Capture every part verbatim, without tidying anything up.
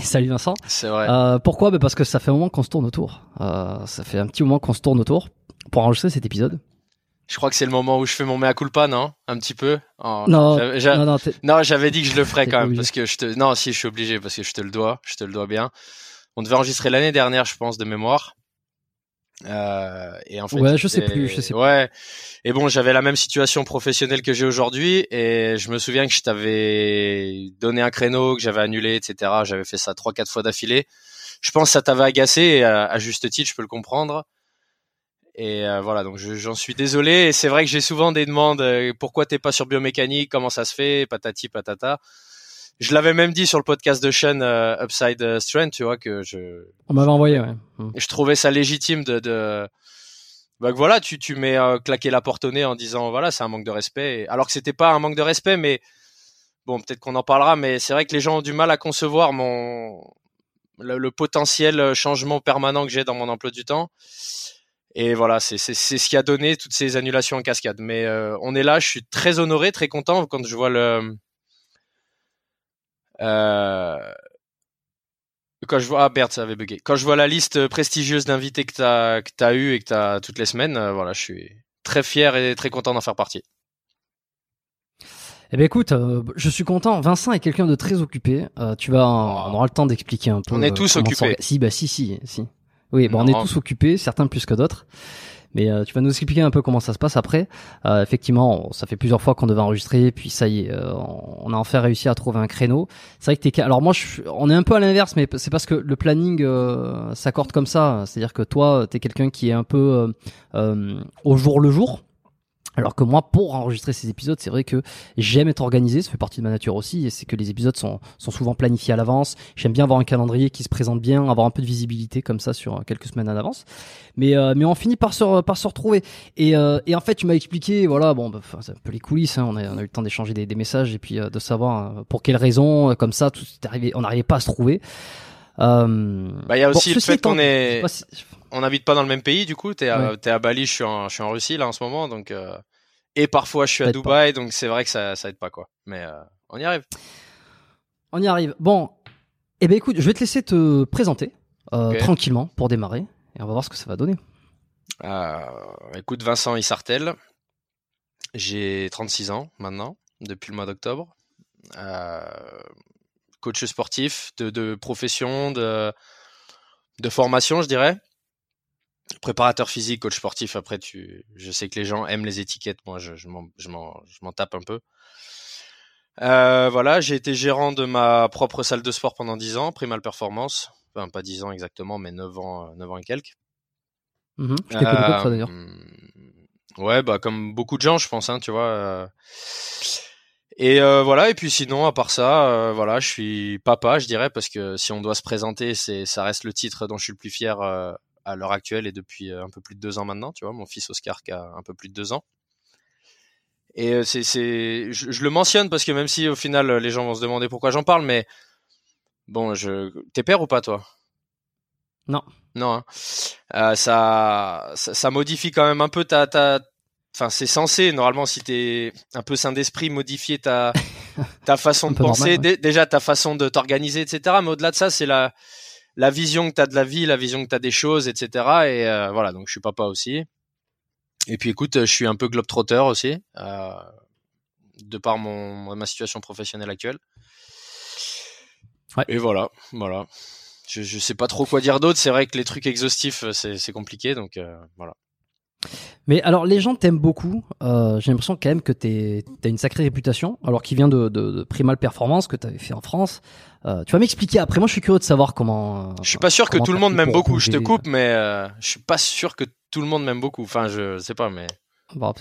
Salut Vincent. C'est vrai. Euh, pourquoi ? Bah parce que ça fait un moment qu'on se tourne autour. Euh, ça fait un petit moment qu'on se tourne autour pour enregistrer cet épisode. Je crois que c'est le moment où je fais mon mea culpa, non ? Un petit peu. Oh, non, j'avais, j'avais, non, non, non, j'avais dit que je le ferais quand même obligé. Parce que je te. Non, si je suis obligé parce que je te le dois, je te le dois bien. On devait enregistrer l'année dernière, je pense, de mémoire. Euh, et en fait, ouais, je sais plus, je sais plus. Ouais. Et bon, j'avais la même situation professionnelle que j'ai aujourd'hui, et je me souviens que je t'avais donné un créneau que j'avais annulé, et cetera. J'avais fait ça trois, quatre fois d'affilée. Je pense que ça t'avait agacé, et à, à juste titre, je peux le comprendre. Et euh, voilà, donc je, j'en suis désolé. Et c'est vrai que j'ai souvent des demandes euh, pourquoi t'es pas sur Biomécanique, comment ça se fait, patati patata. Je l'avais même dit sur le podcast de Sean euh, Upside Strength, tu vois, que je... On m'avait envoyé, ouais. Je trouvais ça légitime de... de... Bah que voilà, tu, tu mets euh, claquer la porte au nez en disant, voilà, c'est un manque de respect. Et... Alors que c'était pas un manque de respect, mais... Bon, peut-être qu'on en parlera, mais c'est vrai que les gens ont du mal à concevoir mon... Le, le potentiel changement permanent que j'ai dans mon emploi du temps. Et voilà, c'est, c'est, c'est ce qui a donné toutes ces annulations en cascade. Mais euh, on est là, je suis très honoré, très content quand je vois le... Euh... Quand je vois, ah merde, ça avait bugué. Quand je vois la liste prestigieuse d'invités que t'as que t'as eu et que t'as toutes les semaines, euh, voilà, je suis très fier et très content d'en faire partie. Eh ben écoute, euh, je suis content. Vincent est quelqu'un de très occupé. Euh, tu vas, on aura le temps d'expliquer un peu. On est tous euh, occupés. Si, bah si, si, si. Oui, bon, non, on est tous occupés, certains plus que d'autres. Mais euh, tu vas nous expliquer un peu comment ça se passe après. Euh, effectivement, on, ça fait plusieurs fois qu'on devait enregistrer, puis ça y est, euh, on a enfin réussi à trouver un créneau. C'est vrai que t'es... Alors moi, je, on est un peu à l'inverse, mais c'est parce que le planning euh, s'accorde comme ça. C'est-à-dire que toi, t'es quelqu'un qui est un peu euh, euh, au jour le jour. Alors que moi, pour enregistrer ces épisodes, c'est vrai que j'aime être organisé, ça fait partie de ma nature aussi, et c'est que les épisodes sont, sont souvent planifiés à l'avance. J'aime bien avoir un calendrier qui se présente bien, avoir un peu de visibilité comme ça sur quelques semaines à l'avance. Mais euh, mais on finit par se par se retrouver. Et euh, et en fait, tu m'as expliqué, voilà, bon, bah, c'est un peu les coulisses. Hein, on, a, on a eu le temps d'échanger des, des messages et puis euh, de savoir euh, pour quelles raisons, euh, comme ça, tout est arrivé, on n'arrivait pas à se trouver. Euh, bah il y a aussi bon, le fait qu'on est. On n'habite pas dans le même pays, du coup, t'es à, ouais. t'es à Bali, je suis, en, je suis en Russie là en ce moment, donc euh, et parfois je suis ça à Dubaï, pas. Donc c'est vrai que ça, ça aide pas quoi. Mais euh, on y arrive. On y arrive. Bon, eh ben écoute, je vais te laisser te présenter euh, okay. tranquillement pour démarrer, et on va voir ce que ça va donner. Euh, écoute, Vincent Issartel, j'ai trente-six ans maintenant, depuis le mois d'octobre, euh, coach sportif de, de profession, de, de formation, je dirais. Préparateur physique, coach sportif, après tu, je sais que les gens aiment les étiquettes, moi je, je, m'en, je, m'en, je m'en tape un peu. Euh, voilà, j'ai été gérant de ma propre salle de sport pendant dix ans, Primal Performance, enfin pas dix ans exactement, mais neuf ans, neuf ans et quelques. Mmh, je t'ai connu euh, pour ça d'ailleurs. Ouais, bah comme beaucoup de gens je pense, hein, tu vois. Euh... Et euh, voilà, et puis sinon, à part ça, euh, voilà, je suis papa, je dirais, parce que si on doit se présenter, c'est, ça reste le titre dont je suis le plus fier euh, à l'heure actuelle et depuis un peu plus de deux ans maintenant, tu vois, mon fils Oscar qui a un peu plus de deux ans. Et c'est, c'est, je, je le mentionne parce que même si au final les gens vont se demander pourquoi j'en parle, mais bon, je, t'es père ou pas toi ? Non. Non. Hein. Euh, ça, ça, ça modifie quand même un peu ta, ta, enfin c'est censé normalement si t'es un peu sain d'esprit modifier ta, ta façon de penser, normal, ouais. d- déjà ta façon de t'organiser, et cetera. Mais au-delà de ça, c'est la la vision que t'as de la vie, la vision que t'as des choses, et cetera. Et euh, voilà, donc je suis papa aussi. Et puis écoute, je suis un peu globe-trotteur aussi, euh, de par mon ma situation professionnelle actuelle. Ouais. Et voilà, voilà. Je je sais pas trop quoi dire d'autre. C'est vrai que les trucs exhaustifs, c'est c'est compliqué, donc euh, voilà. Mais alors les gens t'aiment beaucoup, euh, j'ai l'impression quand même que t'es, t'as une sacrée réputation alors qui vient de, de, de Primal Performance que t'avais fait en France, euh, tu vas m'expliquer après, moi je suis curieux de savoir comment euh, je suis pas sûr que tout le monde m'aime beaucoup, je te coupe mais euh, je suis pas sûr que tout le monde m'aime beaucoup, enfin je sais pas mais bon,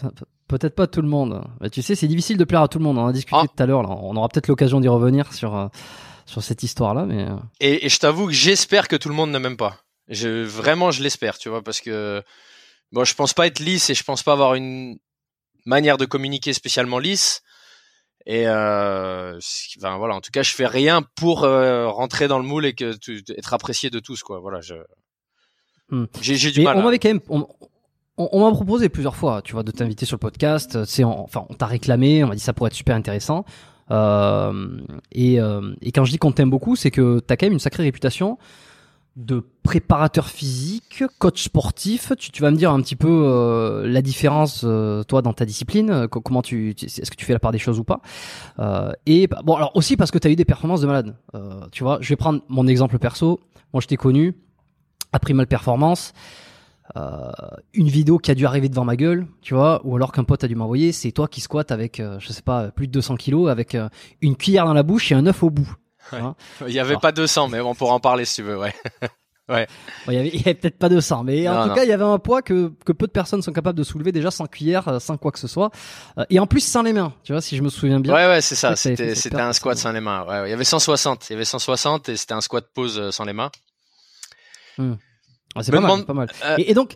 peut-être pas tout le monde, mais tu sais c'est difficile de plaire à tout le monde, on en a discuté ah. tout à l'heure là. On aura peut-être l'occasion d'y revenir sur, euh, sur cette histoire là mais... et, et je t'avoue que j'espère que tout le monde ne m'aime pas, je, vraiment je l'espère tu vois parce que bon, je pense pas être lisse et je pense pas avoir une manière de communiquer spécialement lisse. Et euh, ben voilà, en tout cas, je fais rien pour euh, rentrer dans le moule et que tu, être apprécié de tous, quoi. Voilà, je mmh. j'ai, j'ai du mais mal. On m'avait hein. quand même, on, on, on m'a proposé plusieurs fois, tu vois, de t'inviter sur le podcast. C'est on, enfin, on t'a réclamé, on m'a dit ça pourrait être super intéressant. Euh, et, euh, et quand je dis qu'on t'aime beaucoup, c'est que t'as quand même une sacrée réputation de préparateur physique, coach sportif, tu, tu vas me dire un petit peu euh, la différence euh, toi dans ta discipline, euh, comment tu, tu, est-ce que tu fais la part des choses ou pas euh, et bah, bon alors aussi parce que tu as eu des performances de malade, euh, tu vois, je vais prendre mon exemple perso, moi je t'ai connu à Primal Performance, euh, une vidéo qui a dû arriver devant ma gueule, tu vois, ou alors qu'un pote a dû m'envoyer, c'est toi qui squattes avec, euh, je sais pas, plus de deux cents kilos avec euh, une cuillère dans la bouche et un œuf au bout. Ouais. Hein il n'y avait alors, pas deux cents, mais on pourra en parler si tu veux, ouais. ouais. Bon, il n'y avait, avait peut-être pas deux cents, mais en non, tout non. cas, il y avait un poids que, que peu de personnes sont capables de soulever déjà sans cuillère, sans quoi que ce soit, et en plus sans les mains, tu vois, si je me souviens bien. Ouais, ouais, c'est ça, c'était, c'était un squat sans les mains. Ouais, ouais. Il y avait cent soixante, il y avait cent soixante et c'était un squat pause sans les mains. Hum. Ouais, c'est pas mal, demande... pas mal, pas euh... mal. Et, et donc,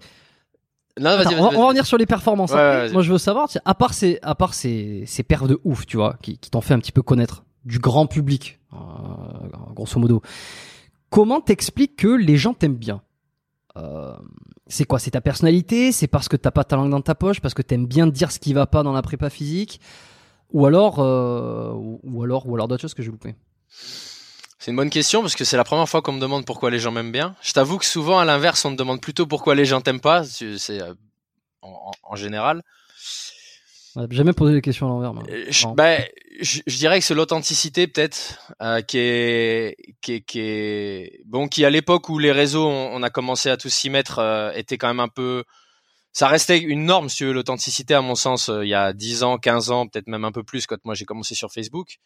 non, vas-y, Attends, vas-y, on, va, vas-y. on va revenir sur les performances. Ouais, hein. ouais, Moi, je veux savoir, tu sais, à part ces, à part ces, ces perfs de ouf, tu vois, qui, qui t'ont fait un petit peu connaître du grand public, euh, grosso modo. Comment t'expliques que les gens t'aiment bien ? euh, C'est quoi ? C'est ta personnalité ? C'est parce que t'as pas ta langue dans ta poche ? Parce que t'aimes bien dire ce qui va pas dans la prépa physique ? Ou alors, euh, ou alors, ou alors d'autres choses que j'ai loupées ? C'est une bonne question parce que c'est la première fois qu'on me demande pourquoi les gens m'aiment bien. Je t'avoue que souvent, à l'inverse, on me demande plutôt pourquoi les gens t'aiment pas. C'est euh, en, en général. On n'a jamais posé les questions à l'envers. Mais... Je, bah, je, je dirais que c'est l'authenticité peut-être euh, qui est, qui est, qui est, bon, qui à l'époque où les réseaux on, on a commencé à tous s'y mettre euh, était quand même un peu, ça restait une norme si tu veux, l'authenticité à mon sens euh, il y a dix ans, quinze ans, peut-être même un peu plus quand moi j'ai commencé sur Facebook.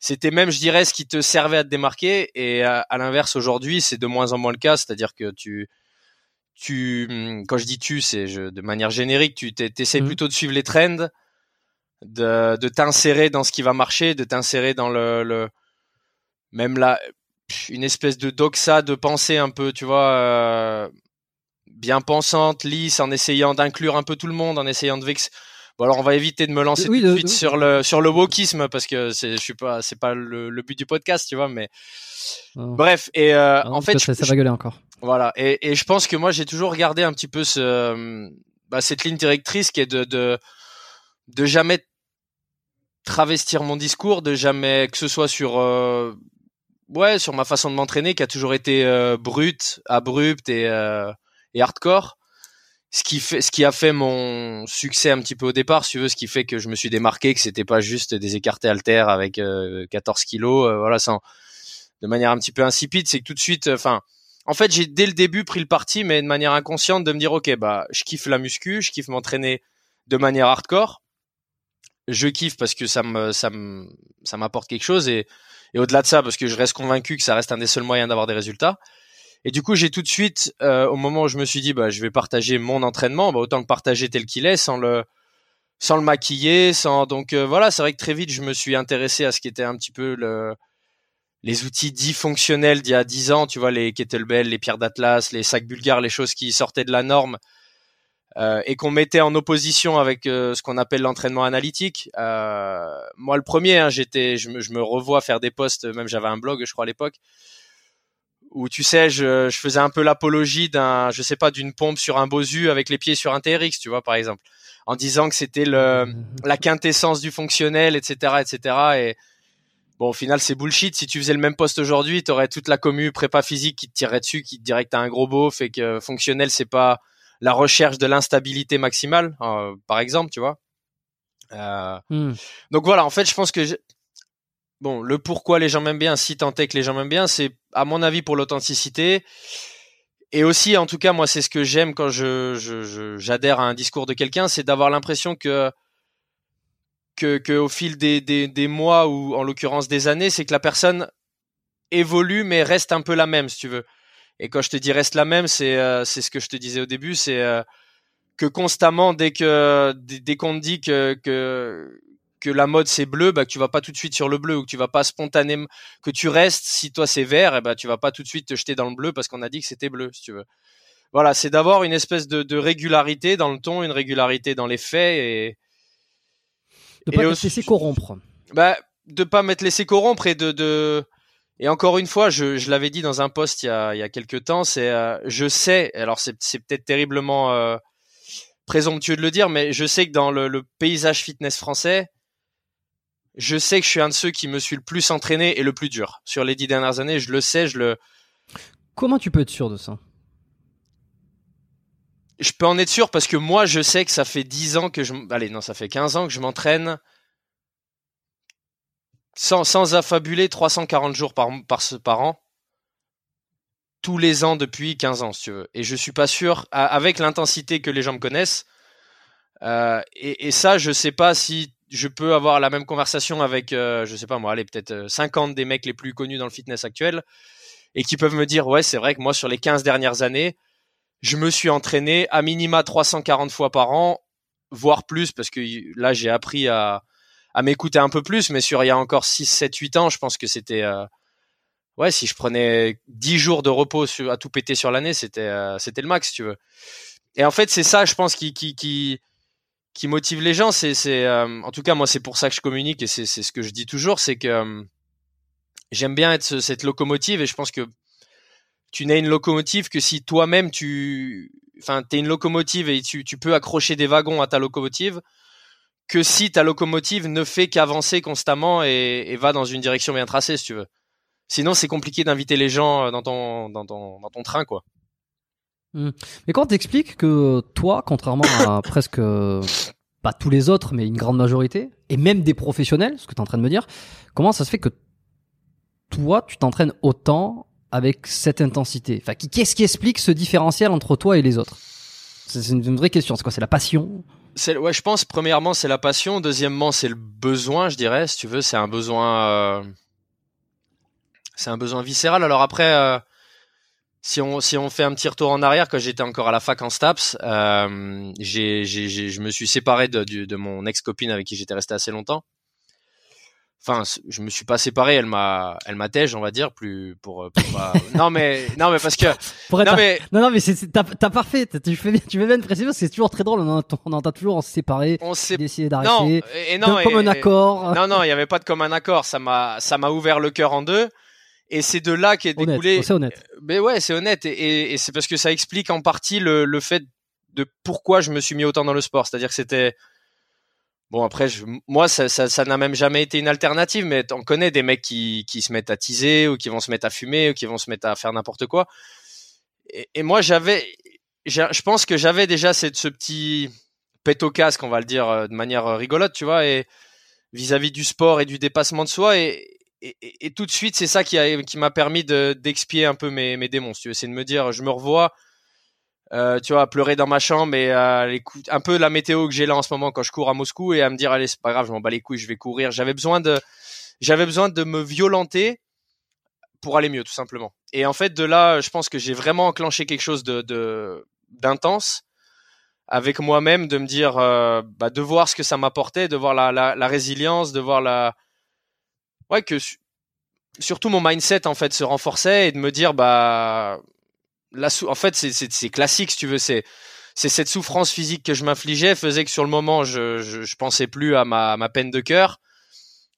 C'était même je dirais ce qui te servait à te démarquer et à, à l'inverse aujourd'hui c'est de moins en moins le cas, c'est-à-dire que tu tu, quand je dis tu, c'est je, de manière générique, tu t'essaies mmh. plutôt de suivre les trends, de, de t'insérer dans ce qui va marcher, de t'insérer dans le, le même là, une espèce de doxa de pensée un peu, tu vois, euh, bien pensante, lisse, en essayant d'inclure un peu tout le monde, en essayant de vexer. Bon, alors on va éviter de me lancer oui, tout de suite oui. sur le sur le wokisme parce que c'est je suis pas c'est pas le, le but du podcast, tu vois, mais oh. bref, et euh, non, en fait ça, je, ça va gueuler encore. Voilà, et et je pense que moi j'ai toujours regardé un petit peu ce bah cette ligne directrice qui est de de de jamais travestir mon discours, de jamais que ce soit sur euh, ouais, sur ma façon de m'entraîner qui a toujours été euh, brute, abrupte et euh, et hardcore. Ce qui fait, ce qui a fait mon succès un petit peu au départ, si tu veux, ce qui fait que je me suis démarqué, que c'était pas juste des écartés haltères avec euh, quatorze kilos, euh, voilà, sans, de manière un petit peu insipide, c'est que tout de suite, enfin, euh, en fait, j'ai dès le début pris le parti, mais de manière inconsciente, de me dire, ok, bah, je kiffe la muscu, je kiffe m'entraîner de manière hardcore, je kiffe parce que ça me, ça me, ça m'apporte quelque chose et, et au-delà de ça, parce que je reste convaincu que ça reste un des seuls moyens d'avoir des résultats. Et du coup, j'ai tout de suite, euh, au moment où je me suis dit, bah, je vais partager mon entraînement, bah, autant le partager tel qu'il est, sans le, sans le maquiller, sans. Donc euh, voilà, c'est vrai que très vite, je me suis intéressé à ce qui était un petit peu le, les outils dits fonctionnels d'il y a dix ans, tu vois, les kettlebells, les pierres d'Atlas, les sacs bulgares, les choses qui sortaient de la norme euh, et qu'on mettait en opposition avec euh, ce qu'on appelle l'entraînement analytique. Euh, moi, le premier, hein, j'étais, je me, je me revois faire des posts, même j'avais un blog, je crois à l'époque. Où tu sais, je, je faisais un peu l'apologie d'un, je sais pas, d'une pompe sur un Bosu avec les pieds sur un T R X, tu vois, par exemple, en disant que c'était le la quintessence du fonctionnel, et cetera, et cetera. Et bon, au final, c'est bullshit. Si tu faisais le même poste aujourd'hui, t'aurais toute la commu prépa physique qui te tirerait dessus, qui te dirait que t'as un gros beauf et que fonctionnel, c'est pas la recherche de l'instabilité maximale, euh, par exemple, tu vois. Euh, mm. Donc voilà, en fait, je pense que je... Bon, le pourquoi les gens m'aiment bien, si tant est que les gens m'aiment bien, c'est à mon avis pour l'authenticité. Et aussi, en tout cas, moi, c'est ce que j'aime quand je, je, je j'adhère à un discours de quelqu'un, c'est d'avoir l'impression que, que, que au fil des, des, des mois ou en l'occurrence des années, c'est que la personne évolue mais reste un peu la même, si tu veux. Et quand je te dis reste la même, c'est euh, c'est ce que je te disais au début, c'est euh, que constamment, dès que dès, dès qu'on te dit que que que la mode c'est bleu, bah que tu vas pas tout de suite sur le bleu ou que tu vas pas spontanément, que tu restes, si toi c'est vert, et bah tu vas pas tout de suite te jeter dans le bleu parce qu'on a dit que c'était bleu, si tu veux. Voilà, c'est d'avoir une espèce de, de régularité dans le ton, une régularité dans les faits et de pas et te aussi, laisser corrompre. Bah de pas m'être laissé corrompre et de de et encore une fois, je je l'avais dit dans un post il y a il y a quelques temps, c'est euh, je sais, alors c'est c'est peut-être terriblement euh, présomptueux de le dire, mais je sais que dans le, le paysage fitness français, je sais que je suis un de ceux qui me suis le plus entraîné et le plus dur. Sur les dix dernières années, je le sais, je le... Comment tu peux être sûr de ça ? Je peux en être sûr parce que moi, je sais que ça fait dix ans que je... Allez, non, ça fait quinze ans que je m'entraîne sans, sans affabuler trois cent quarante jours par, par, par an. Tous les ans depuis quinze ans, si tu veux. Et je suis pas sûr, avec l'intensité que les gens me connaissent. Euh, et, et ça, je sais pas si... Je peux avoir la même conversation avec, euh, je sais pas moi, allez, peut-être cinquante des mecs les plus connus dans le fitness actuel et qui peuvent me dire, ouais, c'est vrai que moi, sur les quinze dernières années, je me suis entraîné à minima trois cent quarante fois par an, voire plus, parce que là, j'ai appris à, à m'écouter un peu plus, mais sur il y a encore six, sept, huit ans, je pense que c'était, euh, ouais, si je prenais dix jours de repos sur, à tout péter sur l'année, c'était, euh, c'était le max, si tu veux. Et en fait, c'est ça, je pense, qui, qui, qui, qui motive les gens, c'est, c'est euh, en tout cas moi c'est pour ça que je communique et c'est, c'est ce que je dis toujours, c'est que euh, j'aime bien être ce, cette locomotive et je pense que tu n'es une locomotive que si toi-même tu, enfin t'es une locomotive et tu, tu peux accrocher des wagons à ta locomotive que si ta locomotive ne fait qu'avancer constamment et, et va dans une direction bien tracée si tu veux. Sinon c'est compliqué d'inviter les gens dans ton, dans ton, dans ton train quoi. Mais quand t'expliques que toi, contrairement à presque pas tous les autres, mais une grande majorité, et même des professionnels, ce que t'es en train de me dire, comment ça se fait que toi, tu t'entraînes autant avec cette intensité ? Enfin, qu'est-ce qui explique ce différentiel entre toi et les autres ? C'est une vraie question. C'est quoi ? C'est la passion ? C'est, ouais, je pense. Premièrement, c'est la passion. Deuxièmement, c'est le besoin, je dirais. Si tu veux, c'est un besoin, euh... c'est un besoin viscéral. Alors après. Euh... Si on, si on fait un petit retour en arrière, quand j'étais encore à la fac en STAPS, euh, j'ai, j'ai, j'ai, je me suis séparé de, de, de mon ex-copine avec qui j'étais resté assez longtemps. Enfin, je me suis pas séparé, elle m'a, elle m'a tège, on va dire, plus pour, pour pas... non mais, non mais parce que, non, à... mais... non non mais c'est, c'est t'as, t'as parfait, t'as, tu fais bien, tu fais bien de préciser parce que c'est toujours très drôle, on entend, on entend toujours en se séparer, on s'est décidé d'arrêter, non, et non, comme et, un accord. Et, non non, il y avait pas de comme un accord, ça m'a, ça m'a ouvert le cœur en deux, et c'est de là qu'est honnête, découlé. C'est honnête. Mais ouais, c'est honnête, et, et, et c'est parce que ça explique en partie le, le fait de pourquoi je me suis mis autant dans le sport, c'est-à-dire que c'était bon, après, je, moi, ça, ça, ça n'a même jamais été une alternative, mais on connaît des mecs qui, qui se mettent à teaser, ou qui vont se mettre à fumer, ou qui vont se mettre à faire n'importe quoi. Et, et moi, j'avais, j'ai, je pense que j'avais déjà cette, ce petit pète au casque, on va le dire de manière rigolote, tu vois, et vis-à-vis du sport et du dépassement de soi. Et, et, et, et tout de suite, c'est ça qui, a, qui m'a permis de, d'expier un peu mes, mes démons, si tu veux. C'est de me dire, je me revois. Euh, tu vois, à pleurer dans ma chambre et à les cou- un peu la météo que j'ai là en ce moment quand je cours à Moscou, et à me dire allez, c'est pas grave, je m'en bats les couilles, je vais courir. J'avais besoin de, j'avais besoin de me violenter pour aller mieux, tout simplement. Et en fait, de là, je pense que j'ai vraiment enclenché quelque chose de, de d'intense avec moi-même, de me dire, euh, bah, de voir ce que ça m'apportait, de voir la, la, la résilience, de voir la, ouais, que su- surtout mon mindset en fait se renforçait, et de me dire bah La sou- en fait, c'est, c'est, c'est classique, si tu veux. C'est, c'est cette souffrance physique que je m'infligeais faisait que sur le moment, je, je, je pensais plus à ma, à ma peine de cœur,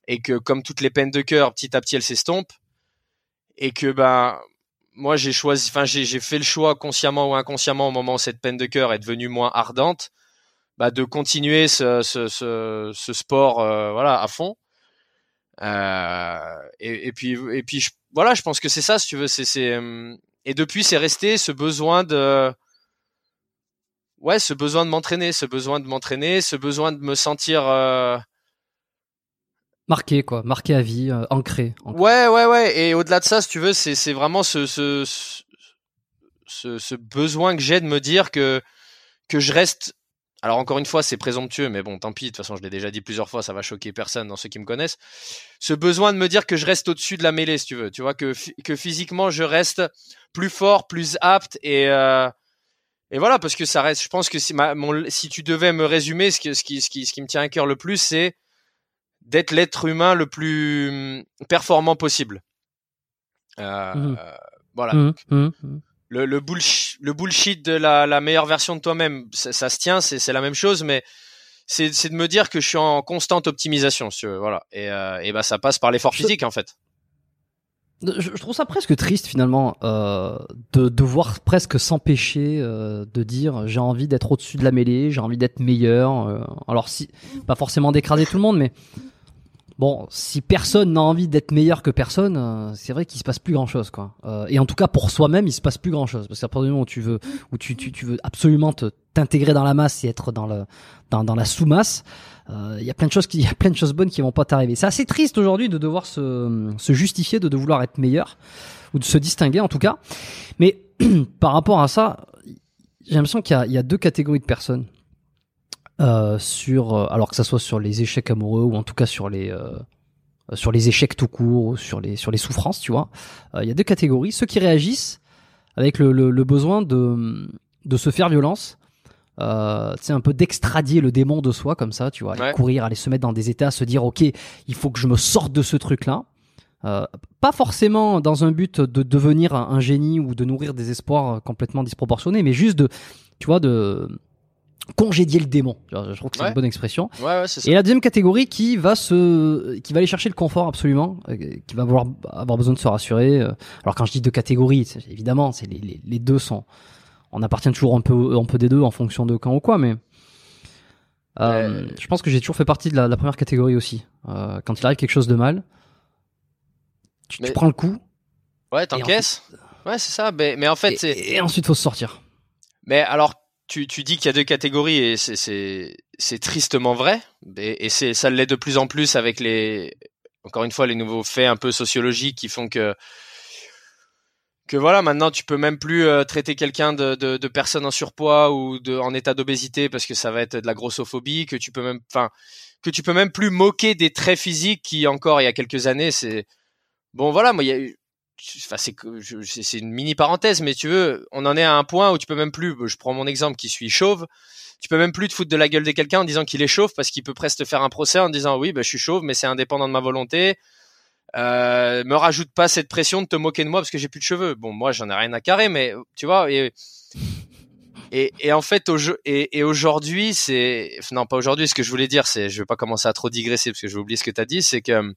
et que comme toutes les peines de cœur, petit à petit, elles s'estompent, et que ben moi, j'ai choisi, enfin j'ai, j'ai fait le choix consciemment ou inconsciemment au moment où cette peine de cœur est devenue moins ardente, bah de continuer ce, ce, ce, ce sport, euh, voilà, à fond. Euh, et, et puis, et puis je, voilà, je pense que c'est ça, si tu veux, c'est, c'est hum, et depuis, c'est resté ce besoin de, ouais, ce besoin de m'entraîner, ce besoin de m'entraîner, ce besoin de me sentir euh... marqué, quoi, marqué à vie, euh, ancré, ancré. Ouais, ouais, ouais. Et au-delà de ça, si tu veux, c'est c'est vraiment ce ce ce, ce besoin que j'ai de me dire que que je reste. Alors encore une fois, c'est présomptueux, mais bon, tant pis. De toute façon, je l'ai déjà dit plusieurs fois, ça va choquer personne dans ceux qui me connaissent. Ce besoin de me dire que je reste au-dessus de la mêlée, si tu veux. Tu vois, que que physiquement, je reste plus fort, plus apte, et euh, et voilà, parce que ça reste. Je pense que si ma, mon, si tu devais me résumer, ce que ce qui ce qui ce qui me tient à cœur le plus, c'est d'être l'être humain le plus performant possible. Euh, mmh. euh, voilà. Mmh. Mmh. Le, le, bullsh- le bullshit de la, la meilleure version de toi-même, ça, ça se tient, c'est, c'est la même chose, mais c'est, c'est de me dire que je suis en constante optimisation, si tu veux, voilà. Et, euh, et bah, ça passe par l'effort physique, je, en fait. Je, je trouve ça presque triste, finalement, euh, de devoir presque s'empêcher euh, de dire j'ai envie d'être au-dessus de la mêlée, j'ai envie d'être meilleur. Euh, alors, si, pas forcément d'écraser tout le monde, mais bon, si personne n'a envie d'être meilleur que personne, euh, c'est vrai qu'il se passe plus grand chose, quoi. Euh, et en tout cas pour soi-même, il se passe plus grand chose, parce qu'à partir du moment où tu veux, où tu tu, tu veux absolument te, t'intégrer dans la masse et être dans le dans dans la sous-masse, euh, il y a plein de choses qui, il y a plein de choses bonnes qui vont pas t'arriver. C'est assez triste aujourd'hui de devoir se se justifier de, de vouloir être meilleur ou de se distinguer en tout cas. Mais par rapport à ça, j'ai l'impression qu'il y a il y a deux catégories de personnes. Euh, sur euh, alors que ça soit sur les échecs amoureux ou en tout cas sur les euh, sur les échecs tout court ou sur les sur les souffrances, tu vois, il euh, y a deux catégories: ceux qui réagissent avec le le, le besoin de de se faire violence, euh, tu sais, un peu d'extradier le démon de soi comme ça, tu vois, ouais. Aller courir, aller se mettre dans des états, à se dire ok, il faut que je me sorte de ce truc là, euh, pas forcément dans un but de devenir un, un génie ou de nourrir des espoirs complètement disproportionnés, mais juste de, tu vois, de congédier le démon. Je trouve que c'est, ouais, une bonne expression. Ouais, ouais, c'est ça. Et la deuxième catégorie qui va se, qui va aller chercher le confort absolument, qui va vouloir avoir besoin de se rassurer. Alors quand je dis deux catégories, c'est, évidemment, c'est les, les, les deux sont, on appartient toujours un peu, un peu des deux en fonction de quand ou quoi, mais euh, euh... je pense que j'ai toujours fait partie de la, la première catégorie aussi. Euh, quand il arrive quelque chose de mal, tu, mais... tu prends le coup. Ouais, t'encaisses. Ensuite... Ouais, c'est ça. Mais, mais en fait, et, c'est... et ensuite faut se sortir. Mais alors. Tu, tu dis qu'il y a deux catégories, et c'est, c'est, c'est tristement vrai, et, et c'est, ça l'est de plus en plus avec les, encore une fois, les nouveaux faits un peu sociologiques qui font que, que voilà, maintenant tu peux même plus euh, traiter quelqu'un de, de, de personne en surpoids ou de, en état d'obésité, parce que ça va être de la grossophobie, que tu peux même, enfin, que tu peux même plus moquer des traits physiques qui, encore il y a quelques années, c'est, bon voilà, moi il y a eu, enfin, c'est, c'est une mini parenthèse, mais tu veux, on en est à un point où tu peux même plus, je prends mon exemple qui suis chauve, tu peux même plus te foutre de la gueule de quelqu'un en disant qu'il est chauve, parce qu'il peut presque te faire un procès en disant oui, ben, je suis chauve, mais c'est indépendant de ma volonté. Euh, me rajoute pas cette pression de te moquer de moi parce que j'ai plus de cheveux. Bon, moi, j'en ai rien à carrer, mais tu vois, et, et, et en fait, au, et, et aujourd'hui, c'est, non, pas aujourd'hui, ce que je voulais dire, c'est, je vais pas commencer à trop digresser parce que je vais oublier ce que t'as dit, c'est que,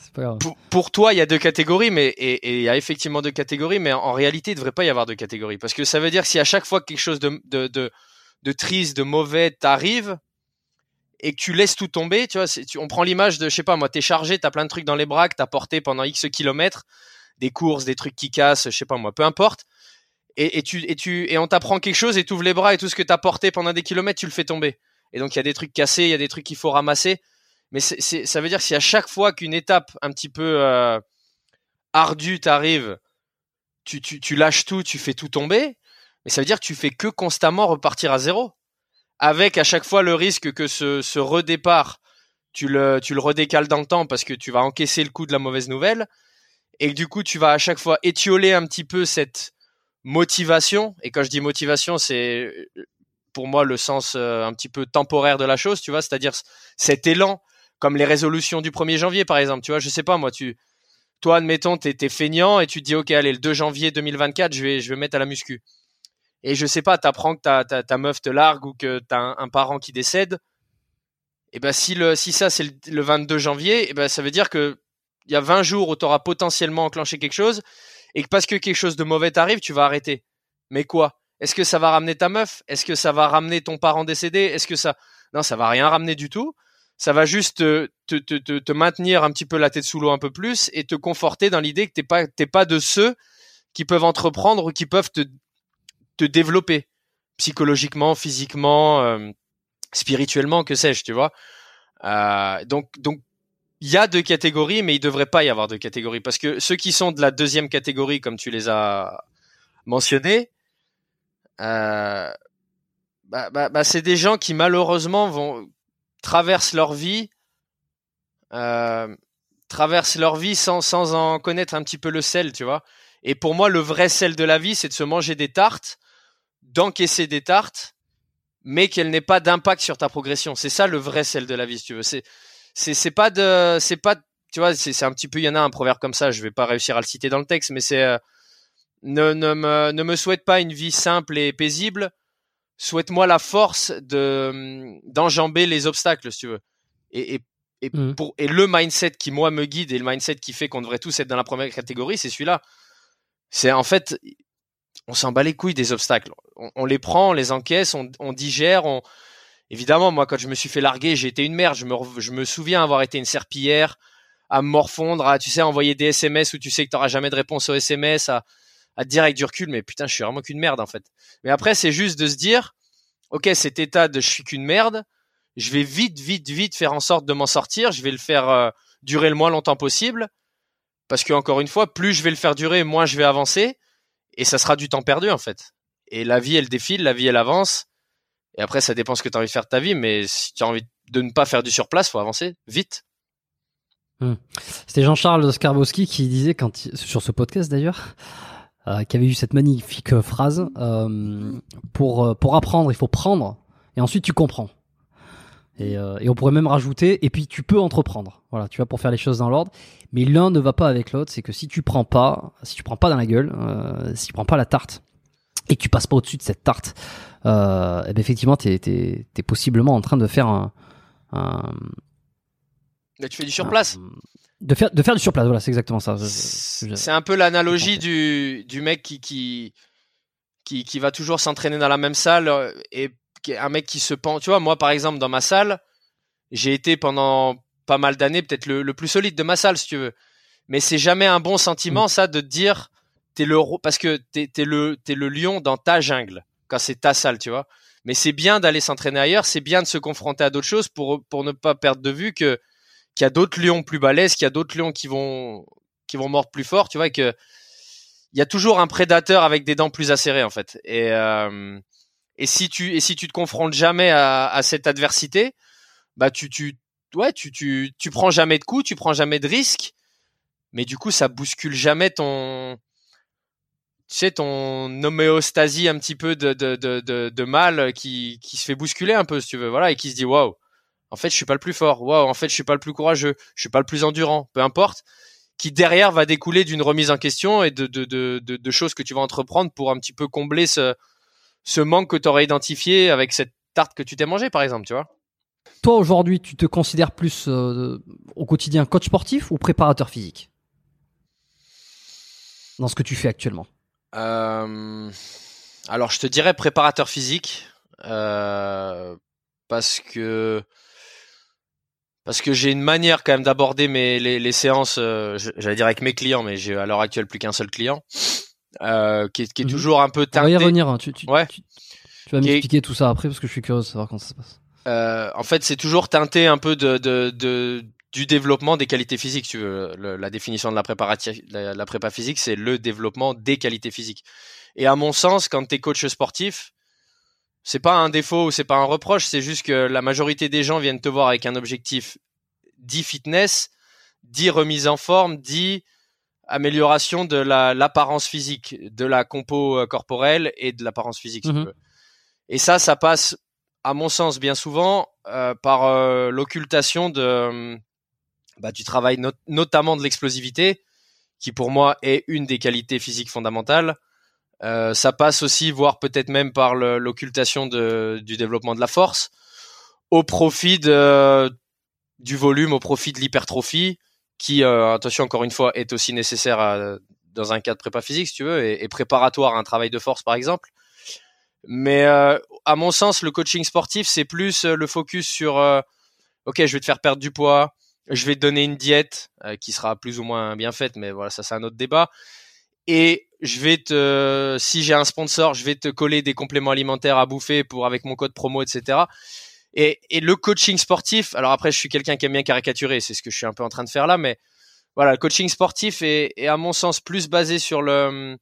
c'est pas grave. Pour, pour toi, il y a deux catégories, mais, et il y a effectivement deux catégories, mais en, en réalité, il devrait pas y avoir deux catégories parce que ça veut dire que si à chaque fois que quelque chose de, de, de, de triste, de mauvais t'arrive, et que tu laisses tout tomber, tu vois, c'est, tu, on prend l'image de, je sais pas, moi, t'es chargé, t'as plein de trucs dans les bras que t'as porté pendant X kilomètres, des courses, des trucs qui cassent, je sais pas, moi, peu importe. Et, et tu, et tu, et on t'apprend quelque chose et t'ouvres les bras et tout ce que t'as porté pendant des kilomètres, tu le fais tomber. Et donc, il y a des trucs cassés, il y a des trucs qu'il faut ramasser. Mais c'est, c'est, ça veut dire que si à chaque fois qu'une étape un petit peu, euh, ardue t'arrive, tu, tu, tu lâches tout, tu fais tout tomber. Mais ça veut dire que tu fais que constamment repartir à zéro. Avec à chaque fois le risque que ce, ce redépart, tu le, tu le redécales dans le temps parce que tu vas encaisser le coup de la mauvaise nouvelle et que du coup, tu vas à chaque fois étioler un petit peu cette motivation. Et quand je dis motivation, c'est pour moi le sens un petit peu temporaire de la chose, tu vois, c'est-à-dire cet élan, comme les résolutions du premier janvier, par exemple, tu vois, je sais pas, moi, tu, toi, admettons, t'es, t'es feignant et tu te dis, OK, allez, le deux janvier deux mille vingt-quatre, je vais, je vais mettre à la muscu. Et je sais pas, t'apprends que ta, ta, ta meuf te largue ou que t'as un, un parent qui décède. Et ben, bah si le, si ça c'est le, le vingt-deux janvier, et ben, bah ça veut dire que il y a vingt jours où t'auras potentiellement enclenché quelque chose et que parce que quelque chose de mauvais t'arrive, tu vas arrêter. Mais quoi? Est-ce que ça va ramener ta meuf? Est-ce que ça va ramener ton parent décédé? Est-ce que ça, non, ça va rien ramener du tout. Ça va juste te, te, te, te, te maintenir un petit peu la tête sous l'eau un peu plus et te conforter dans l'idée que t'es pas, t'es pas de ceux qui peuvent entreprendre ou qui peuvent te, te développer psychologiquement, physiquement, euh, spirituellement, que sais-je, tu vois. Euh, donc, donc, il y a deux catégories, mais il devrait pas y avoir deux catégories parce que ceux qui sont de la deuxième catégorie, comme tu les as mentionnés, euh, bah, bah, bah, c'est des gens qui malheureusement vont traversent leur vie, euh, traversent leur vie sans sans en connaître un petit peu le sel, tu vois. Et pour moi, le vrai sel de la vie, c'est de se manger des tartes, d'encaisser des tartes, mais qu'elles n'aient pas d'impact sur ta progression. C'est ça le vrai sel de la vie, si tu veux. C'est, c'est, c'est pas de, c'est pas, tu vois, c'est, c'est un petit peu, il y en a un proverbe comme ça. Je vais pas réussir à le citer dans le texte, mais c'est euh, ne, ne me, ne me souhaite pas une vie simple et paisible. Souhaite-moi la force de d'enjamber les obstacles, si tu veux. Et, et, et mmh. pour et le mindset qui moi me guide et le mindset qui fait qu'on devrait tous être dans la première catégorie, c'est celui-là. C'est en fait, on s'en bat les couilles des obstacles. On, on les prend, on les encaisse, on, on digère. On... Évidemment, moi, quand je me suis fait larguer, j'ai été une merde. Je me, je me souviens avoir été une serpillière, à me morfondre, à, tu sais, envoyer des S M S où tu sais que t'auras jamais de réponse aux S M S, à, à te dire avec du recul, mais putain, je suis vraiment qu'une merde, en fait. Mais après, c'est juste de se dire, OK, cet état de je suis qu'une merde, je vais vite, vite, vite faire en sorte de m'en sortir. Je vais le faire euh, durer le moins longtemps possible. Parce que encore une fois, plus je vais le faire durer, moins je vais avancer, et ça sera du temps perdu en fait. Et la vie, elle défile, la vie, elle avance. Et après, ça dépend ce que tu as envie de faire de ta vie, mais si tu as envie de ne pas faire du surplace, faut avancer vite. Mmh. C'était Jean-Charles Skarbowski qui disait quand il, sur ce podcast d'ailleurs, euh, qui avait eu cette magnifique euh, phrase euh, pour euh, pour apprendre, il faut prendre, et ensuite tu comprends. Et, euh, et on pourrait même rajouter, et puis tu peux entreprendre. Voilà, tu vois, pour faire les choses dans l'ordre. Mais l'un ne va pas avec l'autre. C'est que si tu prends pas, si tu prends pas dans la gueule, euh, si tu prends pas la tarte, et que tu passes pas au-dessus de cette tarte, euh, et bien effectivement, t'es, t'es, t'es possiblement en train de faire un, un Là, tu fais du surplace. De faire, de faire du surplace. Voilà, c'est exactement ça. C'est, c'est un peu l'analogie du, du mec qui, qui, qui, qui va toujours s'entraîner dans la même salle et un mec qui se pend, tu vois, moi par exemple dans ma salle, j'ai été pendant pas mal d'années peut-être le, le plus solide de ma salle si tu veux, mais c'est jamais un bon sentiment ça de te dire t'es le parce que t'es, t'es, le, t'es le lion dans ta jungle quand c'est ta salle tu vois, mais c'est bien d'aller s'entraîner ailleurs, c'est bien de se confronter à d'autres choses pour, pour ne pas perdre de vue que, qu'il y a d'autres lions plus balèzes, qu'il y a d'autres lions qui vont, qui vont mordre plus fort tu vois, et que il y a toujours un prédateur avec des dents plus acérées en fait et euh, Et si tu et si tu te confrontes jamais à, à cette adversité, bah tu tu ouais tu tu tu prends jamais de coups, tu prends jamais de risques, mais du coup ça bouscule jamais ton, tu sais, ton homéostasie un petit peu de de de de, de mal qui qui se fait bousculer un peu, si tu veux, voilà, et qui se dit waouh, en fait je suis pas le plus fort, waouh, en fait je suis pas le plus courageux, je suis pas le plus endurant, peu importe, qui derrière va découler d'une remise en question et de de de de, de choses que tu vas entreprendre pour un petit peu combler ce ce manque que tu aurais identifié avec cette tarte que tu t'es mangée, par exemple, tu vois. Toi aujourd'hui, tu te considères plus euh, au quotidien coach sportif ou préparateur physique dans ce que tu fais actuellement? Euh, alors, je te dirais préparateur physique euh, parce que parce que j'ai une manière quand même d'aborder mes les, les séances. Euh, j'allais dire avec mes clients, mais j'ai à l'heure actuelle plus qu'un seul client euh, qui est, qui est toujours un peu teinté. On va y revenir. Hein. Tu, tu, ouais. tu, tu vas m'expliquer est... tout ça après parce que je suis curieux de savoir comment ça se passe. Euh, en fait, c'est toujours teinté un peu de, de, de du développement des qualités physiques. Tu veux, le, la définition de la, préparati- la, la prépa physique, c'est le développement des qualités physiques. Et à mon sens, quand t'es coach sportif, c'est pas un défaut ou c'est pas un reproche, c'est juste que la majorité des gens viennent te voir avec un objectif dit fitness, dit remise en forme, dit amélioration de la, l'apparence physique, de la compo corporelle et de l'apparence physique. Mmh. Si tu veux. Et ça, ça passe, à mon sens, bien souvent, euh, par euh, l'occultation de, euh, bah, du travail not- notamment de l'explosivité, qui pour moi est une des qualités physiques fondamentales. Euh, ça passe aussi, voire peut-être même par le, l'occultation de, du développement de la force, au profit de, euh, du volume, au profit de l'hypertrophie, qui, euh, attention encore une fois, est aussi nécessaire à, dans un cadre prépa physique, si tu veux, et, et préparatoire à un travail de force, par exemple. Mais euh, à mon sens, le coaching sportif, c'est plus euh, le focus sur euh, ok, je vais te faire perdre du poids, je vais te donner une diète euh, qui sera plus ou moins bien faite, mais voilà, ça c'est un autre débat. Et je vais te, euh, si j'ai un sponsor, je vais te coller des compléments alimentaires à bouffer pour avec mon code promo, et cetera. Et, et le coaching sportif, alors après, je suis quelqu'un qui aime bien caricaturer, c'est ce que je suis un peu en train de faire là, mais voilà, le coaching sportif est, est à mon sens plus basé sur le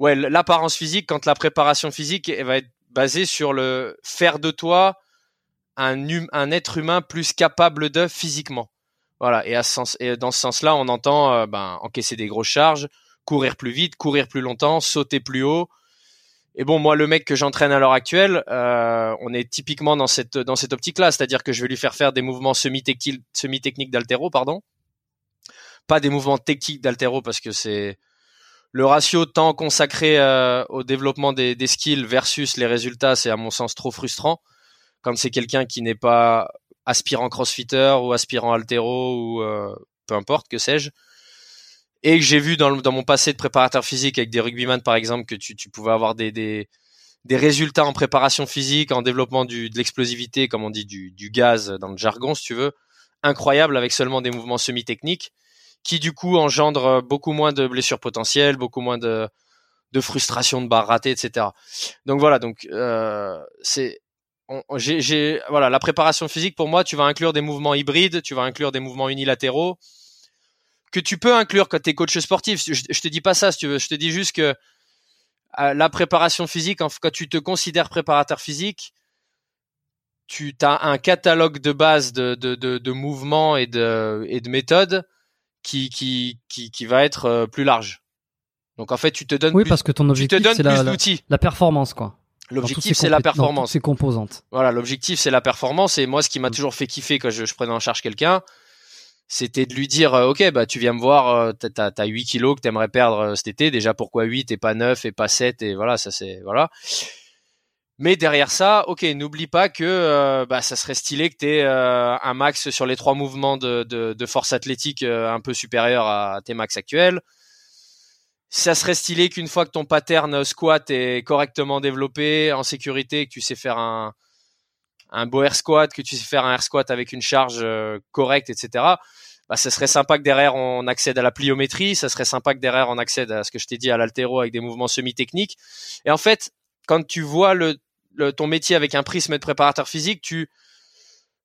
Ouais, l'apparence physique, quand la préparation physique elle va être basée sur le faire de toi un, hum, un être humain plus capable de physiquement. Voilà. Et, à ce sens, et dans ce sens-là, on entend euh, ben, encaisser des grosses charges, courir plus vite, courir plus longtemps, sauter plus haut. Et bon, moi, le mec que j'entraîne à l'heure actuelle, euh, on est typiquement dans cette dans cette optique-là, c'est-à-dire que je vais lui faire faire des mouvements semi-techniques, semi-techniques d'haltéro, pardon, pas des mouvements techniques d'haltéro parce que c'est le ratio de temps consacré euh, au développement des, des skills versus les résultats, c'est à mon sens trop frustrant. Quand c'est quelqu'un qui n'est pas aspirant crossfitter ou aspirant haltéro ou euh, peu importe, que sais-je. Et que j'ai vu dans, le, dans mon passé de préparateur physique avec des rugbyman par exemple, que tu, tu pouvais avoir des, des, des résultats en préparation physique, en développement du, de l'explosivité, comme on dit, du, du gaz dans le jargon si tu veux, incroyable avec seulement des mouvements semi-techniques, qui du coup engendre beaucoup moins de blessures potentielles, beaucoup moins de, de frustration de barres ratées, et cetera. Donc voilà, donc euh, c'est, on, j'ai, j'ai, voilà, la préparation physique pour moi, tu vas inclure des mouvements hybrides, tu vas inclure des mouvements unilatéraux que tu peux inclure quand t'es coach sportif. Je, je te dis pas ça, si tu veux, je te dis juste que euh, la préparation physique, quand tu te considères préparateur physique, tu as un catalogue de base de, de, de, de mouvements et de, et de méthodes. Qui, qui qui qui va être plus large. Donc en fait, tu te donnes oui, plus, parce que ton objectif, tu te donnes c'est plus la, d'outils. La performance quoi. L'objectif c'est compé- la performance. C'est composante. Voilà, l'objectif c'est la performance et moi ce qui m'a mmh. toujours fait kiffer quand je, je prenais en charge quelqu'un, c'était de lui dire euh, OK, bah tu viens me voir, euh, t'as, t'as, t'as huit kilos que t'aimerais perdre euh, cet été, déjà pourquoi huit et pas neuf et pas sept et voilà, ça c'est voilà. Mais derrière ça, OK, n'oublie pas que euh, bah ça serait stylé que t'aies euh, un max sur les trois mouvements de de, de force athlétique euh, un peu supérieur à tes max actuels. Ça serait stylé qu'une fois que ton pattern squat est correctement développé, en sécurité, que tu sais faire un un beau air squat, que tu sais faire un air squat avec une charge euh, correcte, et cetera. Bah ça serait sympa que derrière on accède à la pliométrie, ça serait sympa que derrière on accède à ce que je t'ai dit à l'haltéro avec des mouvements semi-techniques. Et en fait, quand tu vois le Le, ton métier avec un prisme de préparateur physique, tu,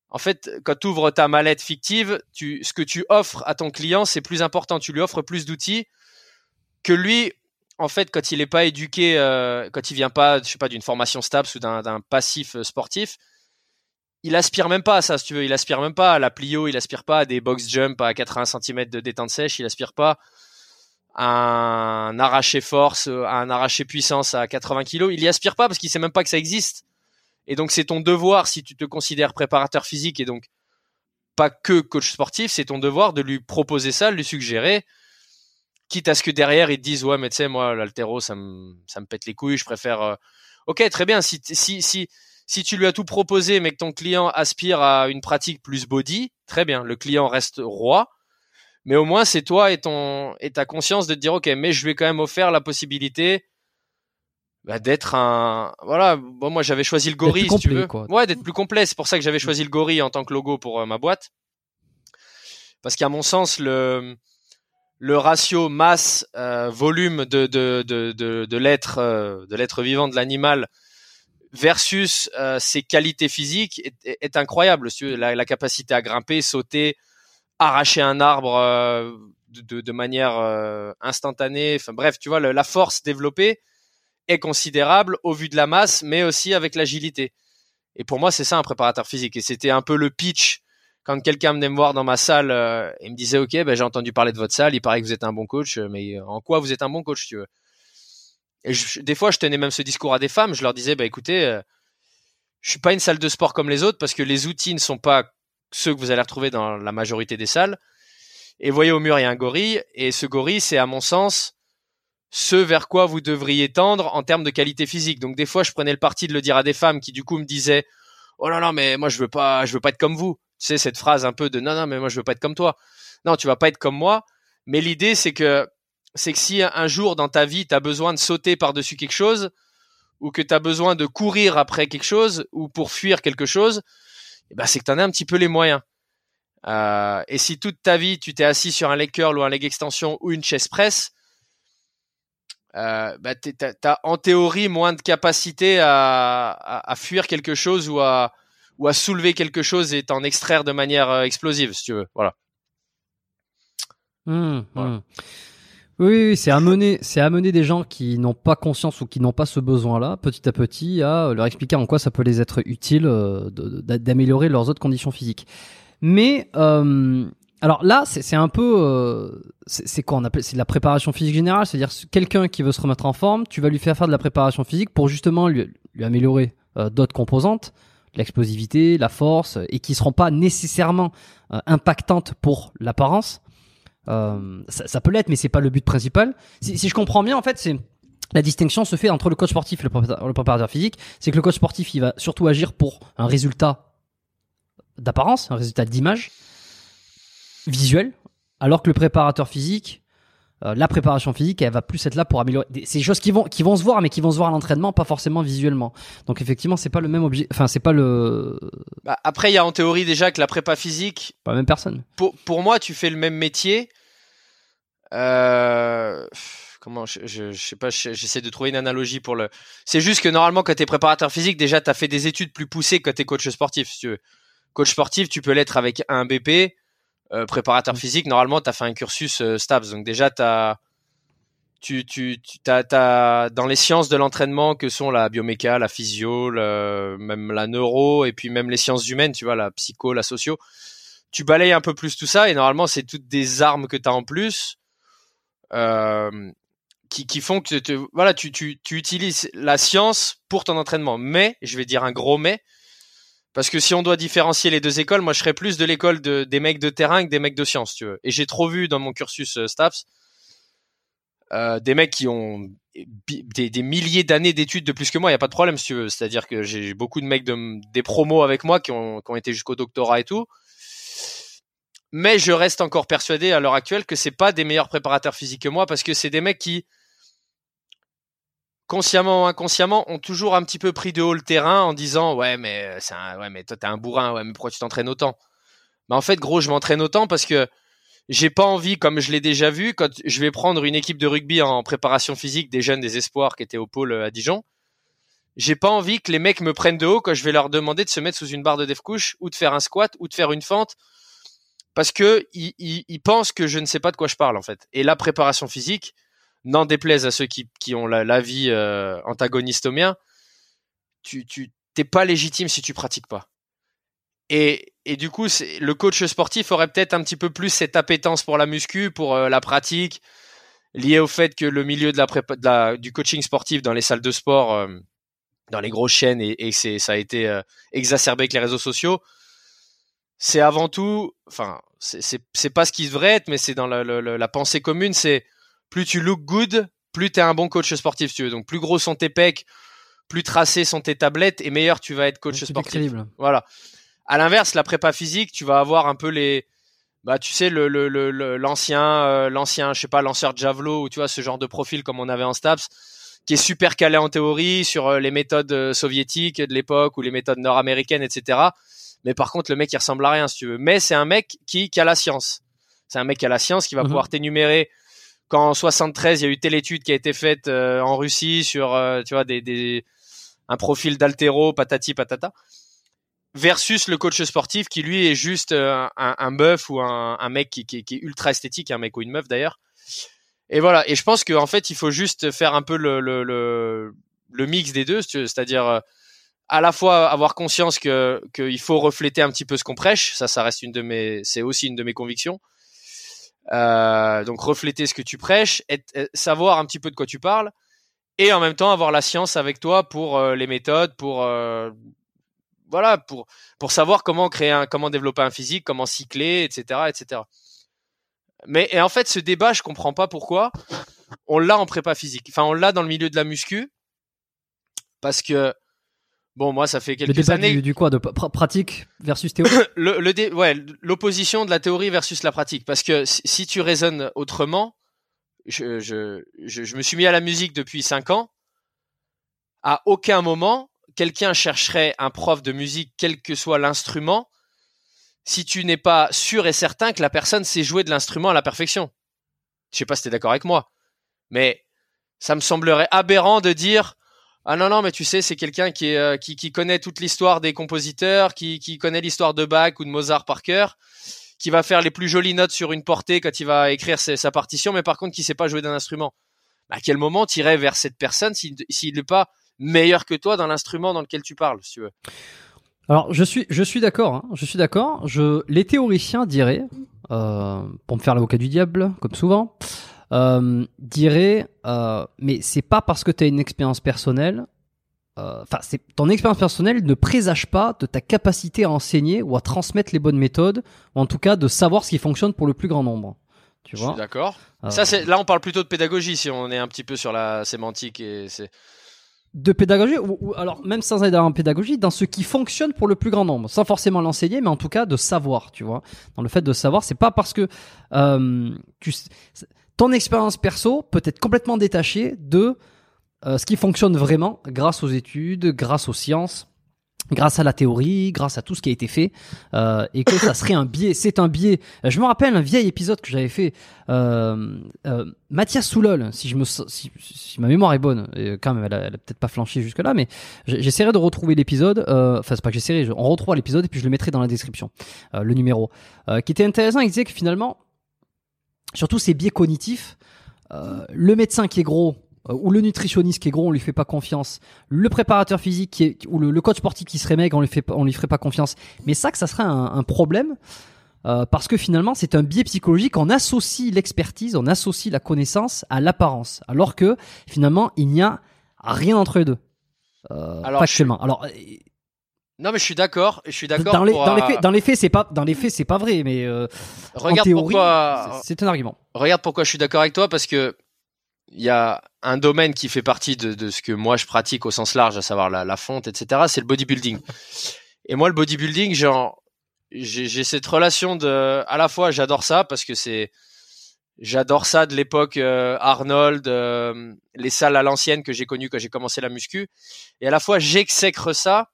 en fait, quand tu ouvres ta mallette fictive, tu, ce que tu offres à ton client, c'est plus important. Tu lui offres plus d'outils que lui, en fait, quand il n'est pas éduqué, euh, quand il vient pas, je sais pas, d'une formation STAPS ou d'un, d'un passif sportif, il aspire même pas à ça, si tu veux. Il aspire même pas à la plio, il aspire pas à des box jump à quatre-vingts centimètres de détente sèche, il aspire pas à un arraché force, à un arraché puissance à quatre-vingts kilos. Il y aspire pas parce qu'il sait même pas que ça existe. Et donc, c'est ton devoir, si tu te considères préparateur physique et donc pas que coach sportif, c'est ton devoir de lui proposer ça, de lui suggérer, quitte à ce que derrière, ils te disent « Ouais, mais tu sais, moi, l'haltéro, ça me, ça me pète les couilles, je préfère… Euh... » Ok, très bien, si, si, si, si tu lui as tout proposé, mais que ton client aspire à une pratique plus body, très bien, le client reste roi, mais au moins, c'est toi et, ton, et ta conscience de te dire « Ok, mais je lui ai quand même offert la possibilité… » Bah, d'être un, voilà, bon, moi, j'avais choisi le gorille, si complet, tu veux. Quoi. Ouais, d'être plus complet. C'est pour ça que j'avais choisi le gorille en tant que logo pour euh, ma boîte. Parce qu'à mon sens, le, le ratio masse, euh, volume de, de, de, de, de l'être, euh, de l'être vivant, de l'animal versus, euh, ses qualités physiques est, est, est incroyable. La, la capacité à grimper, sauter, arracher un arbre, euh, de, de manière, euh, instantanée. Enfin, bref, tu vois, le, la force développée est considérable au vu de la masse, mais aussi avec l'agilité. Et pour moi, c'est ça un préparateur physique. Et c'était un peu le pitch quand quelqu'un venait me voir dans ma salle euh, et me disait « Ok, ben, j'ai entendu parler de votre salle, il paraît que vous êtes un bon coach, mais en quoi vous êtes un bon coach, tu veux ?» Et je, des fois, je tenais même ce discours à des femmes. Je leur disais bah, « Écoutez, euh, je suis pas une salle de sport comme les autres parce que les outils ne sont pas ceux que vous allez retrouver dans la majorité des salles. Et voyez, au mur, il y a un gorille. Et ce gorille, c'est à mon sens… ce vers quoi vous devriez tendre en termes de qualité physique. » Donc des fois, je prenais le parti de le dire à des femmes qui du coup me disaient « Oh là là, mais moi je veux pas, je veux pas être comme vous. » Tu sais, cette phrase un peu de « Non, non, mais moi je veux pas être comme toi. » Non, tu vas pas être comme moi. Mais l'idée, c'est que c'est que si un jour dans ta vie, tu as besoin de sauter par-dessus quelque chose ou que tu as besoin de courir après quelque chose ou pour fuir quelque chose, eh ben, c'est que tu en as un petit peu les moyens. Euh, et si toute ta vie, tu t'es assis sur un leg curl ou un leg extension ou une chest press, Euh, bah t'es, t'as, t'as en théorie moins de capacité à, à, à fuir quelque chose ou à, ou à soulever quelque chose et t'en extraire de manière euh, explosive, si tu veux. Voilà. Mmh, voilà. Mmh. Oui, oui, c'est amener, c'est amener des gens qui n'ont pas conscience ou qui n'ont pas ce besoin-là, petit à petit, à leur expliquer en quoi ça peut les être utile euh, de, de, d'améliorer leurs autres conditions physiques. Mais euh, alors là, c'est, c'est un peu, euh, c'est, c'est quoi on appelle, c'est de la préparation physique générale, c'est-à-dire quelqu'un qui veut se remettre en forme, tu vas lui faire faire de la préparation physique pour justement lui, lui améliorer euh, d'autres composantes, l'explosivité, la force, et qui seront pas nécessairement euh, impactantes pour l'apparence. Euh, ça, ça peut l'être, mais c'est pas le but principal. Si, si je comprends bien, en fait, c'est la distinction se fait entre le coach sportif et le préparateur, le préparateur physique, c'est que le coach sportif, il va surtout agir pour un résultat d'apparence, un résultat d'image visuel, alors que le préparateur physique, euh, la préparation physique, elle va plus être là pour améliorer. C'est des choses qui vont, qui vont se voir, mais qui vont se voir à l'entraînement, pas forcément visuellement. Donc effectivement, c'est pas le même objet. Enfin, c'est pas le. Bah après, il y a en théorie déjà que la prépa physique. Pas la même personne. Pour pour moi, tu fais le même métier. Euh, comment je, je je sais pas. J'essaie de trouver une analogie pour le. C'est juste que normalement, quand t'es préparateur physique, déjà t'as fait des études plus poussées que quand t'es coach sportif. Si tu veux. Coach sportif, tu peux l'être avec un B P. Euh, préparateur physique, normalement, tu as fait un cursus euh, STAPS. Donc déjà, t'as, tu, tu, tu t'as, t'as, dans les sciences de l'entraînement que sont la bioméca, la physio, le, même la neuro et puis même les sciences humaines, tu vois, la psycho, la socio, tu balayes un peu plus tout ça et normalement, c'est toutes des armes que tu as en plus euh, qui, qui font que te, voilà, tu, tu, tu utilises la science pour ton entraînement. Mais, je vais dire un gros mais, parce que si on doit différencier les deux écoles, moi je serais plus de l'école de, des mecs de terrain que des mecs de science, tu veux. Et j'ai trop vu dans mon cursus euh, STAPS euh, des mecs qui ont des, des milliers d'années d'études de plus que moi, il n'y a pas de problème si tu veux. C'est-à-dire que j'ai beaucoup de mecs de, des promos avec moi qui ont, qui ont été jusqu'au doctorat et tout. Mais je reste encore persuadé à l'heure actuelle que c'est pas des meilleurs préparateurs physiques que moi parce que c'est des mecs qui, consciemment ou inconsciemment, ont toujours un petit peu pris de haut le terrain en disant « Ouais, mais c'est un, ouais, mais toi, t'es un bourrin, ouais, mais pourquoi tu t'entraînes autant ?» Bah, en fait, gros, je m'entraîne autant parce que j'ai pas envie, comme je l'ai déjà vu, quand je vais prendre une équipe de rugby en préparation physique des jeunes des espoirs qui étaient au pôle à Dijon, j'ai pas envie que les mecs me prennent de haut quand je vais leur demander de se mettre sous une barre de dev couch ou de faire un squat ou de faire une fente parce que ils, ils, ils pensent que je ne sais pas de quoi je parle, en fait. Et la préparation physique, n'en déplaise à ceux qui, qui ont la, la vie euh, antagoniste au mien, tu, tu t'es pas légitime si tu pratiques pas. Et, et du coup, c'est, le coach sportif aurait peut-être un petit peu plus cette appétence pour la muscu, pour euh, la pratique, liée au fait que le milieu de la prépa, de la, du coaching sportif dans les salles de sport, euh, dans les grosses chaînes, et, et c'est, ça a été euh, exacerbé avec les réseaux sociaux, c'est avant tout, enfin, c'est, c'est, c'est pas ce qui devrait être, mais c'est dans la, la, la pensée commune, c'est plus tu look good, plus tu es un bon coach sportif, si tu veux. Donc, plus gros sont tes pecs, plus tracés sont tes tablettes, et meilleur tu vas être coach c'est sportif. Incroyable. Voilà. À l'inverse, la prépa physique, tu vas avoir un peu les, bah, tu sais, le, le, le, le, l'ancien, euh, l'ancien, je sais pas, lanceur de javelot, ou tu vois, ce genre de profil comme on avait en STAPS, qui est super calé en théorie sur euh, les méthodes euh, soviétiques de l'époque ou les méthodes nord-américaines, et cetera. Mais par contre, le mec, il ressemble à rien, si tu veux. Mais c'est un mec qui, qui a la science. C'est un mec qui a la science, qui va mmh. pouvoir t'énumérer. Quand en soixante-treize, il y a eu telle étude qui a été faite euh, en Russie sur, euh, tu vois, des, des, un profil d'altéro, patati patata. Versus le coach sportif qui, lui, est juste un, un, un bœuf ou un, un mec qui, qui, qui est ultra esthétique, un mec ou une meuf d'ailleurs. Et voilà. Et je pense qu'en fait, il faut juste faire un peu le, le, le, le mix des deux. C'est-à-dire, à la fois avoir conscience que, qu'il faut refléter un petit peu ce qu'on prêche. Ça, ça reste une de mes, c'est aussi une de mes convictions. Euh, donc, refléter ce que tu prêches, être, savoir un petit peu de quoi tu parles. Et en même temps, avoir la science avec toi pour euh, les méthodes, pour, euh, voilà, pour, pour savoir comment créer un, comment développer un physique, comment cycler, et cetera, et cetera. Mais, et en fait, ce débat, je comprends pas pourquoi on l'a en prépa physique. Enfin, on l'a dans le milieu de la muscu. Parce que, bon, moi, ça fait quelques le débat années. Du, du quoi? De pr- pratique versus théorie? le, le dé- ouais, l'opposition de la théorie versus la pratique. Parce que si, si tu raisonnes autrement, je, je, je, je me suis mis à la musique depuis cinq ans. À aucun moment, quelqu'un chercherait un prof de musique, quel que soit l'instrument, si tu n'es pas sûr et certain que la personne sait jouer de l'instrument à la perfection. Je sais pas si t'es d'accord avec moi, mais ça me semblerait aberrant de dire « Ah non, non, mais tu sais, c'est quelqu'un qui, est, euh, qui, qui connaît toute l'histoire des compositeurs, qui, qui connaît l'histoire de Bach ou de Mozart par cœur, qui va faire les plus jolies notes sur une portée quand il va écrire sa, sa partition, mais par contre, qui sait pas jouer d'un instrument. » À quel moment t'irais vers cette personne s'il, s'il n'est pas meilleur que toi dans l'instrument dans lequel tu parles, si tu veux. Alors je suis je suis d'accord, hein, je suis d'accord. Je les théoriciens diraient, euh, pour me faire l'avocat du diable, comme souvent, euh, diraient, euh, mais c'est pas parce que t'as une expérience personnelle, enfin euh, c'est ton expérience personnelle ne présage pas de ta capacité à enseigner ou à transmettre les bonnes méthodes, ou en tout cas de savoir ce qui fonctionne pour le plus grand nombre. Tu vois. Je suis d'accord. Euh, Ça c'est là on parle plutôt de pédagogie si on est un petit peu sur la sémantique et c'est. De pédagogie, ou, ou alors même sans être en pédagogie, dans ce qui fonctionne pour le plus grand nombre, sans forcément l'enseigner, mais en tout cas de savoir, tu vois. Dans le fait de savoir, c'est pas parce que euh, tu, ton expérience perso peut être complètement détachée de euh, ce qui fonctionne vraiment grâce aux études, grâce aux sciences, grâce à la théorie, grâce à tout ce qui a été fait, euh, et que ça serait un biais. C'est un biais. Je me rappelle un vieil épisode que j'avais fait. Euh, euh, Mathias Soulol, si je me, si, si ma mémoire est bonne, et quand même, elle a, elle a peut-être pas flanché jusque là, mais j'essaierai de retrouver l'épisode. Enfin, euh, c'est pas que j'essaierai, on retrouvera l'épisode et puis je le mettrai dans la description, euh, le numéro, euh, qui était intéressant. Il disait que finalement, surtout ces biais cognitifs, euh, le médecin qui est gros euh, ou le nutritionniste qui est gros, on lui fait pas confiance. Le préparateur physique qui est, ou le, le coach sportif qui serait maigre, on lui fait, on lui ferait pas confiance. Mais ça, que ça serait un, un problème. Euh, parce que finalement, c'est un biais psychologique. On associe l'expertise, on associe la connaissance à l'apparence, alors que finalement, il n'y a rien entre les deux. Euh, alors, factuellement. Je... Alors, non, mais je suis d'accord. Je suis d'accord. Dans les, pour, dans les faits, dans les faits, c'est pas, dans les faits, c'est pas vrai. Mais euh, regarde en théorie, pourquoi... c'est, c'est un argument. Regarde pourquoi je suis d'accord avec toi, parce que il y a un domaine qui fait partie de, de ce que moi je pratique au sens large, à savoir la, la fonte, et cetera. C'est le bodybuilding. Et moi, le bodybuilding, genre. J'ai, j'ai cette relation de, à la fois j'adore ça parce que c'est, j'adore ça de l'époque euh, Arnold, euh, les salles à l'ancienne que j'ai connues quand j'ai commencé la muscu, et à la fois j'exècre ça,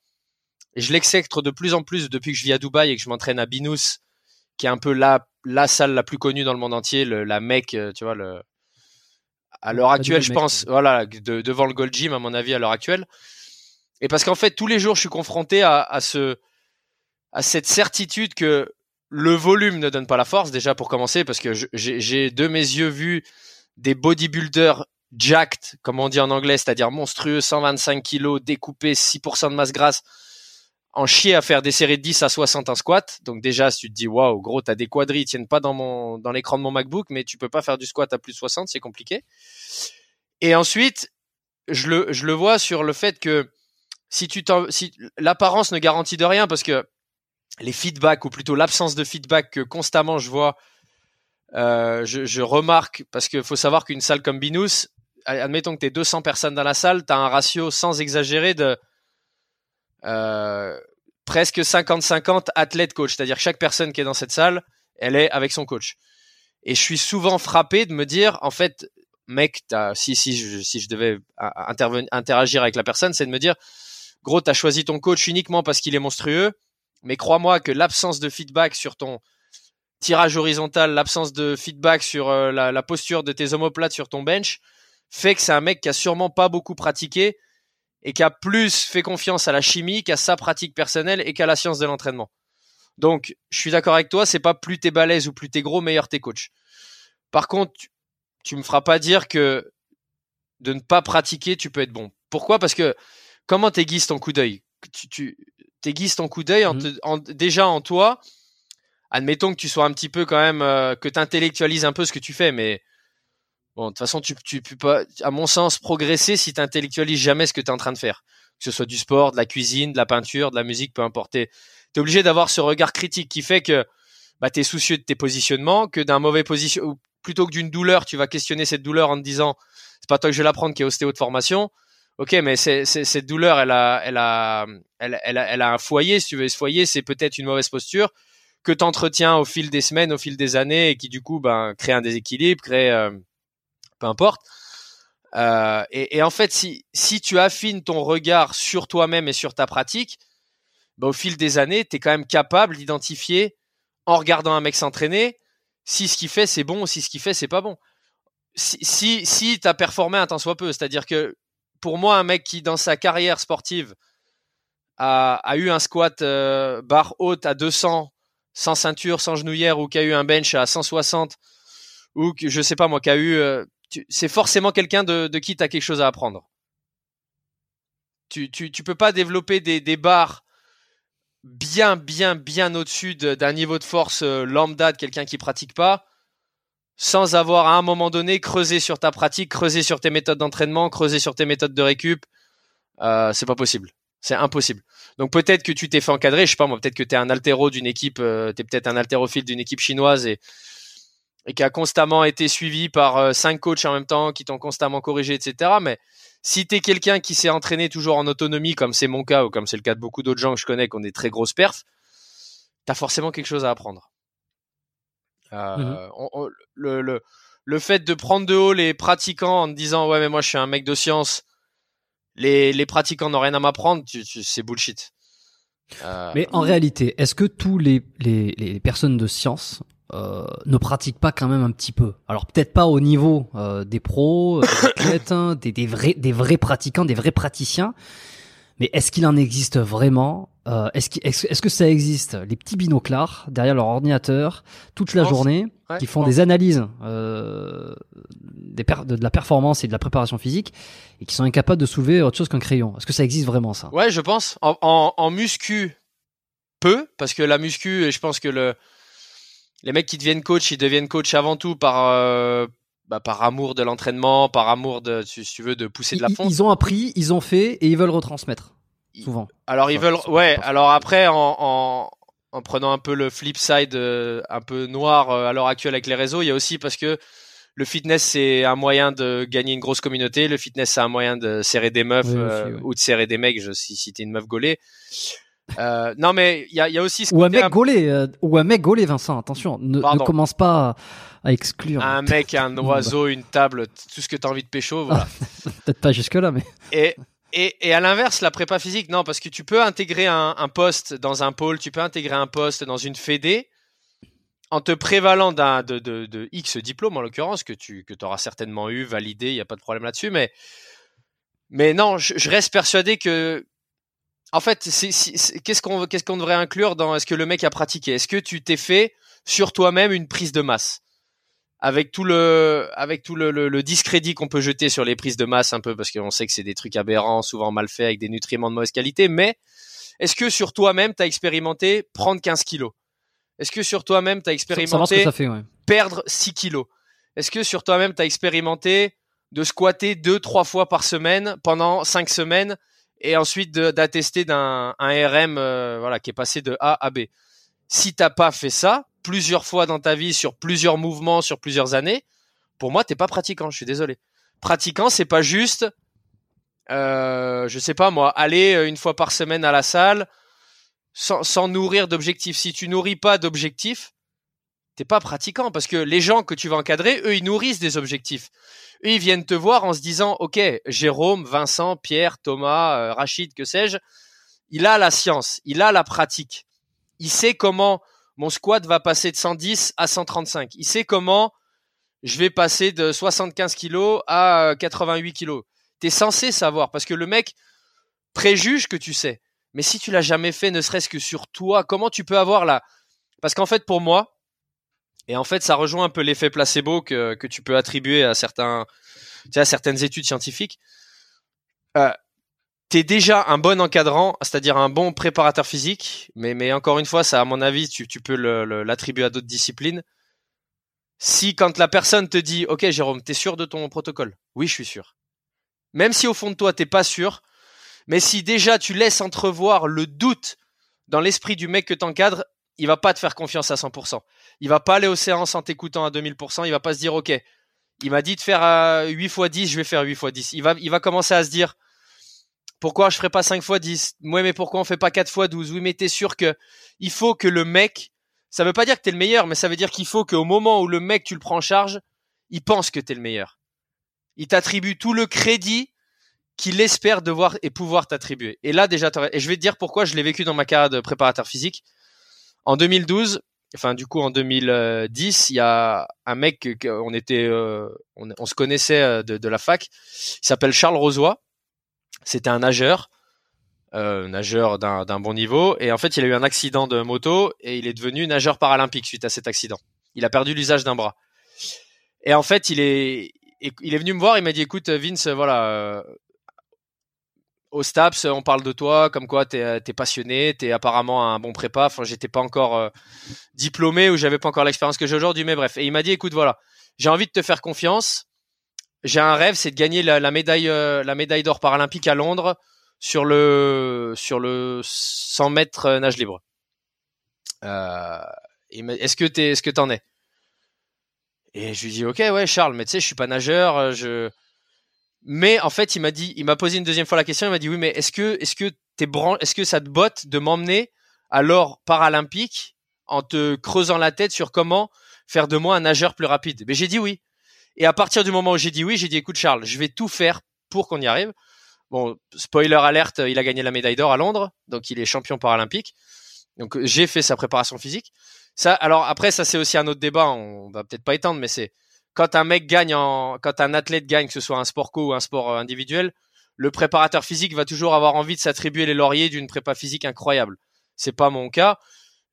et je l'exècre de plus en plus depuis que je vis à Dubaï et que je m'entraîne à Binous, qui est un peu la la salle la plus connue dans le monde entier, le, la Mecque, tu vois, le, à l'heure actuelle je pense, voilà, de, devant le Gold Gym à mon avis à l'heure actuelle, et parce qu'en fait tous les jours je suis confronté à, à ce à cette certitude que le volume ne donne pas la force, déjà pour commencer, parce que je, j'ai, j'ai de mes yeux vu des bodybuilders jacked, comme on dit en anglais, c'est-à-dire monstrueux, cent vingt-cinq kilos, découpés, six pour cent de masse grasse, en chier à faire des séries de dix à soixante un squat. Donc déjà, si tu te dis, waouh, gros, t'as des quadris, ils tiennent pas dans mon, dans l'écran de mon MacBook, mais tu peux pas faire du squat à plus de soixante, c'est compliqué. Et ensuite, je le, je le vois sur le fait que si tu t'en, si l'apparence ne garantit de rien, parce que les feedbacks, ou plutôt l'absence de feedback que constamment je vois, euh, je, je remarque, parce que faut savoir qu'une salle comme Binous, admettons que t'es deux cents personnes dans la salle, t'as un ratio sans exagérer de, Euh, presque cinquante cinquante athlète-coach, c'est-à-dire que chaque personne qui est dans cette salle, elle est avec son coach. Et je suis souvent frappé de me dire, en fait, mec, t'as, si, si, je, si je devais interven- interagir avec la personne, c'est de me dire, gros, t'as choisi ton coach uniquement parce qu'il est monstrueux, mais crois-moi que l'absence de feedback sur ton tirage horizontal, l'absence de feedback sur euh, la, la posture de tes omoplates sur ton bench, fait que c'est un mec qui a sûrement pas beaucoup pratiqué, et qui a plus fait confiance à la chimie qu'à sa pratique personnelle et qu'à la science de l'entraînement. Donc, je suis d'accord avec toi, c'est pas plus t'es balèze ou plus t'es gros, meilleur t'es coach. Par contre, tu, tu me feras pas dire que de ne pas pratiquer, tu peux être bon. Pourquoi ? Parce que comment t'aiguises ton coup d'œil ? Tu, tu t'aiguises ton coup d'œil en te, en, déjà en toi. Admettons que tu sois un petit peu quand même, euh, que t'intellectualises un peu ce que tu fais, mais bon, de toute façon, tu tu peux pas, à mon sens, progresser si tu intellectualises jamais ce que tu es en train de faire. Que ce soit du sport, de la cuisine, de la peinture, de la musique, peu importe. Tu es obligé d'avoir ce regard critique qui fait que bah, tu es soucieux de tes positionnements, que d'un mauvais position, ou plutôt que d'une douleur, tu vas questionner cette douleur en te disant « c'est pas toi que je vais la prendre qui est ostéo de formation. Ok, mais c'est, c'est, cette douleur, elle a, elle, a, elle, elle, a, elle a un foyer. Si tu veux ce foyer, c'est peut-être une mauvaise posture que tu entretiens au fil des semaines, au fil des années et qui du coup bah, crée un déséquilibre, crée… Euh, peu importe. Euh, et, et en fait, si, si tu affines ton regard sur toi-même et sur ta pratique, bah, au fil des années, tu es quand même capable d'identifier, en regardant un mec s'entraîner, si ce qu'il fait, c'est bon ou si ce qu'il fait, c'est pas bon. Si, si, si tu as performé un tant soit peu, c'est-à-dire que pour moi, un mec qui, dans sa carrière sportive, a, a eu un squat euh, barre haute à deux cents, sans ceinture, sans genouillère, ou qui a eu un bench à cent soixante, ou que, je sais pas moi, qui a eu... Euh, Tu, c'est forcément quelqu'un de, de qui tu as quelque chose à apprendre. Tu, tu, tu peux pas développer des, des barres bien, bien, bien au-dessus de, d'un niveau de force euh, lambda de quelqu'un qui pratique pas sans avoir à un moment donné creusé sur ta pratique, creusé sur tes méthodes d'entraînement, creusé sur tes méthodes de récup. Euh, c'est pas possible. C'est impossible. Donc peut-être que tu t'es fait encadrer, je sais pas moi, peut-être que tu es un altéro d'une équipe, euh, tu es peut-être un altérophile d'une équipe chinoise et et qui a constamment été suivi par cinq coachs en même temps, qui t'ont constamment corrigé, et cetera. Mais si t'es quelqu'un qui s'est entraîné toujours en autonomie, comme c'est mon cas, ou comme c'est le cas de beaucoup d'autres gens que je connais, qui ont des très grosses perfs, t'as forcément quelque chose à apprendre. Euh, mmh. on, on, le, le, le fait de prendre de haut les pratiquants en te disant « ouais, mais moi, je suis un mec de science, les, les pratiquants n'ont rien à m'apprendre », c'est bullshit. Euh, mais en réalité, est-ce que tous les, les, les personnes de science Euh, ne pratique pas quand même un petit peu. Alors peut-être pas au niveau euh, des pros, des athlètes, hein, des, des vrais, des vrais pratiquants, des vrais praticiens. Mais est-ce qu'il en existe vraiment euh, est-ce, qu'il, est-ce, est-ce que ça existe les petits binoclars derrière leur ordinateur toute la journée ouais, qui font des analyses euh, des per- de, de la performance et de la préparation physique et qui sont incapables de soulever autre chose qu'un crayon? Est-ce que ça existe vraiment ça? Ouais, je pense. En, en, en muscu, peu, parce que la muscu, et je pense que le les mecs qui deviennent coach, ils deviennent coach avant tout par euh, bah, par amour de l'entraînement, par amour de si tu veux de pousser de la fonte. Ils ont appris, ils ont fait et ils veulent retransmettre. Souvent. Alors enfin, ils veulent ouais, alors après en en en prenant un peu le flip side euh, un peu noir euh, à l'heure actuelle avec les réseaux, il y a aussi parce que le fitness c'est un moyen de gagner une grosse communauté, le fitness c'est un moyen de serrer des meufs oui, aussi, euh, ouais. ou de serrer des mecs, je si si t'es une meuf gaulée. Euh, non mais il y a, y a aussi ce ou un mec un... gaulé euh, ou un mec gaulé Vincent attention ne, ne commence pas à exclure un mec un oiseau une table tout ce que t'as envie de pécho voilà. Peut-être pas jusque là mais et, et, et à l'inverse la prépa physique non parce que tu peux intégrer un, un poste dans un pôle tu peux intégrer un poste dans une fédé en te prévalant d'un, de, de, de X diplôme en l'occurrence que tu que t'auras certainement eu validé il n'y a pas de problème là-dessus mais, mais non je, je reste persuadé que en fait, c'est, c'est, c'est, qu'est-ce qu'on, qu'est-ce qu'on devrait inclure dans est-ce que le mec a pratiqué ? Est-ce que tu t'es fait sur toi-même une prise de masse ? Avec tout le, avec tout le, le, le discrédit qu'on peut jeter sur les prises de masse un peu parce qu'on sait que c'est des trucs aberrants, souvent mal faits, avec des nutriments de mauvaise qualité. Mais Est-ce que sur toi-même, tu as expérimenté prendre quinze kilos? Est-ce que sur toi-même, tu as expérimenté ça fait, ouais. perdre six kilos? Est-ce que sur toi-même, tu as expérimenté de squatter deux trois fois par semaine pendant cinq semaines et ensuite de, d'attester d'un un R M euh, voilà, qui est passé de A à B? Si tu n'as pas fait ça plusieurs fois dans ta vie, sur plusieurs mouvements, sur plusieurs années, pour moi, tu n'es pas pratiquant, je suis désolé. Pratiquant, c'est pas juste, euh, je sais pas moi, aller une fois par semaine à la salle sans, sans nourrir d'objectifs. Si tu nourris pas d'objectifs, t'es pas pratiquant, parce que les gens que tu vas encadrer, eux, ils nourrissent des objectifs. Eux, ils viennent te voir en se disant, ok, Jérôme, Vincent, Pierre, Thomas, euh, Rachid, que sais-je, il a la science, il a la pratique. Il sait comment mon squat va passer de cent dix à cent trente-cinq. Il sait comment je vais passer de soixante-quinze kilos à quatre-vingt-huit kilos. T'es censé savoir, parce que le mec préjuge que tu sais. Mais si tu l'as jamais fait, ne serait-ce que sur toi, comment tu peux avoir la... Parce qu'en fait, pour moi, et en fait, ça rejoint un peu l'effet placebo que, que tu peux attribuer à, certains, tu sais, à certaines études scientifiques. Euh, t'es déjà un bon encadrant, c'est-à-dire un bon préparateur physique. Mais, mais encore une fois, ça, à mon avis, tu, tu peux le, le, l'attribuer à d'autres disciplines. Si quand la personne te dit « Ok Jérôme, t'es sûr de ton protocole ?» Oui, je suis sûr. Même si au fond de toi, t'es pas sûr, mais si déjà tu laisses entrevoir le doute dans l'esprit du mec que t'encadres, il va pas te faire confiance à cent pour cent. Il va pas aller aux séances en t'écoutant à deux mille pour cent, il va pas se dire « Ok, il m'a dit de faire euh, huit fois dix, je vais faire huit fois dix. » Il va, il va commencer à se dire « Pourquoi je ferai pas cinq fois dix ?»« Ouais, mais pourquoi on fait pas quatre fois douze ?»« Oui, mais t'es sûr que… » Il faut que le mec… Ça veut pas dire que t'es le meilleur, mais ça veut dire qu'il faut qu'au moment où le mec, tu le prends en charge, il pense que t'es le meilleur. Il t'attribue tout le crédit qu'il espère devoir et pouvoir t'attribuer. Et là, déjà, t'aurais... et je vais te dire pourquoi je l'ai vécu dans ma carrière de préparateur physique. En deux mille douze, enfin, du coup, en deux mille dix, il y a un mec qu'on était, euh, on, on se connaissait de, de la fac. Il s'appelle Charles Rozoy. C'était un nageur. Euh, nageur d'un, d'un bon niveau, et en fait il a eu un accident de moto et il est devenu nageur paralympique suite à cet accident. Il a perdu l'usage d'un bras, et en fait il est, il est venu me voir, il m'a dit écoute Vince, voilà, euh, au STAPS on parle de toi comme quoi t'es, t'es passionné, t'es apparemment un bon prépa, enfin j'étais pas encore euh, diplômé ou j'avais pas encore l'expérience que j'ai aujourd'hui, mais bref, et il m'a dit écoute voilà, j'ai envie de te faire confiance, j'ai un rêve, c'est de gagner la, la médaille euh, la médaille d'or paralympique à Londres sur le sur le cent mètres nage libre. Euh, est-ce que t'es est-ce que t'en es? Et je lui dis ok ouais Charles, mais tu sais je suis pas nageur, je. Mais en fait il m'a dit, il m'a posé une deuxième fois la question, il m'a dit oui mais est-ce que est-ce que t'es bran... est-ce que ça te botte de m'emmener à l'or paralympique en te creusant la tête sur comment faire de moi un nageur plus rapide? Mais j'ai dit oui. Et à partir du moment où j'ai dit oui, j'ai dit écoute Charles, je vais tout faire pour qu'on y arrive. Bon, spoiler alerte, il a gagné la médaille d'or à Londres, donc il est champion paralympique. Donc j'ai fait sa préparation physique. Ça, alors après ça c'est aussi un autre débat, on va peut-être pas étendre, mais c'est quand un mec gagne, en, quand un athlète gagne, que ce soit un sport co ou un sport individuel, le préparateur physique va toujours avoir envie de s'attribuer les lauriers d'une prépa physique incroyable. C'est pas mon cas.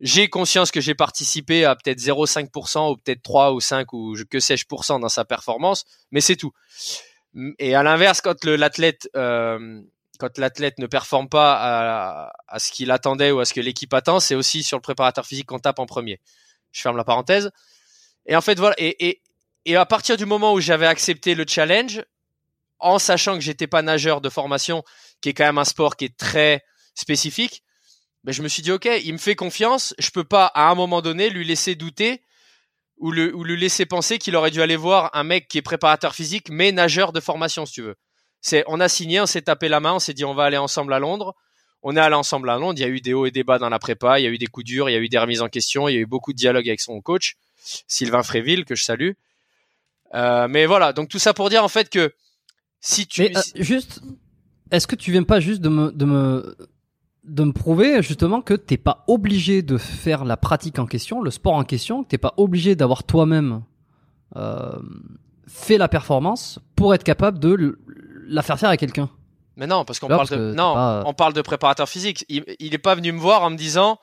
J'ai conscience que j'ai participé à peut-être zéro virgule cinq pour cent ou peut-être trois ou cinq ou que sais-je pourcent dans sa performance, mais c'est tout. Et à l'inverse, quand le, l'athlète, euh, quand l'athlète ne performe pas à, à ce qu'il attendait ou à ce que l'équipe attend, c'est aussi sur le préparateur physique qu'on tape en premier. Je ferme la parenthèse. Et en fait, voilà. Et, et, et à partir du moment où j'avais accepté le challenge, en sachant que j'étais pas nageur de formation, qui est quand même un sport qui est très spécifique, ben je me suis dit ok, il me fait confiance. Je peux pas à un moment donné lui laisser douter. Ou le, ou le laisser penser qu'il aurait dû aller voir un mec qui est préparateur physique mais nageur de formation si tu veux. C'est, on a signé, on s'est tapé la main, on s'est dit on va aller ensemble à Londres. On est allé ensemble à Londres, il y a eu des hauts et des bas dans la prépa, il y a eu des coups durs, il y a eu des remises en question, il y a eu beaucoup de dialogues avec son coach, Sylvain Fréville, que je salue. Euh, mais voilà, donc tout ça pour dire en fait que si tu... Mais, euh, juste, est-ce que tu viens pas juste de me... De me... de me prouver justement que t'es pas obligé de faire la pratique en question, le sport en question, que t'es pas obligé d'avoir toi-même euh, fait la performance pour être capable de la faire faire à quelqu'un. Mais non, parce qu'on là, parle parce de non, pas... on parle de préparateur physique. Il, il est pas venu me voir en me disant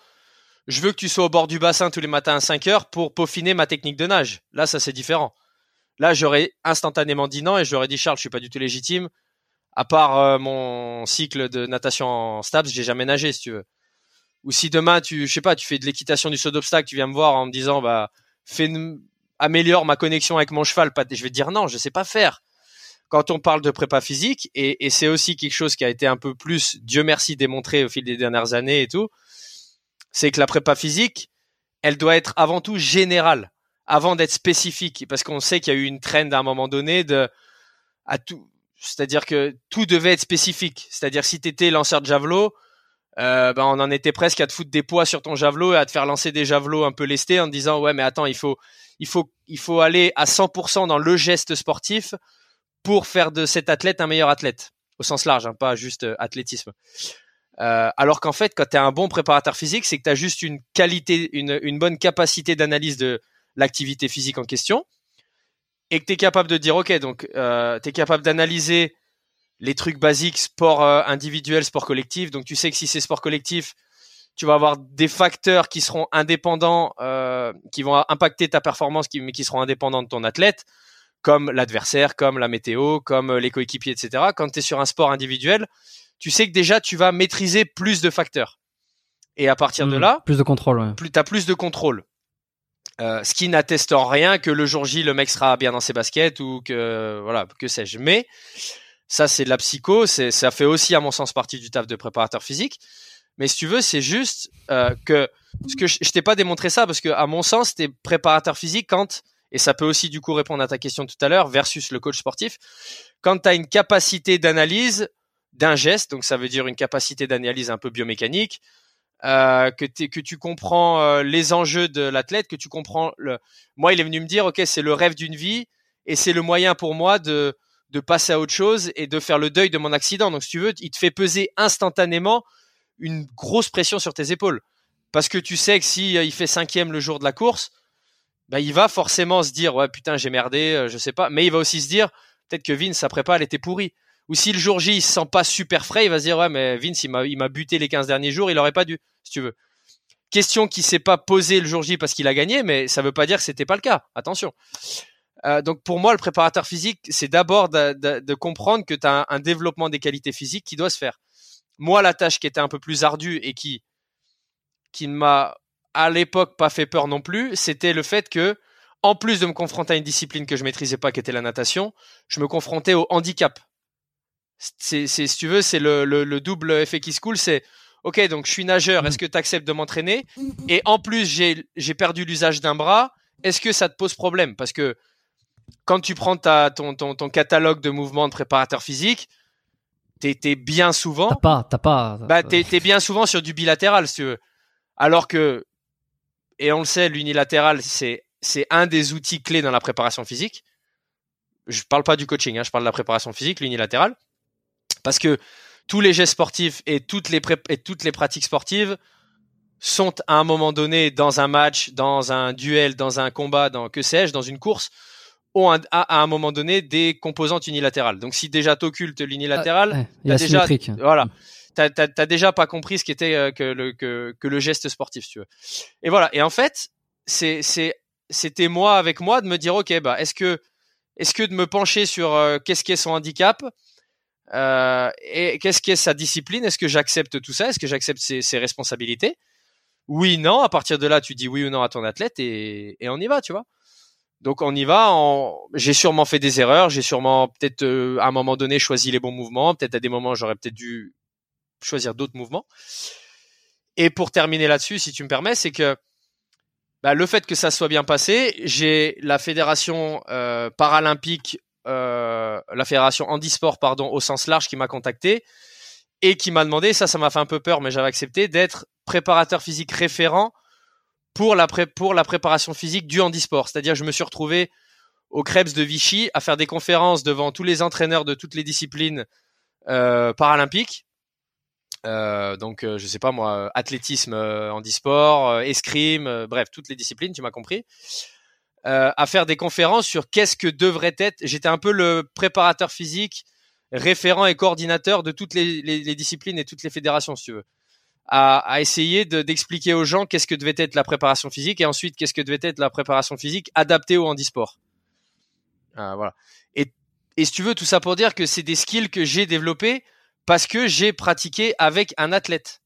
je veux que tu sois au bord du bassin tous les matins à cinq heures pour peaufiner ma technique de nage. Là, ça c'est différent. Là, j'aurais instantanément dit non et j'aurais dit Charles, je suis pas du tout légitime à part euh, mon cycle de natation en STAPS, j'ai jamais nagé, si tu veux. Ou si demain tu, je sais pas, tu fais de l'équitation, du saut d'obstacle, tu viens me voir en me disant bah fais une, améliore ma connexion avec mon cheval, pas, je vais te dire non, je sais pas faire. Quand on parle de prépa physique, et, et c'est aussi quelque chose qui a été un peu plus, Dieu merci, démontré au fil des dernières années et tout, c'est que la prépa physique, elle doit être avant tout générale, avant d'être spécifique, parce qu'on sait qu'il y a eu une trend à un moment donné de, à tout, c'est-à-dire que tout devait être spécifique. C'est-à-dire si t'étais lanceur de javelot, euh, ben on en était presque à te foutre des poids sur ton javelot et à te faire lancer des javelots un peu lestés en te disant ouais mais attends il faut, il faut, il faut aller à cent pour cent dans le geste sportif pour faire de cet athlète un meilleur athlète, au sens large, hein, pas juste euh, athlétisme. Euh, alors qu'en fait, quand tu es un bon préparateur physique, c'est que tu as juste une qualité, une, une bonne capacité d'analyse de l'activité physique en question et que tu es capable de dire, ok, donc euh, tu es capable d'analyser les trucs basiques, sport euh, individuel, sport collectif. Donc tu sais que si c'est sport collectif, tu vas avoir des facteurs qui seront indépendants, euh, qui vont impacter ta performance, qui, mais qui seront indépendants de ton athlète, comme l'adversaire, comme la météo, comme les coéquipiers, et cetera. Quand tu es sur un sport individuel, tu sais que déjà, tu vas maîtriser plus de facteurs. Et à partir mmh, de là, plus de contrôle, ouais. plus, t'as plus de contrôle. Euh, ce qui n'atteste en rien que le jour J, le mec sera bien dans ses baskets ou que, voilà, que sais-je. Mais ça, c'est de la psycho. C'est, ça fait aussi, à mon sens, partie du taf de préparateur physique. Mais si tu veux, c'est juste euh, que, parce que je, je t'ai pas démontré ça parce que, à mon sens, t'es préparateur physique quand, et ça peut aussi du coup répondre à ta question tout à l'heure, versus le coach sportif, quand tu as une capacité d'analyse d'un geste, donc ça veut dire une capacité d'analyse un peu biomécanique, euh, que, que tu comprends euh, les enjeux de l'athlète, que tu comprends… le. Moi, il est venu me dire « Ok, c'est le rêve d'une vie et c'est le moyen pour moi de, de passer à autre chose et de faire le deuil de mon accident. » Donc si tu veux, il te fait peser instantanément une grosse pression sur tes épaules parce que tu sais que si il fait cinquième le jour de la course, bah, il va forcément se dire « Ouais, putain, j'ai merdé, euh, je sais pas. » Mais il va aussi se dire « Peut-être que Vince, sa prépa, elle était pourrie. » Ou si le jour J, il se sent pas super frais, il va se dire « Ouais, mais Vince, il m'a, il m'a buté les quinze derniers jours, il aurait pas dû, si tu veux. » Question qui s'est pas posée le jour J parce qu'il a gagné, mais ça veut pas dire que c'était pas le cas. Attention. Euh, donc, pour moi, le préparateur physique, c'est d'abord de, de, de comprendre que tu as un, un développement des qualités physiques qui doit se faire. Moi, la tâche qui était un peu plus ardue et qui, qui ne m'a, à l'époque, pas fait peur non plus, c'était le fait que, en plus de me confronter à une discipline que je maîtrisais pas, qui était la natation, je me confrontais au handicap. C'est, c'est, si tu veux, c'est le, le, le double effet qui se coule, c'est ok, donc je suis nageur, est-ce que tu acceptes de m'entraîner? Et en plus, j'ai, j'ai perdu l'usage d'un bras, est-ce que ça te pose problème? Parce que quand tu prends ta, ton, ton, ton catalogue de mouvements de préparateur physique, t'es, t'es bien souvent. T'as pas, t'as pas. T'as... Bah, t'es, t'es bien souvent sur du bilatéral, si tu veux. Alors que, et on le sait, l'unilatéral, c'est, c'est un des outils clés dans la préparation physique. Je parle pas du coaching, hein, je parle de la préparation physique, l'unilatéral. Parce que tous les gestes sportifs et toutes les, pré- et toutes les pratiques sportives sont à un moment donné dans un match, dans un duel, dans un combat, dans que sais-je, dans une course, ont un, à, à un moment donné des composantes unilatérales. Donc si déjà t'occultes l'unilatéral, ah, t'as déjà, voilà, t'as, t'as, t'as déjà pas compris ce qu'était euh, que, le, que, que le geste sportif, si tu veux. Et voilà. Et en fait, c'est, c'est, c'était moi avec moi de me dire, ok, bah est-ce que, est-ce que de me pencher sur euh, qu'est-ce qu'est son handicap? Euh, et qu'est-ce qu'est sa discipline? Est-ce que j'accepte tout ça? Est-ce que j'accepte ses, ses responsabilités? Oui, non. À partir de là, tu dis oui ou non à ton athlète et, et on y va, tu vois. Donc on y va. On... J'ai sûrement fait des erreurs. J'ai sûrement peut-être euh, à un moment donné choisi les bons mouvements. Peut-être à des moments j'aurais peut-être dû choisir d'autres mouvements. Et pour terminer là-dessus, si tu me permets, c'est que bah, le fait que ça soit bien passé, j'ai la fédération euh, paralympique. Euh, la fédération handisport pardon au sens large qui m'a contacté et qui m'a demandé, ça ça m'a fait un peu peur mais j'avais accepté, d'être préparateur physique référent pour la, pré- pour la préparation physique du handisport, c'est-à-dire je me suis retrouvé au Krebs de Vichy à faire des conférences devant tous les entraîneurs de toutes les disciplines euh, paralympiques euh, donc euh, je sais pas moi athlétisme, euh, handisport, euh, escrime, euh, bref toutes les disciplines, tu m'as compris. Euh, à faire des conférences sur qu'est-ce que devrait être. J'étais un peu le préparateur physique, référent et coordinateur de toutes les, les, les disciplines et toutes les fédérations, si tu veux, à, à essayer de, d'expliquer aux gens qu'est-ce que devait être la préparation physique et ensuite qu'est-ce que devait être la préparation physique adaptée au handisport. Euh, voilà. Et Et si tu veux, tout ça pour dire que c'est des skills que j'ai développés parce que j'ai pratiqué avec un athlète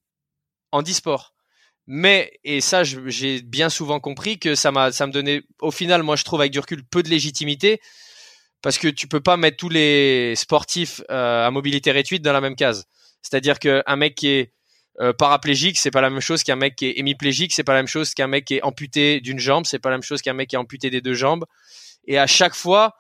en e-sport. Mais, et ça, je, j'ai bien souvent compris que ça m'a, ça me donnait, au final, moi, je trouve avec du recul, peu de légitimité parce que tu peux pas mettre tous les sportifs euh, à mobilité réduite dans la même case. C'est-à-dire qu'un mec qui est euh, paraplégique, c'est pas la même chose qu'un mec qui est hémiplégique, c'est pas la même chose qu'un mec qui est amputé d'une jambe, c'est pas la même chose qu'un mec qui est amputé des deux jambes. Et à chaque fois,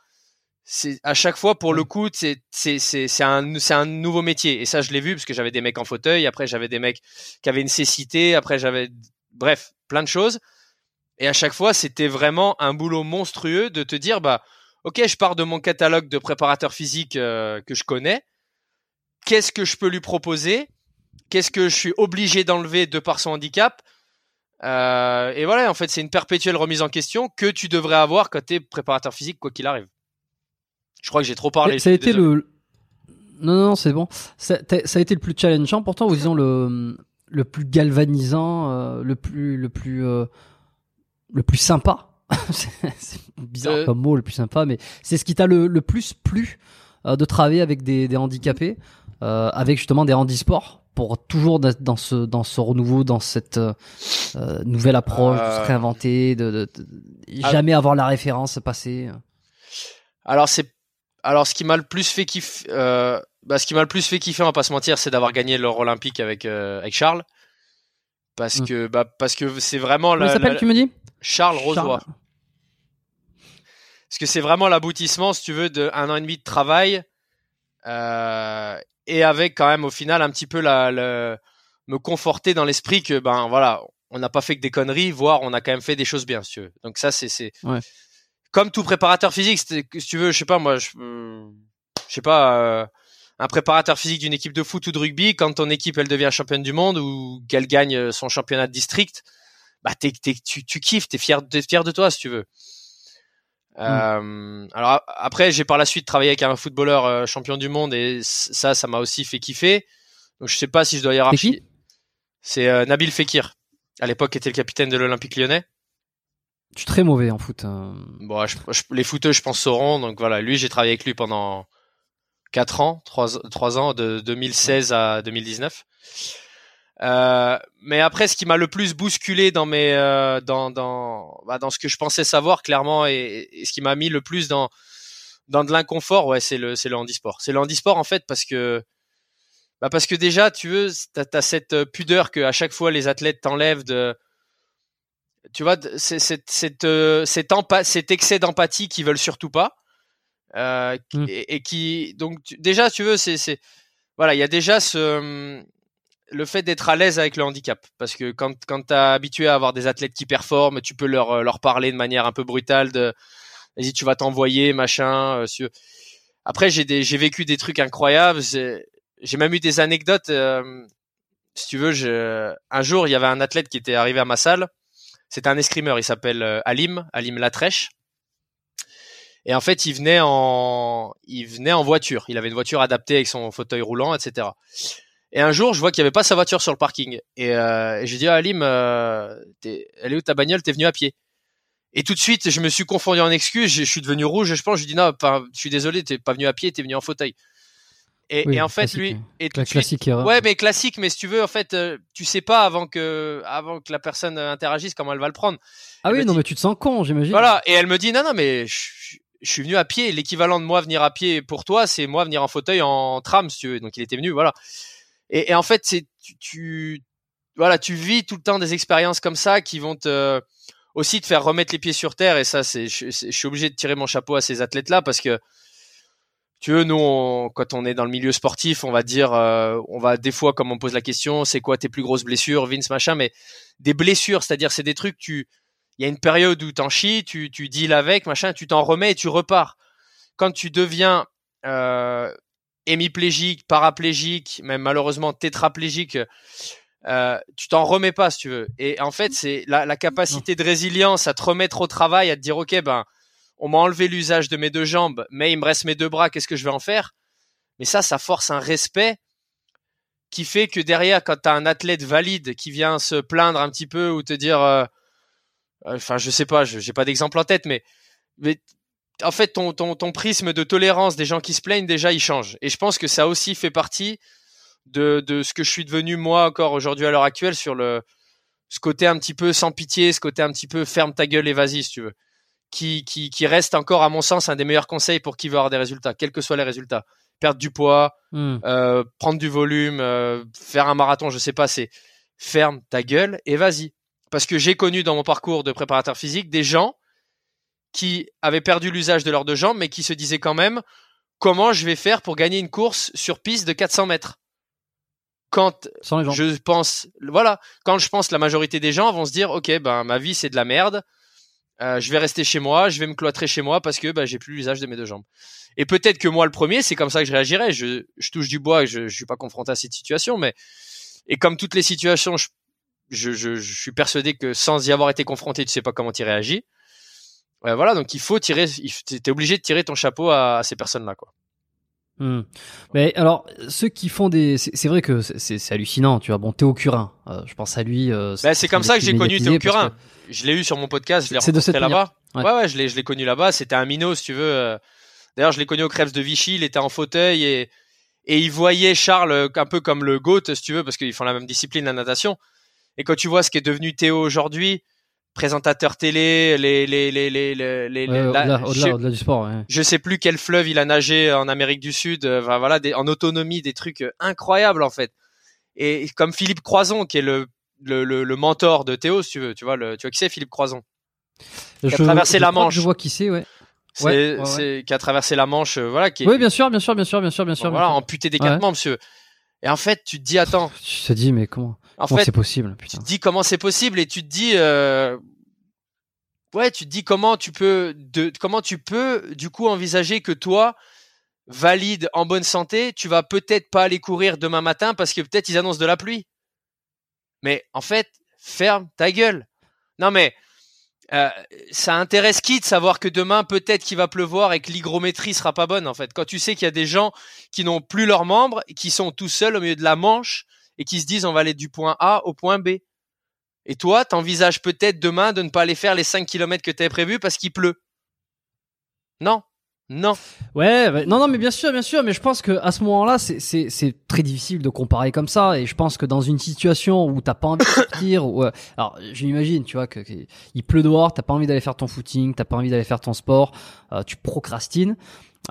c'est, à chaque fois, pour le coup, c'est, c'est, c'est, c'est un, c'est un nouveau métier. Et ça, je l'ai vu parce que j'avais des mecs en fauteuil. Après, j'avais des mecs qui avaient une cécité. Après, j'avais, bref, plein de choses. Et à chaque fois, c'était vraiment un boulot monstrueux de te dire, bah, ok, je pars de mon catalogue de préparateur physique euh, que je connais. Qu'est-ce que je peux lui proposer? Qu'est-ce que je suis obligé d'enlever de par son handicap? euh, Et voilà, en fait, c'est une perpétuelle remise en question que tu devrais avoir quand t'es préparateur physique, quoi qu'il arrive. Je crois que j'ai trop parlé. Ça a été le... Non, non, non, c'est bon. Ça, ça a été le plus challengeant, pourtant, ou disons le, le plus galvanisant, euh, le plus, le plus, euh, le plus sympa. c'est, c'est bizarre euh... comme mot, le plus sympa, mais c'est ce qui t'a le, le plus plu euh, de travailler avec des, des handicapés, euh, avec justement des handisports, pour toujours dans ce, dans ce renouveau, dans cette euh, nouvelle approche, euh... de se réinventer, de, de, de, de ah... jamais avoir la référence passée. Alors, c'est Alors, ce qui m'a le plus fait kiffer, euh, bah, ce qui m'a le plus fait kiffer, on va pas se mentir, c'est d'avoir gagné l'or olympique avec euh, avec Charles, parce mmh. que bah parce que c'est vraiment. Comment la, s'appelle la, tu me dis Charles Rozoy. Parce que c'est vraiment l'aboutissement, si tu veux, de un an et demi de travail euh, et avec quand même au final un petit peu la, la me conforter dans l'esprit que ben voilà, on n'a pas fait que des conneries, voire on a quand même fait des choses bien, si tu veux. Donc ça, c'est c'est. Ouais. Comme tout préparateur physique, si tu veux, je sais pas moi, je, euh, je sais pas, euh, un préparateur physique d'une équipe de foot ou de rugby, quand ton équipe elle devient championne du monde ou qu'elle gagne son championnat de district, bah t'es, t'es, tu, tu kiffes, t'es fier, t'es fier de toi si tu veux. Mm. Euh, alors après, j'ai par la suite travaillé avec un footballeur euh, champion du monde et ça, ça m'a aussi fait kiffer. Donc je sais pas si je dois hiérarchiser. C'est qui ? C'est euh, Nabil Fekir, à l'époque qui était le capitaine de l'Olympique Lyonnais. Je suis très mauvais en foot. Euh... Bon, je, je, les footeux, je pense, sauront. Donc voilà, lui, j'ai travaillé avec lui pendant quatre ans, trois, trois ans, de deux mille seize à deux mille dix-neuf. Euh, mais après, ce qui m'a le plus bousculé dans, mes, euh, dans, dans, bah, dans ce que je pensais savoir, clairement, et, et ce qui m'a mis le plus dans, dans de l'inconfort, ouais, c'est le, c'est le handisport. C'est le handisport, en fait, parce que, bah, parce que déjà, tu veux, t'as, t'as cette pudeur qu'à chaque fois, les athlètes t'enlèvent de... Tu vois, c'est, c'est, c'est, euh, cet, empa- cet excès d'empathie qu'ils veulent surtout pas, euh, mmh. et, et qui donc tu, déjà, tu veux, c'est, c'est voilà, il y a déjà ce le fait d'être à l'aise avec le handicap, parce que quand quand t'es habitué à avoir des athlètes qui performent, tu peux leur leur parler de manière un peu brutale de vas-y tu vas t'envoyer machin. Euh, sur... Après j'ai des, j'ai vécu des trucs incroyables, j'ai, j'ai même eu des anecdotes. Euh, si tu veux, je, un jour il y avait un athlète qui était arrivé à ma salle. C'était un escrimeur, il s'appelle euh, Alim, Alim Latrèche. Et en fait, il venait en, il venait en voiture. Il avait une voiture adaptée avec son fauteuil roulant, et cetera. Et un jour, je vois qu'il n'y avait pas sa voiture sur le parking. Et, euh, et je lui dis, ah, Alim, euh, t'es... elle est où ta bagnole? T'es venu à pied? Et tout de suite, je me suis confondu en excuses. Je, je suis devenu rouge, je pense. Je lui dis, non, pas, je suis désolé, t'es pas venu à pied, t'es venu en fauteuil. Et, oui, et en fait, lui, et tout de suite, ouais, mais classique, mais si tu veux, en fait, euh, tu sais pas avant que, avant que la personne interagisse comment elle va le prendre. Ah elle oui, non, dit, mais tu te sens con, j'imagine. Voilà. Et elle me dit, non, non, mais je, je suis venu à pied. L'équivalent de moi venir à pied pour toi, c'est moi venir en fauteuil, en tram, si tu veux. Donc il était venu, voilà. Et, et en fait, c'est, tu, tu, voilà, tu vis tout le temps des expériences comme ça qui vont te, aussi te faire remettre les pieds sur terre. Et ça, c'est, je, je suis obligé de tirer mon chapeau à ces athlètes-là parce que, tu veux, nous, on, quand on est dans le milieu sportif, on va dire, euh, on va des fois, comme on pose la question, c'est quoi tes plus grosses blessures, Vince, machin, mais des blessures, c'est-à-dire, c'est des trucs, tu, il y a une période où t'en chies, tu, tu deals avec, machin, tu t'en remets et tu repars. Quand tu deviens euh, hémiplégique, paraplégique, même malheureusement tétraplégique, euh, tu t'en remets pas, si tu veux. Et en fait, c'est la, la capacité de résilience à te remettre au travail, à te dire, ok, ben, on m'a enlevé l'usage de mes deux jambes, mais il me reste mes deux bras, qu'est-ce que je vais en faire? Mais ça, ça force un respect qui fait que derrière, quand t'as un athlète valide qui vient se plaindre un petit peu ou te dire, enfin, euh, euh, je sais pas, je, j'ai pas d'exemple en tête, mais, mais en fait, ton, ton, ton prisme de tolérance des gens qui se plaignent, déjà, il change. Et je pense que ça aussi fait partie de, de ce que je suis devenu, moi, encore aujourd'hui, à l'heure actuelle, sur le, ce côté un petit peu sans pitié, ce côté un petit peu ferme ta gueule et vas-y, si tu veux, qui, qui, qui reste encore, à mon sens, un des meilleurs conseils pour qui veut avoir des résultats, quels que soient les résultats. Perdre du poids, mmh. euh, prendre du volume, euh, faire un marathon, je sais pas, c'est ferme ta gueule et vas-y. Parce que j'ai connu dans mon parcours de préparateur physique des gens qui avaient perdu l'usage de leurs deux jambes, mais qui se disaient quand même « Comment je vais faire pour gagner une course sur piste de quatre cents mètres ?» Quand je pense, voilà, quand je pense la majorité des gens vont se dire « Ok, ben ma vie c'est de la merde, euh, je vais rester chez moi, je vais me cloîtrer chez moi parce que ben, j'ai plus l'usage de mes deux jambes. » Et peut-être que moi le premier, c'est comme ça que je réagirais. Je, je touche du bois, je, je suis pas confronté à cette situation, mais et comme toutes les situations, je Je, je, je suis persuadé que sans y avoir été confronté, tu sais pas comment tu réagis. Euh, voilà, donc il faut tirer, t'es obligé de tirer ton chapeau à, à ces personnes-là, quoi. Mmh. Mais alors, ceux qui font des, c'est, c'est vrai que c'est, c'est hallucinant, tu vois. Bon, Théo Curin, euh, je pense à lui. Euh, c'est, bah, c'est comme ça que j'ai connu Théo Curin. Que... Je l'ai eu sur mon podcast, je l'ai rencontré là-bas. Ouais. ouais, ouais, je l'ai, je l'ai connu là-bas. C'était un minot, si tu veux. D'ailleurs, je l'ai connu au Crêpes de Vichy. Il était en fauteuil et et il voyait Charles un peu comme le GOAT, si tu veux, parce qu'ils font la même discipline, la natation. Et quand tu vois ce qui est devenu Théo aujourd'hui, présentateur télé, les les les les les, les ouais, la, au-delà, je, au-delà, au-delà du sport, ouais. Je sais plus quel fleuve il a nagé en Amérique du Sud, enfin, voilà, des, en autonomie, des trucs incroyables en fait. Et comme Philippe Croizon, qui est le le le, le mentor de Théo, si tu veux, tu vois le, tu vois qui c'est Philippe Croizon, qui a traversé je, la je Manche. Je vois qui c'est, ouais. C'est, ouais, ouais, c'est ouais. Qui a traversé la Manche, euh, voilà. Qui est, oui, bien sûr, bien sûr, bien sûr, bien sûr, bien sûr. Bon, voilà, amputé des ouais. quatre membres, monsieur. Et en fait, tu te dis attends. Tu te dis mais comment? En bon, fait, c'est possible, putain. Tu te dis comment c'est possible et tu te dis, euh... ouais, tu te dis comment tu peux, de... comment tu peux, du coup, envisager que toi, valide, en bonne santé, tu vas peut-être pas aller courir demain matin parce que peut-être ils annoncent de la pluie. Mais en fait, ferme ta gueule. Non mais, euh, ça intéresse qui de savoir que demain peut-être qu'il va pleuvoir et que l'hygrométrie sera pas bonne en fait. Quand tu sais qu'il y a des gens qui n'ont plus leurs membres, qui sont tout seuls au milieu de la Manche. Et qui se disent on va aller du point A au point B. Et toi, t'envisages peut-être demain de ne pas aller faire les cinq kilomètres que t'avais prévu parce qu'il pleut. Non, non. Ouais, bah, non, non, mais bien sûr, bien sûr. Mais je pense que à ce moment-là, c'est, c'est, c'est très difficile de comparer comme ça. Et je pense que dans une situation où t'as pas envie de sortir, ou, euh, alors j'imagine, tu vois, que, que il pleut dehors, t'as pas envie d'aller faire ton footing, t'as pas envie d'aller faire ton sport, euh, tu procrastines.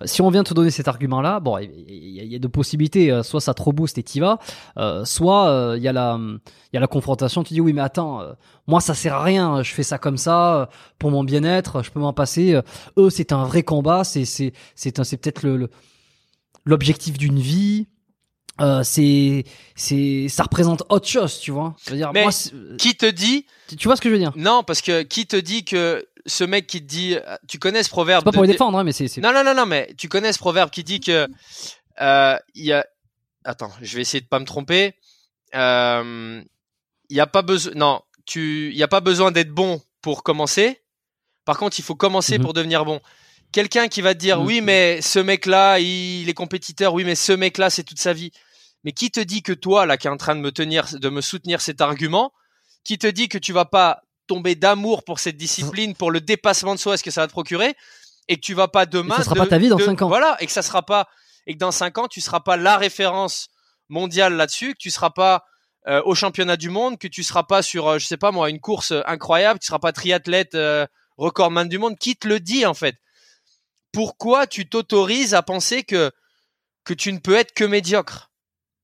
Si on vient te donner cet argument-là, bon, il y a deux possibilités. Soit ça te rebooste et t'y vas, euh, soit euh, il y a la, il y a la confrontation. Tu dis oui, mais attends, euh, moi ça sert à rien. Je fais ça comme ça euh, pour mon bien-être. Je peux m'en passer. Euh, eux, c'est un vrai combat. C'est, c'est, c'est, un, c'est peut-être le, le, l'objectif d'une vie. Euh, c'est, c'est, ça représente autre chose, tu vois. Je veux dire, mais moi, qui te dit tu, tu vois ce que je veux dire? Non, parce que qui te dit que ce mec qui te dit, tu connais ce proverbe. C'est pas pour de, les défendre, hein, mais c'est, c'est. Non, non, non, non, mais tu connais ce proverbe qui dit que euh, y a. Attends, je vais essayer de pas me tromper. Il euh, y a pas besoin. Non, tu. Il y a pas besoin d'être bon pour commencer. Par contre, il faut commencer mm-hmm. pour devenir bon. Quelqu'un qui va te dire, mm-hmm. oui, mais ce mec-là, il est compétiteur. Oui, mais ce mec-là, c'est toute sa vie. Mais qui te dit que toi, là, qui est en train de me tenir, de me soutenir cet argument, qui te dit que tu vas pas tomber d'amour pour cette discipline, pour le dépassement de soi, ce que ça va te procurer, et que tu vas pas demain. Et ça sera de, pas ta vie dans de, cinq ans. Voilà, et que ça sera pas, et que dans cinq ans, tu seras pas la référence mondiale là-dessus, que tu seras pas euh, au championnat du monde, que tu seras pas sur, euh, je sais pas moi, une course incroyable, que tu seras pas triathlète euh, recordman du monde. Qui te le dit en fait? Pourquoi tu t'autorises à penser que que tu ne peux être que médiocre?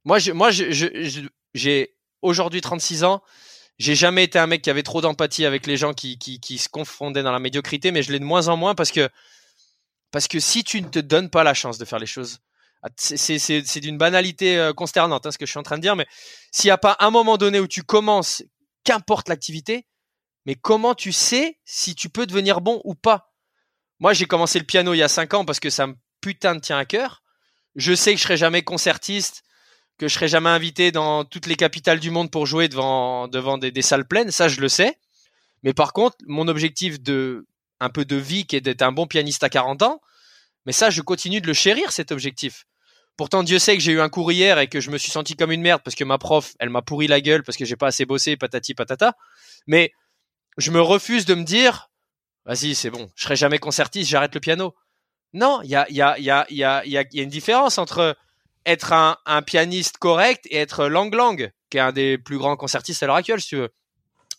Moi, je, moi, je, je, je, j'ai aujourd'hui trente-six ans. J'ai jamais été un mec qui avait trop d'empathie avec les gens qui, qui, qui se confondaient dans la médiocrité, mais je l'ai de moins en moins parce que, parce que si tu ne te donnes pas la chance de faire les choses, c'est, c'est, c'est, c'est d'une banalité consternante, hein, ce que je suis en train de dire, mais s'il n'y a pas un moment donné où tu commences, qu'importe l'activité, mais comment tu sais si tu peux devenir bon ou pas? Moi, j'ai commencé le piano il y a cinq ans parce que ça me putain de tient à cœur. Je sais que je serai jamais concertiste, que je serai jamais invité dans toutes les capitales du monde pour jouer devant devant des, des salles pleines, ça je le sais. Mais par contre, mon objectif de un peu de vie qui est d'être un bon pianiste à quarante ans, mais ça je continue de le chérir cet objectif. Pourtant Dieu sait que j'ai eu un cours hier et que je me suis senti comme une merde parce que ma prof, elle m'a pourri la gueule parce que j'ai pas assez bossé, patati patata. Mais je me refuse de me dire Vas-y, c'est bon. Je serai jamais concertiste, j'arrête le piano. Non, il y a, il y a, il y a, il y a, il y a une différence entre être un, un pianiste correct et être Lang Lang, qui est un des plus grands concertistes à l'heure actuelle, si tu veux,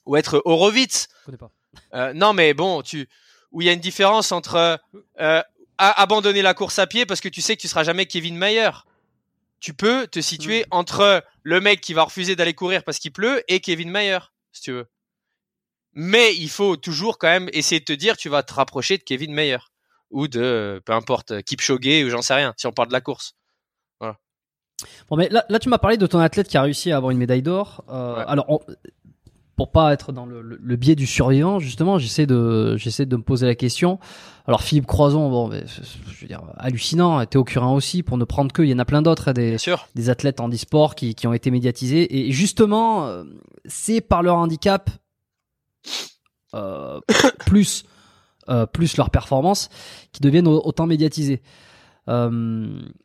ou être Horowitz. Je connais pas. Euh, non, mais bon, tu, où il y a une différence entre euh, abandonner la course à pied parce que tu sais que tu seras jamais Kevin Mayer. Tu peux te situer mmh. entre le mec qui va refuser d'aller courir parce qu'il pleut et Kevin Mayer, si tu veux. Mais il faut toujours quand même essayer de te dire tu vas te rapprocher de Kevin Mayer ou de, peu importe, Kipchoge ou j'en sais rien, si on parle de la course. Voilà. Bon, mais là, là tu m'as parlé de ton athlète qui a réussi à avoir une médaille d'or. Euh, ouais. Alors, on, pour pas être dans le, le, le biais du survivant, justement, j'essaie de, j'essaie de me poser la question. Alors, Philippe Croizon, bon, mais, je veux dire, hallucinant. Théo Curin aussi, pour ne prendre que, il y en a plein d'autres, hein, des, des athlètes en e-sport qui, qui ont été médiatisés. Et justement, c'est par leur handicap, euh, plus, euh, plus leur performance, qui deviennent autant médiatisés. Euh,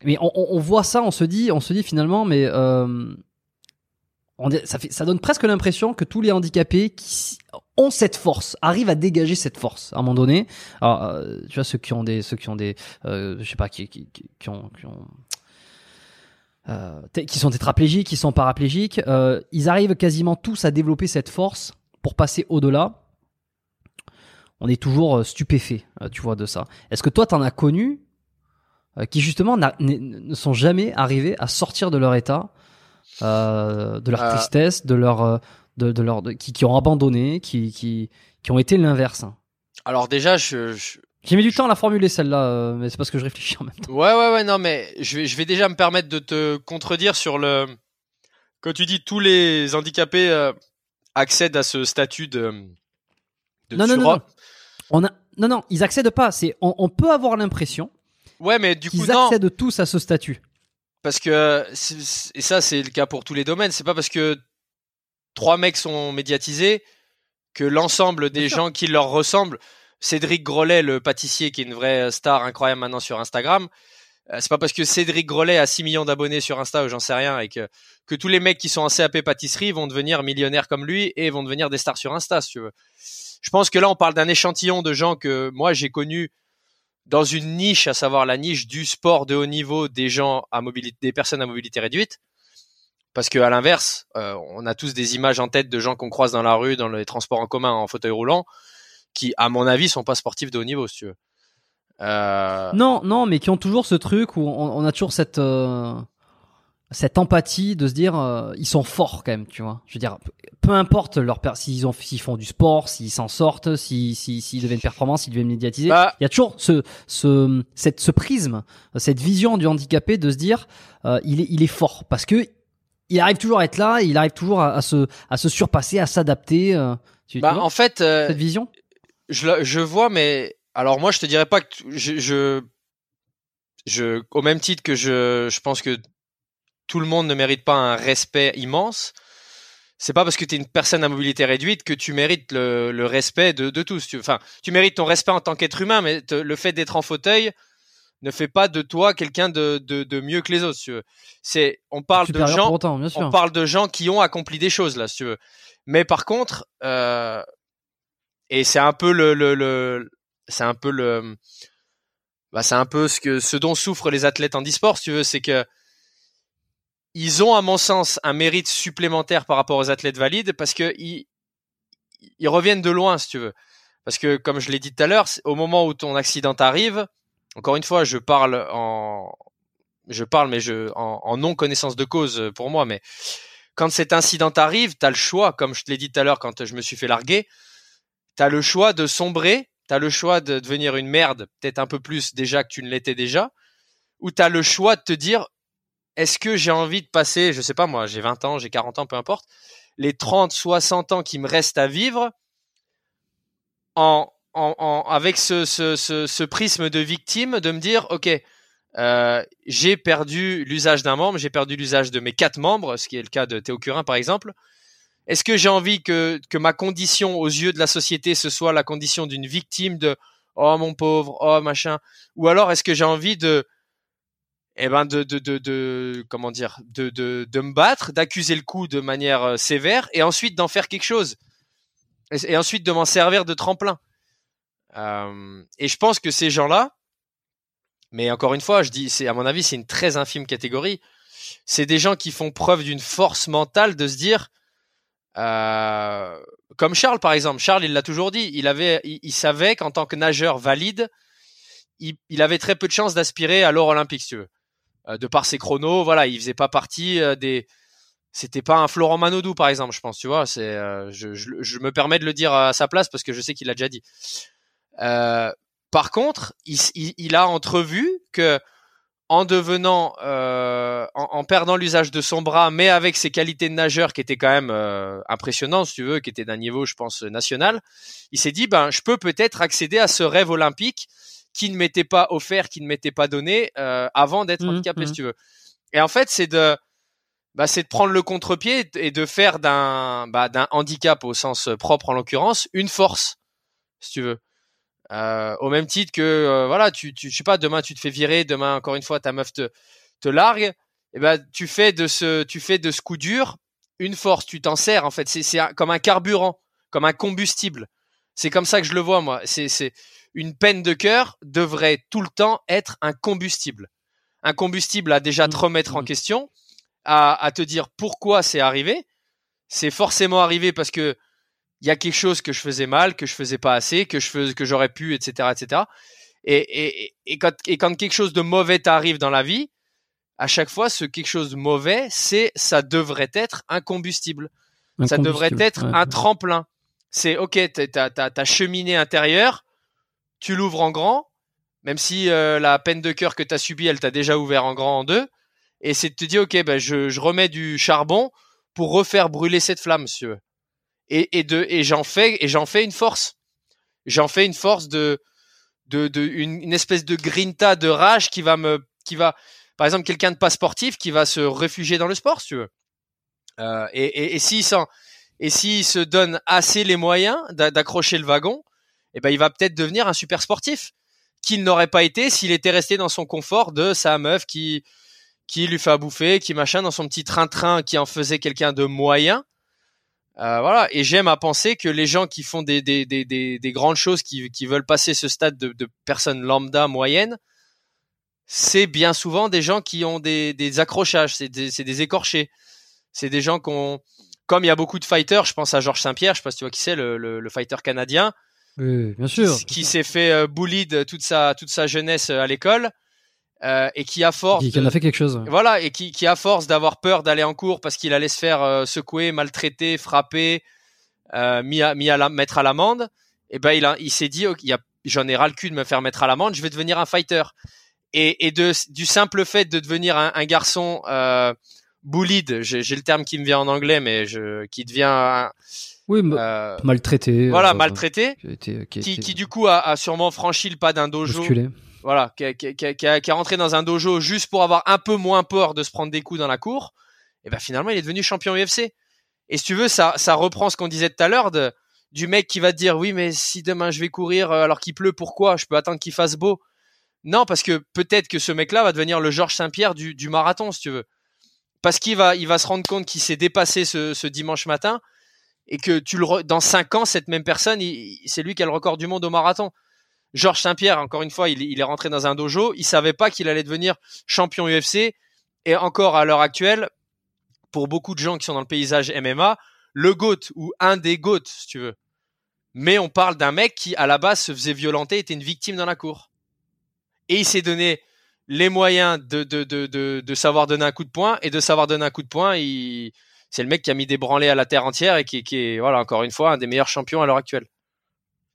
mais on, on voit ça, on se dit, on se dit finalement, mais, euh, On, ça, fait, ça donne presque l'impression que tous les handicapés qui ont cette force arrivent à dégager cette force à un moment donné. Alors, euh, tu vois, ceux qui ont des, ceux qui ont des, euh, je sais pas, qui, qui, qui ont, qui, ont euh, t- qui sont tétraplégiques, qui sont paraplégiques, euh, ils arrivent quasiment tous à développer cette force pour passer au-delà. On est toujours stupéfait, euh, tu vois, de ça. Est-ce que toi, t'en as connu euh, qui justement n'a, ne sont jamais arrivés à sortir de leur état? Euh, de leur euh... tristesse, de leur, de, de leur, de, qui, qui ont abandonné, qui, qui, qui ont été l'inverse. Alors déjà, je, je j'ai mis du je... temps à la formuler celle-là, mais c'est parce que je réfléchis en même temps. Ouais, ouais, ouais, non, mais je vais, je vais déjà me permettre de te contredire sur le. Quand tu dis tous les handicapés euh, accèdent à ce statut de. de non, non, non, non, on a, non, non, ils accèdent pas. C'est, on, on peut avoir l'impression. Ouais, mais du coup, ils accèdent non. tous à ce statut. Parce que, et ça c'est le cas pour tous les domaines, c'est pas parce que trois mecs sont médiatisés que l'ensemble des gens qui leur ressemblent, Cédric Grolet, le pâtissier qui est une vraie star incroyable maintenant sur Instagram, c'est pas parce que Cédric Grolet a six millions d'abonnés sur Insta ou j'en sais rien et que, que tous les mecs qui sont en C A P pâtisserie vont devenir millionnaires comme lui et vont devenir des stars sur Insta, si tu veux. Je pense que là on parle d'un échantillon de gens que moi j'ai connus dans une niche, à savoir la niche du sport de haut niveau des gens à mobilité, des personnes à mobilité réduite, parce que à l'inverse, euh, on a tous des images en tête de gens qu'on croise dans la rue, dans les transports en commun, en fauteuil roulant, qui, à mon avis, sont pas sportifs de haut niveau, si tu veux. Euh... Non, non, mais qui ont toujours ce truc où on, on a toujours cette euh, cette empathie de se dire, euh, ils sont forts quand même, tu vois. Je veux dire, peu importe leur per- s'ils ont s'ils font du sport, s'ils s'en sortent, s'ils s'ils, s'ils deviennent performants, s'ils deviennent médiatisés, bah, il y a toujours ce ce cette ce prisme, cette vision du handicapé de se dire euh, il est il est fort parce que il arrive toujours à être là, il arrive toujours à, à se à se surpasser, à s'adapter. Euh, tu, bah tu vois, en fait euh, cette vision, je je vois, mais alors moi je te dirais pas que je je, je au même titre que je je pense que tout le monde ne mérite pas un respect immense. C'est pas parce que t'es une personne à mobilité réduite que tu mérites le, le respect de, de tous. Tu, enfin, tu mérites ton respect en tant qu'être humain, mais te, le fait d'être en fauteuil ne fait pas de toi quelqu'un de, de, de mieux que les autres. Si tu veux. C'est, on parle de gens, autant, on parle de gens qui ont accompli des choses là, si tu veux. Mais par contre, euh, et c'est un peu le, le, le c'est un peu le, bah, c'est un peu ce que, ce dont souffrent les athlètes en e-sport, si tu veux, c'est que ils ont, à mon sens, un mérite supplémentaire par rapport aux athlètes valides parce que ils, ils reviennent de loin, si tu veux. Parce que, comme je l'ai dit tout à l'heure, au moment où ton accident arrive, encore une fois, je parle en, je parle, mais je, en, en non connaissance de cause pour moi, mais quand cet incident arrive, t'as le choix, comme je te l'ai dit tout à l'heure quand je me suis fait larguer, t'as le choix de sombrer, t'as le choix de devenir une merde, peut-être un peu plus déjà que tu ne l'étais déjà, ou t'as le choix de te dire, est-ce que j'ai envie de passer, je sais pas moi, j'ai vingt ans, j'ai quarante ans, peu importe, les trente, soixante ans qui me restent à vivre en, en, en avec ce, ce, ce, ce prisme de victime, de me dire, ok, euh, j'ai perdu l'usage d'un membre, j'ai perdu l'usage de mes quatre membres, ce qui est le cas de Théo Curin par exemple. Est-ce que j'ai envie que, que ma condition aux yeux de la société, ce soit la condition d'une victime de « oh mon pauvre, oh machin » ou alors est-ce que j'ai envie de Eh ben de, de, de, de comment dire, de, de, de me battre, d'accuser le coup de manière sévère et ensuite d'en faire quelque chose et, et ensuite de m'en servir de tremplin. Euh, et je pense que ces gens-là, mais encore une fois, je dis, c'est, à mon avis, c'est une très infime catégorie. C'est des gens qui font preuve d'une force mentale de se dire, euh, comme Charles par exemple. Charles, il l'a toujours dit, il avait, il, il savait qu'en tant que nageur valide, il, il avait très peu de chances d'aspirer à l'or olympique, si tu veux. Euh, de par ses chronos, voilà, il faisait pas partie euh, des. C'était pas un Florent Manodou par exemple, je pense, tu vois. C'est, euh, je, je, je me permets de le dire à sa place parce que je sais qu'il l'a déjà dit. Euh, par contre, il, il, il a entrevu que en devenant, euh, en, en perdant l'usage de son bras, mais avec ses qualités de nageur qui étaient quand même euh, impressionnantes, si tu veux, qui étaient d'un niveau, je pense, national, il s'est dit, ben, je peux peut-être accéder à ce rêve olympique qui ne m'était pas offert, qui ne m'était pas donné euh, avant d'être mmh, handicapé, mmh. si tu veux. Et en fait, c'est de, bah, c'est de prendre le contre-pied et de faire d'un, bah, d'un handicap au sens propre en l'occurrence, une force, si tu veux. Euh, au même titre que euh, voilà, tu, tu, je sais pas, demain tu te fais virer, demain encore une fois ta meuf te, te largue, et ben tu fais de ce, tu fais de ce coup dur une force, tu t'en sers en fait, c'est, c'est un, comme un carburant, comme un combustible. C'est comme ça que je le vois moi. C'est, c'est une peine de cœur devrait tout le temps être un combustible, un combustible à déjà te remettre en question, à, à te dire pourquoi c'est arrivé. C'est forcément arrivé parce que il y a quelque chose que je faisais mal, que je faisais pas assez, que je faisais, que j'aurais pu, et cetera, et cetera. Et, et, et quand, et quand quelque chose de mauvais t'arrive dans la vie, à chaque fois, ce quelque chose de mauvais, c'est, ça devrait être un combustible. Un ça combustible, devrait être ouais, un ouais. tremplin. C'est ok, t'as, t'as, t'as cheminée intérieure, tu l'ouvres en grand, même si euh, la peine de cœur que t'as subie, elle t'a déjà ouvert en grand en deux. Et c'est de te dire, ok, ben, bah, je, je remets du charbon pour refaire brûler cette flamme, monsieur. Et, et de et j'en fais et j'en fais une force. J'en fais une force de de de une, une espèce de grinta de rage qui va me qui va par exemple quelqu'un de pas sportif qui va se réfugier dans le sport, si tu veux. Euh et et, et s'il s'en et s'il se donne assez les moyens d'accrocher le wagon, eh ben il va peut-être devenir un super sportif qu'il n'aurait pas été s'il était resté dans son confort de sa meuf qui qui lui fait à bouffer, qui machin dans son petit train-train qui en faisait quelqu'un de moyen. Euh, voilà, et j'aime à penser que les gens qui font des des des des, des grandes choses, qui qui veulent passer ce stade de, de personnes lambda moyennes, c'est bien souvent des gens qui ont des des accrochages, c'est des c'est des écorchés, c'est des gens qui ont, comme il y a beaucoup de fighters, je pense à Georges Saint-Pierre, je sais pas si tu vois qui c'est, le le, le fighter canadien, oui, bien sûr, qui, qui s'est fait euh, bully de toute sa toute sa jeunesse à l'école. Euh, et qui à force qui, qui en a fait quelque chose. Voilà, et qui, qui à force d'avoir peur d'aller en cours parce qu'il allait se faire euh, secouer, maltraiter, frapper, euh, mis à, mis à la, mettre à l'amende, et ben il a, il s'est dit okay, il y a, j'en ai ras le cul de me faire mettre à l'amende, je vais devenir un fighter. Et, et de du simple fait de devenir un, un garçon euh, bullied, j'ai, j'ai le terme qui me vient en anglais, mais je, qui devient un, oui euh, maltraité. Voilà, euh, maltraité, qui, été, qui, qui, été... qui du coup a, a sûrement franchi le pas d'un dojo. Bousculé. Voilà, qui est rentré dans un dojo juste pour avoir un peu moins peur de se prendre des coups dans la cour, et ben finalement il est devenu champion U F C. Et si tu veux, ça, ça reprend ce qu'on disait tout à l'heure de, du mec qui va te dire oui mais si demain je vais courir alors qu'il pleut, pourquoi je peux attendre qu'il fasse beau? Non, parce que peut-être que ce mec-là va devenir le Georges Saint-Pierre du, du marathon, si tu veux, parce qu'il va, il va se rendre compte qu'il s'est dépassé ce, ce dimanche matin et que tu le, dans cinq ans cette même personne, il, c'est lui qui a le record du monde au marathon. Georges Saint-Pierre, encore une fois, il, il est rentré dans un dojo, il savait pas qu'il allait devenir champion U F C, et encore à l'heure actuelle, pour beaucoup de gens qui sont dans le paysage M M A, le GOAT, ou un des GOAT, si tu veux. Mais on parle d'un mec qui, à la base, se faisait violenter, était une victime dans la cour. Et il s'est donné les moyens de, de, de, de, de savoir donner un coup de poing, et de savoir donner un coup de poing, il... c'est le mec qui a mis des branlées à la terre entière, et qui, qui est, voilà, encore une fois, un des meilleurs champions à l'heure actuelle.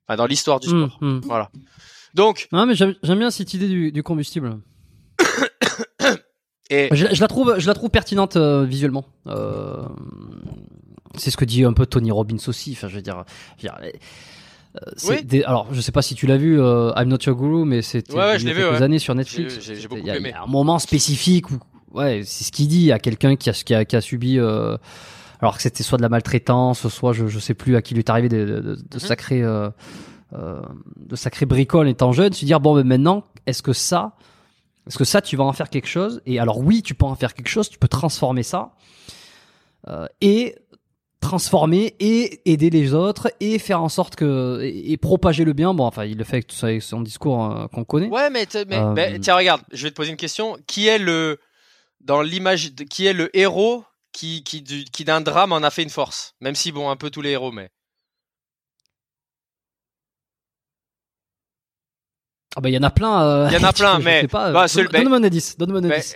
Enfin, dans l'histoire du sport. Mmh, mmh. Voilà. Donc. Non, mais j'aime, j'aime bien cette idée du, du combustible. Et... Je, je la trouve, je la trouve pertinente euh, visuellement. Euh, c'est ce que dit un peu Tony Robbins aussi. Enfin, je veux dire. Je veux dire euh, c'est oui. des, alors, je sais pas si tu l'as vu, euh, I'm Not Your Guru, mais c'était ouais, ouais, il y a quelques ouais. années sur Netflix. J'ai, j'ai beaucoup aimé. Il y a un moment spécifique où, ouais, c'est ce qu'il dit à quelqu'un qui a, qui a, qui a subi. Euh, Alors que c'était soit de la maltraitance, soit je je sais plus à qui lui est arrivé de, de, de, de mmh. sacrés euh, euh, de sacrés bricoles étant jeune, se dire bon mais maintenant est-ce que ça est-ce que ça tu vas en faire quelque chose? Et alors oui, tu peux en faire quelque chose, tu peux transformer ça euh, et transformer et aider les autres et faire en sorte que et, et propager le bien. Bon, enfin, il le fait avec, tout ça, avec son discours euh, qu'on connaît. Ouais, mais, mais euh, bah, tiens, regarde, je vais te poser une question. Qui est le dans l'image de, qui est le héros qui qui, du, qui d'un drame en a fait une force, même si bon, un peu tous les héros, mais ah bah il y en a plein. Euh... Il y en a plein, je, mais je sais pas. Bah, c'est... Donne-moi un indice. Donne-moi un indice.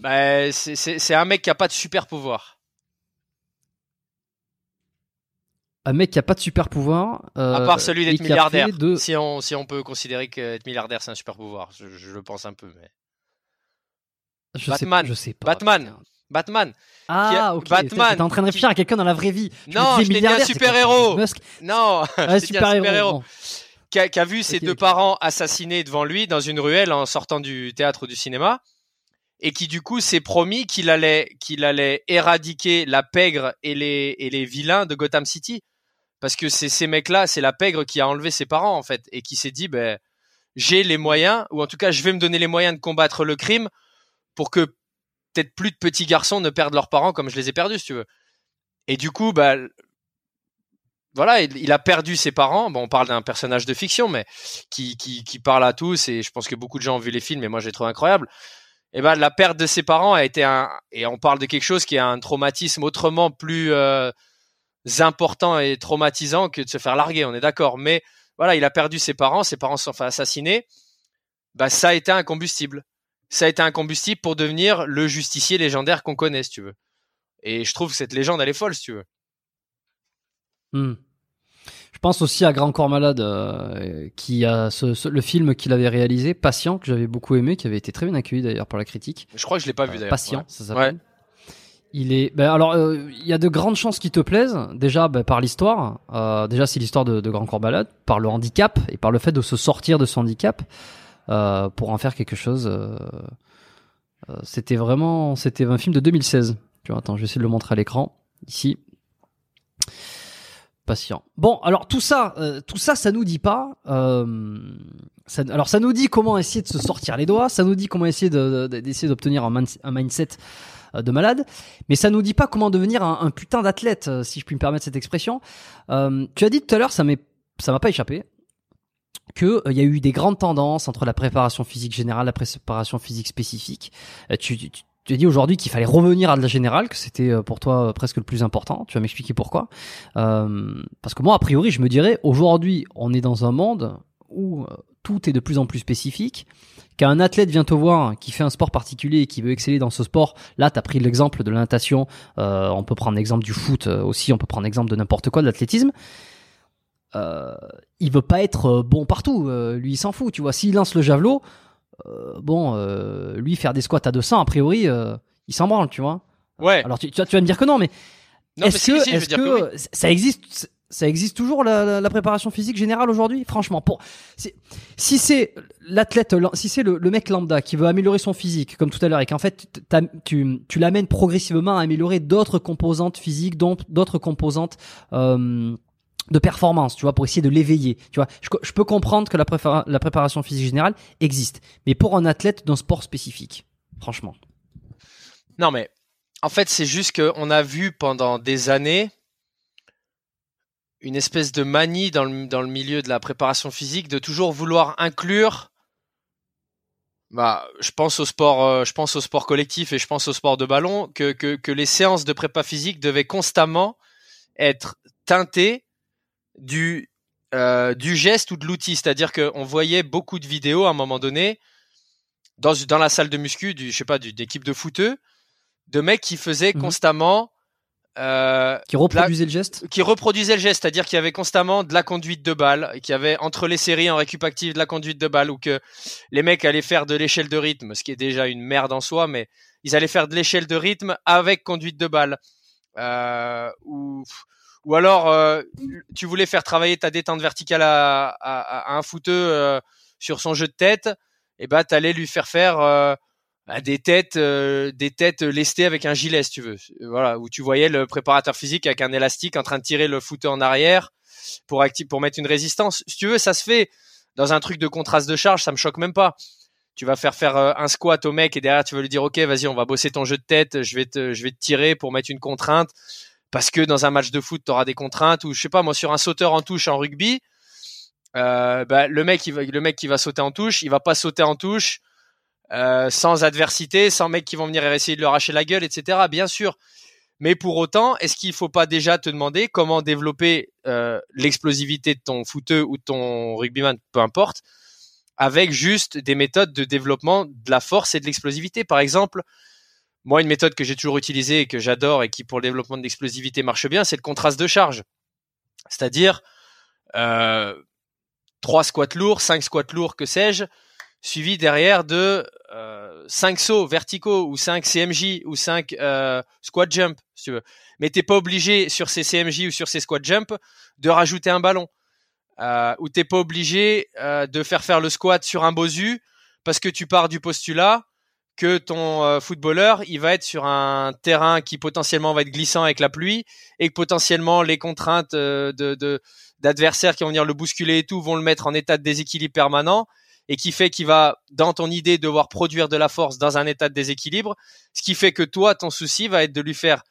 Bah, c'est c'est c'est un mec qui a pas de super pouvoir. Un mec qui a pas de super pouvoir. Euh, à part celui d'être milliardaire. De... Si on si on peut considérer qu'être milliardaire c'est un super pouvoir, je, je le pense un peu, mais. Je Batman. Sais, je sais pas. Batman. Batman. Ah, a... ok. Batman. T'es en train de réfléchir à quelqu'un dans la vraie vie. Je non, je t'ai dit un super héros. Non, un super héros. Qui a, qui a vu ses okay, deux okay. parents assassinés devant lui dans une ruelle en sortant du théâtre ou du cinéma, et qui du coup s'est promis qu'il allait qu'il allait éradiquer la pègre et les et les vilains de Gotham City, parce que c'est ces mecs-là, c'est la pègre qui a enlevé ses parents en fait, et qui s'est dit ben bah, j'ai les moyens, ou en tout cas je vais me donner les moyens de combattre le crime pour que peut-être plus de petits garçons ne perdent leurs parents comme je les ai perdus, si tu veux. Et du coup bah voilà, il a perdu ses parents. Bon, on parle d'un personnage de fiction, mais qui, qui, qui parle à tous, et je pense que beaucoup de gens ont vu les films, et moi, je l'ai trouvé incroyable. Et ben, la perte de ses parents a été un, et on parle de quelque chose qui est un traumatisme autrement plus euh, important et traumatisant que de se faire larguer, on est d'accord. Mais voilà, il a perdu ses parents, ses parents se sont fait assassiner. Ben, ça a été un combustible. Ça a été un combustible pour devenir le justicier légendaire qu'on connaît, si tu veux. Et je trouve que cette légende, elle est folle, si tu veux. Hmm. Je pense aussi à Grand Corps Malade, euh, qui a ce, ce, le film qu'il avait réalisé, Patient, que j'avais beaucoup aimé, qui avait été très bien accueilli d'ailleurs par la critique. Je crois que je l'ai pas vu d'ailleurs. Patient, ouais. Ça s'appelle. Ouais. Il est, ben alors, il euh, y a de grandes chances qu'il te plaise. Déjà, ben, par l'histoire. Euh, déjà, c'est l'histoire de, de Grand Corps Malade, par le handicap et par le fait de se sortir de son handicap euh, pour en faire quelque chose. Euh, euh, c'était vraiment, c'était un film de deux mille seize. Tu vois, attends, je vais essayer de le montrer à l'écran ici. Patient. Bon, alors tout ça, euh, tout ça, ça nous dit pas. Euh, ça, alors ça nous dit comment essayer de se sortir les doigts, ça nous dit comment essayer de, de, d'essayer d'obtenir un, man- un mindset euh, de malade, mais ça nous dit pas comment devenir un, un putain d'athlète, euh, si je puis me permettre cette expression. Euh, tu as dit tout à l'heure, ça m'est, ça m'a pas échappé, que il euh, y a eu des grandes tendances entre la préparation physique générale, la préparation physique spécifique. Euh, tu, tu, Tu as dit aujourd'hui qu'il fallait revenir à de la générale, que c'était pour toi presque le plus important. Tu vas m'expliquer pourquoi. Euh, parce que moi, a priori, je me dirais, aujourd'hui, on est dans un monde où tout est de plus en plus spécifique. Qu'un athlète vient te voir qui fait un sport particulier et qui veut exceller dans ce sport, là, tu as pris l'exemple de la natation. Euh, on peut prendre l'exemple du foot aussi. On peut prendre l'exemple de n'importe quoi, de l'athlétisme. Euh, il veut pas être bon partout. Euh, lui, il s'en fout. Tu vois, s'il lance le javelot, Euh, bon, euh, lui faire des squats à deux cents, a priori, euh, il s'en branle, tu vois. Ouais. Alors tu, tu, tu vas me dire que non, mais non, est-ce mais que, si, si, est-ce que, que oui. ça existe, ça existe toujours la, la, la préparation physique générale aujourd'hui, franchement. Pour c'est, si c'est l'athlète, si c'est le, le mec lambda qui veut améliorer son physique, comme tout à l'heure, et qu'en fait tu, tu l'amènes progressivement à améliorer d'autres composantes physiques, donc d'autres composantes. Euh, de performance, tu vois, pour essayer de l'éveiller, tu vois. Je, je peux comprendre que la, préféra- la préparation physique générale existe, mais pour un athlète d'un sport spécifique, franchement. Non, mais en fait, c'est juste qu'on a vu pendant des années une espèce de manie dans le, dans le milieu de la préparation physique de toujours vouloir inclure, bah, je pense au sport, euh, je pense au sport collectif et je pense au sport de ballon, que, que, que les séances de prépa physique devaient constamment être teintées du euh, du geste ou de l'outil, c'est-à-dire que on voyait beaucoup de vidéos à un moment donné dans dans la salle de muscu du je sais pas du d'équipe de footeux de mecs qui faisaient mmh. constamment euh, qui reproduisaient le geste qui reproduisaient le geste, c'est-à-dire qu'il y avait constamment de la conduite de balle, qu'il y avait entre les séries en récup active de la conduite de balle, ou que les mecs allaient faire de l'échelle de rythme, ce qui est déjà une merde en soi, mais ils allaient faire de l'échelle de rythme avec conduite de balle euh, ou Ou alors, euh, tu voulais faire travailler ta détente verticale à, à, à un footeux euh, sur son jeu de tête, et ben bah, t'allais lui faire faire euh, des têtes, euh, des têtes lestées avec un gilet, si tu veux. Voilà, où tu voyais le préparateur physique avec un élastique en train de tirer le footeux en arrière pour acti- pour mettre une résistance. Si tu veux, ça se fait dans un truc de contraste de charge, ça me choque même pas. Tu vas faire faire euh, un squat au mec et derrière tu vas lui dire ok, vas-y, on va bosser ton jeu de tête, je vais te, je vais te tirer pour mettre une contrainte. parce que dans un match de foot, tu auras des contraintes, ou je sais pas, moi, sur un sauteur en touche en rugby, euh, bah, le mec, il va, le mec qui va sauter en touche, il va pas sauter en touche euh, sans adversité, sans mecs qui vont venir essayer de leur arracher la gueule, et cetera, bien sûr. Mais pour autant, est-ce qu'il faut pas déjà te demander comment développer euh, l'explosivité de ton footeux ou de ton rugbyman, peu importe, avec juste des méthodes de développement de la force et de l'explosivité. Par exemple, moi, une méthode que j'ai toujours utilisée et que j'adore et qui, pour le développement de l'explosivité, marche bien, c'est le contraste de charge. C'est-à-dire euh, trois squats lourds, cinq squats lourds, que sais-je, suivi derrière de euh, cinq sauts verticaux ou cinq C M J ou cinq euh, squat jump, si tu veux. Mais t'es pas obligé sur ces C M J ou sur ces squat jump de rajouter un ballon. Euh, où t'es pas obligé euh, de faire faire le squat sur un bosu parce que tu pars du postulat que ton euh, footballeur il va être sur un terrain qui potentiellement va être glissant avec la pluie et que potentiellement les contraintes euh, de, de, d'adversaires qui vont venir le bousculer et tout vont le mettre en état de déséquilibre permanent et qui fait qu'il va, dans ton idée, devoir produire de la force dans un état de déséquilibre, ce qui fait que toi, ton souci va être de lui faire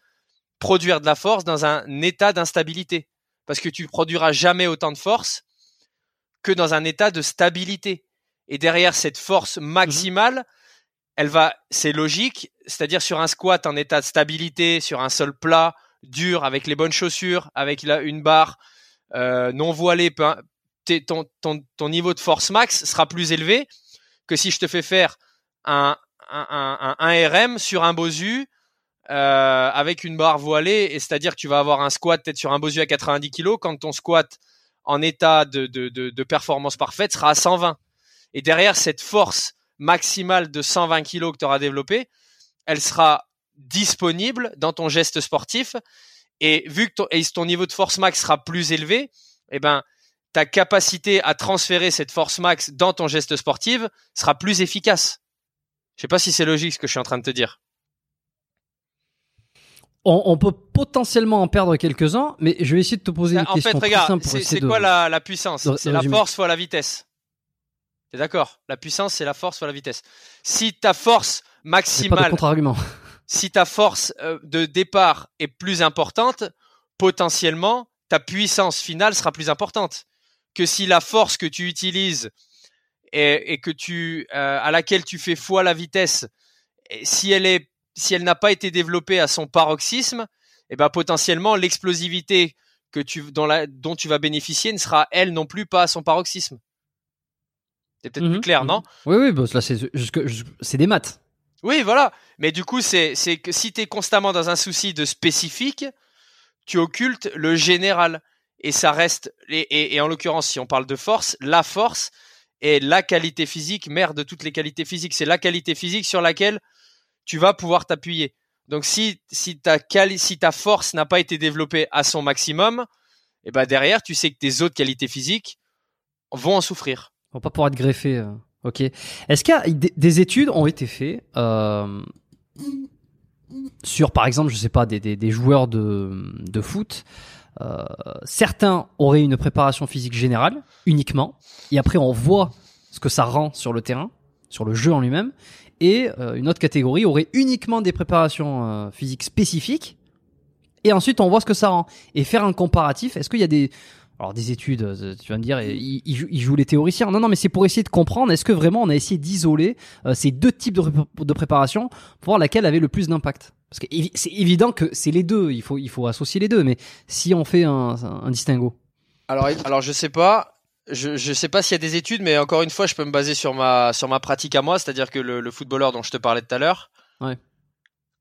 produire de la force dans un état d'instabilité. Parce que tu produiras jamais autant de force que dans un état de stabilité. Et derrière cette force maximale, elle va, c'est logique, c'est-à-dire sur un squat en état de stabilité, sur un sol plat, dur, avec les bonnes chaussures, avec la, une barre euh, non voilée, t'es, ton, ton, ton niveau de force max sera plus élevé que si je te fais faire un, un, un, un R M sur un bosu, Euh, avec une barre voilée, et c'est-à-dire que tu vas avoir un squat peut-être sur un bosu à quatre-vingt-dix kilos quand ton squat en état de, de, de, de performance parfaite sera à cent vingt. Et derrière, cette force maximale de cent vingt kilos que tu auras développée, elle sera disponible dans ton geste sportif. Et vu que ton, et ton niveau de force max sera plus élevé, eh ben, ta capacité à transférer cette force max dans ton geste sportif sera plus efficace. Je sais pas si c'est logique ce que je suis en train de te dire. On, on peut potentiellement en perdre quelques-uns, mais je vais essayer de te poser une en question fait, regarde, simple. En fait, regarde, c'est quoi de, la, la puissance de, C'est de la résumer. Force fois la vitesse. T'es d'accord ? La puissance, c'est la force fois la vitesse. Si ta force maximale, c'est pas de contre-argument. Si ta force de départ est plus importante, potentiellement, ta puissance finale sera plus importante que si la force que tu utilises et, et que tu, euh, à laquelle tu fais fois la vitesse, si elle est Si elle n'a pas été développée à son paroxysme, eh ben potentiellement l'explosivité que tu, dans la, dont tu vas bénéficier ne sera elle non plus pas à son paroxysme. C'est peut-être mmh, plus clair, mmh. non Oui, oui, bah, là, c'est, jusque, jusque, c'est des maths. Oui, voilà. Mais du coup, c'est, c'est que si tu es constamment dans un souci de spécifique, tu occultes le général. Et ça reste, et, et, et en l'occurrence, si on parle de force, la force est la qualité physique, mère de toutes les qualités physiques. C'est la qualité physique sur laquelle tu vas pouvoir t'appuyer. Donc, si, si, ta, quali- si ta force n'a pas été développée à son maximum, eh ben derrière, tu sais que tes autres qualités physiques vont en souffrir. Ils vont pas pouvoir être greffés. Euh, ok. Est-ce qu'il y a d- des études ont été faites euh, sur, par exemple, je sais pas, des, des, des joueurs de, de foot. Euh, certains auraient une préparation physique générale uniquement, et après on voit ce que ça rend sur le terrain, sur le jeu en lui-même. Et euh, une autre catégorie aurait uniquement des préparations euh, physiques spécifiques. Et ensuite, on voit ce que ça rend. Et faire un comparatif, est-ce qu'il y a des... Alors, des études, tu vas me dire, ils, ils, jouent, ils jouent les théoriciens. Non, non, mais c'est pour essayer de comprendre, est-ce que vraiment on a essayé d'isoler euh, ces deux types de, ré- de préparation pour voir laquelle avait le plus d'impact ? Parce que c'est évident que c'est les deux, il faut, il faut associer les deux. Mais si on fait un, un distinguo. Alors, alors, je sais pas... Je je sais pas s'il y a des études, mais encore une fois, je peux me baser sur ma sur ma pratique à moi, c'est-à-dire que le, le footballeur dont je te parlais tout à l'heure, ouais.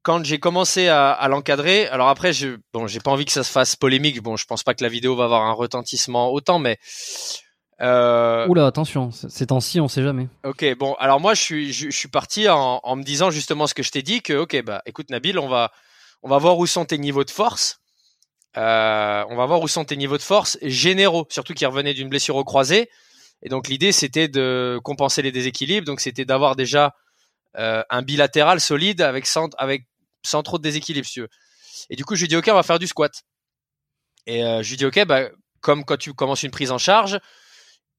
Quand j'ai commencé à, à l'encadrer, alors après, je bon, j'ai pas envie que ça se fasse polémique. Bon, je pense pas que la vidéo va avoir un retentissement autant, mais euh... oula, attention, ces temps-ci, on sait jamais. Ok, bon, alors moi, je suis je, je suis parti en, en me disant justement ce que je t'ai dit, que ok, bah écoute Nabil, on va on va voir où sont tes niveaux de force. Euh, on va voir où sont tes niveaux de force généraux, surtout qu'ils revenaient d'une blessure au croisé. Et donc l'idée, c'était de compenser les déséquilibres. Donc c'était d'avoir déjà euh, un bilatéral solide avec sans, avec sans trop de déséquilibre, si tu veux. Et du coup, je lui dis ok, on va faire du squat. Et euh, je lui dis ok, bah comme quand tu commences une prise en charge,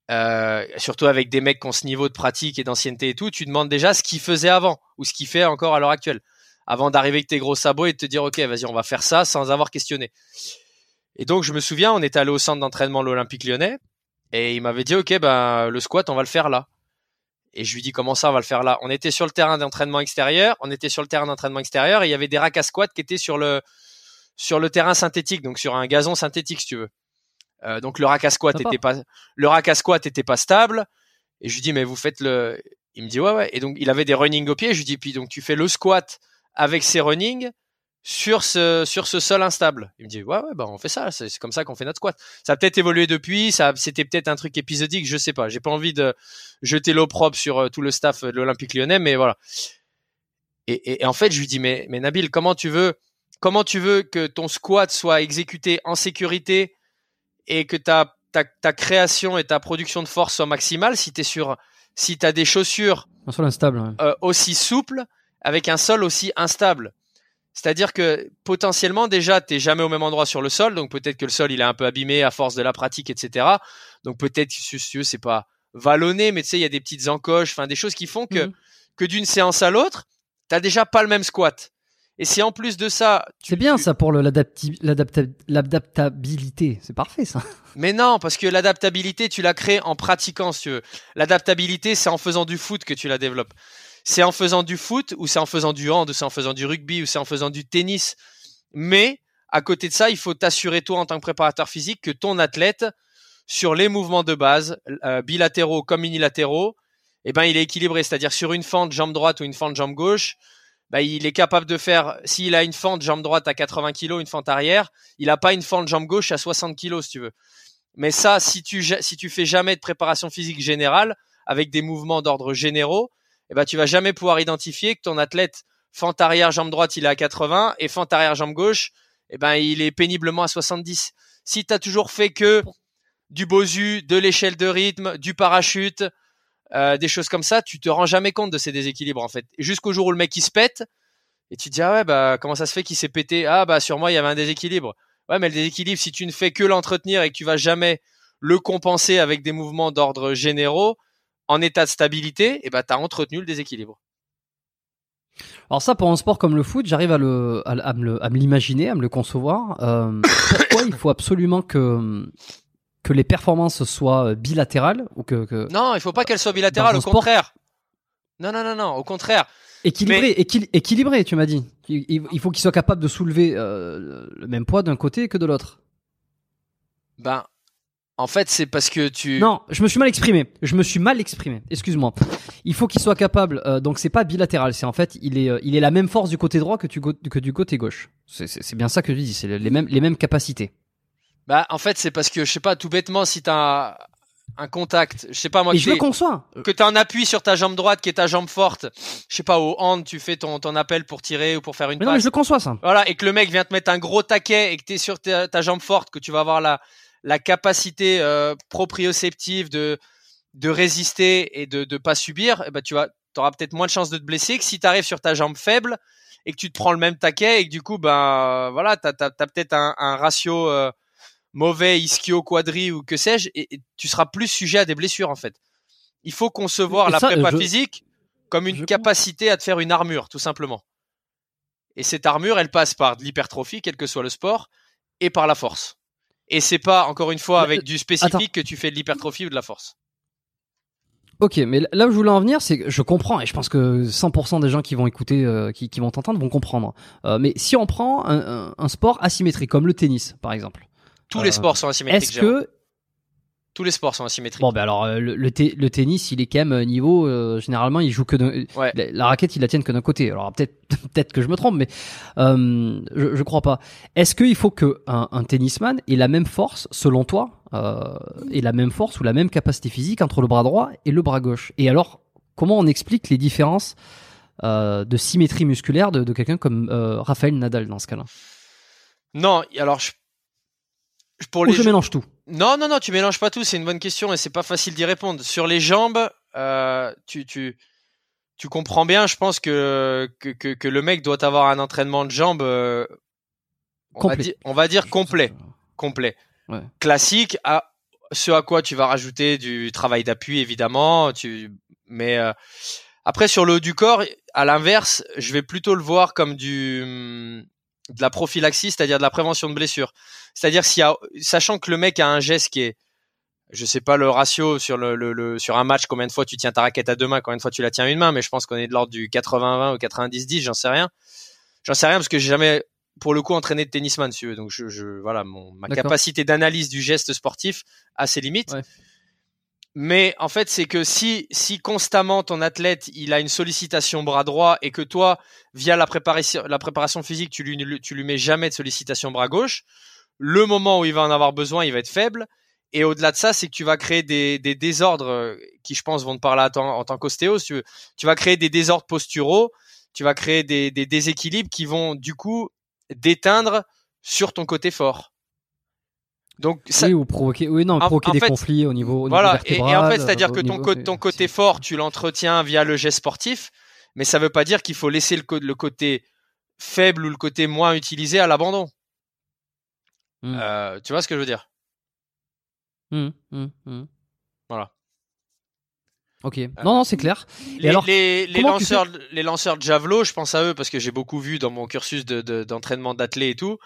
euh, surtout avec des mecs qui ont ce niveau de pratique et d'ancienneté et tout, tu demandes déjà ce qu'ils faisaient avant ou ce qu'ils font encore à l'heure actuelle. avant d'arriver avec tes gros sabots et de te dire ok, vas-y, on va faire ça sans avoir questionné. Et donc je me souviens, on était allé au centre d'entraînement de l'Olympique Lyonnais et il m'avait dit ok, ben le squat on va le faire là. Et je lui dis comment ça on va le faire là. On était sur le terrain d'entraînement extérieur, on était sur le terrain d'entraînement extérieur et il y avait des racks à squat qui étaient sur le sur le terrain synthétique, donc sur un gazon synthétique si tu veux. Euh, donc le rack à squat était pas le rack à squat était pas stable et je lui dis mais vous faites le il me dit ouais ouais et donc il avait des running au pied, je lui dis puis donc tu fais le squat avec ses running sur ce sur ce sol instable. Il me dit ouais ouais bah on fait ça, c'est, c'est comme ça qu'on fait notre squat. Ça a peut-être évolué depuis, ça c'était peut-être un truc épisodique, je sais pas, j'ai pas envie de jeter l'opprobre sur tout le staff de l'Olympique Lyonnais mais voilà. Et, et, et en fait, je lui dis mais mais Nabil, comment tu veux comment tu veux que ton squat soit exécuté en sécurité et que ta, ta, ta création et ta production de force soient maximales si t'es sur, si t'as des chaussures un sol instable, ouais. euh, aussi souples avec un sol aussi instable. C'est-à-dire que potentiellement déjà t'es jamais au même endroit sur le sol, donc peut-être que le sol il est un peu abîmé à force de la pratique, et cetera. Donc peut-être que c'est pas vallonné, mais tu sais il y a des petites encoches, enfin des choses qui font que mmh. que d'une séance à l'autre t'as déjà pas le même squat. Et si en plus de ça... Tu, c'est bien tu... ça pour le, l'adapti... l'adapta... l'adaptabilité, c'est parfait ça. Mais non, parce que l'adaptabilité, tu la crées en pratiquant si tu veux. L'adaptabilité, c'est en faisant du foot que tu la développes. C'est en faisant du foot ou c'est en faisant du hand ou c'est en faisant du rugby ou c'est en faisant du tennis. Mais à côté de ça, il faut t'assurer toi en tant que préparateur physique que ton athlète, sur les mouvements de base, euh, bilatéraux comme unilatéraux, eh ben, il est équilibré, c'est-à-dire sur une fente jambe droite ou une fente jambe gauche, bah, il est capable de faire, s'il a une fente jambe droite à quatre-vingts kilos, une fente arrière, il a pas une fente jambe gauche à soixante kilos, si tu veux. Mais ça, si tu, si tu fais jamais de préparation physique générale, avec des mouvements d'ordre généraux, eh ben, tu vas jamais pouvoir identifier que ton athlète, fente arrière jambe droite, il est à quatre-vingts, et fente arrière jambe gauche, eh ben, il est péniblement à soixante-dix. Si t'as toujours fait que du bosu, de l'échelle de rythme, du parachute, Euh, des choses comme ça, tu te rends jamais compte de ces déséquilibres en fait. Jusqu'au jour où le mec il se pète et tu te dis ah ouais bah comment ça se fait qu'il s'est pété ? Ah bah sur moi il y avait un déséquilibre. Ouais mais le déséquilibre si tu ne fais que l'entretenir et que tu vas jamais le compenser avec des mouvements d'ordre généraux en état de stabilité, et bah t'as entretenu le déséquilibre. Alors ça pour un sport comme le foot, j'arrive à le à, à me le, à me l'imaginer, à me le concevoir. Euh, pourquoi il faut absolument que que les performances soient bilatérales ou que, que non, il faut pas qu'elles soient bilatérales, au contraire. Non, non, non, non, au contraire. Équilibré, mais... équil- équilibré, tu m'as dit. Il, il faut qu'ils soient capables de soulever euh, le même poids d'un côté que de l'autre. Ben, en fait, c'est parce que tu. Non, je me suis mal exprimé. Je me suis mal exprimé. Excuse-moi. Il faut qu'ils soient capables. Euh, donc c'est pas bilatéral. C'est en fait, il est, il est la même force du côté droit que du, go- que du côté gauche. C'est, c'est, c'est bien ça que je dis. C'est les mêmes, les mêmes capacités. Bah, en fait, c'est parce que, je sais pas, tout bêtement, si t'as un, un contact, je sais pas, moi, et que je le conçois. Que t'as un appui sur ta jambe droite, qui est ta jambe forte, je sais pas, au hand, tu fais ton, ton appel pour tirer ou pour faire une mais passe. Non, mais je le conçois, ça. Voilà. Et que le mec vient te mettre un gros taquet et que t'es sur ta, ta jambe forte, que tu vas avoir la, la capacité, euh, proprioceptive de, de résister et de, de pas subir, et bah, tu vas, t'auras peut-être moins de chances de te blesser que si t'arrives sur ta jambe faible et que tu te prends le même taquet et que du coup, ben, voilà, t'as, t'as, t'as peut-être un, un ratio, euh, mauvais, ischio, quadri ou que sais-je, et, et tu seras plus sujet à des blessures en fait. Il faut concevoir et la ça, prépa je... physique comme une je... capacité à te faire une armure, tout simplement. Et cette armure, elle passe par de l'hypertrophie, quel que soit le sport, et par la force. Et c'est pas, encore une fois, avec mais, du spécifique attends. Que tu fais de l'hypertrophie ou de la force. Ok, mais là où je voulais en venir, c'est que je comprends, et je pense que cent pour cent des gens qui vont écouter, euh, qui, qui vont t'entendre, vont comprendre. Euh, mais si on prend un, un, un sport asymétrique, comme le tennis, par exemple. Tous euh, les sports sont asymétriques. Est-ce que... Tous les sports sont asymétriques. Bon, ben alors, le, le, t- le tennis, il est quand même niveau... Euh, généralement, il joue que d'un... Ouais. La, la raquette, il la tienne que d'un côté. Alors, peut-être peut-être que je me trompe, mais euh, je, je crois pas. Est-ce qu'il faut qu'un un tennisman ait la même force, selon toi, euh, ait la même force ou la même capacité physique entre le bras droit et le bras gauche ? Et alors, comment on explique les différences euh, de symétrie musculaire de, de quelqu'un comme euh, Rafael Nadal, dans ce cas-là ? Non, alors... je Pour les Ou je jambes... mélange tout. Non, non, non, tu mélanges pas tout. C'est une bonne question et c'est pas facile d'y répondre. Sur les jambes, euh, tu, tu, tu comprends bien. Je pense que que, que que le mec doit avoir un entraînement de jambes. Euh, on, va di- on va dire complet, complet, ouais. Classique. À ce à quoi tu vas rajouter du travail d'appui évidemment. Tu, mais euh, Après, sur le haut du corps, à l'inverse, je vais plutôt le voir comme du... de la prophylaxie, c'est-à-dire de la prévention de blessures. C'est-à-dire, s'il y a, sachant que le mec a un geste qui est, je sais pas le ratio sur le, le, le, sur un match, combien de fois tu tiens ta raquette à deux mains, combien de fois tu la tiens à une main, mais je pense qu'on est de l'ordre du quatre-vingts vingt ou quatre-vingt-dix dix, j'en sais rien. J'en sais rien parce que j'ai jamais, pour le coup, entraîné de tennisman, si tu veux. Donc, je, je, voilà, mon, ma D'accord. capacité d'analyse du geste sportif a ses limites. Ouais. Mais en fait, c'est que si, si constamment ton athlète, il a une sollicitation bras droit et que toi, via la préparation, la préparation physique, tu lui, tu lui mets jamais de sollicitation bras gauche, le moment où il va en avoir besoin, il va être faible. Et au-delà de ça, c'est que tu vas créer des, des désordres qui, je pense, vont te parler à ton, en tant qu'ostéo. Si tu veux. Tu vas créer des désordres posturaux, tu vas créer des, des déséquilibres qui vont, du coup, déteindre sur ton côté fort. Donc, ça... Oui, ou provoquer, oui, non, provoquer en, en des fait, conflits au niveau, au voilà, niveau vertébral. Et, et en fait, c'est-à-dire que ton, niveau, co- ton côté c'est... fort, tu l'entretiens via le geste sportif, mais ça ne veut pas dire qu'il faut laisser le, co- le côté faible ou le côté moins utilisé à l'abandon. Mm. Euh, tu vois ce que je veux dire ? mm, mm, mm. Voilà. Ok. Euh, non, non, c'est clair. Les, alors, les, les, lanceurs, tu sais les lanceurs de javelot, je pense à eux parce que j'ai beaucoup vu dans mon cursus de, de, d'entraînement d'athlètes et tout.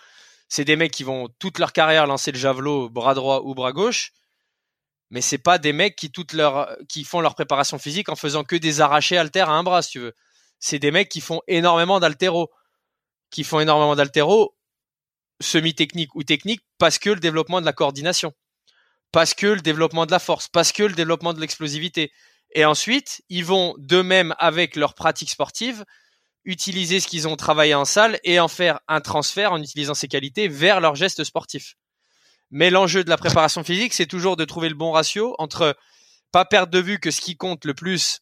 C'est des mecs qui vont toute leur carrière lancer le javelot bras droit ou bras gauche, mais c'est pas des mecs qui toute leur qui font leur préparation physique en faisant que des arrachés haltères à un bras, si tu veux. C'est des mecs qui font énormément d'haltéro, qui font énormément d'haltéro semi-technique ou technique parce que le développement de la coordination, parce que le développement de la force, parce que le développement de l'explosivité. Et ensuite, ils vont d'eux-mêmes avec leur pratique sportive utiliser ce qu'ils ont travaillé en salle et en faire un transfert en utilisant ces qualités vers leurs gestes sportifs. Mais l'enjeu de la préparation physique, c'est toujours de trouver le bon ratio entre pas perdre de vue que ce qui compte le plus,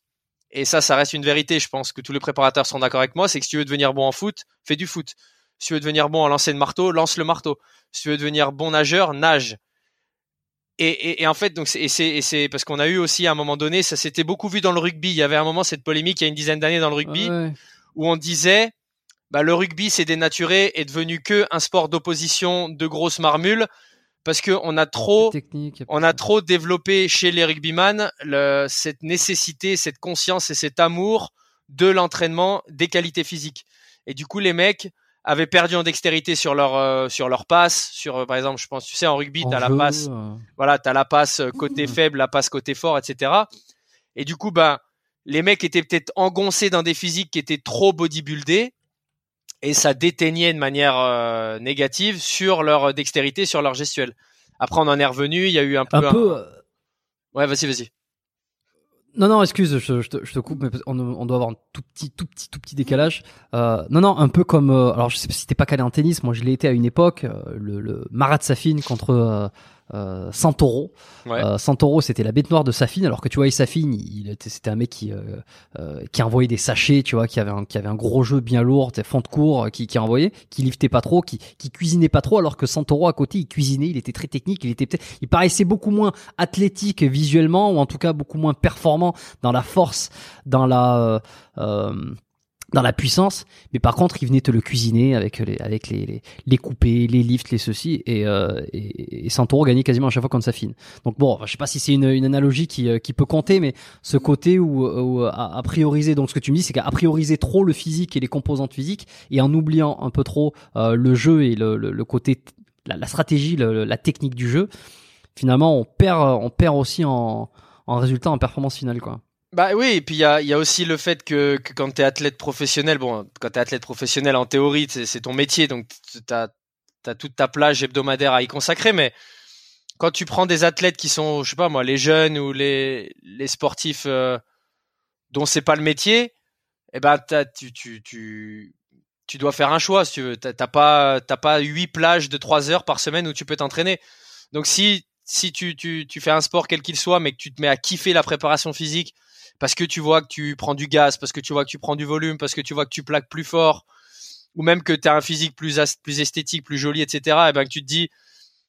et ça, ça reste une vérité, je pense que tous les préparateurs seront d'accord avec moi, c'est que si tu veux devenir bon en foot, fais du foot. Si tu veux devenir bon en lancer de marteau, lance le marteau. Si tu veux devenir bon nageur, nage. Et, et, et en fait, donc, c'est, et c'est, et c'est parce qu'on a eu aussi à un moment donné, ça s'était beaucoup vu dans le rugby. Il y avait à un moment cette polémique il y a une dizaine d'années dans le rugby. Ah ouais. Où on disait, bah, le rugby s'est dénaturé et devenu que un sport d'opposition de grosses marmules parce que on a trop, on a trop développé chez les rugbyman le, cette nécessité, cette conscience et cet amour de l'entraînement des qualités physiques. Et du coup, les mecs avaient perdu en dextérité sur leur, euh, sur leur passe, sur, euh, par exemple, je pense, tu sais, en rugby, t'as en la jeu, passe, euh... voilà, t'as la passe côté faible, la passe côté fort, et cetera. Et du coup, bah, les mecs étaient peut-être engoncés dans des physiques qui étaient trop bodybuildés et ça déteignait de manière euh, négative sur leur dextérité, sur leur gestuelle. Après, on en est revenu, il y a eu un peu... Un, un... peu... Ouais, vas-y, vas-y. Non, non, excuse, je, je, te, je te coupe, mais on, on doit avoir un tout petit, tout petit, tout petit décalage. Euh, non, non, un peu comme... Euh, alors, je sais pas si t'es pas calé en tennis, moi je l'ai été à une époque, euh, le, le Marat Safin contre... Euh, Euh, Santoro. Ouais. Euh, Santoro, c'était la bête noire de Safin. Alors que tu vois, Safin, il était, c'était un mec qui, euh, euh, qui envoyait des sachets, tu vois, qui avait un, qui avait un gros jeu bien lourd, fond de court, qui, qui envoyait, qui liftait pas trop, qui, qui cuisinait pas trop. Alors que Santoro à côté, il cuisinait, il était très technique, il était peut-être, il paraissait beaucoup moins athlétique visuellement, ou en tout cas beaucoup moins performant dans la force, dans la, euh, dans la puissance, mais par contre, il venait te le cuisiner avec les, avec les, les, les coupés, les lifts, les ceci, et, euh, et, et Santoro gagnait quasiment à chaque fois contre Safin. Donc bon, je sais pas si c'est une, une analogie qui, qui peut compter, mais ce côté où, où à, à prioriser, donc ce que tu me dis, c'est qu'à prioriser trop le physique et les composantes physiques, et en oubliant un peu trop euh, le jeu et le, le, le côté, la, la stratégie, le, la technique du jeu, finalement, on perd, on perd aussi en, en résultat, en performance finale, quoi. Bah oui, et puis il y a, y a aussi le fait que, que quand t'es athlète professionnel, bon, quand t'es athlète professionnel en théorie, c'est, c'est ton métier, donc t'as, t'as toute ta plage hebdomadaire à y consacrer, mais quand tu prends des athlètes qui sont, je sais pas moi, les jeunes ou les, les sportifs euh, dont c'est pas le métier, eh ben t'as, tu, tu, tu, tu dois faire un choix, si tu veux. T'as, t'as pas, t'as pas huit plages de trois heures par semaine où tu peux t'entraîner. Donc si, si tu, tu, tu fais un sport quel qu'il soit, mais que tu te mets à kiffer la préparation physique, parce que tu vois que tu prends du gaz, parce que tu vois que tu prends du volume, parce que tu vois que tu plaques plus fort, ou même que tu as un physique plus, as- plus esthétique, plus joli, et cetera, et ben que tu te dis,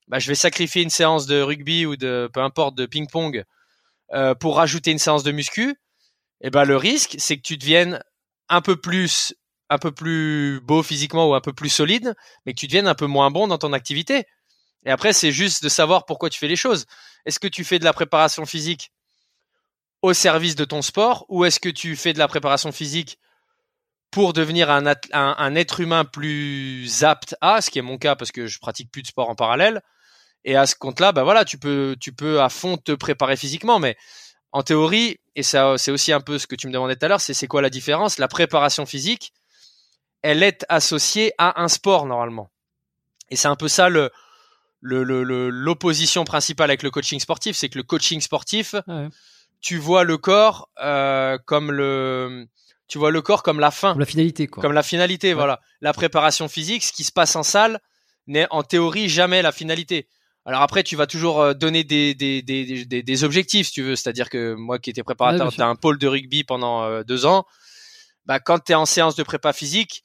bah, je vais sacrifier une séance de rugby ou de peu importe, de ping-pong euh, pour rajouter une séance de muscu, et ben le risque, c'est que tu deviennes un peu plus, un peu plus beau physiquement ou un peu plus solide, mais que tu deviennes un peu moins bon dans ton activité. Et après, c'est juste de savoir pourquoi tu fais les choses. Est-ce que tu fais de la préparation physique au service de ton sport, ou est-ce que tu fais de la préparation physique pour devenir un, at- un, un être humain plus apte à, ce qui est mon cas parce que je pratique plus de sport en parallèle, et à ce compte-là, bah voilà, tu peux, tu peux à fond te préparer physiquement, mais en théorie, et ça, c'est aussi un peu ce que tu me demandais tout à l'heure, c'est, c'est quoi la différence? La préparation physique, elle est associée à un sport normalement, et c'est un peu ça le Le, le, le, l'opposition principale avec le coaching sportif, c'est que le coaching sportif, ouais. tu vois le corps euh, comme le, tu vois le corps comme la fin, comme la finalité, quoi. Comme la finalité, ouais. Voilà. La préparation physique, ce qui se passe en salle, n'est en théorie jamais la finalité. Alors après, tu vas toujours donner des des des des, des objectifs, si tu veux. C'est-à-dire que moi, qui étais préparateur ouais, d'un pôle de rugby pendant euh, deux ans, bah quand t'es en séance de prépa physique,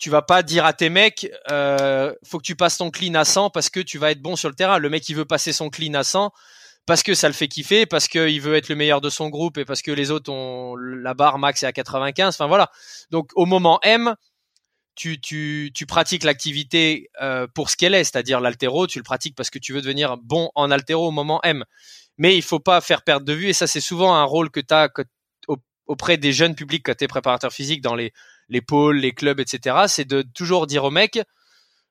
tu vas pas dire à tes mecs, euh, faut que tu passes ton clean à cent parce que tu vas être bon sur le terrain. Le mec, il veut passer son clean à cent parce que ça le fait kiffer, parce que il veut être le meilleur de son groupe et parce que les autres ont la barre max est à quatre-vingt-quinze. Enfin voilà. Donc au moment M, tu tu tu pratiques l'activité euh, pour ce qu'elle est, c'est-à-dire l'haltéro. Tu le pratiques parce que tu veux devenir bon en haltéro au moment M. Mais il faut pas faire perdre de vue, et ça c'est souvent un rôle que t'as que, auprès des jeunes publics quand t'es préparateur physique dans les les pôles, les clubs, et cetera, c'est de toujours dire au mec,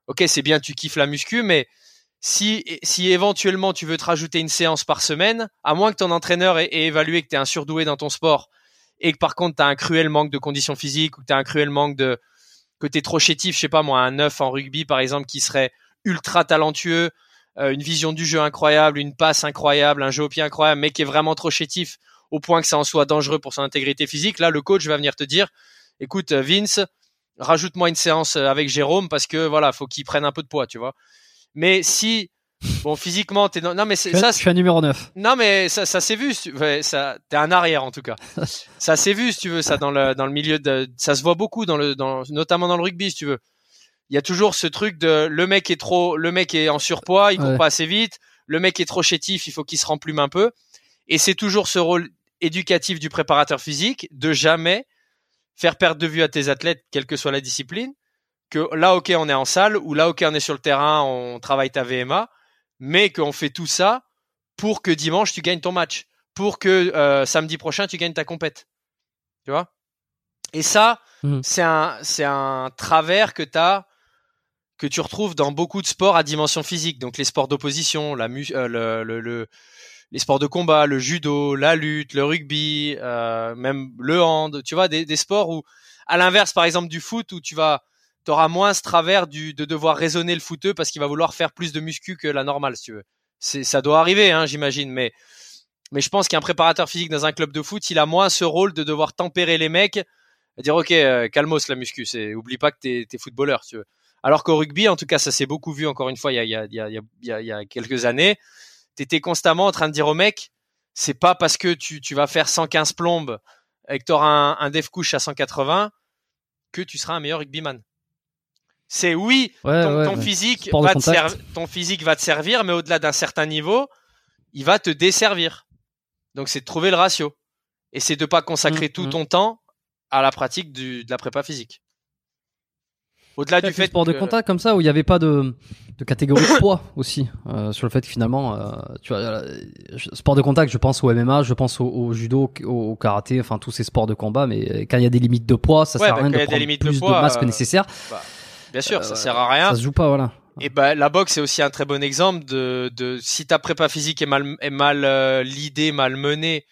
ok, c'est bien, tu kiffes la muscu, mais si, si éventuellement tu veux te rajouter une séance par semaine, à moins que ton entraîneur ait, ait évalué que t'es un surdoué dans ton sport et que par contre t'as un cruel manque de conditions physiques ou que t'as un cruel manque de, que t'es trop chétif, je sais pas moi, un neuf en rugby par exemple qui serait ultra talentueux, euh, une vision du jeu incroyable, une passe incroyable, un jeu au pied incroyable, mais qui est vraiment trop chétif au point que ça en soit dangereux pour son intégrité physique, là le coach va venir te dire, écoute, Vince, rajoute-moi une séance avec Jérôme parce que voilà, faut qu'il prenne un peu de poids, tu vois. Mais si, bon, physiquement, t'es dans... non, mais c'est, je ça. Je suis un numéro neuf. Non, mais ça, ça s'est vu. Si tu... ouais, ça, t'es un arrière en tout cas. Ça s'est vu, si tu veux, ça dans le dans le milieu de, ça se voit beaucoup dans le dans, notamment dans le rugby, si tu veux. Il y a toujours ce truc de le mec est trop, le mec est en surpoids, il court ouais. pas assez vite. Le mec est trop chétif, il faut qu'il se remplume un peu. Et c'est toujours ce rôle éducatif du préparateur physique de jamais faire perdre de vue à tes athlètes, quelle que soit la discipline, que là, ok, on est en salle, ou là, ok, on est sur le terrain, on travaille ta V M A, mais qu'on fait tout ça pour que dimanche, tu gagnes ton match, pour que euh, samedi prochain, tu gagnes ta compète. Tu vois ? Et ça, mmh. c'est un, c'est un travers que t'as, que tu retrouves dans beaucoup de sports à dimension physique, donc les sports d'opposition, la mu- euh, le... le, le les sports de combat, le judo, la lutte, le rugby, euh, même le hand, tu vois, des, des sports où, à l'inverse, par exemple, du foot, où tu vas, t'auras moins ce travers du, de devoir raisonner le footeux parce qu'il va vouloir faire plus de muscu que la normale, si tu veux. C'est, ça doit arriver, hein, j'imagine, mais, mais je pense qu'un préparateur physique dans un club de foot, il a moins ce rôle de devoir tempérer les mecs, et dire, ok, euh, calmos, la muscu, c'est, oublie pas que t'es, t'es footballeur, si tu veux. Alors qu'au rugby, en tout cas, ça s'est beaucoup vu, encore une fois, il y a, il y a, il y a, il y a, il y a quelques années, t'étais constamment en train de dire au mec, c'est pas parce que tu, tu vas faire cent quinze plombes et que t'auras un, un dev couche à cent quatre-vingts que tu seras un meilleur rugbyman. C'est oui, ouais, ton, ouais, ton, ouais. Physique va te serv- ton physique va te servir, mais au-delà d'un certain niveau, il va te desservir. Donc, c'est de trouver le ratio. Et c'est de pas consacrer mmh, tout mmh. ton temps à la pratique du, de la prépa physique. Au-delà du fait sport que... de contact comme ça où il n'y avait pas de, de catégorie de poids aussi euh, sur le fait que finalement euh, tu vois, sport de contact, je pense au M M A, je pense au, au judo, au, au karaté, enfin tous ces sports de combat, mais quand il y a des limites de poids, ça ouais, sert bah, à rien de prendre plus de, poids, de masse que nécessaire. Bah, bien sûr, euh, ça sert à rien. Ça se joue pas, voilà. Et ben bah, la boxe c'est aussi un très bon exemple de, de si ta prépa physique est mal est mal euh, l'idée mal menée,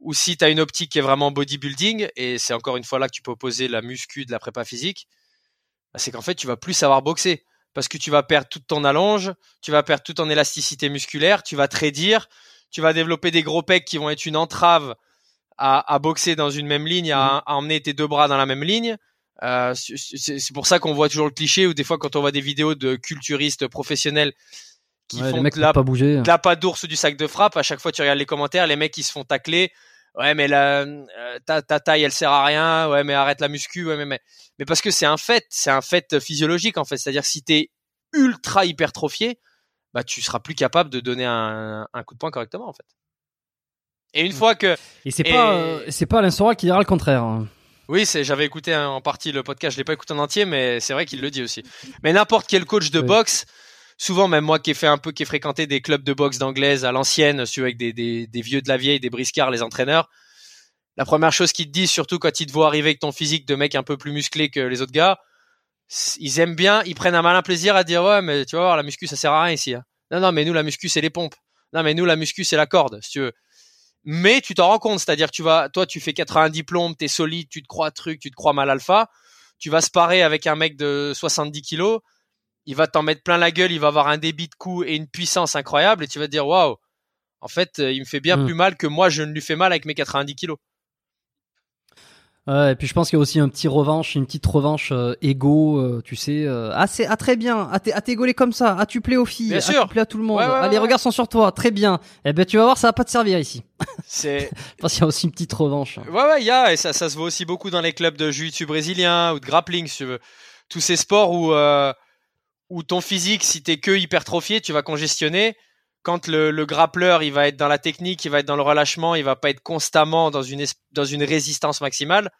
ou si t'as une optique qui est vraiment bodybuilding, et c'est encore une fois là que tu peux opposer la muscu de la prépa physique. C'est qu'en fait, tu vas plus savoir boxer parce que tu vas perdre toute ton allonge, tu vas perdre toute ton élasticité musculaire, tu vas te raidir, tu vas développer des gros pecs qui vont être une entrave à, à boxer dans une même ligne, à, à emmener tes deux bras dans la même ligne. Euh, c'est, c'est pour ça qu'on voit toujours le cliché ou des fois quand on voit des vidéos de culturistes professionnels qui ouais, font de la, de la patte d'ours ou du sac de frappe, à chaque fois tu regardes les commentaires, les mecs qui se font tacler. Ouais, mais la, ta, ta taille, elle sert à rien. Ouais, mais arrête la muscu. Ouais, mais, mais, mais parce que c'est un fait, c'est un fait physiologique, en fait. C'est-à-dire, si t'es ultra hypertrophié, bah, tu seras plus capable de donner un, un coup de poing correctement, en fait. Et une ouais. fois que. Et c'est et... pas, euh, c'est pas Alain Soral qui dira le contraire. Oui, c'est, j'avais écouté en partie le podcast, je l'ai pas écouté en entier, mais c'est vrai qu'il le dit aussi. Mais n'importe quel coach de ouais. boxe, souvent, même moi qui ai fait un peu, qui ai fréquenté des clubs de boxe d'anglaise à l'ancienne, avec des, des, des vieux de la vieille, des briscards, les entraîneurs, la première chose qu'ils te disent, surtout quand ils te voient arriver avec ton physique de mec un peu plus musclé que les autres gars, ils aiment bien, ils prennent un malin plaisir à dire « Ouais, mais tu vas voir, la muscu, ça sert à rien ici. Hein. Non, non, mais nous, la muscu, c'est les pompes. Non, mais nous, la muscu, c'est la corde, si tu veux. » Mais tu t'en rends compte, c'est-à-dire tu vas, toi, tu fais quatre-vingt-dix plombes, t'es solide, tu te crois truc, tu te crois mal alpha, tu vas se parer avec un mec de soixante-dix kilos, il va t'en mettre plein la gueule, il va avoir un débit de coup et une puissance incroyable, et tu vas te dire « Waouh, en fait, il me fait bien mmh. plus mal que moi, je ne lui fais mal avec mes quatre-vingt-dix kilos. » Ouais, et puis je pense qu'il y a aussi un petit revanche, une petite revanche euh, égo, euh, tu sais. Euh, ah, c'est, ah, très bien, ah, t'es, ah, t'es gaulé comme ça, ah, tu plais aux filles, bien ah, sûr. Tu plais à tout le monde, ouais, ouais, ah, ouais, les ouais. regards sont sur toi, très bien. Eh ben, tu vas voir, ça va pas te servir ici. C'est... je pense qu'il y a aussi une petite revanche. Ouais, ouais, il y a, et ça, ça se voit aussi beaucoup dans les clubs de jiu-jitsu brésilien ou de grappling, si tu veux. Tous ces sports où, euh, où ton physique, si t'es que hypertrophié, tu vas congestionner. Quand le, le grappleur, il va être dans la technique, il va être dans le relâchement, il va pas être constamment dans une, dans une résistance maximale.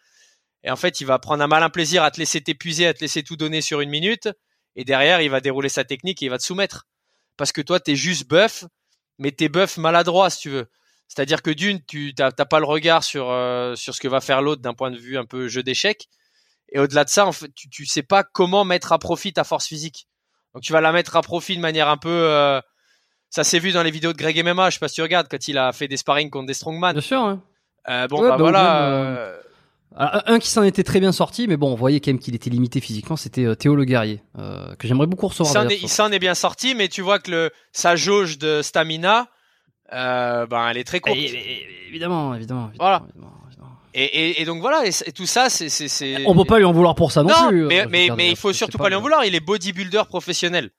Et en fait, il va prendre un malin plaisir à te laisser t'épuiser, à te laisser tout donner sur une minute. Et derrière, il va dérouler sa technique et il va te soumettre. Parce que toi, t'es juste bœuf, mais t'es bœuf maladroit, si tu veux. C'est-à-dire que d'une, tu t'as, t'as pas le regard sur, euh, sur ce que va faire l'autre d'un point de vue un peu jeu d'échec. Et au-delà de ça, en fait, tu, tu sais pas comment mettre à profit ta force physique. Donc, tu vas la mettre à profit de manière un peu, euh, ça s'est vu dans les vidéos de Greg M M A, je sais pas si tu regardes, quand il a fait des sparring contre des strongman. Bien sûr, hein. Euh, bon, ouais, bah, bah voilà. Euh... Alors, un qui s'en était très bien sorti, mais bon, on voyait quand même qu'il était limité physiquement, c'était euh, Théo le Guerrier, euh, que j'aimerais beaucoup recevoir. Il s'en, est, il s'en est bien sorti, mais tu vois que le, sa jauge de stamina, euh, ben, elle est très courte. Et, et, évidemment, évidemment. Voilà. Évidemment, évidemment. Et, et, et donc voilà, et, et tout ça, c'est, c'est, c'est... On peut pas lui en vouloir pour ça non, non plus. Mais, mais, dire, mais il faut surtout pas, pas lui en vouloir, il est bodybuilder professionnel.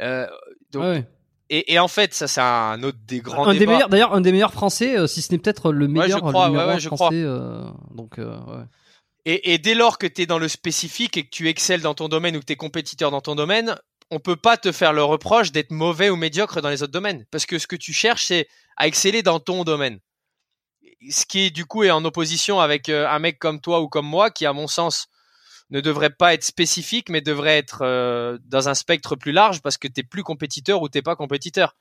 Euh, donc... Ah ouais. Et, et en fait, ça c'est un autre des grands un débats. Des meilleurs, d'ailleurs, un des meilleurs français, euh, si ce n'est peut-être le meilleur, ouais, je crois, le ouais, ouais, je français. Crois. Euh, donc, euh, ouais. et, et dès lors que tu es dans le spécifique et que tu excelles dans ton domaine ou que tu es compétiteur dans ton domaine, on peut pas te faire le reproche d'être mauvais ou médiocre dans les autres domaines. Parce que ce que tu cherches, c'est à exceller dans ton domaine. Ce qui, du coup, est en opposition avec euh, un mec comme toi ou comme moi qui, à mon sens, ne devrait pas être spécifique, mais devrait être euh, dans un spectre plus large parce que t'es plus compétiteur ou t'es pas compétiteur.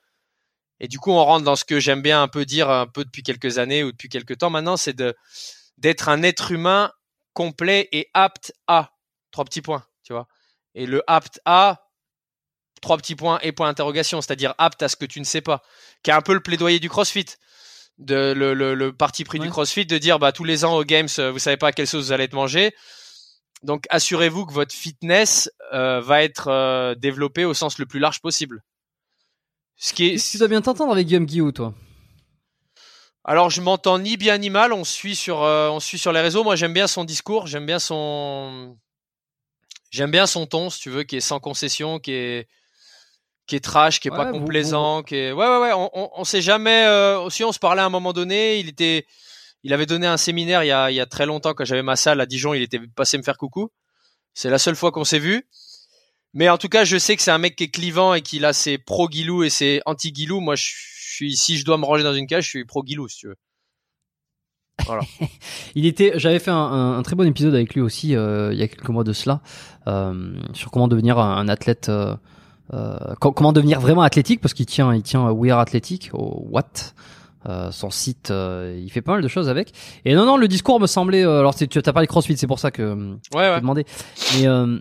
Et du coup, on rentre dans ce que j'aime bien un peu dire un peu depuis quelques années ou depuis quelques temps maintenant, c'est de d'être un être humain complet et apte à trois petits points, tu vois. Et le apte à trois petits points et point d'interrogation, c'est-à-dire apte à ce que tu ne sais pas, qui est un peu le plaidoyer du CrossFit, de le le, le parti pris ouais. du CrossFit de dire bah tous les ans aux Games, vous savez pas à quelle sauce vous allez être mangé. Donc, assurez-vous que votre fitness euh, va être euh, développée au sens le plus large possible. Ce qui est... Est-ce que tu dois bien t'entendre avec Guillaume Guillou, toi ? Alors, je m'entends ni bien ni mal. On suit sur, euh, on suit sur les réseaux. Moi, j'aime bien son discours. J'aime bien son, j'aime bien son ton, si tu veux, qui est sans concession, qui est, qui est trash, qui est ouais, pas complaisant, vous... qui est. Ouais, ouais, ouais. On, on, on s'est jamais. Euh... Si on se parlait à un moment donné, il était. Il avait donné un séminaire il y a, il y a très longtemps quand j'avais ma salle à Dijon, il était passé me faire coucou. C'est la seule fois qu'on s'est vu. Mais en tout cas, je sais que c'est un mec qui est clivant et qu'il a ses pro-Guilou et ses anti-Guilou. Moi, je suis, si je dois me ranger dans une cage, je suis pro-Guilou, si tu veux. Voilà. il était, j'avais fait un, un, un très bon épisode avec lui aussi euh, il y a quelques mois de cela euh, sur comment devenir un, un athlète, euh, euh, comment devenir vraiment athlétique parce qu'il tient, il tient We Are Athletic au Watt. Euh, son site, euh, il fait pas mal de choses avec. Et non, non, le discours me semblait. Euh, alors, c'est, tu as parlé CrossFit, c'est pour ça que euh, ouais, ouais. demandé. Mais euh,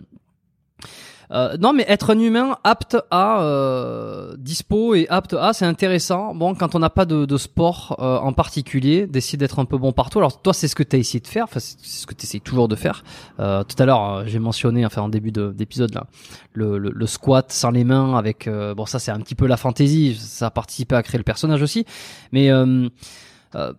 euh, non, mais être un humain apte à euh, dispo et apte à, c'est intéressant. Bon, quand on n'a pas de, de sport euh, en particulier, d'essayer d'être un peu bon partout. Alors, toi, c'est ce que t'as essayé de faire. Enfin, c'est ce que t'essayes toujours de faire. Euh, tout à l'heure, euh, j'ai mentionné, enfin, en début de, d'épisode là, le, le, le squat sans les mains, avec euh, bon, ça, c'est un petit peu la fantaisie. Ça a participé à créer le personnage aussi. Mais euh, euh,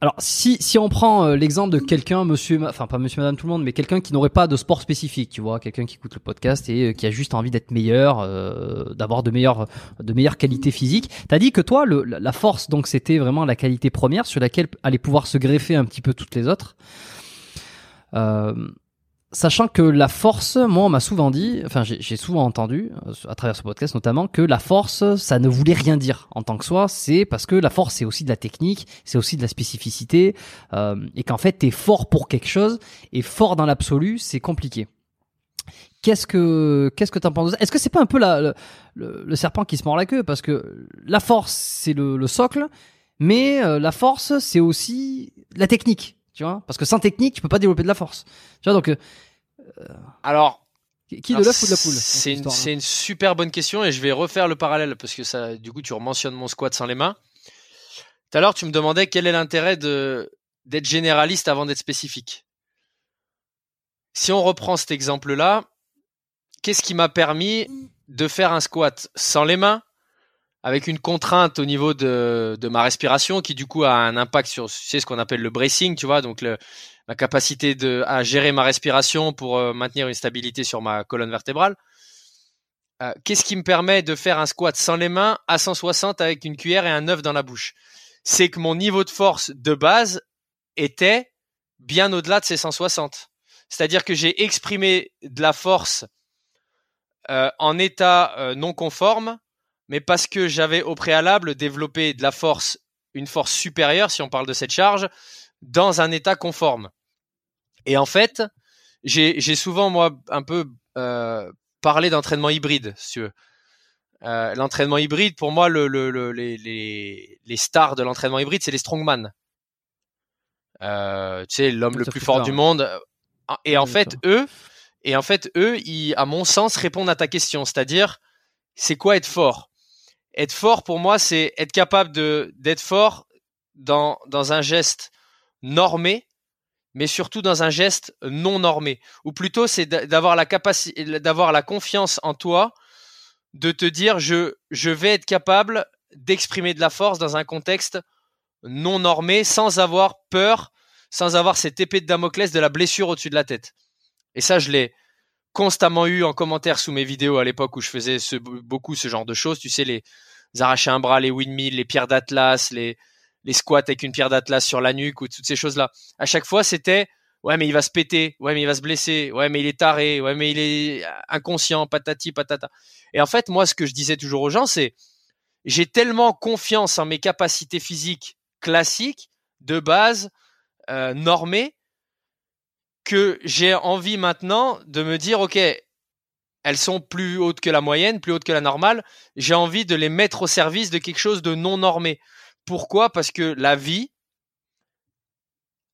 alors, si si on prend euh, l'exemple de quelqu'un, monsieur, enfin pas monsieur, madame, tout le monde, mais quelqu'un qui n'aurait pas de sport spécifique, tu vois, quelqu'un qui écoute le podcast et euh, qui a juste envie d'être meilleur, euh, d'avoir de meilleures de meilleures qualités physiques. T'as dit que toi, le, la force, donc c'était vraiment la qualité première sur laquelle allait pouvoir se greffer un petit peu toutes les autres. Euh, sachant que la force, moi, on m'a souvent dit, enfin j'ai, j'ai souvent entendu à travers ce podcast notamment que la force, ça ne voulait rien dire en tant que soi. C'est parce que la force, c'est aussi de la technique, c'est aussi de la spécificité, euh, et qu'en fait, t'es fort pour quelque chose et fort dans l'absolu, c'est compliqué. Qu'est-ce que qu'est-ce que t'en penses? Est-ce que c'est pas un peu la, le, le serpent qui se mord la queue? Parce que la force, c'est le, le socle, mais la force, c'est aussi la technique, tu vois? Parce que sans technique, tu peux pas développer de la force. Tu vois, donc... Euh... Alors... Qui, de l'œuf ou de la poule? C'est une, c'est une super bonne question et je vais refaire le parallèle parce que ça, du coup, tu rementionnes mon squat sans les mains. Tout à l'heure, tu me demandais quel est l'intérêt de, d'être généraliste avant d'être spécifique. Si on reprend cet exemple-là, qu'est-ce qui m'a permis de faire un squat sans les mains avec une contrainte au niveau de, de ma respiration qui, du coup, a un impact sur, tu sais, ce qu'on appelle le bracing, tu vois, donc le... ma capacité de, à gérer ma respiration pour euh, maintenir une stabilité sur ma colonne vertébrale. Euh, qu'est-ce qui me permet de faire un squat sans les mains à cent soixante avec une cuillère et un œuf dans la bouche? C'est que mon niveau de force de base était bien au-delà de ces cent soixante. C'est-à-dire que j'ai exprimé de la force euh, en état euh, non conforme, mais parce que j'avais au préalable développé de la force, une force supérieure, si on parle de cette charge, dans un état conforme. Et en fait, j'ai, j'ai souvent, moi, un peu euh, parlé d'entraînement hybride, si tu veux. Euh, l'entraînement hybride, pour moi, le, le, le, les, les, les stars de l'entraînement hybride, c'est les strongman. Euh, tu sais, l'homme le plus fort du monde. Et en fait, eux, et en fait, eux, ils, à mon sens, répondent à ta question. C'est-à-dire, c'est quoi être fort? Être fort, pour moi, c'est être capable de, d'être fort dans, dans un geste normé, mais surtout dans un geste non normé. Ou plutôt, c'est d'avoir la capacité, d'avoir la confiance en toi, de te dire je, je vais être capable d'exprimer de la force dans un contexte non normé, sans avoir peur, sans avoir cette épée de Damoclès de la blessure au-dessus de la tête. Et ça, je l'ai constamment eu en commentaire sous mes vidéos à l'époque où je faisais ce, beaucoup ce genre de choses. Tu sais, les, les arracher un bras, les windmills, les pierres d'Atlas, les... les squats avec une pierre d'Atlas sur la nuque ou toutes ces choses-là. À chaque fois, c'était « Ouais, mais il va se péter. Ouais, mais il va se blesser. Ouais, mais il est taré. Ouais, mais il est inconscient. Patati, patata. » Et en fait, moi, ce que je disais toujours aux gens, c'est « J'ai tellement confiance en mes capacités physiques classiques, de base, euh, normées, que j'ai envie maintenant de me dire « Ok, elles sont plus hautes que la moyenne, plus hautes que la normale. J'ai envie de les mettre au service de quelque chose de non normé. » Pourquoi? Parce que la vie,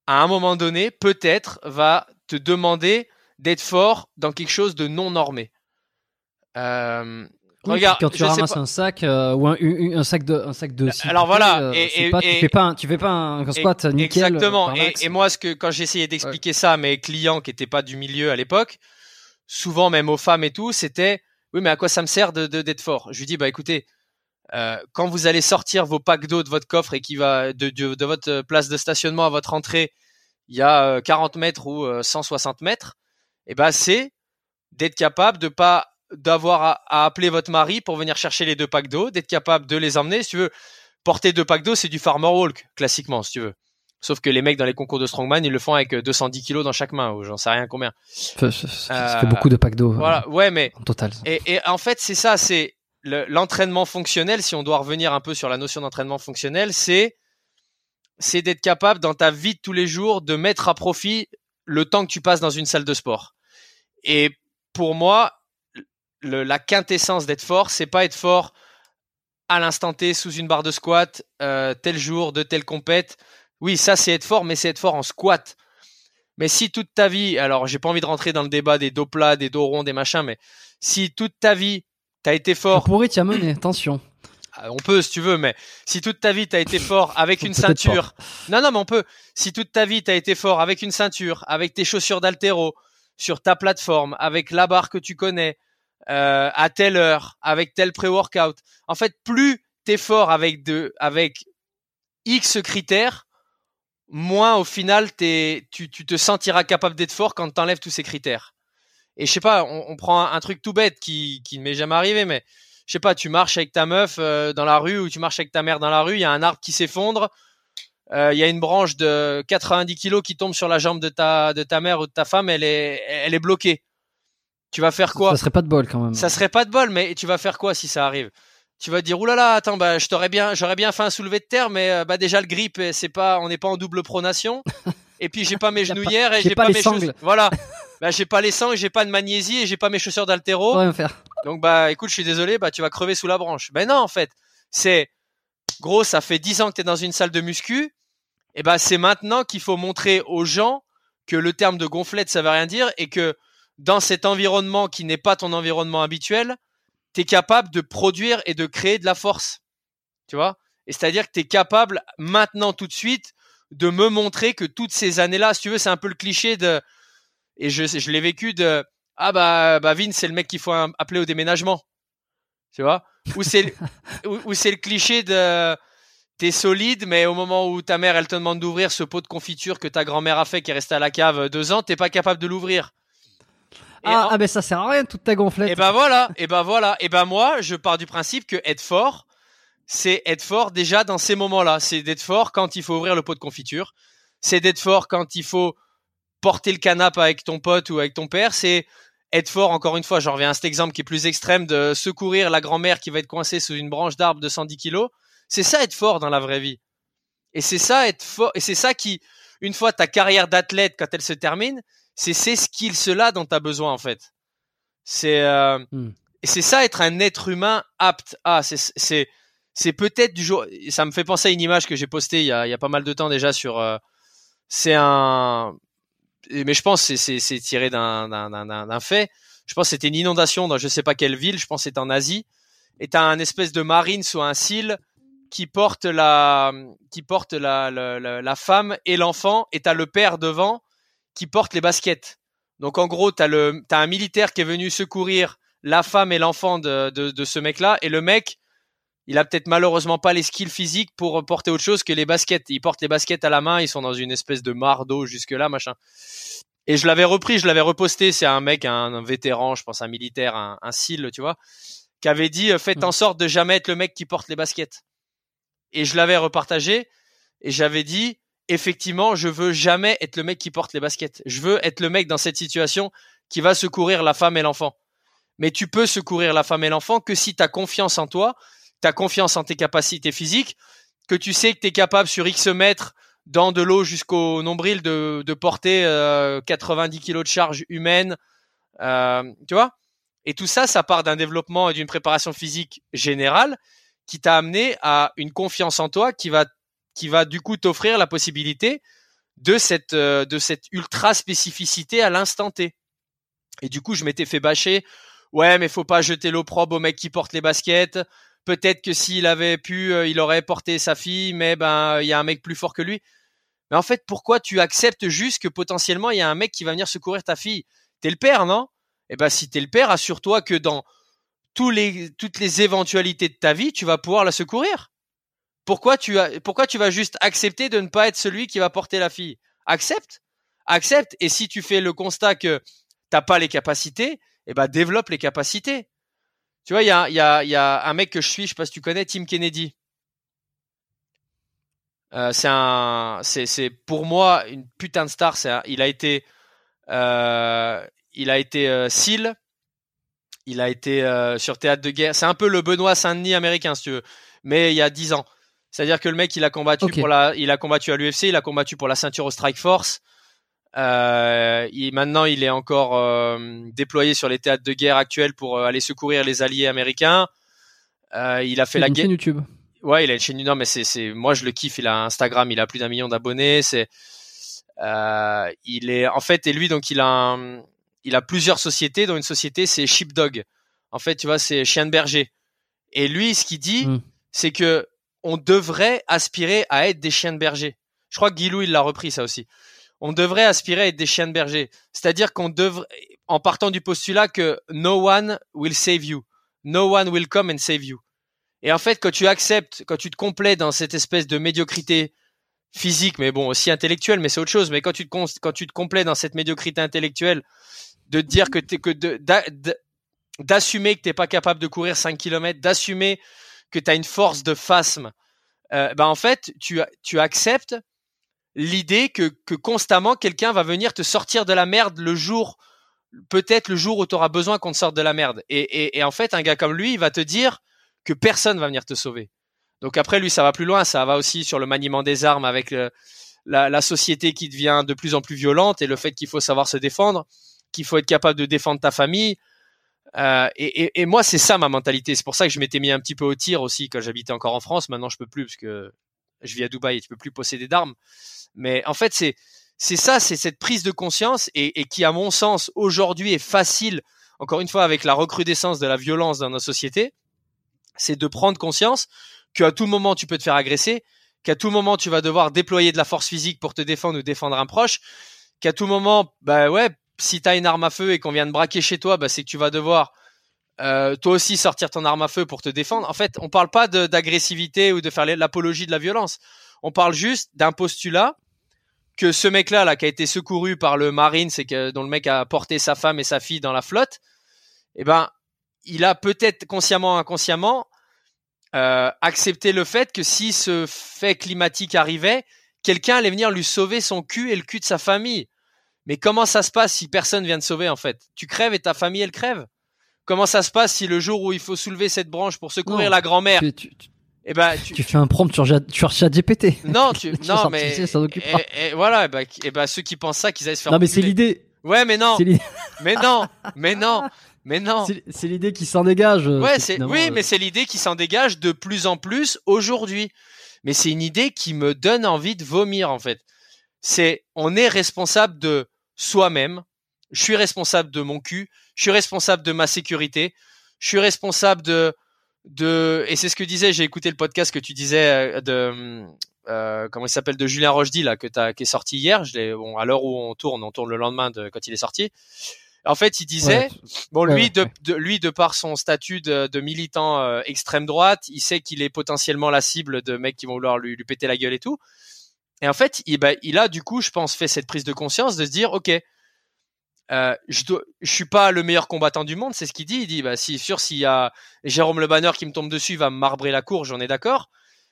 à un moment donné, peut-être va te demander d'être fort dans quelque chose de non normé. Euh, oui, regarde, quand tu ramasses un sac euh, ou un, un, un sac de, un sac de. Alors voilà, euh, et, et, pas, et, tu fais pas, un, tu fais pas un, un squat et, nickel. Exactement. Et, et moi, ce que quand j'essayais d'expliquer ouais. ça à mes clients qui n'étaient pas du milieu à l'époque, souvent même aux femmes et tout, c'était oui, mais à quoi ça me sert de, de d'être fort? Je lui dis bah écoutez. Euh, quand vous allez sortir vos packs d'eau de votre coffre et qui va de, de, de votre place de stationnement à votre entrée, il y a euh, quarante mètres ou euh, cent soixante mètres, et ben c'est d'être capable de pas d'avoir à, à appeler votre mari pour venir chercher les deux packs d'eau, d'être capable de les emmener. Si tu veux porter deux packs d'eau, c'est du farmer walk classiquement, si tu veux. Sauf que les mecs dans les concours de strongman, ils le font avec deux cent dix kilos dans chaque main ou j'en sais rien combien. Ça, ça, ça euh, fait beaucoup de packs d'eau. Voilà, euh, ouais, mais en total. Et, et en fait, c'est ça, c'est Le, l'entraînement fonctionnel, si on doit revenir un peu sur la notion d'entraînement fonctionnel, c'est, c'est d'être capable dans ta vie de tous les jours de mettre à profit le temps que tu passes dans une salle de sport. Et pour moi, le, la quintessence d'être fort, c'est pas être fort à l'instant T sous une barre de squat, euh, tel jour, de telle compète. Oui, ça c'est être fort, mais c'est être fort en squat. Mais si toute ta vie, alors j'ai pas envie de rentrer dans le débat des dos plats, des dos ronds, des machins, mais si toute ta vie t'as été fort. On pourrait t'y amener, attention. On peut, si tu veux, mais si toute ta vie t'as été fort avec une ceinture. Non, non, mais on peut. Si toute ta vie t'as été fort avec une ceinture, avec tes chaussures d'haltéro, sur ta plateforme, avec la barre que tu connais, euh, à telle heure, avec tel pré-workout. En fait, plus t'es fort avec de, avec X critères, moins au final t'es, tu, tu te sentiras capable d'être fort quand t'enlèves tous ces critères. Et je sais pas, on, on prend un, un truc tout bête qui, qui ne m'est jamais arrivé, mais je sais pas, tu marches avec ta meuf euh, dans la rue ou tu marches avec ta mère dans la rue, il y a un arbre qui s'effondre, il euh, y a une branche de quatre-vingt-dix kilos qui tombe sur la jambe de ta, de ta mère ou de ta femme, elle est, elle est bloquée. Tu vas faire quoi? Ça serait pas de bol quand même. Ça serait pas de bol, mais tu vas faire quoi si ça arrive? Tu vas te dire, oulala, attends, bah, je t'aurais bien, j'aurais bien fait un soulevé de terre, mais euh, bah, déjà le grip, c'est pas, on n'est pas en double pronation. Et puis j'ai pas mes genouillères et j'ai, j'ai pas, pas mes choses. Voilà. Bah, j'ai pas les sangs, j'ai pas de magnésie et j'ai pas mes chaussures d'haltéro. Rien faire. Donc, bah, écoute, je suis désolé, bah, tu vas crever sous la branche. Ben non, en fait, c'est gros, ça fait dix ans que t'es dans une salle de muscu. Et bah, c'est maintenant qu'il faut montrer aux gens que le terme de gonflette, ça veut rien dire et que dans cet environnement qui n'est pas ton environnement habituel, t'es capable de produire et de créer de la force. Tu vois? Et c'est-à-dire que t'es capable maintenant, tout de suite, de me montrer que toutes ces années-là, si tu veux, c'est un peu le cliché de, et je, je l'ai vécu de, ah bah, bah Vin, c'est le mec qu'il faut appeler au déménagement. Tu vois? Ou c'est, ou, ou c'est le cliché de, t'es solide, mais au moment où ta mère, elle te demande d'ouvrir ce pot de confiture que ta grand-mère a fait, qui est resté à la cave deux ans, t'es pas capable de l'ouvrir. Et ah, en... ah, ben ça sert à rien, toute ta gonflette. Et ben voilà, et ben voilà. Et ben moi, je pars du principe que être fort, c'est être fort déjà dans ces moments-là. C'est d'être fort quand il faut ouvrir le pot de confiture. C'est d'être fort quand il faut porter le canapé avec ton pote ou avec ton père. C'est être fort, encore une fois, j'en reviens à cet exemple qui est plus extrême, de secourir la grand-mère qui va être coincée sous une branche d'arbre de cent dix kilos. C'est ça être fort dans la vraie vie. Et c'est ça être fort. Et c'est ça qui, une fois ta carrière d'athlète, quand elle se termine, c'est ces skills-là dont tu as besoin en fait. C'est, euh, mm. Et c'est ça être un être humain apte à. C'est, c'est C'est peut-être du jour. Ça me fait penser à une image que j'ai postée il y a, il y a pas mal de temps déjà sur. Euh, c'est un. Mais je pense que c'est, c'est, c'est tiré d'un, d'un, d'un, d'un fait. Je pense que c'était une inondation dans je sais pas quelle ville. Je pense que c'était en Asie. Et t'as un espèce de marine soit un seal qui porte la qui porte la la, la, la femme et l'enfant. Et t'as le père devant qui porte les baskets. Donc en gros t'as le t'as un militaire qui est venu secourir la femme et l'enfant de de, de ce mec-là. Et le mec, il a peut-être malheureusement pas les skills physiques pour porter autre chose que les baskets. Il porte les baskets à la main, ils sont dans une espèce de mare d'eau jusque-là, machin. Et je l'avais repris, je l'avais reposté. C'est un mec, un, un vétéran, je pense, un militaire, un, un SEAL, tu vois, qui avait dit « Faites en sorte de jamais être le mec qui porte les baskets. » Et je l'avais repartagé et j'avais dit « Effectivement, je veux jamais être le mec qui porte les baskets. Je veux être le mec dans cette situation qui va secourir la femme et l'enfant. Mais tu peux secourir la femme et l'enfant que si tu as confiance en toi, t'as confiance en tes capacités physiques, que tu sais que t'es capable sur X mètres dans de l'eau jusqu'au nombril de, de porter euh, quatre-vingt-dix kilos de charge humaine, euh, tu vois. Et tout ça, ça part d'un développement et d'une préparation physique générale qui t'a amené à une confiance en toi qui va, qui va du coup t'offrir la possibilité de cette, euh, de cette ultra spécificité à l'instant T. Et du coup, je m'étais fait bâcher. Ouais, mais faut pas jeter l'opprobre au mec qui porte les baskets. Peut-être que s'il avait pu, euh, il aurait porté sa fille, mais ben il y a un mec plus fort que lui. Mais en fait, pourquoi tu acceptes juste que potentiellement il y a un mec qui va venir secourir ta fille? T'es le père, non? Eh ben si t'es le père, assure-toi que dans tous les toutes les éventualités de ta vie, tu vas pouvoir la secourir. Pourquoi tu as pourquoi tu vas juste accepter de ne pas être celui qui va porter la fille? Accepte, accepte. Et si tu fais le constat que t'as pas les capacités, eh ben développe les capacités. Tu vois, il y a, y, a, y a un mec que je suis, je sais pas si tu connais, Tim Kennedy. Euh, c'est un, c'est, c'est pour moi une putain de star. C'est un, il a été, euh, il a été euh, SEAL, il a été euh, sur théâtre de guerre. C'est un peu le Benoît Saint-Denis américain, si tu veux, mais il y a dix ans. C'est-à-dire que le mec, il a combattu okay. pour la, il a combattu à l'U F C, il a combattu pour la ceinture au Strikeforce. Euh, il, maintenant il est encore euh, déployé sur les théâtres de guerre actuels pour euh, aller secourir les alliés américains. Euh, il a fait il la guerre. Chaîne YouTube. Ouais, il a une chaîne. Non, mais c'est, c'est, moi je le kiffe. Il a Instagram, il a plus d'un million d'abonnés. C'est, euh, il est en fait et lui donc il a, un... il a plusieurs sociétés dont une société c'est Sheepdog. En fait, tu vois, c'est chien de berger. Et lui, ce qu'il dit, mmh. c'est que on devrait aspirer à être des chiens de berger. Je crois que Guillou il l'a repris ça aussi. On devrait aspirer à être des chiens de berger. C'est-à-dire qu'on devrait, en partant du postulat que no one will save you. No one will come and save you. Et en fait, quand tu acceptes, quand tu te complais dans cette espèce de médiocrité physique, mais bon, aussi intellectuelle, mais c'est autre chose, mais quand tu te, quand tu te complais dans cette médiocrité intellectuelle, de te dire que t'es, que de, d'a, d'assumer que t'es pas capable de courir cinq kilomètres, d'assumer que t'as une force de phasme, euh, bah en fait, tu, tu acceptes l'idée que, que constamment quelqu'un va venir te sortir de la merde le jour, peut-être le jour où tu auras besoin qu'on te sorte de la merde. Et, et, et en fait, un gars comme lui, il va te dire que personne va venir te sauver. Donc après, lui, ça va plus loin. Ça va aussi sur le maniement des armes avec le, la, la société qui devient de plus en plus violente et le fait qu'il faut savoir se défendre. qu'il faut être capable de défendre ta famille. Euh, et, et, et moi, c'est ça ma mentalité. C'est pour ça que je m'étais mis un petit peu au tir aussi quand j'habitais encore en France. Maintenant, je peux plus parce que je vis à Dubaï et tu peux plus posséder d'armes. Mais en fait, c'est c'est ça, c'est cette prise de conscience et, et qui, à mon sens, aujourd'hui est facile. Encore une fois, avec la recrudescence de la violence dans nos sociétés, c'est de prendre conscience qu'à tout moment tu peux te faire agresser, qu'à tout moment tu vas devoir déployer de la force physique pour te défendre ou défendre un proche, qu'à tout moment, bah ouais. Si tu as une arme à feu et qu'on vient de braquer chez toi, bah c'est que tu vas devoir euh, toi aussi sortir ton arme à feu pour te défendre. En fait, on parle pas de, d'agressivité ou de faire l'apologie de la violence. On parle juste d'un postulat que ce mec-là, là, qui a été secouru par le Marine, c'est que dont le mec a porté sa femme et sa fille dans la flotte, eh ben, il a peut-être consciemment, inconsciemment, euh, accepté le fait que si ce fait climatique arrivait, quelqu'un allait venir lui sauver son cul et le cul de sa famille. Mais comment ça se passe si personne vient te sauver, en fait? Tu crèves et ta famille, elle crève. Comment ça se passe si le jour où il faut soulever cette branche pour secourir non, la grand-mère, tu, tu, tu, eh ben, tu, tu fais un prompt sur ChatGPT. Non, tu, non mais et, et voilà, et ben, et ben, ceux qui pensent ça, qu'ils aillent se faire. Non, mais c'est l'idée. Ouais, mais non. mais non, mais non, mais non. C'est, c'est l'idée qui s'en dégage. Ouais, c'est, oui, euh... mais c'est l'idée qui s'en dégage de plus en plus aujourd'hui. Mais c'est une idée qui me donne envie de vomir, en fait. C'est, on est responsable de soi-même. Je suis responsable de mon cul. Je suis responsable de ma sécurité. Je suis responsable de, de, et c'est ce que disait, j'ai écouté le podcast que tu disais de, euh, comment il s'appelle, de Julien Rochdy, là, que t'as, qui est sorti hier. Je l'ai, bon, à l'heure où on tourne, on tourne le lendemain de, quand il est sorti. En fait, il disait, ouais, bon, ouais, lui, ouais. De, de, lui, de par son statut de, de militant euh, extrême droite, il sait qu'il est potentiellement la cible de mecs qui vont vouloir lui, lui péter la gueule et tout. Et en fait, il, bah, il a du coup, je pense, fait cette prise de conscience de se dire, ok, euh, je, dois, je suis pas le meilleur combattant du monde, c'est ce qu'il dit. Il dit, bah, si sûr, s'il y a Jérôme Le Banner qui me tombe dessus, il va me marbrer la courge, on est d'accord.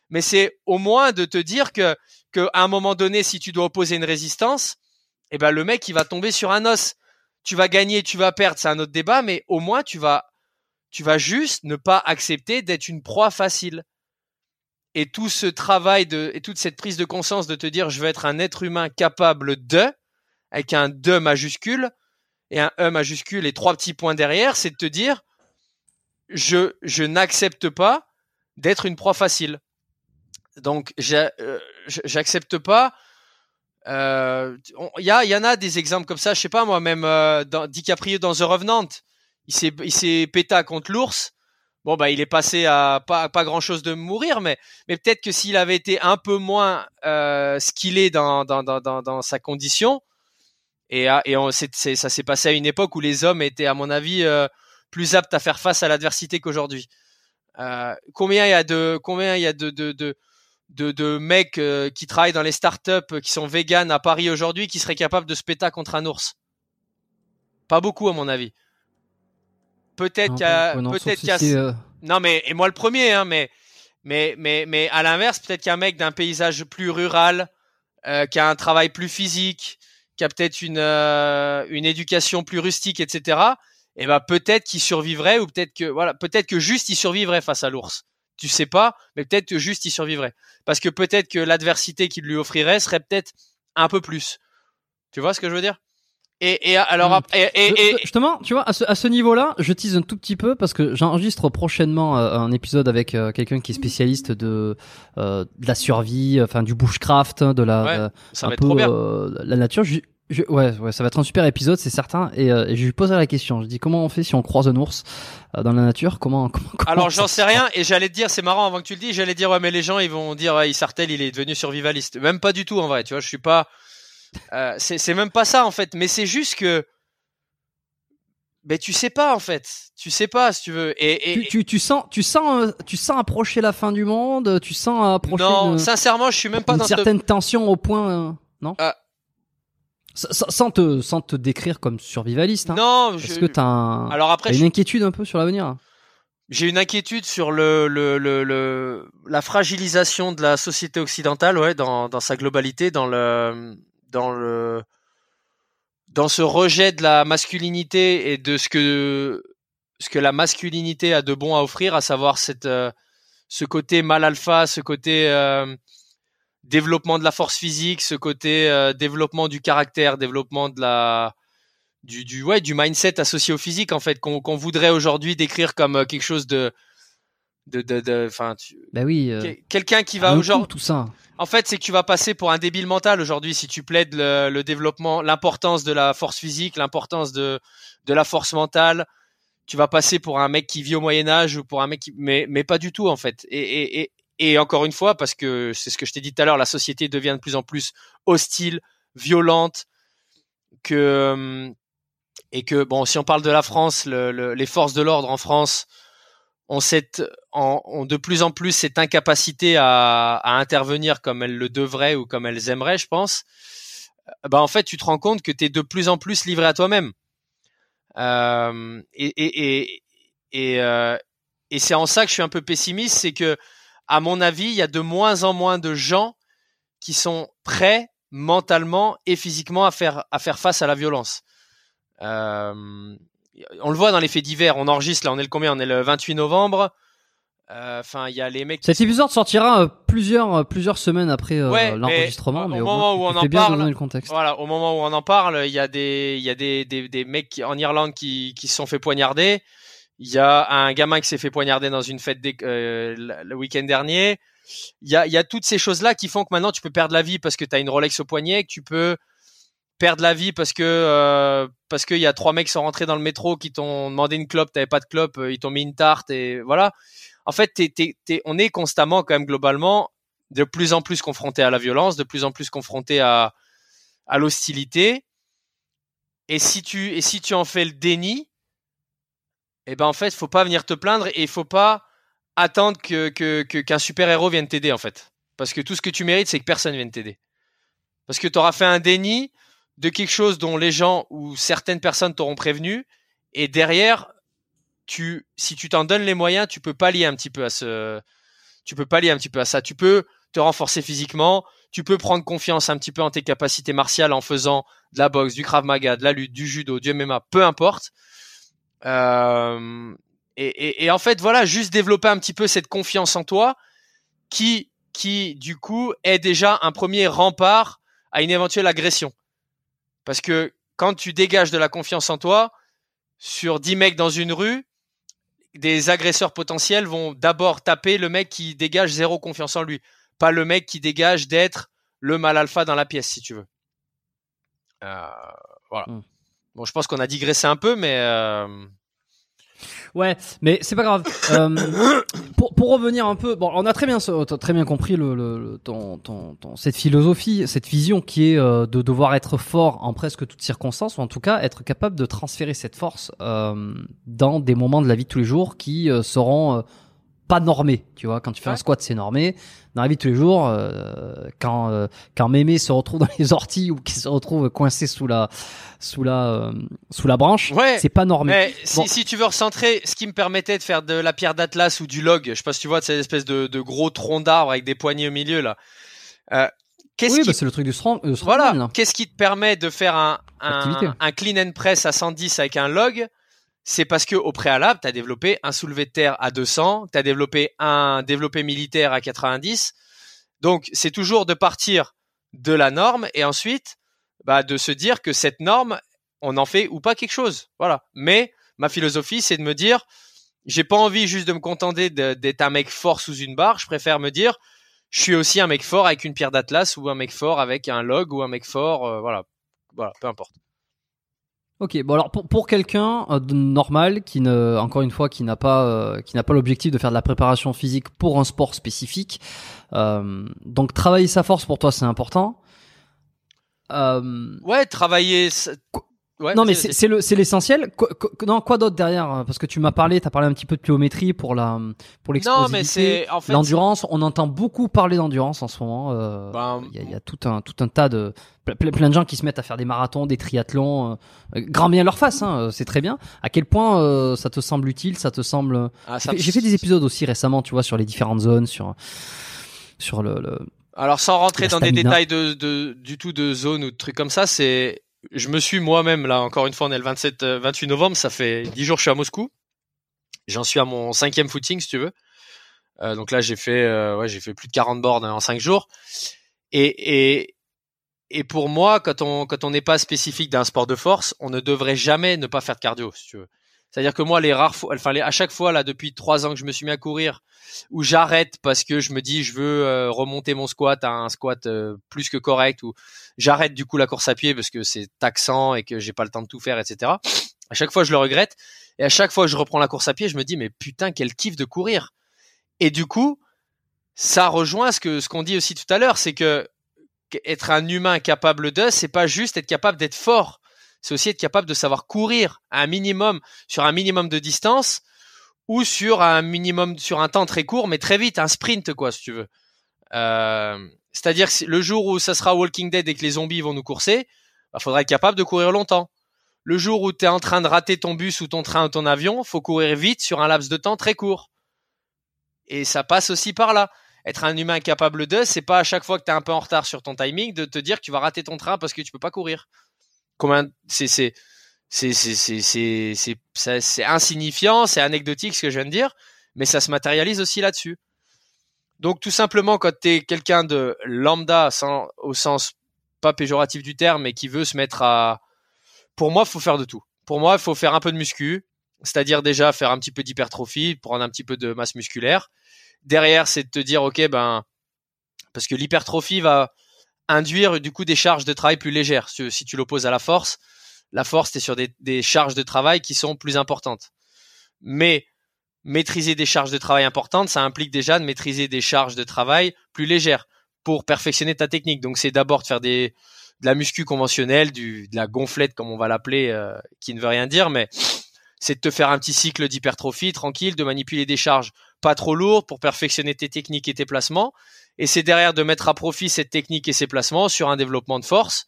Mais c'est au moins de te dire que, que à un moment donné, si tu dois opposer une résistance, eh ben le mec, il va tomber sur un os. Tu vas gagner, tu vas perdre, c'est un autre débat, mais au moins tu vas, tu vas juste ne pas accepter d'être une proie facile. Et tout ce travail de, et toute cette prise de conscience de te dire je veux être un être humain capable de, avec un de majuscule et un e majuscule et trois petits points derrière, c'est de te dire je, je n'accepte pas d'être une proie facile. Donc, j'a, euh, j'accepte pas. Euh, il y a, il y en a des exemples comme ça, je sais pas moi, même euh, dans, DiCaprio dans The Revenant, il s'est, il s'est péta contre l'ours. Bon, bah, il est passé à pas, pas grand chose de mourir, mais, mais peut-être que s'il avait été un peu moins, euh, skillé dans, dans, dans, dans, dans sa condition, et, et on, c'est, c'est, ça s'est passé à une époque où les hommes étaient, à mon avis, euh, plus aptes à faire face à l'adversité qu'aujourd'hui. Euh, combien il y a de, combien il y a de, de, de, de, de mecs, euh, qui travaillent dans les startups, qui sont véganes à Paris aujourd'hui, qui seraient capables de se péter contre un ours? Pas beaucoup, à mon avis. Peut-être non, qu'il y a, non, peut-être qu'il y a... Si euh... non mais et moi le premier hein, mais mais mais mais à l'inverse peut-être qu'un mec d'un paysage plus rural, euh, qui a un travail plus physique, qui a peut-être une euh, une éducation plus rustique, et cetera. Et ben peut-être qu'il survivrait ou peut-être que voilà peut-être que juste il survivrait face à l'ours. Tu sais pas, mais peut-être que juste il survivrait parce que peut-être que l'adversité qu'il lui offrirait serait peut-être un peu plus. Tu vois ce que je veux dire? Et, et alors, et, et, et, justement, tu vois, à ce, à ce niveau-là, je tease un tout petit peu parce que j'enregistre prochainement un épisode avec quelqu'un qui est spécialiste de, euh, de la survie, enfin du bushcraft, de la, ouais, ça un va peu, être trop bien. Euh, la nature. Je, je, ouais, ouais, ça va être un super épisode, c'est certain. Et, euh, et je lui poserai la question. Je dis comment on fait si on croise un ours euh, dans la nature? Comment, comment, comment Alors j'en sais rien. Et j'allais te dire, c'est marrant avant que tu le dises, j'allais dire ouais, mais les gens ils vont dire ouais, Issartel, il est devenu survivaliste. Même pas du tout en vrai. Tu vois, je suis pas. Euh, c'est, c'est même pas ça en fait, mais c'est juste que ben tu sais pas en fait, tu sais pas si tu veux. Et, et tu, tu, tu sens, tu sens, tu sens approcher la fin du monde, tu sens approcher. Non, de, sincèrement, je suis même pas dans une certaine te... tension au point, euh, non. Euh... Sans te, sans te décrire comme survivaliste. Hein, non, parce je... que t'as un... Alors après, t'as une je... inquiétude un peu sur l'avenir. J'ai une inquiétude sur le, le, le, le, la fragilisation de la société occidentale, ouais, dans, dans sa globalité, dans le. dans le dans ce rejet de la masculinité et de ce que ce que la masculinité a de bon à offrir, à savoir cette euh, ce côté mâle alpha, ce côté euh, développement de la force physique, ce côté euh, développement du caractère, développement de la du, du, ouais, du mindset associé au physique, en fait, qu'on, qu'on voudrait aujourd'hui décrire comme quelque chose de, de, de, de, enfin, tu... bah oui, euh... quelqu'un qui va aujourd'hui, tout ça. En fait, c'est que tu vas passer pour un débile mental aujourd'hui si tu plaides le, le développement, l'importance de la force physique, l'importance de, de la force mentale. Tu vas passer pour un mec qui vit au Moyen-Âge ou pour un mec qui, mais, mais pas du tout, en fait. Et, et, et, et encore une fois, parce que c'est ce que je t'ai dit tout à l'heure, la société devient de plus en plus hostile, violente, que, et que, bon, si on parle de la France, le, le, les forces de l'ordre en France ont cette, en, ont de plus en plus cette incapacité à, à intervenir comme elles le devraient ou comme elles aimeraient, je pense. Bah, en fait, tu te rends compte que t'es de plus en plus livré à toi-même. Euh, et et et et, euh, et c'est en ça que je suis un peu pessimiste, c'est que à mon avis il y a de moins en moins de gens qui sont prêts mentalement et physiquement à faire à faire face à la violence. Euh, on le voit dans les faits divers. On enregistre là, on est le combien ? On est le vingt-huit novembre. Enfin, euh, il y a les mecs. Qui... Cet épisode sortira euh, plusieurs plusieurs semaines après euh, ouais, l'enregistrement, mais, mais au, au moment moins, où on en parle, le contexte. Voilà, au moment où on en parle, il y a des il y a des des, des mecs qui, en Irlande qui qui se sont fait poignarder. Il y a un gamin qui s'est fait poignarder dans une fête des, euh, le week-end dernier. Il y a il y a toutes ces choses là qui font que maintenant tu peux perdre la vie parce que t'as une Rolex au poignet, que tu peux perdre la vie parce que euh, parce qu'il y a trois mecs qui sont rentrés dans le métro qui t'ont demandé une clope, t'avais pas de clope, ils t'ont mis une tarte et voilà. En fait, t'es, t'es, t'es, on est constamment, quand même, globalement, de plus en plus confronté à la violence, de plus en plus confronté à, à l'hostilité. Et si tu, et si tu en fais le déni, eh ben, en fait, faut pas venir te plaindre et faut pas attendre que, que, que, qu'un super-héros vienne t'aider, en fait. Parce que tout ce que tu mérites, c'est que personne vienne t'aider. Parce que t'auras fait un déni de quelque chose dont les gens ou certaines personnes t'auront prévenu et derrière, Tu, si tu t'en donnes les moyens, tu peux pallier un petit peu à ce, tu peux pallier un petit peu à ça. Tu peux te renforcer physiquement, tu peux prendre confiance un petit peu en tes capacités martiales en faisant de la boxe, du krav maga, de la lutte, du judo, du M M A, peu importe. Euh, et, et, et en fait, voilà, juste développer un petit peu cette confiance en toi, qui, qui du coup est déjà un premier rempart à une éventuelle agression. Parce que quand tu dégages de la confiance en toi, sur dix mecs dans une rue, des agresseurs potentiels vont d'abord taper le mec qui dégage zéro confiance en lui, pas le mec qui dégage d'être le mâle alpha dans la pièce, si tu veux. Euh, voilà. Mmh. Bon, je pense qu'on a digressé un peu, mais euh... ouais, mais c'est pas grave. euh, pour pour revenir un peu, bon, on a très bien très bien compris le, le ton, ton ton cette philosophie, cette vision qui est euh, de devoir être fort en presque toutes circonstances, ou en tout cas être capable de transférer cette force euh, dans des moments de la vie de tous les jours qui euh, seront euh, pas normés. Tu vois, quand tu fais ouais. un squat, c'est normé. Dans la vie de tous les jours, euh, quand euh, quand Mémé se retrouve dans les orties ou qu'il se retrouve coincé sous la sous la euh, sous la branche, ouais, c'est pas normé. Mais bon. si, si tu veux recentrer, ce qui me permettait de faire de la pierre d'Atlas ou du log, je sais pas si tu vois cette espèce de, de gros tronc d'arbre avec des poignées au milieu là. Euh, qu'est-ce oui, qui... bah c'est le truc du strong. Euh, voilà. Man, qu'est-ce qui te permet de faire un un, un clean and press à cent dix avec un log? C'est parce que au préalable, tu as développé un soulevé de terre à deux cents, tu as développé un développé militaire à quatre-vingt-dix. Donc, c'est toujours de partir de la norme et ensuite bah, de se dire que cette norme, on en fait ou pas quelque chose. Voilà. Mais ma philosophie, c'est de me dire, j'ai pas envie juste de me contenter de, d'être un mec fort sous une barre. Je préfère me dire, je suis aussi un mec fort avec une pierre d'Atlas ou un mec fort avec un log ou un mec fort, euh, voilà, voilà, peu importe. Ok, bon alors pour pour quelqu'un euh, normal qui ne encore une fois qui n'a pas euh, qui n'a pas l'objectif de faire de la préparation physique pour un sport spécifique, euh, donc travailler sa force pour toi c'est important. Euh... Ouais, travailler. Ouais, non mais c'est, c'est, c'est le c'est l'essentiel. Qu- qu- non quoi d'autre derrière parce que tu m'as parlé, t'as parlé un petit peu de pliométrie pour la pour l'explosivité, non, mais c'est, en fait, l'endurance. C'est... On entend beaucoup parler d'endurance en ce moment. Euh, ben... Il y a, il y a tout un tout un tas de plein de gens qui se mettent à faire des marathons, des triathlons, euh, grand bien leur face, hein, c'est très bien. À quel point euh, ça te semble utile, ça te semble... Ah, ça j'ai, me... j'ai fait des épisodes aussi récemment, tu vois, sur les différentes zones, sur sur le... le... Alors sans rentrer dans des détails de, de du tout de zones ou de trucs comme ça, c'est... Je me suis moi-même, là, encore une fois, on est le vingt-sept, vingt-huit novembre, ça fait dix jours que je suis à Moscou. J'en suis à mon cinquième footing, si tu veux. Euh, donc là, j'ai fait, euh, ouais, j'ai fait plus de quarante bornes en cinq jours. Et... et Et pour moi, quand on quand on n'est pas spécifique d'un sport de force, on ne devrait jamais ne pas faire de cardio, si tu veux. C'est-à-dire que moi, les rares fois, enfin les, à chaque fois là depuis trois ans que je me suis mis à courir, où j'arrête parce que je me dis je veux euh, remonter mon squat à un squat euh, plus que correct, ou j'arrête du coup la course à pied parce que c'est taxant et que j'ai pas le temps de tout faire, et cetera. À chaque fois, je le regrette, et à chaque fois que je reprends la course à pied, je me dis mais putain quel kiff de courir. Et du coup, ça rejoint ce que ce qu'on dit aussi tout à l'heure, c'est que être un humain capable de, c'est pas juste être capable d'être fort, c'est aussi être capable de savoir courir à un minimum, sur un minimum de distance ou sur un minimum, sur un temps très court mais très vite, un sprint quoi si tu veux. Euh, c'est-à-dire que le jour où ça sera Walking Dead et que les zombies vont nous courser, bah, faudra être capable de courir longtemps. Le jour où tu es en train de rater ton bus ou ton train ou ton avion, faut courir vite sur un laps de temps très court. Et ça passe aussi par là. Être un humain capable de, c'est pas à chaque fois que tu es un peu en retard sur ton timing de te dire que tu vas rater ton train parce que tu peux pas courir. Comment c'est c'est c'est c'est c'est c'est c'est, c'est, c'est insignifiant, c'est anecdotique ce que je viens de dire, mais ça se matérialise aussi là-dessus. Donc tout simplement quand tu es quelqu'un de lambda sans au sens pas péjoratif du terme mais qui veut se mettre à pour moi, faut faire de tout. Pour moi, il faut faire un peu de muscu, c'est-à-dire déjà faire un petit peu d'hypertrophie, prendre un petit peu de masse musculaire. Derrière, c'est de te dire, ok, ben, parce que l'hypertrophie va induire du coup des charges de travail plus légères. Si tu l'opposes à la force, la force, t'es sur des, des charges de travail qui sont plus importantes. Mais maîtriser des charges de travail importantes, ça implique déjà de maîtriser des charges de travail plus légères pour perfectionner ta technique. Donc, c'est d'abord de faire des, de la muscu conventionnelle, du, de la gonflette comme on va l'appeler, euh, qui ne veut rien dire, mais c'est de te faire un petit cycle d'hypertrophie tranquille, de manipuler des charges pas trop lourdes pour perfectionner tes techniques et tes placements. Et c'est derrière de mettre à profit cette technique et ces placements sur un développement de force.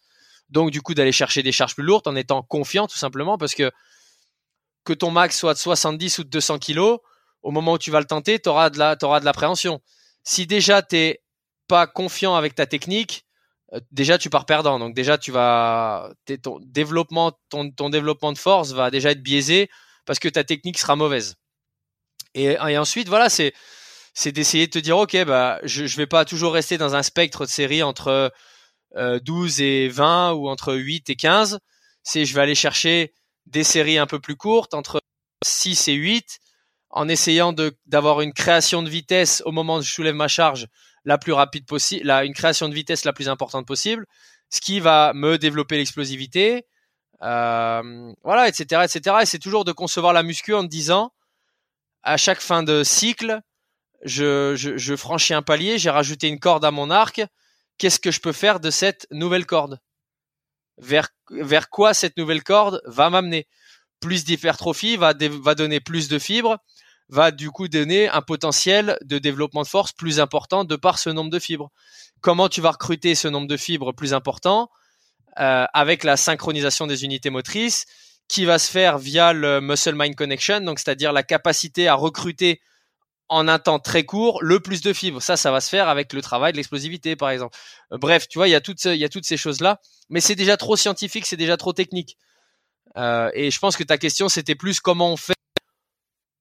Donc, du coup, d'aller chercher des charges plus lourdes en étant confiant, tout simplement, parce que que ton max soit de soixante-dix ou de deux cents kilos, au moment où tu vas le tenter, t'auras de la, t'auras de l'appréhension. Si déjà t'es pas confiant avec ta technique, déjà tu pars perdant. Donc déjà tu vas ton développement ton ton développement de force va déjà être biaisé parce que ta technique sera mauvaise. Et, et ensuite voilà, c'est c'est d'essayer de te dire OK, bah je je vais pas toujours rester dans un spectre de série entre euh, douze et vingt ou entre huit et quinze, c'est je vais aller chercher des séries un peu plus courtes entre six et huit en essayant de d'avoir une création de vitesse au moment où je soulève ma charge la plus rapide possible, la, une création de vitesse la plus importante possible, ce qui va me développer l'explosivité, euh, voilà, et cetera, et cetera. Et c'est toujours de concevoir la muscu en te disant, à chaque fin de cycle, je, je, je franchis un palier, j'ai rajouté une corde à mon arc. Qu'est-ce que je peux faire de cette nouvelle corde ? Vers, vers quoi cette nouvelle corde va m'amener ? Plus d'hypertrophie va, dé, va donner plus de fibres, va du coup donner un potentiel de développement de force plus important de par ce nombre de fibres. Comment tu vas recruter ce nombre de fibres plus important euh, avec la synchronisation des unités motrices qui va se faire via le muscle-mind connection, donc c'est-à-dire la capacité à recruter en un temps très court le plus de fibres. Ça, ça va se faire avec le travail de l'explosivité, par exemple. Bref, tu vois, il y a toutes, il y a toutes ces choses-là, mais c'est déjà trop scientifique, c'est déjà trop technique. Euh, et je pense que ta question, c'était plus comment on fait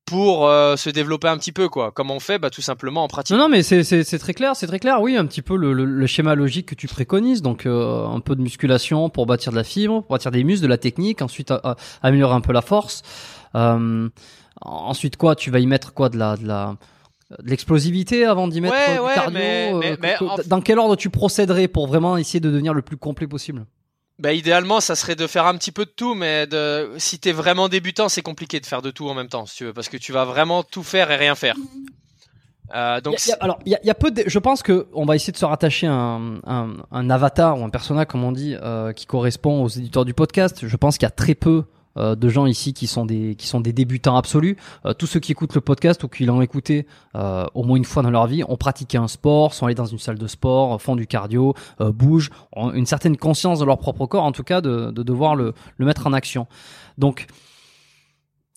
pour euh, se développer un petit peu quoi. Comment on fait ? Bah tout simplement en pratique. Non non mais c'est c'est c'est très clair, c'est très clair. Oui, un petit peu le le, le schéma logique que tu préconises, donc euh, un peu de musculation pour bâtir de la fibre, pour bâtir des muscles, de la technique, ensuite à, à, améliorer un peu la force. Euh, ensuite quoi, tu vas y mettre quoi de la de la de l'explosivité avant d'y mettre ouais, euh, du ouais, cardio. Mais, euh, mais, mais, que, en... Dans quel ordre tu procéderais pour vraiment essayer de devenir le plus complet possible ? Bah idéalement ça serait de faire un petit peu de tout, mais de si t'es vraiment débutant c'est compliqué de faire de tout en même temps si tu veux, parce que tu vas vraiment tout faire et rien faire. Euh, donc y a, y a, alors il y, y a peu de... je pense que on va essayer de se rattacher à un, un, un avatar ou un persona comme on dit euh, qui correspond aux éditeurs du podcast. Je pense qu'il y a très peu euh, de gens ici qui sont des qui sont des débutants absolus. Euh, tous ceux qui écoutent le podcast ou qui l'ont écouté euh, au moins une fois dans leur vie ont pratiqué un sport, sont allés dans une salle de sport, font du cardio, euh, bougent, ont une certaine conscience de leur propre corps, en tout cas de, de devoir le, le mettre en action. Donc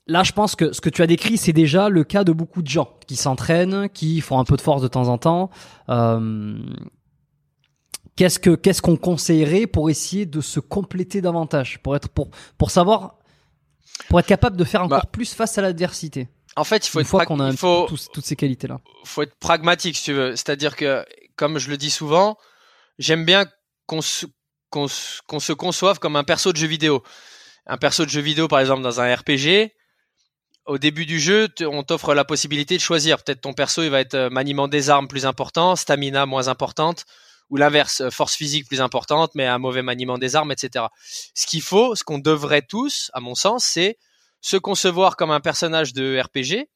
là, je pense que ce que tu as décrit, c'est déjà le cas de beaucoup de gens qui s'entraînent, qui font un peu de force de temps en temps. Euh, qu'est-ce que qu'est-ce qu'on conseillerait pour essayer de se compléter davantage, pour être pour pour savoir pour être capable de faire encore bah, plus face à l'adversité. En fait, il faut une être fois pra- qu'on a il faut, tout, toutes ces qualités-là. Faut être pragmatique, si tu veux. C'est-à-dire que, comme je le dis souvent, j'aime bien qu'on se, qu'on qu'on se conçoive comme un perso de jeu vidéo. Un perso de jeu vidéo, par exemple, dans un R P G, au début du jeu, on t'offre la possibilité de choisir. Peut-être ton perso, il va être maniement des armes plus important, stamina moins importante, ou l'inverse, force physique plus importante, mais un mauvais maniement des armes, et cetera. Ce qu'il faut, ce qu'on devrait tous, à mon sens, c'est se concevoir comme un personnage de R P G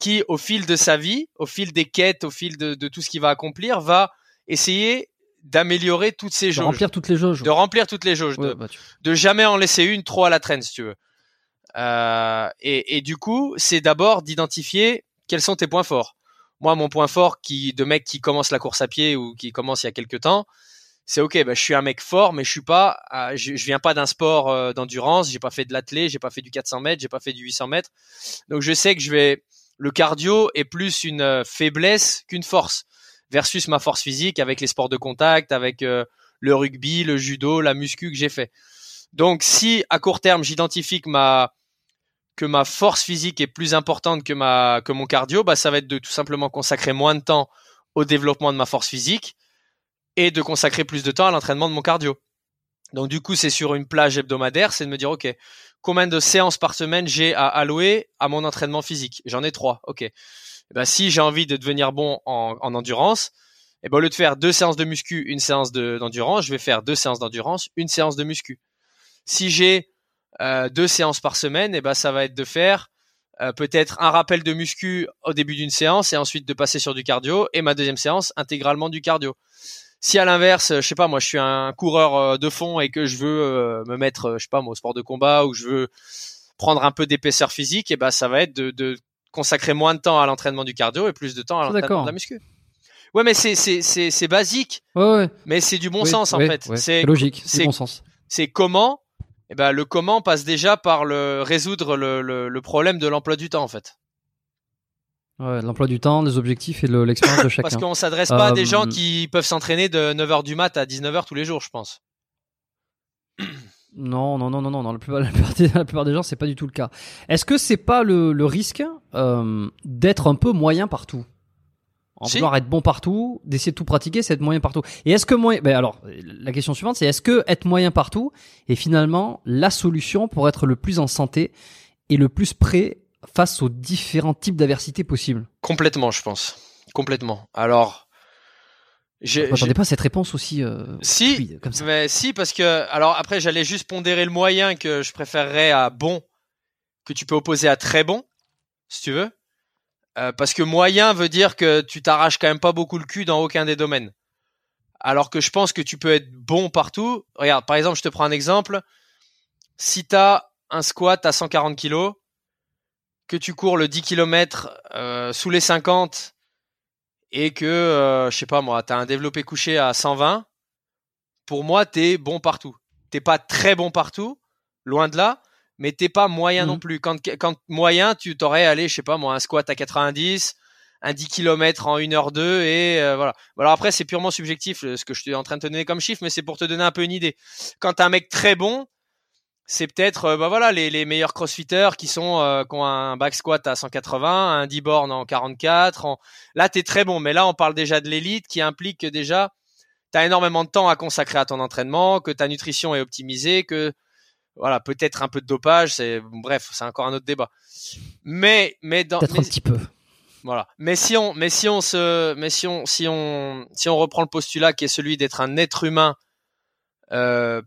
qui, au fil de sa vie, au fil des quêtes, au fil de, de tout ce qu'il va accomplir, va essayer d'améliorer toutes ces jauges. De remplir toutes les jauges. De remplir toutes les jauges. Ouais, de, bah tu... de jamais en laisser une trop à la traîne, si tu veux. Euh, et, et du coup, c'est d'abord d'identifier quels sont tes points forts. Moi, mon point fort qui, de mec qui commence la course à pied ou qui commence il y a quelques temps, c'est ok, bah, je suis un mec fort, mais je suis pas, euh, je, je viens pas d'un sport euh, d'endurance, j'ai pas fait de l'athlé, j'ai pas fait du quatre cents mètres, j'ai pas fait du huit cents mètres. Donc, je sais que je vais, le cardio est plus une euh, faiblesse qu'une force versus ma force physique avec les sports de contact, avec euh, le rugby, le judo, la muscu que j'ai fait. Donc, si à court terme, j'identifie que ma, que ma force physique est plus importante que ma que mon cardio, bah ça va être de tout simplement consacrer moins de temps au développement de ma force physique et de consacrer plus de temps à l'entraînement de mon cardio. Donc du coup, c'est sur une plage hebdomadaire, c'est de me dire OK, combien de séances par semaine j'ai à allouer à mon entraînement physique ? J'en ai trois. OK. Et bah, si j'ai envie de devenir bon en, en endurance, et bah, au lieu de faire deux séances de muscu, une séance de, d'endurance, je vais faire deux séances d'endurance, une séance de muscu. Si j'ai Euh, deux séances par semaine, et ben ça va être de faire euh, peut-être un rappel de muscu au début d'une séance et ensuite de passer sur du cardio et ma deuxième séance intégralement du cardio. Si à l'inverse, je sais pas, moi je suis un coureur euh, de fond et que je veux euh, me mettre, euh, je sais pas, moi, au sport de combat ou je veux prendre un peu d'épaisseur physique, et ben ça va être de, de consacrer moins de temps à l'entraînement du cardio et plus de temps à l'entraînement D'accord. de la muscu. Ouais, mais c'est c'est c'est, c'est basique. Ouais, ouais. Mais c'est du bon oui, sens oui, en fait. Ouais. C'est, c'est logique. C'est du bon sens. C'est comment. Eh ben, le comment passe déjà par le résoudre le, le, le problème de l'emploi du temps, en fait. Ouais, l'emploi du temps, les objectifs et le, l'expérience de chacun. Parce qu'on ne s'adresse pas euh... à des gens qui peuvent s'entraîner de neuf heures du mat à dix-neuf heures tous les jours, je pense. Non, non, non, non, non. La plupart, la plupart, des, la plupart des gens, ce n'est pas du tout le cas. Est-ce que ce n'est pas le, le risque euh, d'être un peu moyen partout ? En si. Vouloir être bon partout, d'essayer de tout pratiquer, c'est être moyen partout. Et est-ce que moyen, ben alors, la question suivante, c'est est-ce que être moyen partout est finalement la solution pour être le plus en santé et le plus prêt face aux différents types d'adversités possibles ? Complètement, je pense. Complètement. Alors, je n'attendais pas cette réponse aussi. Euh, si, fluide, comme ça. Mais si, parce que, alors après, j'allais juste pondérer le moyen que je préférerais à bon, que tu peux opposer à très bon, si tu veux. Euh, parce que moyen veut dire que tu t'arraches quand même pas beaucoup le cul dans aucun des domaines. Alors que je pense que tu peux être bon partout. Regarde, par exemple, je te prends un exemple. Si t'as un squat à cent quarante kilos, que tu cours le dix kilomètres euh, sous les cinquante et que, euh, je sais pas moi, t'as un développé couché à cent vingt, pour moi, t'es bon partout. T'es pas très bon partout, loin de là. Mais t'es pas moyen mmh. non plus. Quand, quand moyen, tu t'aurais allé, je sais pas moi, un squat à quatre-vingt-dix, un dix kilomètres en une heure deux et euh, voilà. Alors après, c'est purement subjectif ce que je suis en train de te donner comme chiffre, mais c'est pour te donner un peu une idée. Quand t'as un mec très bon, c'est peut-être euh, bah voilà les, les meilleurs crossfitters qui sont euh, qui ont un back squat à cent quatre-vingts, un dix bornes en quarante-quatre. En... Là, t'es très bon, mais là, on parle déjà de l'élite qui implique que déjà, t'as énormément de temps à consacrer à ton entraînement, que ta nutrition est optimisée, que voilà, peut-être un peu de dopage, c'est bref, c'est encore un autre débat. Mais mais dans peut-être mais, un petit peu. Voilà. Mais si on mais si on se mais si on si on si on reprend le postulat qui est celui d'être un être humain euh,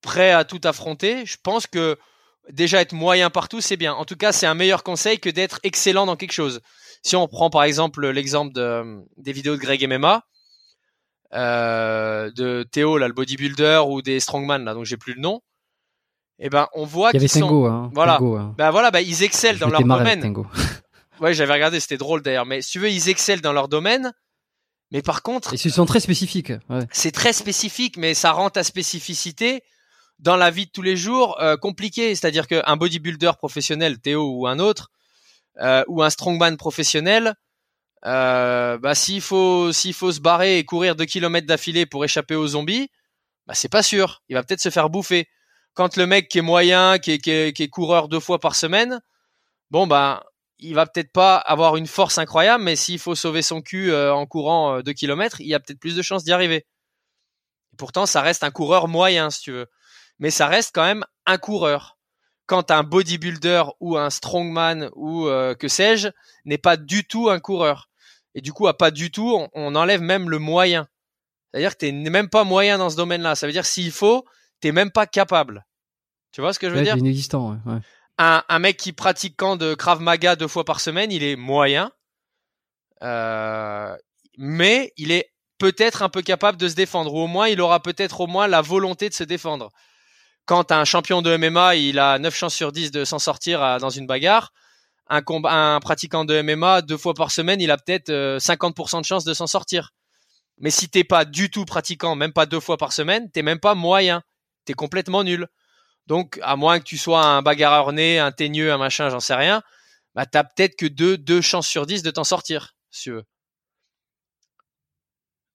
prêt à tout affronter, je pense que déjà être moyen partout, c'est bien. En tout cas, c'est un meilleur conseil que d'être excellent dans quelque chose. Si on prend par exemple l'exemple de des vidéos de Greg M M A, euh, de Théo là, le bodybuilder ou des strongman là, donc j'ai plus le nom. Et eh ben on voit qu'il y avait qu'ils Tengo, sont... hein, voilà. Tengo, hein. Ben voilà, ben ils excellent je dans leur domaine. Ouais, j'avais regardé, c'était drôle d'ailleurs. Mais si tu veux, ils excellent dans leur domaine. Mais par contre, et ils sont très spécifiques. Ouais. C'est très spécifique, mais ça rend ta spécificité dans la vie de tous les jours euh, compliquée. C'est-à-dire qu'un bodybuilder professionnel, Théo ou un autre, euh, ou un strongman professionnel, euh, bah s'il faut s'il faut se barrer et courir deux kilomètres d'affilée pour échapper aux zombies, bah c'est pas sûr. Il va peut-être se faire bouffer. Quand le mec qui est moyen, qui est, qui est, qui est coureur deux fois par semaine, bon bah, il va peut-être pas avoir une force incroyable, mais s'il faut sauver son cul euh, en courant euh, deux kilomètres, il y a peut-être plus de chances d'y arriver. Pourtant, ça reste un coureur moyen, si tu veux. Mais ça reste quand même un coureur. Quand un bodybuilder ou un strongman ou euh, que sais-je n'est pas du tout un coureur. Et du coup, à pas du tout, on, on enlève même le moyen. C'est-à-dire que t'es même pas moyen dans ce domaine-là. Ça veut dire s'il faut, t'es même pas capable. Tu vois ce que je veux ouais, dire? C'est inexistant, ouais. ouais. Un, un mec qui pratique quand de Krav Maga deux fois par semaine, il est moyen. Euh, mais il est peut-être un peu capable de se défendre, ou au moins il aura peut-être au moins la volonté de se défendre. Quand un champion de M M A, il a neuf chances sur dix de s'en sortir à, dans une bagarre. Un, combat, un pratiquant de M M A, deux fois par semaine, il a peut-être euh, cinquante pour cent de chances de s'en sortir. Mais si t'es pas du tout pratiquant, même pas deux fois par semaine, t'es même pas moyen. T'es complètement nul. Donc, à moins que tu sois un bagarreur né, un teigneux, un machin, j'en sais rien, bah t'as peut-être que deux, deux chances sur dix de t'en sortir, si tu veux.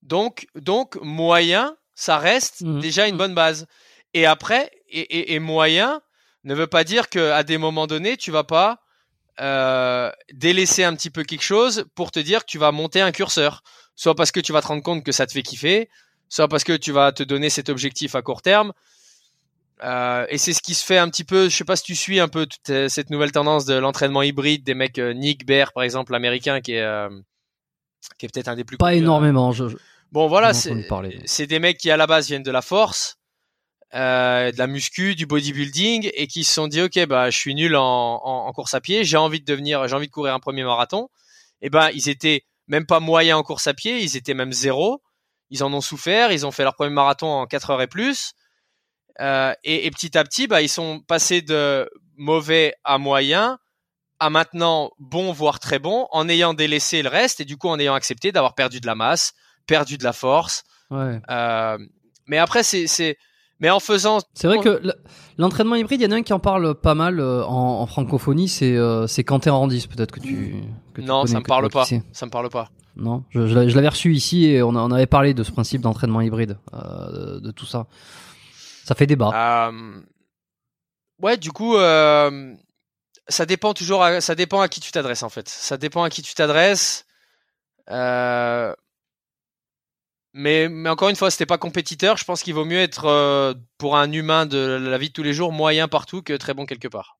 Donc, donc moyen, ça reste mmh. déjà une bonne base. Et après, et, et, et moyen ne veut pas dire qu'à des moments donnés, tu vas pas euh, délaisser un petit peu quelque chose pour te dire que tu vas monter un curseur. Soit parce que tu vas te rendre compte que ça te fait kiffer, soit parce que tu vas te donner cet objectif à court terme. Euh, et c'est ce qui se fait un petit peu, je sais pas si tu suis un peu toute cette nouvelle tendance de l'entraînement hybride des mecs euh, Nick Baer, par exemple, l'américain, qui est, euh, qui est peut-être un des plus... Pas énormément, je... Bon, voilà, c'est, c'est des mecs qui, à la base, viennent de la force, euh, de la muscu, du bodybuilding, et qui se sont dit, ok, bah, je suis nul en, en, en course à pied, j'ai envie de devenir, j'ai envie de courir un premier marathon. Et ben, ils étaient même pas moyens en course à pied, ils étaient même zéro. Ils en ont souffert, ils ont fait leur premier marathon en quatre heures et plus. Euh, et, et petit à petit, bah, ils sont passés de mauvais à moyen à maintenant bon, voire très bon, en ayant délaissé le reste et du coup en ayant accepté d'avoir perdu de la masse, perdu de la force. Ouais. Euh, mais après, c'est, c'est, mais en faisant, c'est vrai que l'entraînement hybride, il y en a un qui en parle pas mal en, en francophonie, c'est, euh, c'est Quentin Randis, peut-être que tu. Que tu non, connais, ça me parle pas. Ça me parle pas. Non, je, je, je l'avais reçu ici et on, on avait parlé de ce principe d'entraînement hybride, euh, de, de tout ça. Ça fait débat. Euh, ouais, du coup, euh, ça dépend toujours. À, ça dépend à qui tu t'adresses en fait. Ça dépend à qui tu t'adresses. Euh, mais, mais encore une fois, si t'es pas compétiteur, je pense qu'il vaut mieux être euh, pour un humain de la vie de tous les jours moyen partout que très bon quelque part.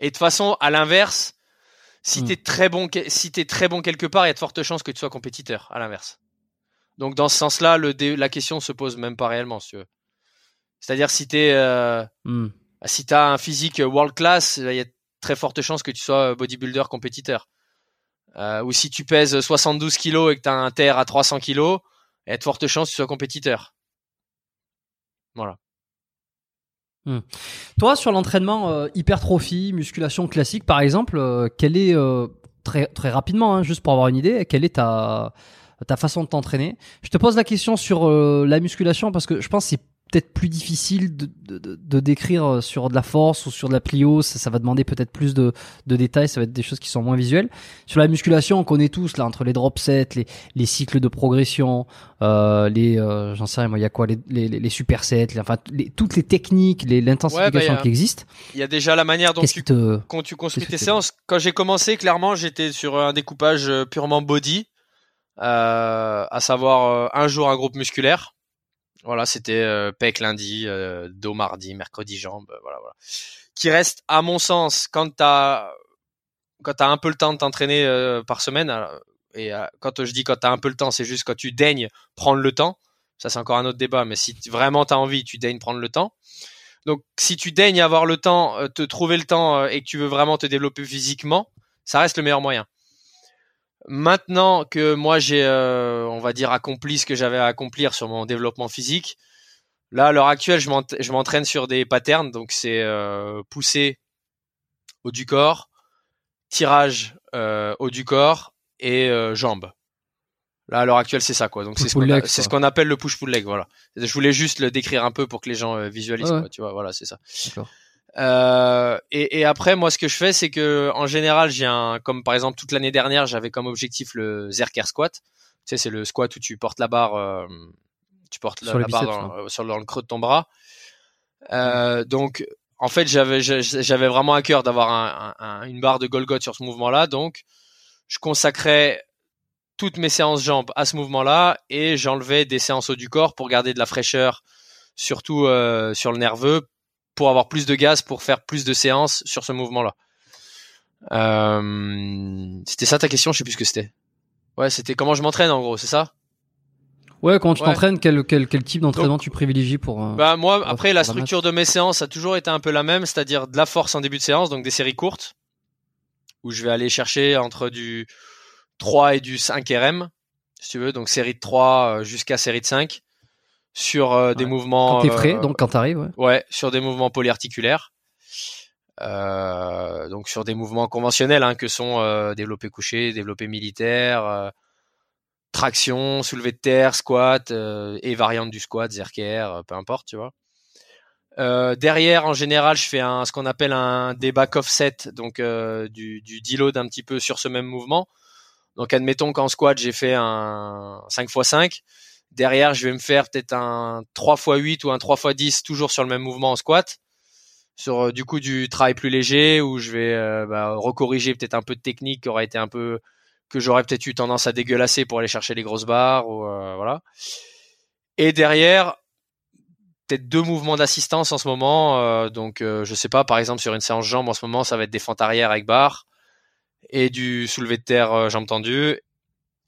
Et de toute façon, à l'inverse, si mmh. t'es très bon, si t'es très bon quelque part, il y a de fortes chances que tu sois compétiteur. À l'inverse. Donc, dans ce sens-là, le dé- la question se pose même pas réellement, si tu veux. C'est-à-dire, si t'es, euh, mm. si t'as un physique world class, il y a très forte chance que tu sois bodybuilder compétiteur. Euh, ou si tu pèses soixante-douze kilos et que t'as un terre à trois cents kilos, il y a de fortes chances que tu sois compétiteur. Voilà. Mm. Toi, sur l'entraînement euh, hypertrophie, musculation classique, par exemple, euh, quelle est, euh, très, très rapidement, hein, juste pour avoir une idée, quelle est ta... ta façon de t'entraîner. Je te pose la question sur euh, la musculation parce que je pense que c'est peut-être plus difficile de, de, de décrire sur de la force ou sur de la plio. Ça, ça va demander peut-être plus de, de détails. Ça va être des choses qui sont moins visuelles. Sur la musculation, on connaît tous là entre les drop sets, les, les cycles de progression, euh, les euh, j'en sais rien moi. Il y a quoi les, les, les supersets, les, enfin les, toutes les techniques, les, l'intensification ouais, bah, a, qui existent. Il y a déjà la manière dont tu, te, quand tu construis tes séances. Quand j'ai commencé, clairement, j'étais sur un découpage purement body. Euh, à savoir euh, un jour un groupe musculaire, voilà, c'était euh, pec lundi, euh, dos mardi, mercredi jambes, euh, voilà, voilà. Qui reste à mon sens quand t'as quand t'as un peu le temps de t'entraîner euh, par semaine euh, et euh, quand je dis quand t'as un peu le temps, c'est juste quand tu daignes prendre le temps. Ça c'est encore un autre débat, mais si t- vraiment t'as envie, tu daignes prendre le temps. Donc si tu daignes avoir le temps, euh, te trouver le temps euh, et que tu veux vraiment te développer physiquement, ça reste le meilleur moyen. Maintenant que moi j'ai, euh, on va dire, accompli ce que j'avais à accomplir sur mon développement physique, là à l'heure actuelle, je, m'ent- je m'entraîne sur des patterns, donc c'est euh, poussée haut du corps, tirage euh, haut du corps et euh, jambes. Là à l'heure actuelle, c'est ça quoi. Donc c'est ce, qu'on, a- c'est ce qu'on appelle le push pull leg. Voilà. Je voulais juste le décrire un peu pour que les gens euh, visualisent. Ah ouais. Quoi, tu vois, voilà, c'est ça. D'accord. Euh, et, et après, moi, ce que je fais, c'est que, en général, j'ai un, comme par exemple, toute l'année dernière, j'avais comme objectif le Zerker squat. Tu sais, c'est le squat où tu portes la barre, euh, tu portes la, la barre dans, euh, sur, dans le creux de ton bras. Euh, mmh. Donc, en fait, j'avais, j'avais vraiment à cœur d'avoir un, un, un, une barre de Golgoth sur ce mouvement-là. Donc, je consacrais toutes mes séances jambes à ce mouvement-là et j'enlevais des séances haut du corps pour garder de la fraîcheur, surtout euh, sur le nerveux, pour avoir plus de gaz, pour faire plus de séances sur ce mouvement-là. Euh, c'était ça ta question, je sais plus ce que c'était. Ouais, c'était comment je m'entraîne en gros, c'est ça ? Ouais, quand tu ouais. t'entraînes, quel, quel, quel type d'entraînement Donc, tu privilégies pour... Euh, bah moi, pour après, la structure de mes séances a toujours été un peu la même, c'est-à-dire de la force en début de séance, donc des séries courtes, où je vais aller chercher entre du trois et du cinq R M, si tu veux, donc série de trois jusqu'à série de cinq, sur euh, des ouais. mouvements... Quand t'es prêt, euh, donc quand t'arrives, ouais. Ouais, sur des mouvements polyarticulaires, euh, donc sur des mouvements conventionnels, hein, que sont euh, développé couché, développé militaire... Euh, traction, soulevé de terre, squat euh, et variante du squat, zerker, euh, peu importe, tu vois. Euh, derrière, en général, je fais un, ce qu'on appelle un des back offset, donc euh, du, du deload un petit peu sur ce même mouvement. Donc, admettons qu'en squat, j'ai fait un cinq fois cinq. Derrière, je vais me faire peut-être un trois fois huit ou un trois fois dix, toujours sur le même mouvement en squat. Sur euh, du coup du travail plus léger où je vais euh, bah, recorriger peut-être un peu de technique qui aura été un peu... que j'aurais peut-être eu tendance à dégueulasser pour aller chercher les grosses barres ou euh, voilà. Et derrière, peut-être deux mouvements d'assistance en ce moment. Euh, donc, euh, je sais pas, par exemple, sur une séance jambes en ce moment, ça va être des fentes arrière avec barres et du soulevé de terre euh, jambes tendues.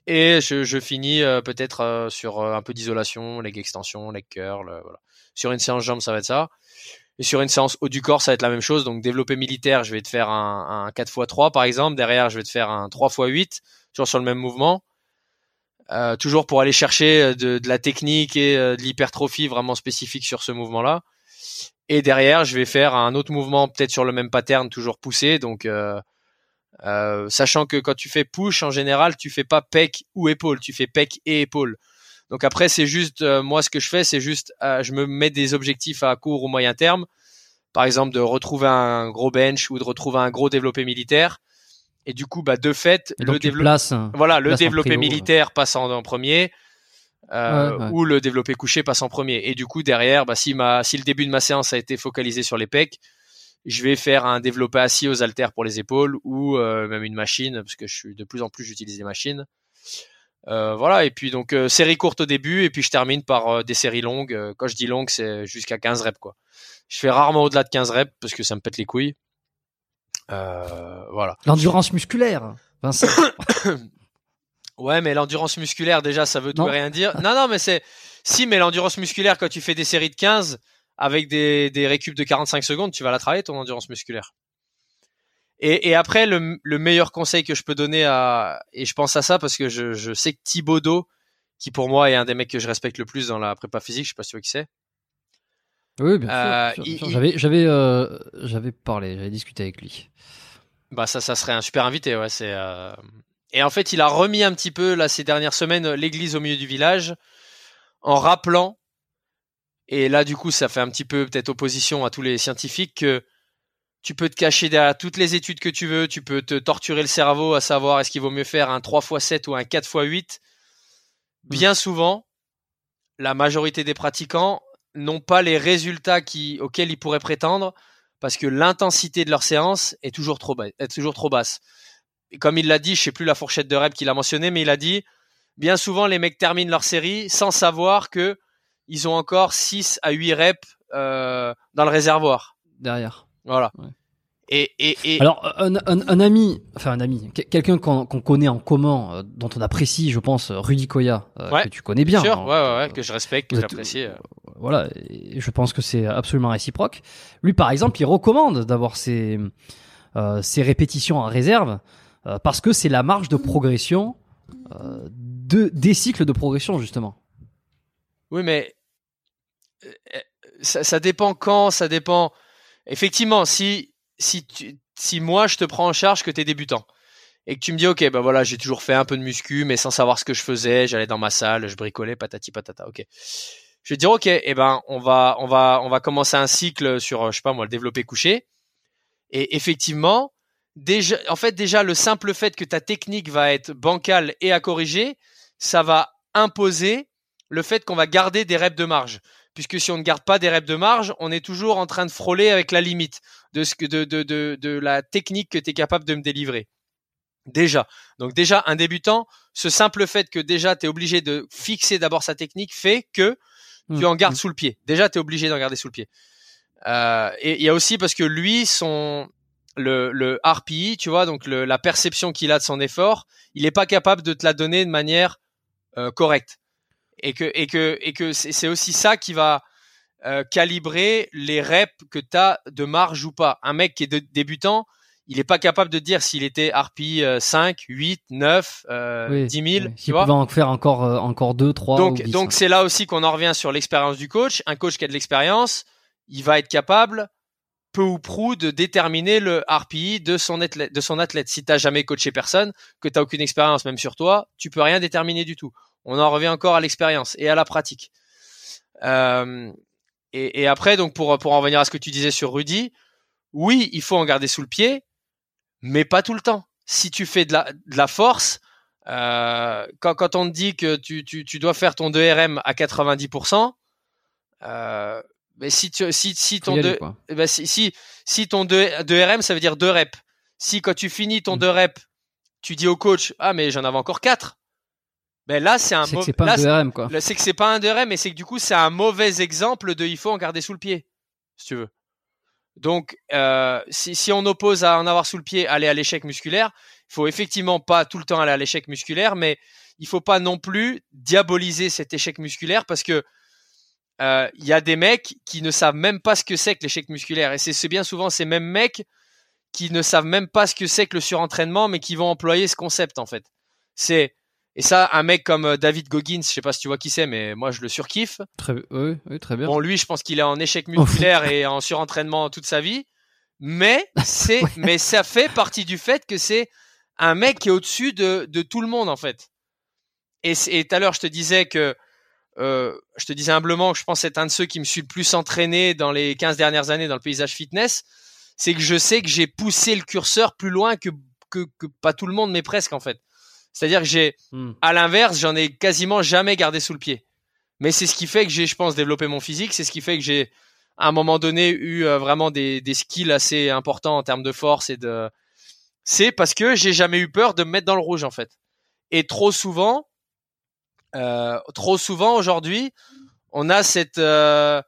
Et je, je finis euh, peut-être euh, sur euh, un peu d'isolation, leg extension, leg curl. Euh, voilà. Sur une séance jambes, ça va être ça. Et sur une séance haut du corps, ça va être la même chose. Donc, développé militaire, je vais te faire un, un quatre fois trois, par exemple. Derrière, je vais te faire un trois fois huit, toujours sur le même mouvement. Euh, toujours pour aller chercher de, de la technique et de l'hypertrophie vraiment spécifique sur ce mouvement-là. Et derrière, je vais faire un autre mouvement, peut-être sur le même pattern, toujours poussé. Donc, euh, euh, sachant que quand tu fais push, en général, tu fais pas pec ou épaule. Tu fais pec et épaule. Donc après, c'est juste, euh, moi, ce que je fais, c'est juste, euh, je me mets des objectifs à court ou moyen terme. Par exemple, de retrouver un gros bench ou de retrouver un gros développé militaire. Et du coup, bah, de fait, et le, dévelop... places, voilà, le développé prio, militaire ouais. passe en, en premier euh, ouais, ouais. ou le développé couché passe en premier. Et du coup, derrière, bah, si, ma... si le début de ma séance a été focalisé sur les pecs, je vais faire un développé assis aux haltères pour les épaules ou euh, même une machine parce que je suis de plus en plus, j'utilise des machines. Euh, voilà, et puis donc euh, série courte au début et puis je termine par euh, des séries longues. Euh, quand je dis longues, c'est jusqu'à quinze reps quoi. Je fais rarement au-delà de quinze reps parce que ça me pète les couilles. Euh, voilà. L'endurance musculaire, Vincent. Ouais, mais l'endurance musculaire déjà ça veut tout non. rien dire. Non non, mais c'est si mais l'endurance musculaire quand tu fais des séries de quinze avec des des récup de quarante-cinq secondes, tu vas la travailler ton endurance musculaire. Et, et après, le, le meilleur conseil que je peux donner à, et je pense à ça parce que je, je sais que Thibaudot, qui pour moi est un des mecs que je respecte le plus dans la prépa physique, je sais pas si tu vois qui c'est. Oui, bien euh, sûr. Bien sûr. Il, j'avais, j'avais, euh, j'avais parlé, j'avais discuté avec lui. Bah ça, ça serait un super invité, ouais. C'est. Euh... Et en fait, il a remis un petit peu là ces dernières semaines l'église au milieu du village, en rappelant. Et là, du coup, ça fait un petit peu peut-être opposition à tous les scientifiques que. Tu peux te cacher derrière toutes les études que tu veux, tu peux te torturer le cerveau à savoir est-ce qu'il vaut mieux faire un trois fois sept ou un quatre fois huit. Bien souvent, la majorité des pratiquants n'ont pas les résultats qui, auxquels ils pourraient prétendre parce que l'intensité de leur séance est toujours trop, ba- est toujours trop basse. Et comme il l'a dit, je ne sais plus la fourchette de reps qu'il a mentionnée, mais il a dit bien souvent, les mecs terminent leur série sans savoir qu'ils ont encore six à huit reps euh, dans le réservoir. Derrière. Voilà. Ouais. Et, et, et... Alors, un, un, un ami, enfin un ami, quelqu'un qu'on, qu'on connaît en commun, euh, dont on apprécie, je pense, Rudy Koya, euh, ouais, que tu connais bien. Bien sûr, hein, ouais, ouais, euh, que je respecte, que euh, j'apprécie. Euh, voilà, et je pense que c'est absolument réciproque. Lui, par exemple, il recommande d'avoir ses, euh, ses répétitions en réserve euh, parce que c'est la marge de progression euh, de, des cycles de progression, justement. Oui, mais ça, ça dépend quand, ça dépend... Effectivement, si si tu, si moi je te prends en charge que t'es débutant et que tu me dis ok bah voilà j'ai toujours fait un peu de muscu mais sans savoir ce que je faisais, j'allais dans ma salle, je bricolais patati patata, ok. Je vais te dire ok et eh ben on va on va on va commencer un cycle sur je sais pas moi le développé couché et effectivement déjà en fait déjà le simple fait que ta technique va être bancale et à corriger ça va imposer le fait qu'on va garder des reps de marge. Puisque si on ne garde pas des reps de marge, on est toujours en train de frôler avec la limite de, ce que, de, de, de, de la technique que tu es capable de me délivrer. Déjà. Donc déjà, un débutant, ce simple fait que déjà tu es obligé de fixer d'abord sa technique fait que tu en gardes sous le pied. Déjà, tu es obligé d'en garder sous le pied. Euh, et il y a aussi parce que lui, son le, le R P I, tu vois, donc le, la perception qu'il a de son effort, il n'est pas capable de te la donner de manière euh, correcte. Et que, et que, et que c'est, c'est aussi ça qui va euh, calibrer les reps que tu as de marge ou pas. Un mec qui est de, débutant, il n'est pas capable de dire s'il était R P I cinq, huit, neuf, euh, oui, dix mille. Oui. Tu s'il vois pouvait en faire encore, euh, encore deux, trois. Donc, ou dix, donc hein. C'est là aussi qu'on en revient sur l'expérience du coach. Un coach qui a de l'expérience, il va être capable, peu ou prou, de déterminer le R P I de son athlète. De son athlète. Si tu n'as jamais coaché personne, que tu n'as aucune expérience, même sur toi, tu ne peux rien déterminer du tout. On en revient encore à l'expérience et à la pratique. Euh, et, et après, donc pour, pour en revenir à ce que tu disais sur Rudy, oui, il faut en garder sous le pied, mais pas tout le temps. Si tu fais de la, de la force, euh, quand, quand on te dit que tu, tu, tu dois faire ton deux R M à quatre-vingt-dix pour cent, euh, mais si, tu, si, si ton deux, ben si, si, si ton deux R M, ça veut dire deux reps. Si quand tu finis ton deux mmh. reps, tu dis au coach, ah mais j'en avais encore quatre. Ben là, c'est un mauvais. C'est, mo- c'est que c'est pas un deux R M, mais c'est que du coup, c'est un mauvais exemple de il faut en garder sous le pied, si tu veux. Donc, euh, si, si on oppose à en avoir sous le pied, aller à l'échec musculaire, il faut effectivement pas tout le temps aller à l'échec musculaire, mais il faut pas non plus diaboliser cet échec musculaire parce que il euh, y a des mecs qui ne savent même pas ce que c'est que l'échec musculaire. Et c'est, c'est bien souvent ces mêmes mecs qui ne savent même pas ce que c'est que le surentraînement, mais qui vont employer ce concept en fait. C'est Et ça, un mec comme David Goggins, je sais pas si tu vois qui c'est, mais moi je le surkiffe. Très, oui, oui, très bien. Bon, lui, je pense qu'il est en échec musculaire et en surentraînement toute sa vie, mais c'est, ouais. mais ça fait partie du fait que c'est un mec qui est au-dessus de de tout le monde en fait. Et tout à l'heure, je te disais que, euh, je te disais humblement que je pense être un de ceux qui me suis le plus entraîné dans les quinze dernières années dans le paysage fitness. C'est que je sais que j'ai poussé le curseur plus loin que que, que pas tout le monde, mais presque en fait. C'est-à-dire que j'ai, hmm. à l'inverse, j'en ai quasiment jamais gardé sous le pied. Mais c'est ce qui fait que j'ai, je pense, développé mon physique. C'est ce qui fait que j'ai, à un moment donné, eu euh, vraiment des, des skills assez importants en termes de force et de. C'est parce que j'ai jamais eu peur de me mettre dans le rouge, en fait. Et trop souvent, euh, trop souvent aujourd'hui, on a cette, euh,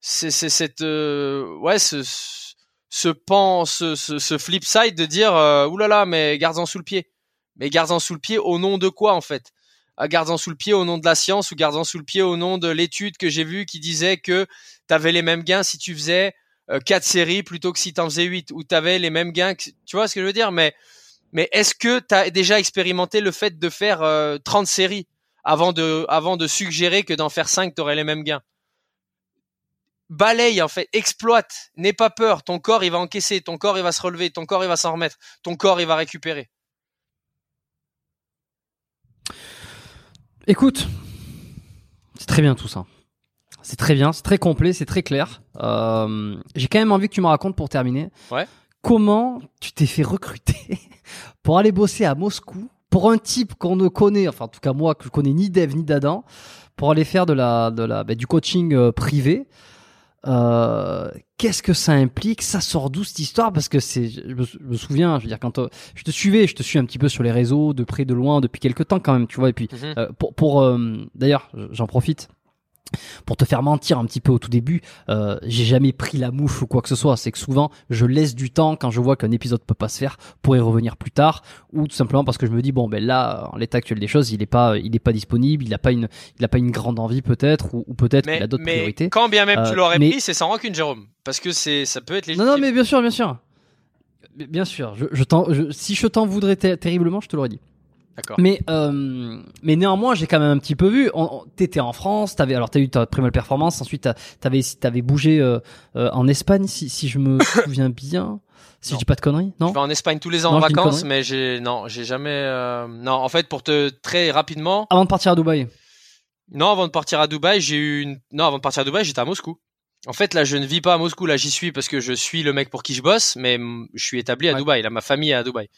c'est, c'est, cette, euh, ouais, ce, ce pan, ce, ce, ce flip side de dire, euh, oulala, mais garde-en sous le pied. Mais garde-en sous le pied au nom de quoi en fait ? Garde-en sous le pied au nom de la science ou garde-en sous le pied au nom de l'étude que j'ai vue qui disait que tu avais les mêmes gains si tu faisais quatre séries plutôt que si tu en faisais huit ou tu avais les mêmes gains. Que... Tu vois ce que je veux dire ? Mais, mais est-ce que tu as déjà expérimenté le fait de faire euh, trente séries avant de, avant de suggérer que d'en faire cinq, tu aurais les mêmes gains ? Balaye en fait, exploite, n'aie pas peur. Ton corps il va encaisser, ton corps il va se relever, ton corps il va s'en remettre, ton corps il va récupérer. Écoute, c'est très bien tout ça. C'est très bien, c'est très complet, c'est très clair. Euh, j'ai quand même envie que tu me racontes pour terminer. Ouais. Comment tu t'es fait recruter pour aller bosser à Moscou pour un type qu'on ne connaît, enfin en tout cas moi que je connais ni d'Eve ni d'Adam, pour aller faire de la, de la, bah, du coaching euh, privé. Euh, qu'est-ce que ça implique ? Ça sort d'où cette histoire ? Parce que c'est, je me, je me souviens, je veux dire, quand euh, je te suivais, je te suis un petit peu sur les réseaux, de près, de loin, depuis quelques temps quand même, tu vois. Et puis, mm-hmm. euh, pour, pour euh, d'ailleurs, j'en profite pour te faire mentir un petit peu au tout début. Euh, j'ai jamais pris la mouffe ou quoi que ce soit. C'est que souvent, je laisse du temps quand je vois qu'un épisode peut pas se faire pour y revenir plus tard, ou tout simplement parce que je me dis bon ben là, en l'état actuel des choses, il est pas, il est pas disponible, il a pas une, il a pas une grande envie peut-être, ou, ou peut-être mais, qu'il a d'autres mais priorités. Mais quand bien même euh, tu l'aurais mais... pris, c'est sans rancune, Jérôme, parce que c'est, ça peut être légitime. Non non mais bien sûr, bien sûr, bien sûr. Je, je t'en, je, si je t'en voudrais ter- terriblement, je te l'aurais dit. D'accord. Mais euh, mais néanmoins j'ai quand même un petit peu vu. On, on, t'étais en France, t'avais alors t'as eu ta Primal Performance, ensuite t'as, t'avais t'avais bougé euh, euh, en Espagne si si je me souviens bien, si non. je dis pas de conneries, non ? Je vais en Espagne tous les ans non, en vacances, mais j'ai non j'ai jamais euh, non en fait pour te très rapidement. Avant de partir à Dubaï. Non avant de partir à Dubaï j'ai eu une non avant de partir à Dubaï j'étais à Moscou. En fait là je ne vis pas à Moscou, là j'y suis parce que je suis le mec pour qui je bosse, mais je suis établi à ouais. Dubaï, là ma famille est à Dubaï.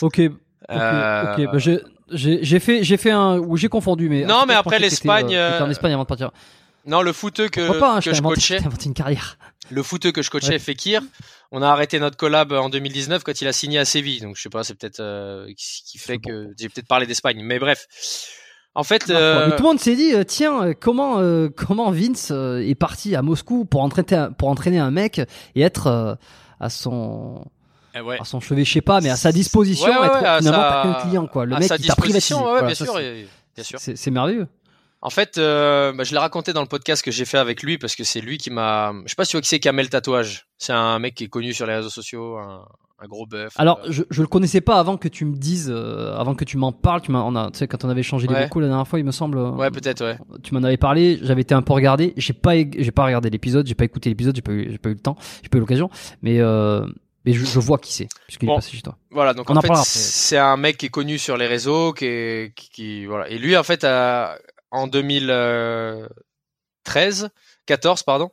Ok. Ok, euh... okay bah j'ai, j'ai, j'ai fait, j'ai fait un, ou j'ai confondu, mais non, mais après l'Espagne, euh, en Espagne avant de partir. Non, le footeux que, pas, hein, que je, je coachais. Une carrière. Le footeux que je coachais, ouais. Fekir, on a arrêté notre collab en deux mille dix-neuf quand il a signé à Séville. Donc je sais pas, c'est peut-être euh, qui, qui fait que bon. J'ai peut-être parlé d'Espagne. Mais bref, en fait, ah, euh... mais tout le monde s'est dit tiens, comment euh, comment Vince euh, est parti à Moscou pour entraîner pour entraîner un mec et être euh, à son eh ouais. à son chevet, je sais pas, mais à sa disposition, ouais, ouais, être ouais, finalement sa... pas qu'un client quoi. Le à mec sa il t'a privatisé. Ouais, voilà, bien ça, sûr, c'est... bien sûr. C'est, c'est merveilleux. En fait, euh, bah, je l'ai raconté dans le podcast que j'ai fait avec lui parce que c'est lui qui m'a. Je sais pas si tu vois qui c'est Kamel Tatouage. C'est un mec qui est connu sur les réseaux sociaux, un, un gros bœuf. Alors, euh... je, je le connaissais pas avant que tu me dises, euh, avant que tu m'en parles. Tu m'as, on a, tu sais, quand on avait changé les vocaux ouais. la dernière fois, il me semble. Ouais, peut-être, ouais. Tu m'en avais parlé. J'avais été un peu regardé. J'ai pas, j'ai pas regardé l'épisode. J'ai pas écouté l'épisode. J'ai pas eu, j'ai pas eu le temps. J'ai pas eu l'occasion. Mais. Euh... Et je, je vois qui c'est, puisqu'il bon, est passé chez toi. Voilà, donc on en fait, c'est un mec qui est connu sur les réseaux, qui, est, qui, qui voilà. Et lui, en fait, a, en deux mille treize, quatorze, pardon,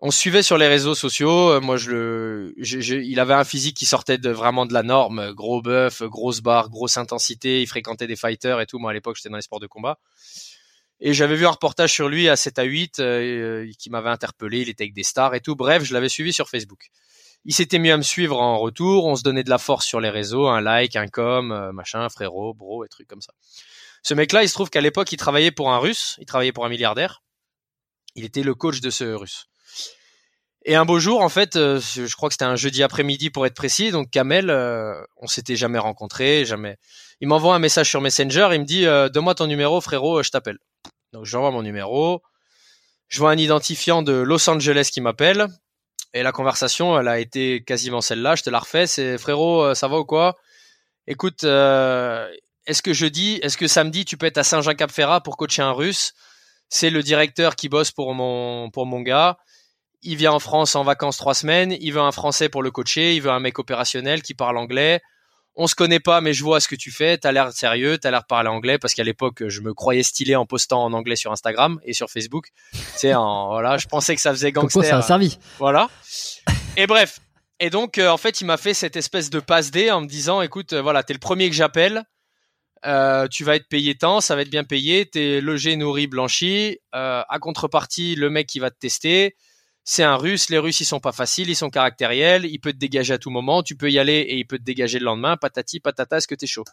on suivait sur les réseaux sociaux. Moi, je le, je, je, il avait un physique qui sortait de vraiment de la norme, gros bœuf, grosse barre, grosse intensité. Il fréquentait des fighters et tout. Moi, à l'époque, j'étais dans les sports de combat. Et j'avais vu un reportage sur lui à sept à huit, euh, qui m'avait interpellé. Il était avec des stars et tout. Bref, je l'avais suivi sur Facebook. Il s'était mis à me suivre en retour, on se donnait de la force sur les réseaux, un like, un com, machin, frérot, bro, et trucs comme ça. Ce mec-là, il se trouve qu'à l'époque, il travaillait pour un Russe, il travaillait pour un milliardaire. Il était le coach de ce Russe. Et un beau jour, en fait, je crois que c'était un jeudi après-midi pour être précis, donc Kamel, on s'était jamais rencontré, jamais. Il m'envoie un message sur Messenger, il me dit « Donne-moi ton numéro, frérot, je t'appelle ». Donc j'envoie mon numéro, je vois un identifiant de Los Angeles qui m'appelle. Et la conversation, elle a été quasiment celle-là. Je te la refais. C'est frérot, ça va ou quoi? Écoute, euh, est-ce que jeudi, est-ce que samedi, tu peux être à Saint-Jean-Cap-Ferrat pour coacher un Russe? C'est le directeur qui bosse pour mon pour mon gars. Il vient en France en vacances trois semaines. Il veut un Français pour le coacher. Il veut un mec opérationnel qui parle anglais. On se connaît pas, mais je vois ce que tu fais. T'as l'air sérieux, t'as l'air de parler anglais, parce qu'à l'époque, je me croyais stylé en postant en anglais sur Instagram et sur Facebook. C'est en, voilà, je pensais que ça faisait gangster. Coco, ça a servi. Voilà. Et bref. Et donc, euh, en fait, il m'a fait cette espèce de passe dé en me disant, écoute, euh, voilà, t'es le premier que j'appelle. Euh, tu vas être payé tant, ça va être bien payé. T'es logé, nourri, blanchi. Euh, à contrepartie, le mec qui va te tester. C'est un Russe, les Russes ils sont pas faciles, ils sont caractériels, il peut te dégager à tout moment, tu peux y aller et il peut te dégager le lendemain, patati patata, est-ce que t'es chaud?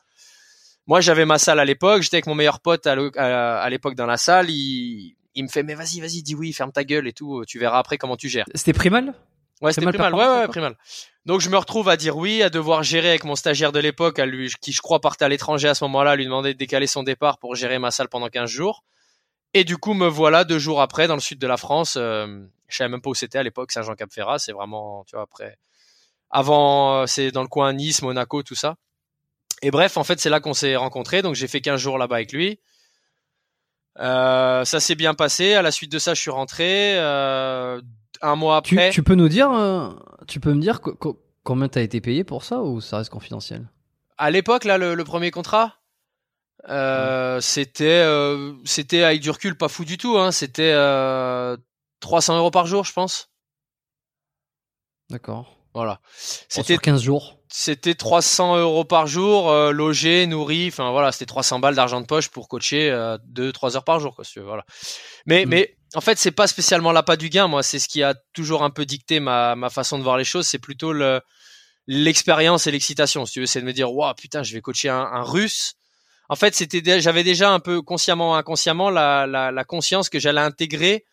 Moi j'avais ma salle à l'époque, j'étais avec mon meilleur pote à l'époque dans la salle, il, il me fait mais vas-y vas-y dis oui, ferme ta gueule et tout, tu verras après comment tu gères. C'était Primal? Ouais, c'était Primal, ouais ouais, ouais Primal. Donc je me retrouve à dire oui, à devoir gérer avec mon stagiaire de l'époque, à lui qui je crois partait à l'étranger à ce moment-là, lui demander de décaler son départ pour gérer ma salle pendant quinze jours. Et du coup, me voilà deux jours après dans le sud de la France. Euh, je savais même pas où c'était à l'époque, Saint-Jean-Cap-Ferrat. C'est vraiment, tu vois, après, avant, euh, c'est dans le coin Nice, Monaco, tout ça. Et bref, en fait, c'est là qu'on s'est rencontrés. Donc, j'ai fait quinze jours là-bas avec lui. Euh, ça s'est bien passé. À la suite de ça, je suis rentré. Euh, un mois après. Tu, tu peux nous dire, euh, tu peux me dire co- co- combien t'as été payé pour ça ou ça reste confidentiel? À l'époque, là, le, le premier contrat? Euh, c'était, euh, c'était avec du recul, pas fou du tout, hein. C'était euh, trois cents euros par jour, je pense. D'accord. Voilà. C'était sur quinze jours. C'était trois cents euros par jour, euh, logé, nourri. Enfin voilà, c'était trois cents balles d'argent de poche pour coacher euh, deux à trois heures par jour, quoi. Si tu veux, voilà. Mais, mmh. mais en fait, c'est pas spécialement l'appât du gain, moi. C'est ce qui a toujours un peu dicté ma, ma façon de voir les choses. C'est plutôt le, l'expérience et l'excitation. Si tu veux, c'est de me dire, waouh, putain, je vais coacher un, un Russe. En fait, c'était, j'avais déjà un peu consciemment, inconsciemment, la, la, la conscience que j'allais intégrer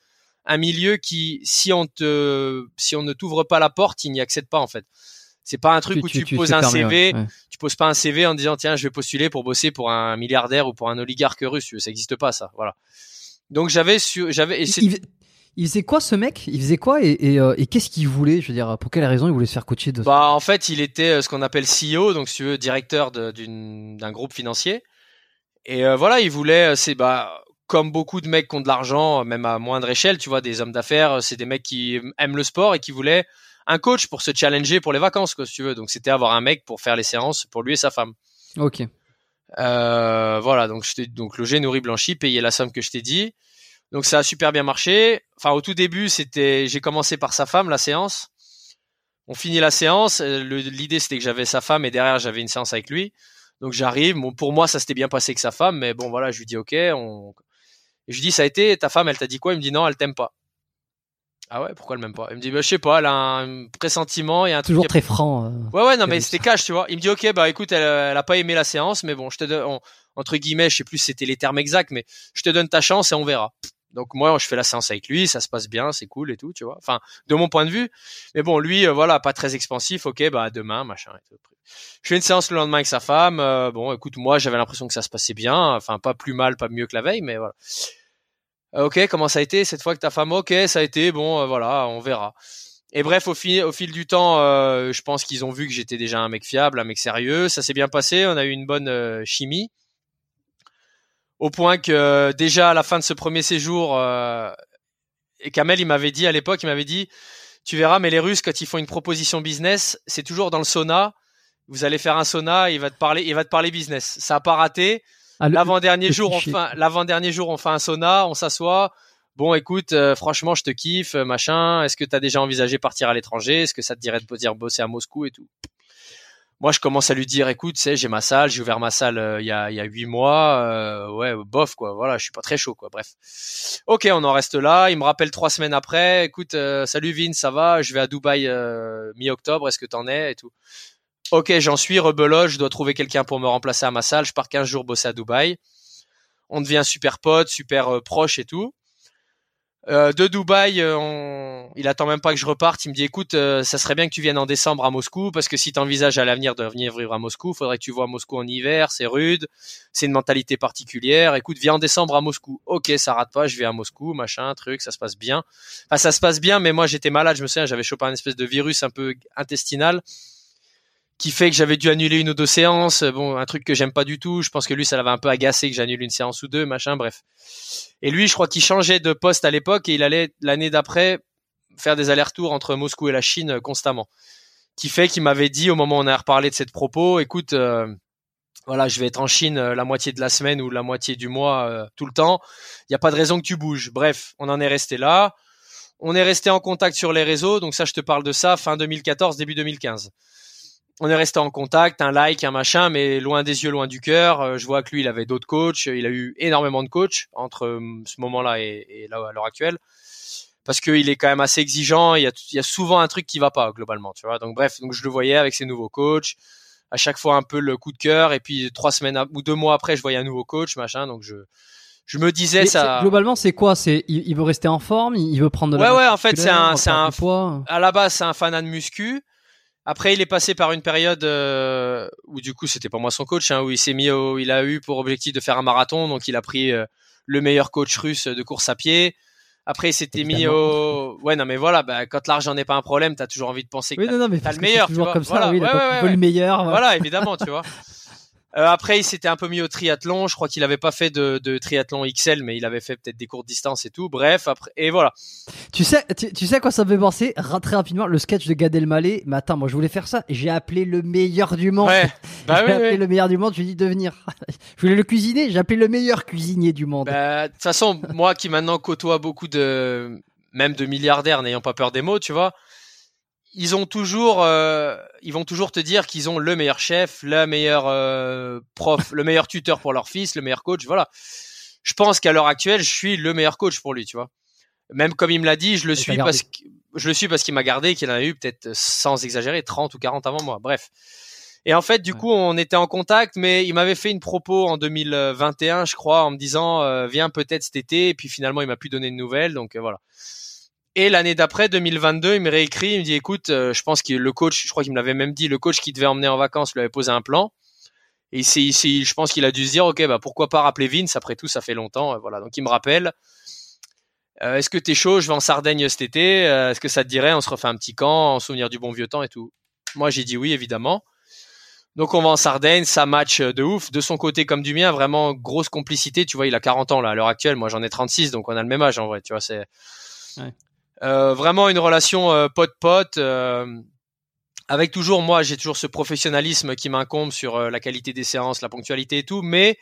un milieu qui, si on te, si on ne t'ouvre pas la porte, il n'y accède pas, en fait. C'est pas un truc tu, où tu, tu, tu poses un C V, ouais. tu poses pas un C V en disant, tiens, je vais postuler pour bosser pour un milliardaire ou pour un oligarque russe. Ça n'existe pas, ça. Voilà. Donc, j'avais su, j'avais, et c'est... Il, il faisait quoi, ce mec? Il faisait quoi et, et, euh, et qu'est-ce qu'il voulait? Je veux dire, pour quelle raison il voulait se faire coacher de... Bah, en fait, il était ce qu'on appelle C E O, donc, si tu veux, directeur de, d'une, d'un groupe financier. Et euh, voilà, il voulait, c'est bah comme beaucoup de mecs qui ont de l'argent, même à moindre échelle, tu vois, des hommes d'affaires, c'est des mecs qui aiment le sport et qui voulaient un coach pour se challenger pour les vacances, quoi, si tu veux. Donc c'était avoir un mec pour faire les séances pour lui et sa femme. Ok. Euh, voilà, donc je t'ai, donc logé, nourri, blanchi, payé la somme que je t'ai dit. Donc ça a super bien marché. Enfin au tout début, c'était, j'ai commencé par sa femme la séance. On finit la séance. Le, l'idée c'était que j'avais sa femme et derrière j'avais une séance avec lui. Donc j'arrive, bon, pour moi ça s'était bien passé avec sa femme, mais bon voilà, je lui dis ok, on... Et je lui dis, ça a été, ta femme, elle t'a dit quoi? Il me dit, non, elle t'aime pas. Ah ouais, pourquoi elle m'aime pas? Il me dit, bah, je sais pas, elle a un pressentiment. Il y a un Toujours truc très a... franc. Euh, ouais, ouais, non, mais c'était cash, tu vois. Il me dit, ok, bah écoute, elle, elle a pas aimé la séance, mais bon, je te donne, on, entre guillemets, je sais plus si c'était les termes exacts, mais je te donne ta chance et on verra. Donc moi, je fais la séance avec lui, ça se passe bien, c'est cool et tout, tu vois. Enfin, de mon point de vue. Mais bon, lui, euh, voilà, pas très expansif. Ok, bah demain, machin. Et tout. Je fais une séance le lendemain avec sa femme. Euh, bon, écoute, moi, j'avais l'impression que ça se passait bien. Enfin, pas plus mal, pas mieux que la veille, mais voilà. Euh, ok, comment ça a été cette fois que ta femme? Ok, ça a été. Bon, euh, voilà, on verra. Et bref, au fil, au fil du temps, euh, je pense qu'ils ont vu que j'étais déjà un mec fiable, un mec sérieux. Ça s'est bien passé. On a eu une bonne euh, chimie. Au point que euh, déjà à la fin de ce premier séjour, euh, et Kamel, il m'avait dit à l'époque, il m'avait dit, tu verras, mais les Russes, quand ils font une proposition business, c'est toujours dans le sauna. Vous allez faire un sauna, il va te parler, il va te parler business. Ça a pas raté. Ah, l'avant-dernier jour, on fait, l'avant-dernier jour, on fait un sauna, on s'assoit. Bon, écoute, euh, franchement, je te kiffe, machin. Est-ce que t'as déjà envisagé partir à l'étranger? Est-ce que ça te dirait de dire bosser à Moscou et tout? Moi, je commence à lui dire, écoute, tu sais, j'ai ma salle, j'ai ouvert ma salle euh, il y a il y a huit mois, euh, ouais, bof quoi, voilà, je suis pas très chaud quoi, bref. Ok, on en reste là. Il me rappelle trois semaines après, écoute, euh, salut Vin, ça va, je vais à Dubaï euh, mi-octobre, est-ce que t'en es et tout. Ok, j'en suis rebelote, je dois trouver quelqu'un pour me remplacer à ma salle, je pars quinze jours bosser à Dubaï. On devient super potes, super euh, proches et tout. Euh, de Dubaï, euh, on... il attend même pas que je reparte. Il me dit, écoute, euh, ça serait bien que tu viennes en décembre à Moscou, parce que si t'envisages à l'avenir de venir vivre à Moscou, faudrait que tu vois Moscou en hiver, c'est rude, c'est une mentalité particulière. Écoute, viens en décembre à Moscou. Ok, ça rate pas, je vais à Moscou, machin, truc, ça se passe bien. Enfin, ça se passe bien, mais moi j'étais malade, je me souviens, j'avais chopé un espèce de virus un peu intestinal, qui fait que j'avais dû annuler une ou deux séances, bon, un truc que j'aime pas du tout. Je pense que lui, ça l'avait un peu agacé que j'annule une séance ou deux, machin, bref. Et lui, je crois qu'il changeait de poste à l'époque et il allait l'année d'après faire des allers-retours entre Moscou et la Chine constamment. Qui fait qu'il m'avait dit au moment où on a reparlé de cette propos, écoute, euh, voilà, je vais être en Chine la moitié de la semaine ou la moitié du mois euh, tout le temps. Il y a pas de raison que tu bouges. Bref, on en est resté là. On est resté en contact sur les réseaux. Donc ça, je te parle de ça fin deux mille quatorze, début deux mille quinze. On est resté en contact, un like, un machin, mais loin des yeux, loin du cœur. Je vois que lui, il avait d'autres coachs. Il a eu énormément de coachs entre ce moment-là et, et là, à l'heure actuelle. Parce qu'il est quand même assez exigeant. Il y a, il y a souvent un truc qui va pas, globalement, tu vois. Donc, bref, donc, je le voyais avec ses nouveaux coachs. À chaque fois, un peu le coup de cœur. Et puis, trois semaines à, ou deux mois après, je voyais un nouveau coach, machin. Donc, je, je me disais mais ça. C'est, globalement, c'est quoi? C'est, il, il veut rester en forme? Il veut prendre de la. Ouais, ouais, en fait, c'est un, c'est un, poids. À la base, c'est un fanat de muscu. Après, il est passé par une période euh, où du coup, c'était pas moi son coach, hein, où il s'est mis, au, il a eu pour objectif de faire un marathon, donc il a pris euh, le meilleur coach russe de course à pied. Après, il s'était Évidemment. mis au, ouais, non mais voilà, bah, quand l'argent n'est pas un problème, t'as toujours envie de penser que oui, t'as, non, non, mais t'as le meilleur, tu vois. Comme ça, voilà, oui, ouais, ouais, ouais, ouais. le meilleur. Voilà, voilà évidemment, tu vois. Euh, après, il s'était un peu mis au triathlon. Je crois qu'il avait pas fait de, de triathlon X L, mais il avait fait peut-être des courtes distances et tout. Bref, après, et voilà. Tu sais, tu, tu sais quoi ça me fait penser très rapidement le sketch de Gad Elmaleh. Mais attends, moi je voulais faire ça. J'ai appelé le meilleur du monde. Ouais. Bah, j'ai oui, appelé oui. le meilleur du monde. Je lui ai dit de venir. Je voulais le cuisiner. J'ai appelé le meilleur cuisinier du monde. De bah, toute façon, moi qui maintenant côtoie beaucoup de, même de milliardaires n'ayant pas peur des mots, tu vois. Ils ont toujours, euh, ils vont toujours te dire qu'ils ont le meilleur chef, le meilleur euh, prof, le meilleur tuteur pour leur fils, le meilleur coach. Voilà. Je pense qu'à l'heure actuelle, je suis le meilleur coach pour lui, tu vois. Même comme il me l'a dit, je le il suis parce que je le suis parce qu'il m'a gardé, qu'il en a eu peut-être sans exagérer trente ou quarante avant moi. Bref. Et en fait, du ouais. coup, on était en contact, mais il m'avait fait une propos en deux mille vingt et un, je crois, en me disant euh, viens peut-être cet été. Et puis finalement, il m'a plus donné de nouvelles, donc euh, voilà. Et l'année d'après, deux mille vingt-deux, il me réécrit, il me dit, écoute, euh, je pense que le coach, je crois qu'il me l'avait même dit, le coach qui devait emmener en vacances lui avait posé un plan. Et c'est, c'est, je pense qu'il a dû se dire, ok, bah pourquoi pas rappeler Vince, après tout, ça fait longtemps. Voilà. Donc il me rappelle, euh, est-ce que t'es chaud, je vais en Sardaigne cet été, euh, est-ce que ça te dirait, on se refait un petit camp, en souvenir du bon vieux temps et tout. Moi, j'ai dit oui, évidemment. Donc on va en Sardaigne, ça match de ouf, de son côté comme du mien, vraiment grosse complicité. Tu vois, il a quarante ans là, à l'heure actuelle, moi j'en ai trente-six, donc on a le même âge en vrai, tu vois, c'est. Ouais. Euh, vraiment une relation euh, pote-pote euh, avec toujours moi j'ai toujours ce professionnalisme qui m'incombe sur euh, la qualité des séances, la ponctualité et tout, mais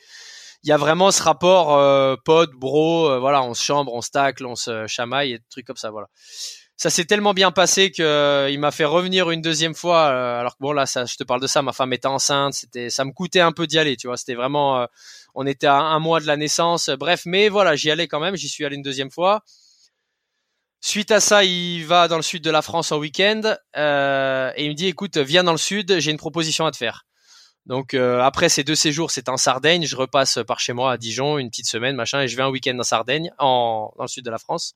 il y a vraiment ce rapport euh, pote, bro, euh, voilà, on se chambre, on se tacle, on se chamaille et des trucs comme ça, voilà. ça s'est tellement bien passé que il m'a fait revenir une deuxième fois. Alors que bon, là, ça, je te parle de ça, ma femme était enceinte, c'était, ça me coûtait un peu d'y aller, tu vois. C'était vraiment, euh, on était à un mois de la naissance. Bref, mais voilà, j'y allais quand même. J'y suis allé une deuxième fois. Suite à ça, il va dans le sud de la France en week-end euh, et il me dit, écoute, viens dans le sud, j'ai une proposition à te faire. Donc euh, après ces deux séjours, c'est en Sardaigne, je repasse par chez moi à Dijon, une petite semaine, machin, et je vais un week-end en Sardaigne, en, dans le sud de la France.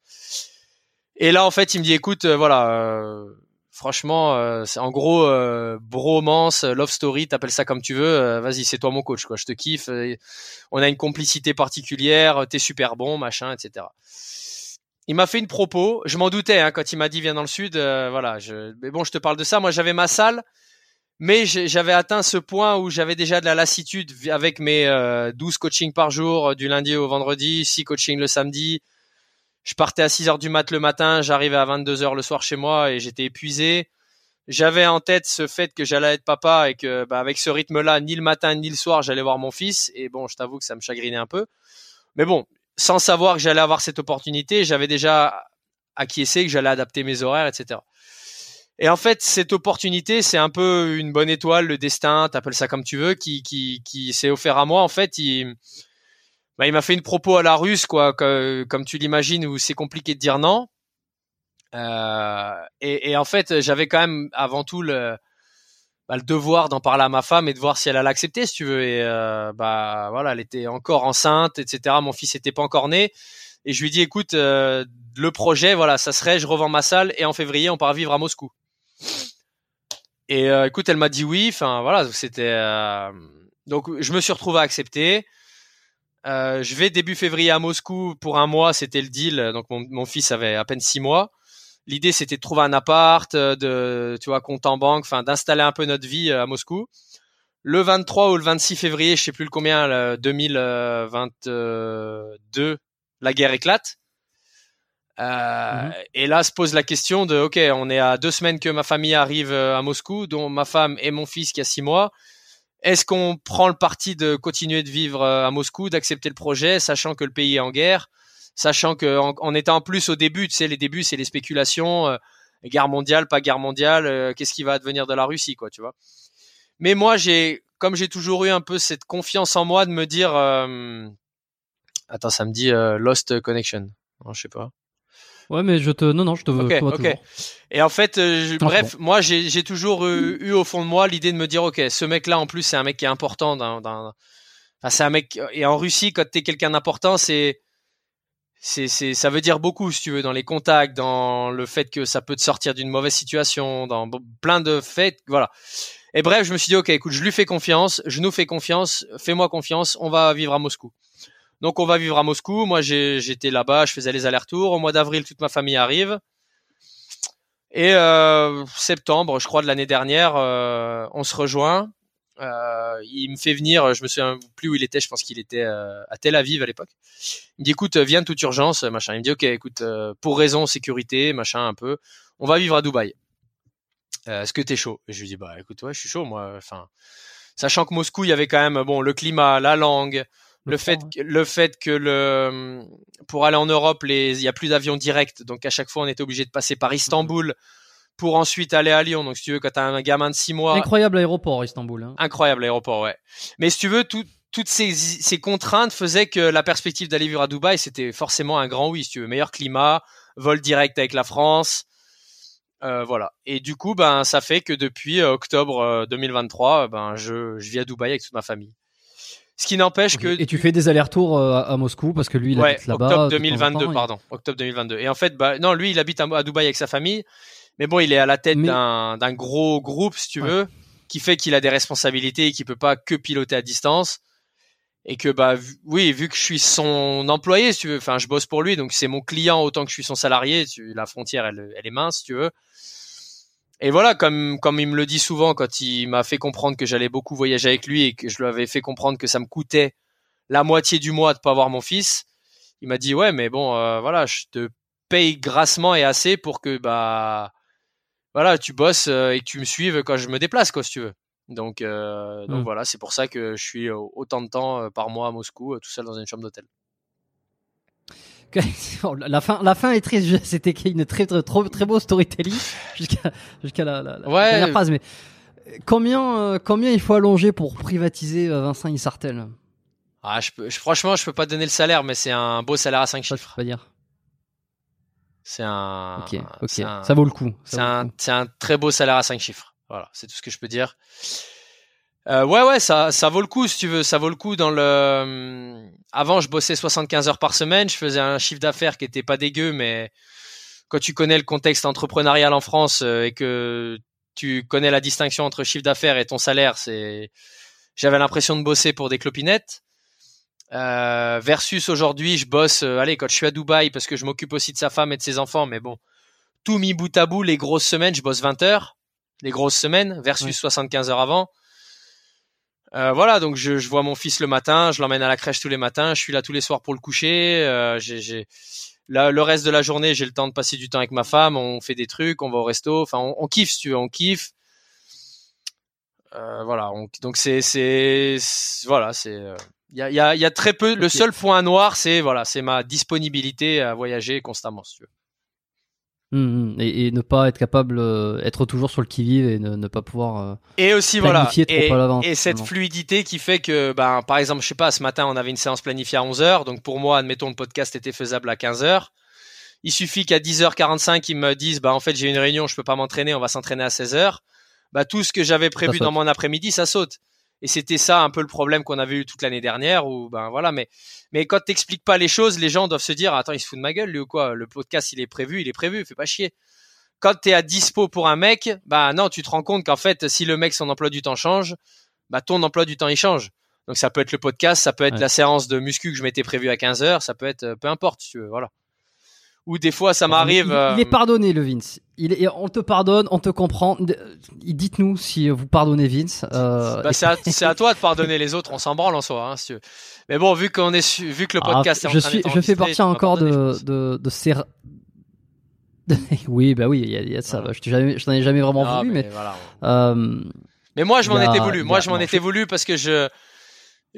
Et là, en fait, il me dit, écoute, euh, voilà, euh, franchement, euh, c'est en gros euh, bromance, love story, t'appelles ça comme tu veux, euh, vas-y, c'est toi mon coach, quoi, je te kiffe, euh, on a une complicité particulière, t'es super bon, machin, et cetera. Il m'a fait une propo, je m'en doutais hein, quand il m'a dit viens dans le sud, euh, voilà. Je... Mais bon, je te parle de ça, moi j'avais ma salle, mais j'avais atteint ce point où j'avais déjà de la lassitude avec mes euh, douze coachings par jour, du lundi au vendredi, six coachings le samedi. Je partais à six heures du mat le matin, j'arrivais à vingt-deux heures le soir chez moi et j'étais épuisé. J'avais en tête ce fait que j'allais être papa et que bah, avec ce rythme-là, ni le matin ni le soir, j'allais voir mon fils. Et bon, je t'avoue que ça me chagrinait un peu. Mais bon, sans savoir que j'allais avoir cette opportunité, j'avais déjà acquiescé que j'allais adapter mes horaires, et cetera. Et en fait, cette opportunité, c'est un peu une bonne étoile, le destin, t'appelles ça comme tu veux, qui qui qui s'est offert à moi. En fait, il bah il m'a fait une propo à la russe, quoi, que, comme tu l'imagines, où c'est compliqué de dire non. Euh, et, et en fait, j'avais quand même avant tout le bah, le devoir d'en parler à ma femme et de voir si elle allait accepter, si tu veux. Et euh, bah voilà, elle était encore enceinte, et cetera. Mon fils n'était pas encore né, et je lui dis, écoute, euh, le projet, voilà, ça serait, je revends ma salle et en février, on part vivre à Moscou. Et euh, écoute, elle m'a dit oui. Enfin voilà, c'était euh... donc je me suis retrouvé à accepter. Euh, je vais début février à Moscou pour un mois, c'était le deal. Donc mon, mon fils avait à peine six mois. L'idée, c'était de trouver un appart, de, tu vois, compte en banque, enfin, d'installer un peu notre vie à Moscou. Le vingt-trois ou le vingt-six février, je sais plus le combien, le deux mille vingt-deux, la guerre éclate. Euh, mm-hmm. Et là, se pose la question de, ok, on est à deux semaines que ma famille arrive à Moscou, dont ma femme et mon fils qui a six mois. Est-ce qu'on prend le parti de continuer de vivre à Moscou, d'accepter le projet, sachant que le pays est en guerre? Sachant que en, en étant plus au début, tu sais, les débuts, c'est les spéculations, euh, guerre mondiale, pas guerre mondiale, euh, qu'est-ce qui va advenir de la Russie, quoi, tu vois. Mais moi, j'ai, comme j'ai toujours eu un peu cette confiance en moi de me dire, euh, attends, ça me dit euh, Lost Connection, non, je sais pas. Ouais, mais je te, non, non, je te, okay, toi, okay. Toujours. Et en fait, euh, je... bref, moi, j'ai, j'ai toujours eu, eu au fond de moi l'idée de me dire, ok, ce mec-là, en plus, c'est un mec qui est important, d'un, d'un... enfin, c'est un mec, et en Russie, quand t'es quelqu'un d'important, c'est C'est, c'est, ça veut dire beaucoup, si tu veux, dans les contacts, dans le fait que ça peut te sortir d'une mauvaise situation, dans plein de faits, voilà. Et bref, je me suis dit, ok, écoute, je lui fais confiance, je nous fais confiance, fais-moi confiance, on va vivre à Moscou. Donc, on va vivre à Moscou. Moi, j'ai, j'étais là-bas, je faisais les allers-retours. Au mois d'avril, toute ma famille arrive. Et euh, septembre, je crois, de l'année dernière, euh, on se rejoint. Euh, il me fait venir, je me souviens plus où il était, je pense qu'il était euh, à Tel Aviv à l'époque. Il me dit, écoute, viens de toute urgence, machin. Il me dit, ok, écoute, euh, pour raison sécurité, machin, un peu, on va vivre à Dubaï. Euh, est-ce que t'es chaud? Et je lui dis, bah écoute, ouais, je suis chaud, moi. Enfin, sachant que Moscou, il y avait quand même, bon, le climat, la langue, le, le fait, temps, que, ouais. le fait que le, pour aller en Europe, les, il y a plus d'avions directs, donc à chaque fois, on était obligé de passer par Istanbul. Mmh. Pour ensuite aller à Lyon. Donc, si tu veux, quand t'as un gamin de six mois. Incroyable aéroport, Istanbul, hein. Incroyable aéroport, ouais. Mais si tu veux, tout, toutes ces, ces contraintes faisaient que la perspective d'aller vivre à Dubaï, c'était forcément un grand oui, si tu veux. Meilleur climat, vol direct avec la France. Euh, voilà. Et du coup, ben, ça fait que depuis octobre deux mille vingt-trois, ben, je, je vis à Dubaï avec toute ma famille. Ce qui n'empêche okay. que. Et tu fais des allers-retours à, à Moscou parce que lui, il ouais, habite là-bas. Octobre deux mille vingt-deux, pardon. Et... Octobre deux mille vingt-deux. Et en fait, bah, non, lui, il habite à, à Dubaï avec sa famille. Mais bon, il est à la tête Mais... d'un, d'un gros groupe, si tu veux, ouais. qui fait qu'il a des responsabilités et qu'il peut pas que piloter à distance. Et que, bah, vu, oui, vu que je suis son employé, si tu veux, enfin, je bosse pour lui, donc c'est mon client autant que je suis son salarié. Tu, la frontière, elle, elle est mince, si tu veux. Et voilà, comme, comme il me le dit souvent, quand il m'a fait comprendre que j'allais beaucoup voyager avec lui et que je lui avais fait comprendre que ça me coûtait la moitié du mois de pas voir mon fils, il m'a dit, ouais, mais bon, euh, voilà, je te paye grassement et assez pour que, bah, voilà, tu bosses et que tu me suives quand je me déplace, quoi, si tu veux. Donc, euh, donc mmh. voilà, c'est pour ça que je suis autant de temps par mois à Moscou, tout seul dans une chambre d'hôtel. la fin, la fin est triste. C'était une très, très, trop, très beau storytelling jusqu'à, jusqu'à la, la, la ouais. dernière phrase. Mais combien, euh, combien il faut allonger pour privatiser euh, Vincent Issartel? Ah, je peux, je, franchement, je peux pas donner le salaire, mais c'est un beau salaire à cinq chiffres. Pas dire. C'est un, okay, okay. C'est un, ça vaut le coup. Ça c'est un, coup. C'est un très beau salaire à cinq chiffres. Voilà, c'est tout ce que je peux dire. Euh, ouais, ouais, ça, ça vaut le coup, si tu veux. Ça vaut le coup dans le, avant, je bossais soixante-quinze heures par semaine. Je faisais un chiffre d'affaires qui était pas dégueu, mais quand tu connais le contexte entrepreneurial en France et que tu connais la distinction entre chiffre d'affaires et ton salaire, c'est, j'avais l'impression de bosser pour des clopinettes. Euh, versus aujourd'hui, je bosse, euh, allez, quand je suis à Dubaï, parce que je m'occupe aussi de sa femme et de ses enfants, mais bon, tout mis bout à bout, les grosses semaines, je bosse vingt heures, les grosses semaines, versus oui. soixante-quinze heures avant. Euh, voilà, donc je, je vois mon fils le matin, je l'emmène à la crèche tous les matins, je suis là tous les soirs pour le coucher, euh, j'ai, j'ai... Là, le reste de la journée, j'ai le temps de passer du temps avec ma femme, on fait des trucs, on va au resto, enfin, on, on kiffe, si tu veux, on kiffe. Euh, voilà, on... donc c'est, c'est, c'est, voilà, c'est... Euh... Il y a, il y a, il y a très peu. Le seul point noir, c'est voilà, c'est ma disponibilité à voyager constamment, si tu veux. Mmh, et, et ne pas être capable, euh, être toujours sur le qui-vive et ne, ne pas pouvoir. Euh, et aussi voilà. Et, l'avance, et cette fluidité qui fait que, ben, par exemple, je sais pas, ce matin, on avait une séance planifiée à onze heures, donc pour moi, admettons, le podcast était faisable à quinze heures. Il suffit qu'à dix heures quarante-cinq, ils me disent, bah en fait, j'ai une réunion, je peux pas m'entraîner, on va s'entraîner à seize heures. Bah tout ce que j'avais prévu dans mon après-midi, ça saute. Et c'était ça un peu le problème qu'on avait eu toute l'année dernière où, ben voilà, mais, mais quand t'expliques pas les choses, les gens doivent se dire, attends, il se fout de ma gueule, lui ou quoi? Le podcast, il est prévu, il est prévu, fais pas chier. Quand t'es à dispo pour un mec, bah non, tu te rends compte qu'en fait, si le mec, son emploi du temps change, bah ton emploi du temps, il change. Donc ça peut être le podcast, ça peut être ouais. la séance de muscu que je m'étais prévue à quinze heures, ça peut être, peu importe, si tu veux, voilà. Ou des fois, ça m'arrive. Il, euh... il est pardonné, le Vince. Il est, on te pardonne, on te comprend. Dites-nous si vous pardonnez Vince. Euh... Bah, c'est, à, c'est à toi de pardonner les autres. On s'en branle en soi, hein, si tu veux. Mais bon, vu qu'on est su, vu que le podcast ah, est je en train suis, d'être je fais partie encore de, de de ces. Oui, bah oui, il y a, y a ça. Voilà. Je, jamais, je t'en ai jamais vraiment ah, voulu, mais. Mais, voilà. euh... mais moi, je m'en a, étais voulu. A, moi, je m'en non, étais je... voulu parce que je.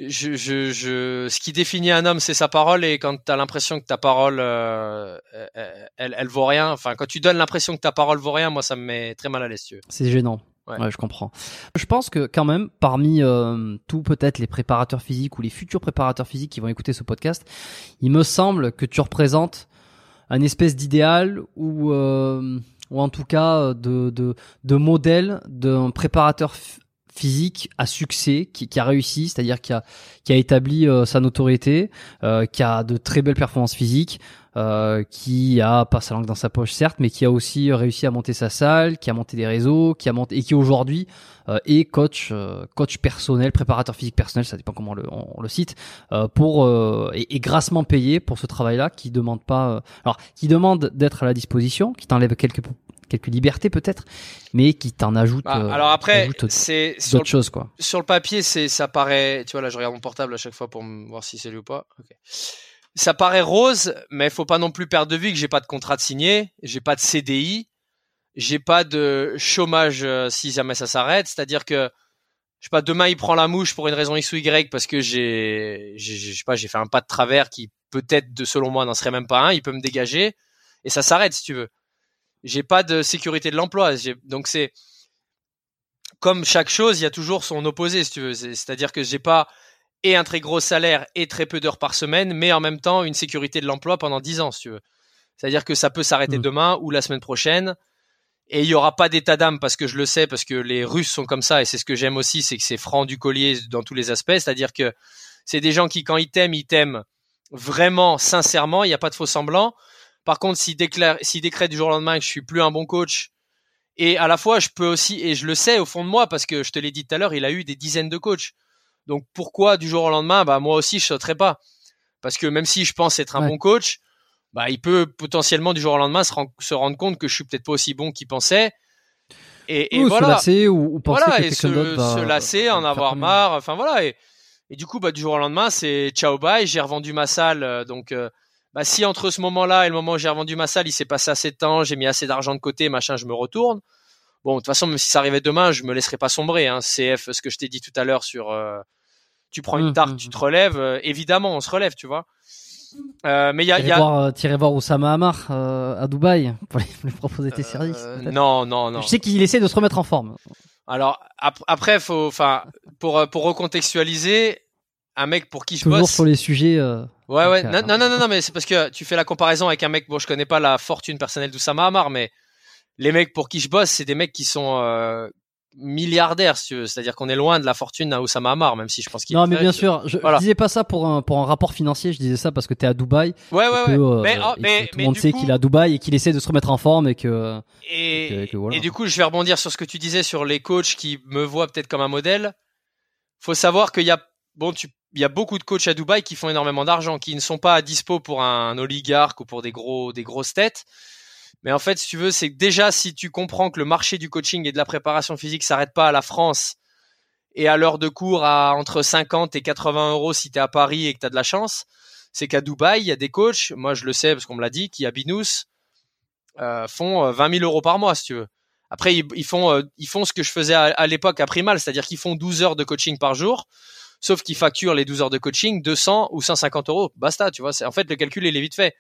Je, je, je, ce qui définit un homme, c'est sa parole. Et quand t'as l'impression que ta parole, euh, elle, elle vaut rien. Enfin, quand tu donnes l'impression que ta parole vaut rien, moi, ça me met très mal à l'aise. C'est gênant. Ouais. Ouais, je comprends. Je pense que quand même, parmi euh, tous peut-être les préparateurs physiques ou les futurs préparateurs physiques qui vont écouter ce podcast, il me semble que tu représentes un espèce d'idéal ou, euh, ou en tout cas de, de, de modèle d'un préparateur physique. physique à succès qui, qui a réussi, c'est-à-dire qui a, qui a établi euh, sa notoriété, euh, qui a de très belles performances physiques, euh, qui a pas sa langue dans sa poche certes, mais qui a aussi réussi à monter sa salle, qui a monté des réseaux, qui a monté et qui aujourd'hui euh, est coach, euh, coach personnel, préparateur physique personnel, ça dépend comment on le, on, on le cite, euh, pour euh, et, et grassement payé pour ce travail-là qui demande pas, euh, alors qui demande d'être à la disposition, qui t'enlève quelques quelques libertés peut-être, mais qui t'en ajoutent. Bah, euh, alors après, c'est sur le, choses, quoi. Sur le papier, c'est ça paraît. Tu vois là, je regarde mon portable à chaque fois pour voir si c'est lui ou pas. Okay. Ça paraît rose, mais faut pas non plus perdre de vue que j'ai pas de contrat de signé, j'ai pas de C D I, j'ai pas de chômage euh, si jamais ça s'arrête. C'est-à-dire que je sais pas, demain il prend la mouche pour une raison X ou Y parce que j'ai, j'ai je sais pas, j'ai fait un pas de travers qui peut-être, de selon moi, n'en serait même pas un. Il peut me dégager et ça s'arrête si tu veux. J'ai pas de sécurité de l'emploi. J'ai... Donc, c'est comme chaque chose, il y a toujours son opposé, si tu veux. C'est... C'est-à-dire que j'ai pas et un très gros salaire et très peu d'heures par semaine, mais en même temps, une sécurité de l'emploi pendant dix ans, si tu veux. C'est-à-dire que ça peut s'arrêter mmh. demain ou la semaine prochaine et il y aura pas d'état d'âme parce que je le sais, parce que les Russes sont comme ça et c'est ce que j'aime aussi, c'est que c'est franc du collier dans tous les aspects. C'est-à-dire que c'est des gens qui, quand ils t'aiment, ils t'aiment vraiment, sincèrement, il n'y a pas de faux semblants. Par contre, s'il déclare, s'il décrète du jour au lendemain que je suis plus un bon coach, et à la fois, je peux aussi, et je le sais au fond de moi, parce que je te l'ai dit tout à l'heure, il a eu des dizaines de coachs. Donc, pourquoi du jour au lendemain, bah, moi aussi, je sauterai pas. Parce que même si je pense être un ouais. bon coach, bah, il peut potentiellement du jour au lendemain se, rend, se rendre compte que je suis peut-être pas aussi bon qu'il pensait. Et, et ou voilà. se lasser, ou, ou penser voilà, que quelqu'un se, d'autre va se lasser, en avoir marre. Enfin, voilà. Et, et du coup, bah, du jour au lendemain, c'est ciao, bye. J'ai revendu ma salle, donc, euh, bah, si entre ce moment-là et le moment où j'ai revendu ma salle, il s'est passé assez de temps, j'ai mis assez d'argent de côté, machin, je me retourne. Bon, de toute façon, même si ça arrivait demain, je me laisserai pas sombrer, hein. C F, ce que je t'ai dit tout à l'heure sur, euh, tu prends une tarte, tu te relèves, euh, évidemment, on se relève, tu vois. Euh, mais il y a, y a... Voir, euh, voir Oussama Ammar euh, à Dubaï pour lui proposer tes euh, services. Non, non, non. Je sais qu'il essaie de se remettre en forme. Alors ap- après, faut, enfin, pour pour recontextualiser, un mec pour qui je Toujours bosse. Toujours sur les sujets. Euh... Ouais, ouais. Non, non, non, non, mais c'est parce que tu fais la comparaison avec un mec. Bon, je connais pas la fortune personnelle d'Oussama Ammar, mais les mecs pour qui je bosse, c'est des mecs qui sont euh, milliardaires, si tu veux. C'est-à-dire qu'on est loin de la fortune à Oussama Ammar, même si je pense qu'il. Non, est mais bien que... sûr. Je, voilà. je disais pas ça pour un pour un rapport financier. Je disais ça parce que t'es à Dubaï. Ouais, ouais, que, ouais. Euh, mais, oh, mais tout le monde sait coup... qu'il est à Dubaï et qu'il essaie de se remettre en forme et que. Et, et, que, et, que, voilà. Et du coup, je vais rebondir sur ce que tu disais sur les coachs qui me voient peut-être comme un modèle. Faut savoir qu'il y a bon, tu il y a beaucoup de coachs à Dubaï qui font énormément d'argent, qui ne sont pas à dispo pour un oligarque ou pour des gros des grosses têtes. Mais en fait, si tu veux, c'est que déjà, si tu comprends que le marché du coaching et de la préparation physique s'arrête pas à la France et à l'heure de cours à entre cinquante et quatre-vingts euros si tu es à Paris et que tu as de la chance, c'est qu'à Dubaï, il y a des coachs, moi je le sais parce qu'on me l'a dit, qui à Binous euh, font vingt mille euros par mois, si tu veux. Après, ils, ils, font, euh, ils font ce que je faisais à, à l'époque à Primal, c'est-à-dire qu'ils font douze heures de coaching par jour, sauf qu'ils facturent les douze heures de coaching deux cents ou cent cinquante euros. Basta, tu vois. C'est, en fait, le calcul, il est vite fait.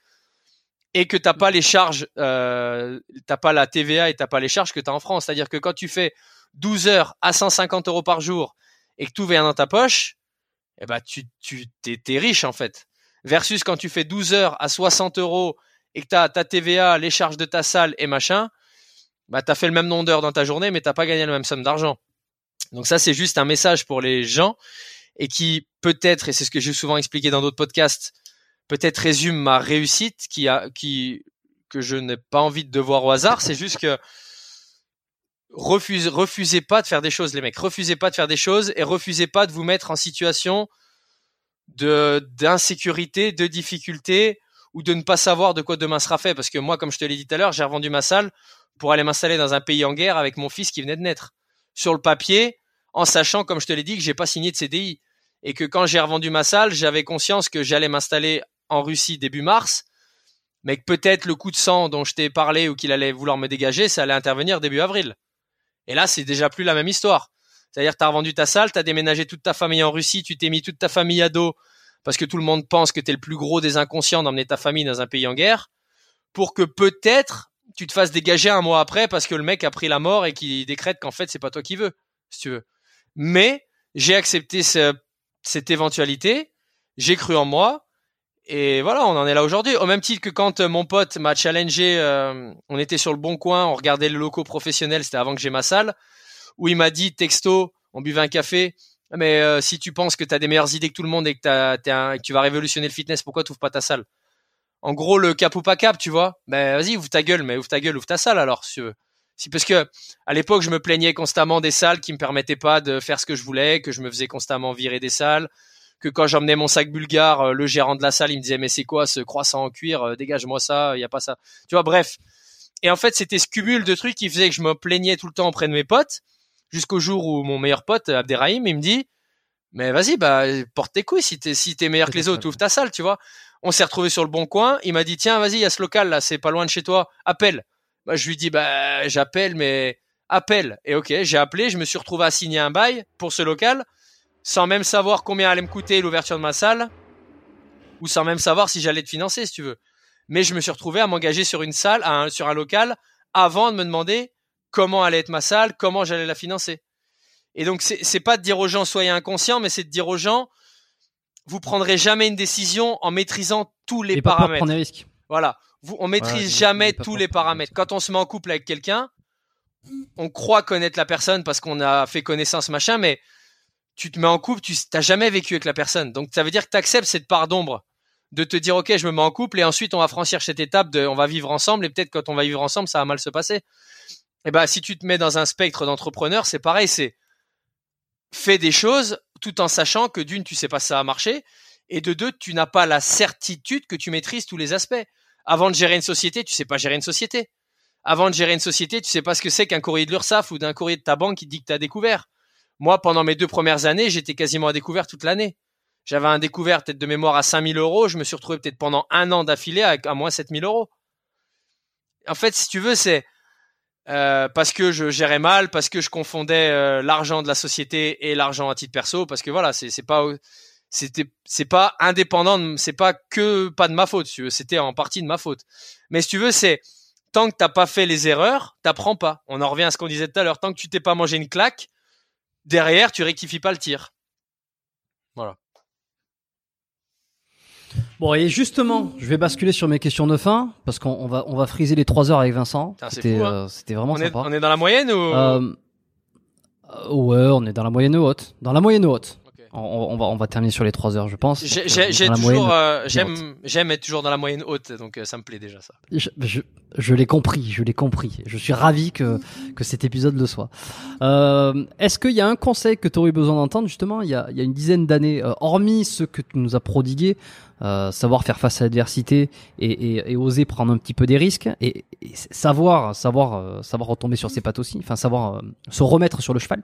Et que t'as pas les charges, euh, t'as pas la T V A et t'as pas les charges que t'as en France. C'est-à-dire que quand tu fais douze heures à cent cinquante euros par jour et que tout vient dans ta poche, eh ben, tu, tu, t'es, t'es riche, en fait. Versus quand tu fais douze heures à soixante euros et que t'as ta T V A, les charges de ta salle et machin, bah, t'as fait le même nombre d'heures dans ta journée, mais t'as pas gagné la même somme d'argent. Donc ça, c'est juste un message pour les gens et qui peut-être, et c'est ce que j'ai souvent expliqué dans d'autres podcasts, peut-être résume ma réussite qui a, qui, que je n'ai pas envie de devoir au hasard. C'est juste que refuse, refusez pas de faire des choses, les mecs. Refusez pas de faire des choses et refusez pas de vous mettre en situation de, d'insécurité, de difficulté ou de ne pas savoir de quoi demain sera fait. Parce que moi, comme je te l'ai dit tout à l'heure, j'ai revendu ma salle pour aller m'installer dans un pays en guerre avec mon fils qui venait de naître. Sur le papier, en sachant, comme je te l'ai dit, que j'ai pas signé de C D I. Et que quand j'ai revendu ma salle, j'avais conscience que j'allais m'installer en Russie début mars, mais que peut-être le coup de sang dont je t'ai parlé ou qu'il allait vouloir me dégager, ça allait intervenir début avril. Et là, c'est déjà plus la même histoire. C'est-à-dire que t'as revendu ta salle, t'as déménagé toute ta famille en Russie, tu t'es mis toute ta famille à dos parce que tout le monde pense que t'es le plus gros des inconscients d'emmener ta famille dans un pays en guerre pour que peut-être tu te fasses dégager un mois après parce que le mec a pris la mort et qu'il décrète qu'en fait, c'est pas toi qui veux, si tu veux. Mais j'ai accepté ce cette éventualité, j'ai cru en moi et voilà, on en est là aujourd'hui. Au même titre que quand mon pote m'a challengé, euh, on était sur le bon coin, on regardait le locaux professionnel, c'était avant que j'aie ma salle, où il m'a dit texto, on buvait un café, mais euh, si tu penses que t'as des meilleures idées que tout le monde et que, t'as, t'es un, et que tu vas révolutionner le fitness, pourquoi t'ouvres pas ta salle? En gros, le cap ou pas cap, tu vois, ben vas-y, ouvre ta gueule, mais ouvre ta gueule, ouvre ta salle alors, si tu veux. Si, parce que à l'époque, je me plaignais constamment des salles qui me permettaient pas de faire ce que je voulais, que je me faisais constamment virer des salles, que quand j'emmenais mon sac bulgare, le gérant de la salle, il me disait « Mais c'est quoi ce croissant en cuir ? Dégage-moi ça, il n'y a pas ça. » Tu vois, bref. Et en fait, c'était ce cumul de trucs qui faisait que je me plaignais tout le temps auprès de mes potes, jusqu'au jour où mon meilleur pote, Abderrahim, il me dit « Mais vas-y, bah porte tes couilles, si t'es, si t'es meilleur que les autres, ouvre ta salle, tu vois. » On s'est retrouvé sur le bon coin, il m'a dit « Tiens, vas-y, il y a ce local là, c'est pas loin de chez toi, appelle. » Bah, je lui dis, bah, j'appelle, mais appelle. Et ok, j'ai appelé, je me suis retrouvé à signer un bail pour ce local, sans même savoir combien allait me coûter l'ouverture de ma salle, ou sans même savoir si j'allais te financer, si tu veux. Mais je me suis retrouvé à m'engager sur une salle, à un, sur un local, avant de me demander comment allait être ma salle, comment j'allais la financer. Et donc, c'est, c'est pas de dire aux gens, soyez inconscients, mais c'est de dire aux gens, vous prendrez jamais une décision en maîtrisant tous les et paramètres. Et pas prendre des risques. Voilà. Vous, on maîtrise ouais, jamais tous les paramètres. Quand on se met en couple avec quelqu'un, on croit connaître la personne parce qu'on a fait connaissance, machin, mais tu te mets en couple, tu n'as jamais vécu avec la personne. Donc, ça veut dire que tu acceptes cette part d'ombre de te dire, OK, je me mets en couple et ensuite, on va franchir cette étape de, on va vivre ensemble et peut-être quand on va vivre ensemble, ça va mal se passer. Et ben, si tu te mets dans un spectre d'entrepreneur, c'est pareil, c'est fais des choses tout en sachant que d'une, tu sais pas si ça va marcher et de deux, tu n'as pas la certitude que tu maîtrises tous les aspects. Avant de gérer une société, tu sais pas gérer une société. Avant de gérer une société, tu sais pas ce que c'est qu'un courrier de l'URSSAF ou d'un courrier de ta banque qui te dit que t'as découvert. Moi, pendant mes deux premières années, j'étais quasiment à découvert toute l'année. J'avais un découvert peut-être de mémoire à cinq mille euros. Je me suis retrouvé peut-être pendant un an d'affilée à, à moins sept mille euros. En fait, si tu veux, c'est euh, parce que je gérais mal, parce que je confondais euh, l'argent de la société et l'argent à titre perso, parce que voilà, c'est, c'est pas c'était c'est pas indépendant, c'est pas que pas de ma faute, si tu veux, c'était en partie de ma faute. Mais si tu veux, c'est tant que t'as pas fait les erreurs, t'apprends pas. On en revient à ce qu'on disait tout à l'heure. Tant que tu t'es pas mangé une claque, derrière, tu rectifies pas le tir. Voilà. Bon, et justement, je vais basculer sur mes questions de fin parce qu'on on va on va friser les trois heures avec Vincent. Tain, c'était c'est fou, hein. euh, c'était vraiment on est, sympa. On est dans la moyenne ou euh, euh, ouais, on est dans la moyenne haute. Dans la moyenne haute. Okay. On, on va on va terminer sur les trois heures, je pense. J'ai, donc, j'ai, j'ai toujours euh, j'aime j'aime être toujours dans la moyenne haute, donc euh, ça me plaît déjà ça. Je, je je l'ai compris, je l'ai compris. Je suis ravi que que cet épisode le soit. Euh, est-ce qu'il y a un conseil que tu aurais besoin d'entendre justement il y a il y a une dizaine d'années, euh, hormis ce que tu nous as prodigué? Euh, savoir faire face à l'adversité et, et, et oser prendre un petit peu des risques et, et savoir savoir euh, savoir retomber sur ses pattes aussi, enfin savoir euh, se remettre sur le cheval.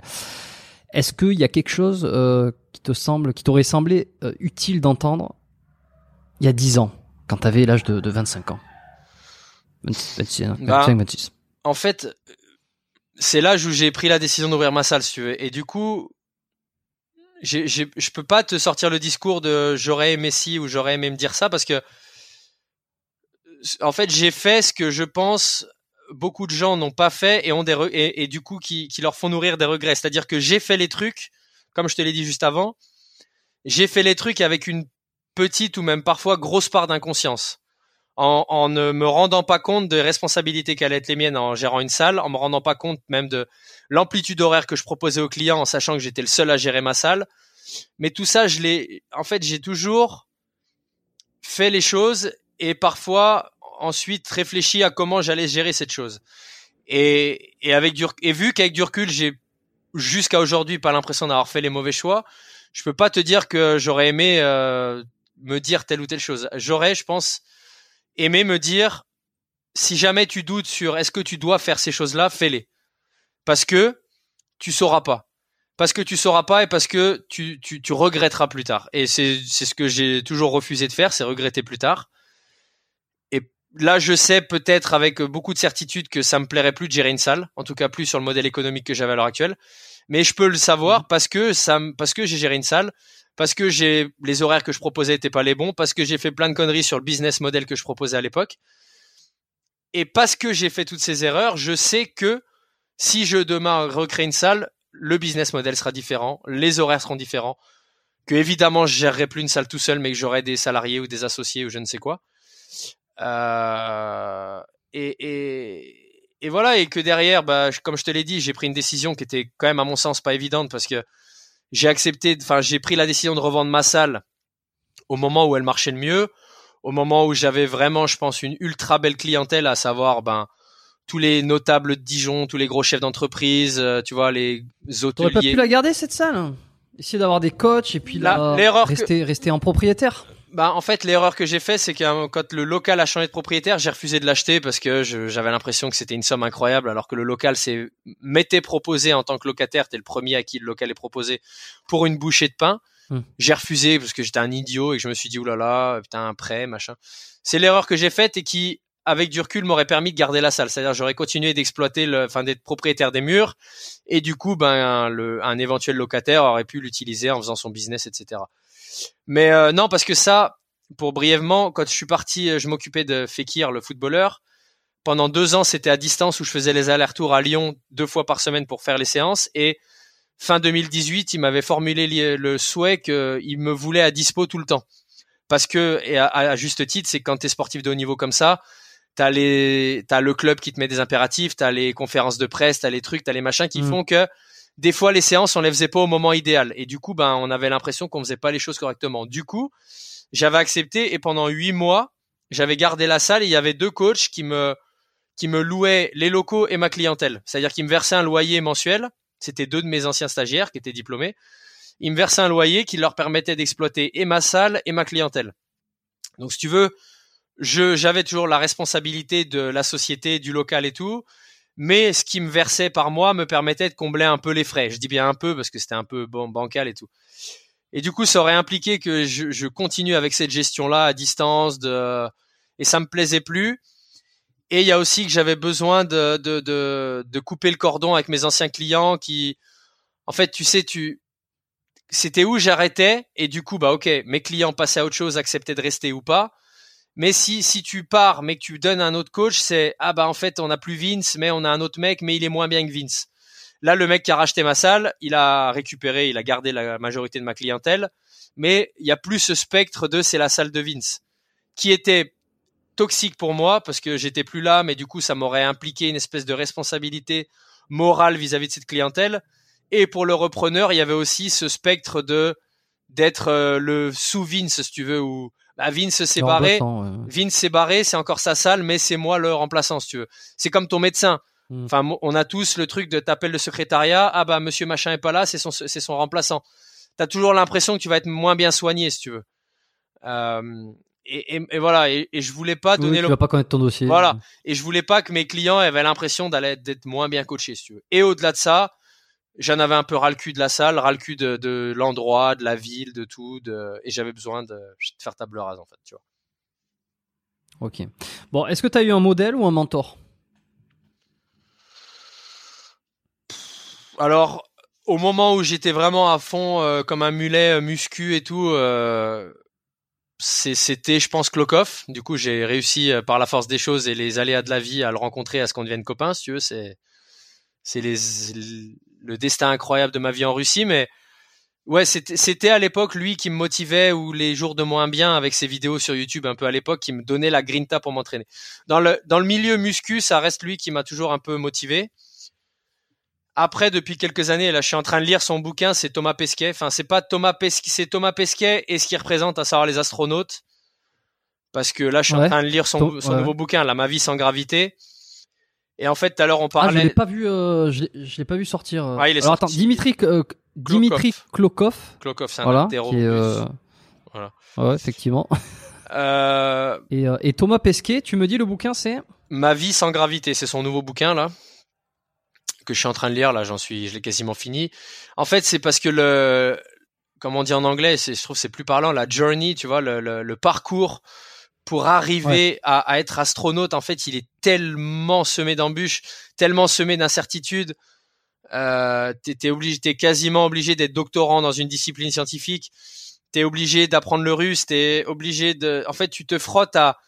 Est-ce qu'il y a quelque chose euh, qui te semble, qui t'aurait semblé euh, utile d'entendre il y a dix ans, quand tu avais l'âge de, de vingt-cinq ans, vingt-six, vingt-six, vingt-six. Bah, en fait, c'est l'âge où j'ai pris la décision d'ouvrir ma salle, si tu veux, et du coup. J'ai, j'ai, je peux pas te sortir le discours de j'aurais aimé ci ou j'aurais aimé me dire ça parce que en fait j'ai fait ce que je pense beaucoup de gens n'ont pas fait et ont des re- et, et du coup qui, qui leur font nourrir des regrets, c'est-à-dire que j'ai fait les trucs comme je te l'ai dit juste avant, j'ai fait les trucs avec une petite ou même parfois grosse part d'inconscience en, en ne me rendant pas compte des responsabilités qu'allaient être les miennes en gérant une salle, en me rendant pas compte même de l'amplitude horaire que je proposais aux clients en sachant que j'étais le seul à gérer ma salle. Mais tout ça, je l'ai, en fait, j'ai toujours fait les choses et parfois ensuite réfléchi à comment j'allais gérer cette chose. Et, et avec du, et vu qu'avec du recul, j'ai jusqu'à aujourd'hui pas l'impression d'avoir fait les mauvais choix, je peux pas te dire que j'aurais aimé, euh, me dire telle ou telle chose. J'aurais, je pense, aimer me dire, si jamais tu doutes sur est-ce que tu dois faire ces choses-là, fais-les. Parce que tu sauras pas. Parce que tu sauras pas et parce que tu, tu, tu regretteras plus tard. Et c'est, c'est ce que j'ai toujours refusé de faire, c'est regretter plus tard. Et là, je sais peut-être avec beaucoup de certitude que ça me plairait plus de gérer une salle. En tout cas, plus sur le modèle économique que j'avais à l'heure actuelle. Mais je peux le savoir parce que ça, parce que j'ai géré une salle. Parce que j'ai les horaires que je proposais étaient pas les bons, parce que j'ai fait plein de conneries sur le business model que je proposais à l'époque. Et parce que j'ai fait toutes ces erreurs, je sais que si je demain recrée une salle, le business model sera différent, les horaires seront différents, que évidemment je gérerai plus une salle tout seul, mais que j'aurai des salariés ou des associés ou je ne sais quoi. Euh, et, et, et voilà, et que derrière, bah, comme je te l'ai dit, j'ai pris une décision qui était quand même à mon sens pas évidente parce que j'ai accepté, enfin, j'ai pris la décision de revendre ma salle au moment où elle marchait le mieux, au moment où j'avais vraiment, je pense, une ultra belle clientèle, à savoir, ben, tous les notables de Dijon, tous les gros chefs d'entreprise, euh, tu vois, les hôteliers. T'aurais pas pu la garder, cette salle? Essayer d'avoir des coachs et puis là, l'erreur rester, que... rester en propriétaire. Bah, en fait, l'erreur que j'ai fait, c'est que quand le local a changé de propriétaire, j'ai refusé de l'acheter parce que je, j'avais l'impression que c'était une somme incroyable, alors que le local c'est, m'était proposé en tant que locataire, t'es le premier à qui le local est proposé pour une bouchée de pain. Mmh. J'ai refusé parce que j'étais un idiot et que je me suis dit, oulala, putain, un prêt, machin. C'est l'erreur que j'ai faite et qui, avec du recul, m'aurait permis de garder la salle. C'est-à-dire, j'aurais continué d'exploiter le, enfin, d'être propriétaire des murs et du coup, ben, le, un éventuel locataire aurait pu l'utiliser en faisant son business, et cetera. Mais euh, non, parce que ça, pour brièvement, quand je suis parti, je m'occupais de Fekir, le footballeur. Pendant deux ans, c'était à distance où je faisais les allers-retours à Lyon deux fois par semaine pour faire les séances. Et fin deux mille dix-huit, il m'avait formulé le souhait qu'il me voulait à dispo tout le temps. Parce que, et à, à juste titre, c'est quand t'es sportif de haut niveau comme ça, t'as les, t'as le club qui te met des impératifs, t'as les conférences de presse, t'as les trucs, t'as les machins qui mmh. font que des fois, les séances, on les faisait pas au moment idéal. Et du coup, ben, on avait l'impression qu'on faisait pas les choses correctement. Du coup, j'avais accepté et pendant huit mois, j'avais gardé la salle et il y avait deux coachs qui me, qui me louaient les locaux et ma clientèle. C'est-à-dire qu'ils me versaient un loyer mensuel. C'était deux de mes anciens stagiaires qui étaient diplômés. Ils me versaient un loyer qui leur permettait d'exploiter et ma salle et ma clientèle. Donc, si tu veux, je, j'avais toujours la responsabilité de la société, du local et tout. Mais ce qui me versait par mois me permettait de combler un peu les frais. Je dis bien un peu parce que c'était un peu bon, bancal et tout. Et du coup, ça aurait impliqué que je, je continue avec cette gestion-là à distance de, et ça me plaisait plus. Et il y a aussi que j'avais besoin de, de, de, de couper le cordon avec mes anciens clients qui, en fait, tu sais, tu, c'était où j'arrêtais, et du coup bah ok, mes clients passaient à autre chose, acceptaient de rester ou pas. Mais si si tu pars mais que tu donnes à un autre coach, c'est ah bah en fait on n'a plus Vince, mais on a un autre mec, mais il est moins bien que Vince. Là, le mec qui a racheté ma salle, il a récupéré, il a gardé la majorité de ma clientèle, mais il y a plus ce spectre de c'est la salle de Vince, qui était toxique pour moi parce que j'étais plus là, mais du coup ça m'aurait impliqué une espèce de responsabilité morale vis-à-vis de cette clientèle. Et pour le repreneur, il y avait aussi ce spectre de d'être euh, le sous Vince, si tu veux, où bah, Vince s'est barré, ouais. Vince s'est barré, c'est encore sa salle, mais c'est moi le remplaçant, si tu veux. C'est comme ton médecin. Mm. Enfin, on a tous le truc de t'appelles le secrétariat, ah bah monsieur machin est pas là, c'est son c'est son remplaçant. T'as toujours l'impression que tu vas être moins bien soigné, si tu veux. Euh, et, et, et voilà. Et, et je voulais pas donner. Oui, le... Tu vas pas connaître ton dossier. Voilà. Et je voulais pas que mes clients avaient l'impression d'aller d'être moins bien coachés, si tu veux. Et au-delà de ça, j'en avais un peu ras le cul de la salle, ras le cul de, de l'endroit, de la ville, de tout, de... et j'avais besoin de, de faire table rase en fait, tu vois. Ok. Bon, est-ce que tu as eu un modèle ou un mentor ? Alors, au moment où j'étais vraiment à fond, euh, comme un mulet euh, muscu et tout, euh, c'est, c'était, je pense, Klokov. Du coup, j'ai réussi euh, par la force des choses et les aléas de la vie à le rencontrer, à ce qu'on devienne copains, si tu veux. C'est, c'est les... le destin incroyable de ma vie en Russie, mais ouais, c'était, c'était à l'époque lui qui me motivait, ou les jours de moins bien avec ses vidéos sur YouTube un peu à l'époque, qui me donnait la grinta pour m'entraîner. Dans le, dans le milieu muscu, ça reste lui qui m'a toujours un peu motivé. Après, depuis quelques années, là, je suis en train de lire son bouquin, c'est Thomas Pesquet. Enfin, c'est pas Thomas Pesquet, c'est Thomas Pesquet et ce qu'il représente, à savoir les astronautes. Parce que là, je suis ouais. en train de lire son, Tom, son ouais. nouveau bouquin, là, Ma vie sans gravité. Et en fait, tout à l'heure, on parlait. Ah, je l'ai pas vu, euh, je, l'ai, je l'ai pas vu sortir. Euh... Ah, il est Alors, sorti. Attends, Dimitri, euh, Dimitri Klokov. Klokov, c'est un voilà, terreau. Euh... Voilà. Ouais, effectivement. Euh... Et, euh, et Thomas Pesquet, tu me dis le bouquin, c'est Ma vie sans gravité. C'est son nouveau bouquin, là, que je suis en train de lire. Là, j'en suis, je l'ai quasiment fini. En fait, c'est parce que le, comme on dit en anglais, c'est, je trouve, c'est plus parlant, la journey, tu vois, le, le, le parcours. Pour arriver ouais. à, à être astronaute, en fait, il est tellement semé d'embûches, tellement semé d'incertitudes. Euh, t'es, t'es obligé, t'es quasiment obligé d'être doctorant dans une discipline scientifique. T'es obligé d'apprendre le russe. T'es obligé de. En fait, tu te frottes à,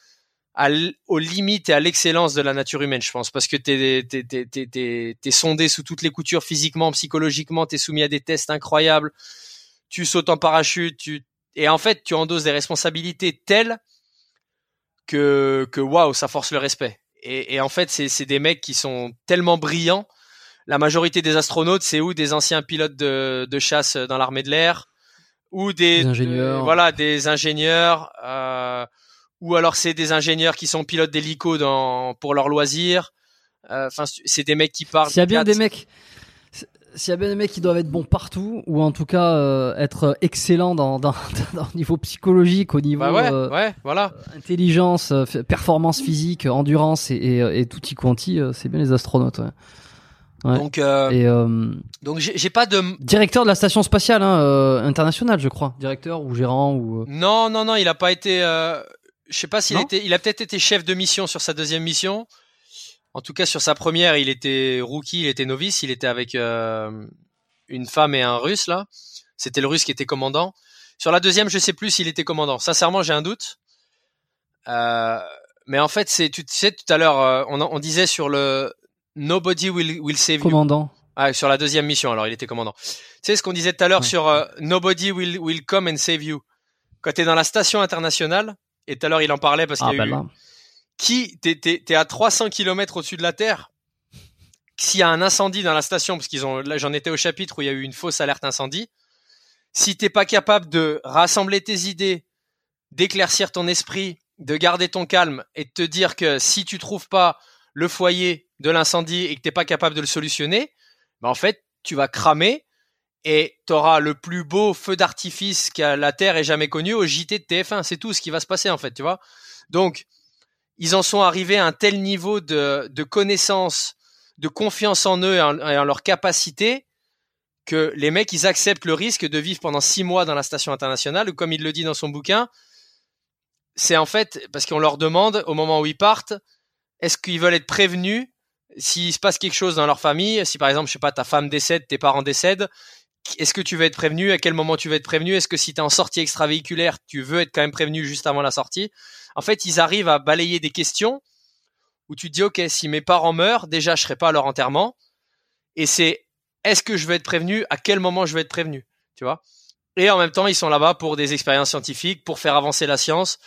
à aux limites et à l'excellence de la nature humaine, je pense, parce que t'es, t'es, t'es, t'es, t'es, t'es sondé sous toutes les coutures, physiquement, psychologiquement. T'es soumis à des tests incroyables. Tu sautes en parachute. Tu et en fait, tu endosses des responsabilités telles que que waouh, ça force le respect. Et, et en fait, c'est c'est des mecs qui sont tellement brillants. La majorité des astronautes, c'est ou des anciens pilotes de de chasse dans l'armée de l'air, ou des, des ingénieurs. De, voilà, des ingénieurs. Euh, ou alors c'est des ingénieurs qui sont pilotes d'hélico dans pour leur loisir. Enfin, euh, c'est des mecs qui parlent. S'il y a bien quatre... des mecs, s'il y a bien des mecs qui doivent être bons partout, ou en tout cas euh, être excellents dans, dans, dans, dans au niveau psychologique, au niveau bah ouais, euh, ouais, voilà. euh, intelligence, euh, performance physique, endurance et, et, et tutti quanti, euh, c'est bien les astronautes. Ouais. Ouais. Donc, euh, et, euh, donc j'ai, j'ai pas de directeur de la station spatiale hein, euh, internationale, je crois, directeur ou gérant ou. Euh... Non, non, non, il a pas été. Euh, je sais pas s'il non était. Il a peut-être été chef de mission sur sa deuxième mission. En tout cas, sur sa première, il était rookie, il était novice, il était avec euh, une femme et un russe, là. C'était le russe qui était commandant. Sur la deuxième, je sais plus s'il était commandant. Sincèrement, j'ai un doute. Euh, mais en fait, c'est, tu sais, tout à l'heure, euh, on, on disait sur le « Nobody will, will save commandant. You ». Commandant. Ah, sur la deuxième mission, alors, il était commandant. Tu sais, ce qu'on disait tout à l'heure ouais. sur euh, « Nobody will, will come and save you ». Quand t'es dans la station internationale, et tout à l'heure, il en parlait parce qu'il ah, y a ben eu… Là. Qui, t'es, t'es, t'es à trois cents kilomètres au-dessus de la Terre. S'il y a un incendie dans la station, parce qu'ils ont, là, j'en étais au chapitre où il y a eu une fausse alerte incendie. Si t'es pas capable de rassembler tes idées, d'éclaircir ton esprit, de garder ton calme et de te dire que si tu trouves pas le foyer de l'incendie et que t'es pas capable de le solutionner, ben, en fait, tu vas cramer et t'auras le plus beau feu d'artifice que la Terre ait jamais connu au J T de T F un. C'est tout ce qui va se passer, en fait, tu vois. Donc, ils en sont arrivés à un tel niveau de, de connaissance, de confiance en eux et en, et en leur capacité que les mecs, ils acceptent le risque de vivre pendant six mois dans la station internationale, ou comme il le dit dans son bouquin, c'est en fait parce qu'on leur demande au moment où ils partent, est-ce qu'ils veulent être prévenus s'il se passe quelque chose dans leur famille, si par exemple, je sais pas, ta femme décède, tes parents décèdent, est-ce que tu veux être prévenu? À quel moment tu veux être prévenu? Est-ce que si tu es en sortie extravéhiculaire, tu veux être quand même prévenu juste avant la sortie? En fait, ils arrivent à balayer des questions où tu te dis, ok, si mes parents meurent, déjà, je serai pas à leur enterrement. Et c'est, est-ce que je veux être prévenu? À quel moment je veux être prévenu? Tu vois? Et en même temps, ils sont là-bas pour des expériences scientifiques, pour faire avancer la science,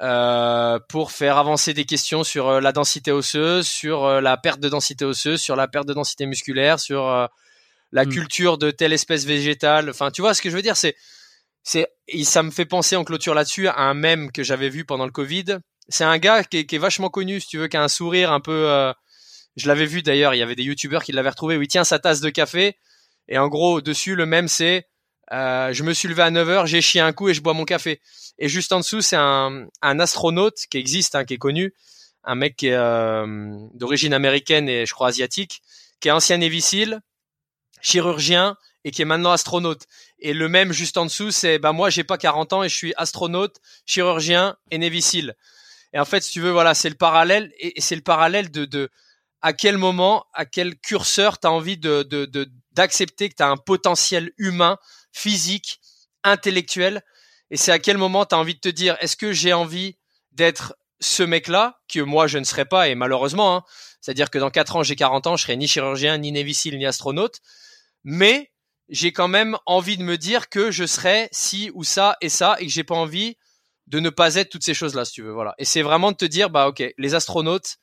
euh, pour faire avancer des questions sur euh, la densité osseuse, sur euh, la perte de densité osseuse, sur la perte de densité musculaire, sur euh, la mmh. culture de telle espèce végétale. Enfin, tu vois ce que je veux dire, c'est, c'est, et ça me fait penser en clôture là-dessus à un mème que j'avais vu pendant le Covid. C'est un gars qui est, qui est vachement connu, si tu veux, qui a un sourire un peu. Euh, je l'avais vu d'ailleurs. Il y avait des youtubeurs qui l'avaient retrouvé. Où il tient sa tasse de café et en gros dessus le mème c'est. Euh, je me suis levé à neuf heures, j'ai chié un coup et je bois mon café. Et juste en dessous, c'est un, un astronaute qui existe, hein, qui est connu, un mec qui est euh, d'origine américaine et je crois asiatique, qui est ancien Navy SEAL, chirurgien et qui est maintenant astronaute. Et le même juste en dessous, c'est bah moi j'ai pas quarante ans et je suis astronaute, chirurgien et Navy SEAL. Et en fait, si tu veux, voilà, c'est le parallèle et c'est le parallèle de, de à quel moment, à quel curseur t'as envie de, de, de d'accepter que t'as un potentiel humain, physique, intellectuel, et c'est à quel moment tu as envie de te dire est-ce que j'ai envie d'être ce mec-là que moi je ne serai pas et malheureusement, hein, c'est-à-dire que dans quatre ans j'ai quarante ans, je serai ni chirurgien, ni Navy SEAL, ni astronaute, mais j'ai quand même envie de me dire que je serai ci ou ça et ça et que j'ai pas envie de ne pas être toutes ces choses-là si tu veux, voilà. Et c'est vraiment de te dire bah ok, les astronautes,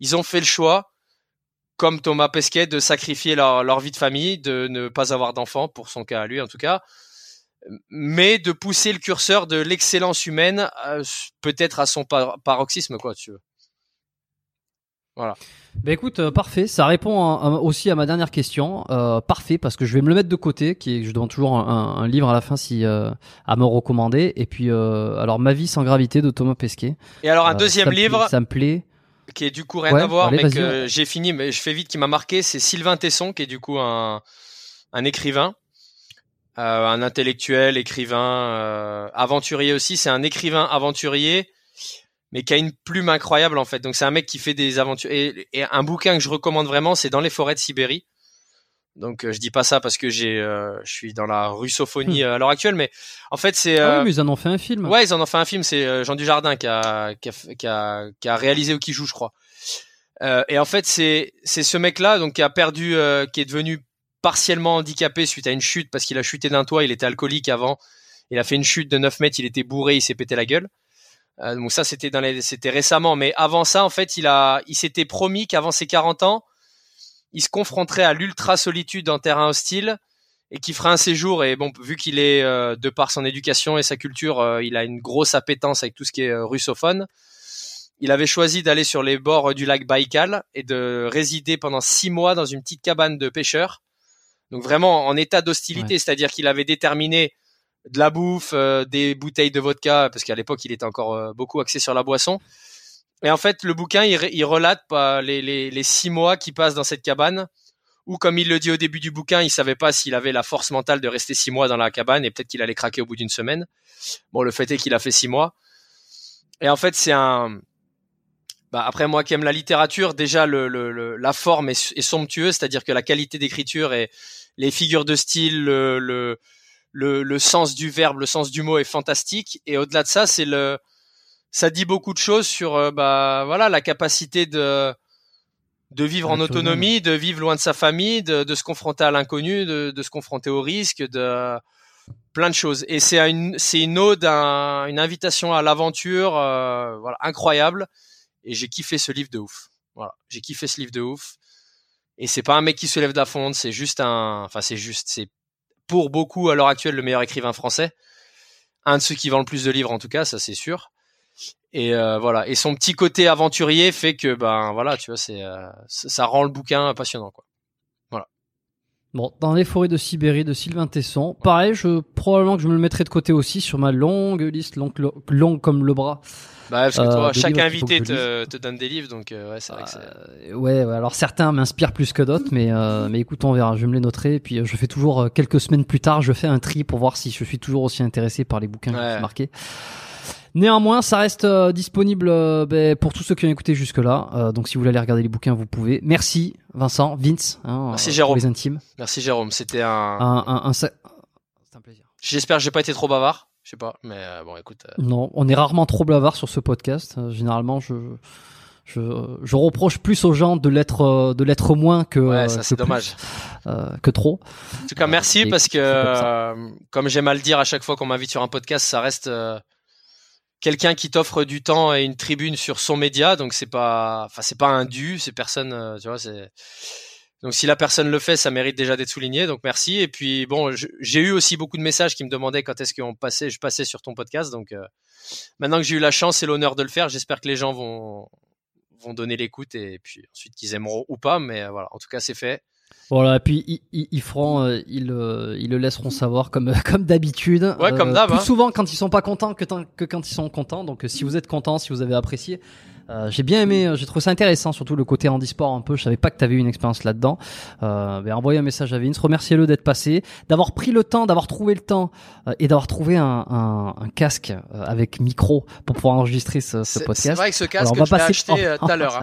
ils ont fait le choix comme Thomas Pesquet, de sacrifier leur, leur vie de famille, de ne pas avoir d'enfants, pour son cas à lui en tout cas, mais de pousser le curseur de l'excellence humaine euh, peut-être à son par- paroxysme, quoi, tu veux. Voilà. Ben écoute, euh, parfait. Ça répond à, à, aussi à ma dernière question. Euh, parfait, parce que je vais me le mettre de côté. Qui est, je demande toujours un, un, un livre à la fin si euh, à me recommander. Et puis, euh, alors, Ma vie sans gravité de Thomas Pesquet. Et alors, un euh, deuxième ça livre. Me, ça me plaît. Qui est du coup rien ouais, à voir, allez, mais que euh, j'ai fini, mais je fais vite, qui m'a marqué, c'est Sylvain Tesson, qui est du coup un, un écrivain, euh, un intellectuel, écrivain, euh, aventurier aussi. C'est un écrivain aventurier, mais qui a une plume incroyable en fait. Donc c'est un mec qui fait des aventures. Et, et un bouquin que je recommande vraiment, c'est Dans les forêts de Sibérie. Donc euh, je dis pas ça parce que j'ai, euh, je suis dans la russophonie euh, à l'heure actuelle, mais en fait c'est. Euh... Ah oui, mais ils en ont fait un film. Ouais, ils en ont fait un film. C'est euh, Jean Dujardin qui a qui a qui a, qui a réalisé ou qui joue, je crois. Euh, et en fait c'est c'est ce mec-là donc qui a perdu, euh, qui est devenu partiellement handicapé suite à une chute parce qu'il a chuté d'un toit. Il était alcoolique avant. Il a fait une chute de neuf mètres. Il était bourré. Il s'est pété la gueule. Euh, donc ça c'était dans les, c'était récemment. Mais avant ça en fait il a, il s'était promis qu'avant ses quarante ans. Il se confronterait à l'ultra solitude en terrain hostile et qui ferait un séjour. Et bon, vu qu'il est euh, de par son éducation et sa culture, euh, il a une grosse appétence avec tout ce qui est euh, russophone. Il avait choisi d'aller sur les bords du lac Baïkal et de résider pendant six mois dans une petite cabane de pêcheurs. Donc vraiment en état d'hostilité, ouais. C'est-à-dire qu'il avait déterminé de la bouffe, euh, des bouteilles de vodka, parce qu'à l'époque il était encore euh, beaucoup axé sur la boisson. Et en fait, le bouquin, il, il relate bah, les, les, les six mois qui passent dans cette cabane, où, comme il le dit au début du bouquin, il savait pas s'il avait la force mentale de rester six mois dans la cabane et peut-être qu'il allait craquer au bout d'une semaine. Bon, le fait est qu'il a fait six mois. Et en fait, c'est un... Bah, après, moi qui aime la littérature, déjà, le, le, le, la forme est, est somptueuse, c'est-à-dire que la qualité d'écriture et les figures de style, le, le, le, le sens du verbe, le sens du mot est fantastique. Et au-delà de ça, c'est le... Ça dit beaucoup de choses sur euh, bah voilà la capacité de de vivre en autonomie, de vivre loin de sa famille, de, de se confronter à l'inconnu, de, de se confronter au risque, de plein de choses. Et c'est une c'est une ode, un, une invitation à l'aventure, euh, voilà incroyable. Et j'ai kiffé ce livre de ouf. Voilà, j'ai kiffé ce livre de ouf. Et c'est pas un mec qui se lève de la fonte, c'est juste un, enfin c'est juste, c'est pour beaucoup à l'heure actuelle le meilleur écrivain français, un de ceux qui vend le plus de livres en tout cas, ça c'est sûr. Et euh, voilà. Et son petit côté aventurier fait que ben voilà, tu vois, c'est euh, ça rend le bouquin passionnant, quoi. Voilà. Bon, Dans les forêts de Sibérie de Sylvain Tesson. Pareil, je probablement que je me le mettrai de côté aussi sur ma longue liste, longue, longue comme le bras. Bah parce que toi, euh, chaque invité te, te donne des livres, donc euh, ouais, c'est vrai que c'est... Euh, ouais, alors certains m'inspirent plus que d'autres, mais euh, mais écoute, on verra. Je me les noterai. Et puis je fais toujours euh, quelques semaines plus tard, je fais un tri pour voir si je suis toujours aussi intéressé par les bouquins ouais. qui sont marqués. Néanmoins, ça reste euh, disponible euh, ben, pour tous ceux qui ont écouté jusque-là. Euh, donc, si vous voulez aller regarder les bouquins, vous pouvez. Merci, Vincent, Vince. Hein, Merci, euh, Jérôme. Pour les intimes. Merci, Jérôme. C'était un... Un, un, un... C'était un plaisir. J'espère que j'ai pas été trop bavard. Je sais pas, mais euh, bon, écoute. Euh... Non, on est rarement trop bavard sur ce podcast. Euh, généralement, je... Je, je reproche plus aux gens de l'être de l'être moins que ouais, ça, que c'est plus, dommage. Euh, que trop. En tout cas, merci euh, parce que euh, comme j'aime à le dire à chaque fois qu'on m'invite sur un podcast, ça reste euh, quelqu'un qui t'offre du temps et une tribune sur son média, donc c'est pas enfin c'est pas un dû, c'est personne euh, tu vois, c'est donc si la personne le fait, ça mérite déjà d'être souligné. Donc merci et puis bon, je, j'ai eu aussi beaucoup de messages qui me demandaient quand est-ce qu'on passait je passais sur ton podcast. Donc euh, maintenant que j'ai eu la chance et l'honneur de le faire, j'espère que les gens vont vont donner l'écoute et puis ensuite qu'ils aimeront ou pas, mais voilà, en tout cas c'est fait. Voilà, et puis ils, ils, ils feront, euh, ils, euh, ils le laisseront savoir comme, comme d'habitude. Ouais, euh, comme d'hab. Plus hein. souvent quand ils sont pas contents que, que quand ils sont contents. Donc si vous êtes contents, si vous avez apprécié, euh, j'ai bien aimé, j'ai trouvé ça intéressant, surtout le côté handisport un peu. Je savais pas que t'avais eu une expérience là-dedans. Euh, ben, envoyez un message à Vince, remerciez-le d'être passé, d'avoir pris le temps, d'avoir trouvé le temps euh, et d'avoir trouvé un, un, un casque euh, avec micro pour pouvoir enregistrer ce, ce c'est, podcast. C'est vrai que ce casque, alors, on va je l'ai acheté tout à l'heure.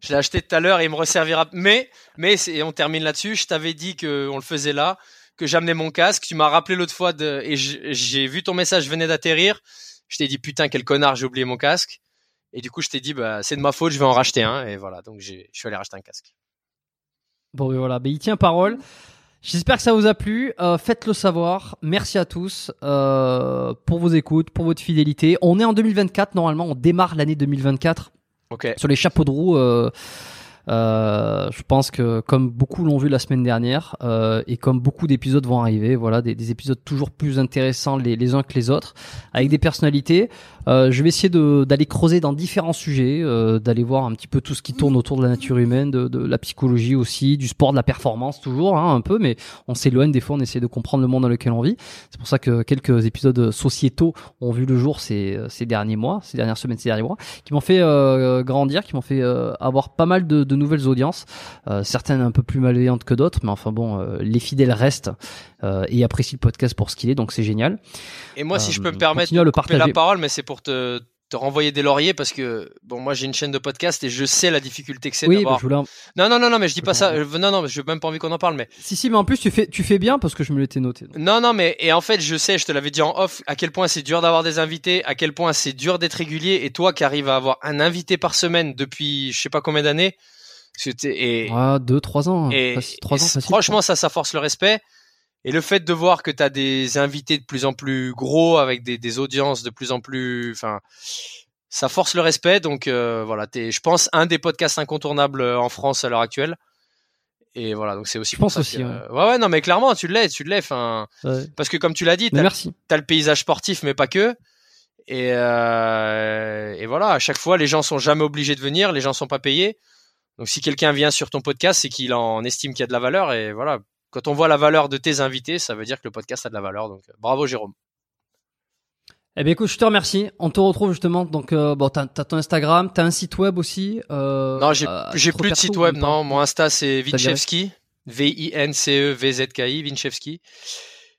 Je l'ai acheté tout à l'heure et il me resservira. Mais, mais c'est, on termine là-dessus. Je t'avais dit qu'on le faisait là, que j'amenais mon casque. Tu m'as rappelé l'autre fois de, et j'ai, j'ai vu ton message, je venais d'atterrir. Je t'ai dit, putain, quel connard, j'ai oublié mon casque. Et du coup, je t'ai dit, bah, c'est de ma faute, je vais en racheter un. Et voilà, donc j'ai, je suis allé racheter un casque. Bon, et voilà, ben, il tient parole. J'espère que ça vous a plu. Euh, faites-le savoir. Merci à tous euh, pour vos écoutes, pour votre fidélité. On est en deux mille vingt-quatre, normalement, on démarre l'année deux mille vingt-quatre. Okay. Sur les chapeaux de roue, euh, euh, je pense que comme beaucoup l'ont vu la semaine dernière euh, et comme beaucoup d'épisodes vont arriver, voilà, des, des épisodes toujours plus intéressants les, les uns que les autres, avec des personnalités. Euh, je vais essayer de, d'aller creuser dans différents sujets, euh, d'aller voir un petit peu tout ce qui tourne autour de la nature humaine, de, de la psychologie aussi, du sport, de la performance toujours, hein, un peu, mais on s'éloigne des fois, on essaie de comprendre le monde dans lequel on vit. C'est pour ça que quelques épisodes sociétaux ont vu le jour ces, ces derniers mois, ces dernières semaines, ces derniers mois, qui m'ont fait euh, grandir, qui m'ont fait euh, avoir pas mal de, de nouvelles audiences, euh, certaines un peu plus malveillantes que d'autres, mais enfin bon, euh, les fidèles restent euh, et apprécient le podcast pour ce qu'il est, donc c'est génial. Et moi, euh, si je peux me permettre de couper la parole, mais c'est pour te, te renvoyer des lauriers parce que bon, moi j'ai une chaîne de podcast et je sais la difficulté que c'est oui, d'avoir. Bah, non, non, non, non, mais je dis pas ça. Je, non, non, je n'ai même pas envie qu'on en parle, mais. Si, si, mais en plus tu fais, tu fais bien parce que je me l'étais noté. Donc. Non, non, mais et en fait, je sais, je te l'avais dit en off, à quel point c'est dur d'avoir des invités, à quel point c'est dur d'être régulier, et toi qui arrives à avoir un invité par semaine depuis je sais pas combien d'années. C'était et. Ah, deux, trois ans. Et, facile, trois et ans facile, franchement, quoi. ça, ça force le respect. Et le fait de voir que t'as des invités de plus en plus gros avec des, des audiences de plus en plus, enfin, ça force le respect. Donc euh, voilà, t'es, je pense, un des podcasts incontournables en France à l'heure actuelle. Et voilà, donc c'est aussi. Je pour pense ça aussi. Que, ouais. Euh, ouais, ouais, non, mais clairement, tu l'es, tu l'es. Enfin, ouais. Parce que comme tu l'as dit, t'as, merci. T'as le paysage sportif, mais pas que. Et, euh, et voilà, à chaque fois, les gens sont jamais obligés de venir, les gens sont pas payés. Donc si quelqu'un vient sur ton podcast, c'est qu'il en estime qu'il y a de la valeur. Et voilà. Quand on voit la valeur de tes invités, ça veut dire que le podcast a de la valeur. Donc, bravo Jérôme. Eh bien, écoute, je te remercie. On te retrouve justement. Donc, euh, bon, t'as, t'as ton Instagram, t'as un site web aussi. Euh, non, j'ai, euh, j'ai plus de site web. Non, mon Insta c'est Vinchevski, V I N C E V Z K I, Vinchevski.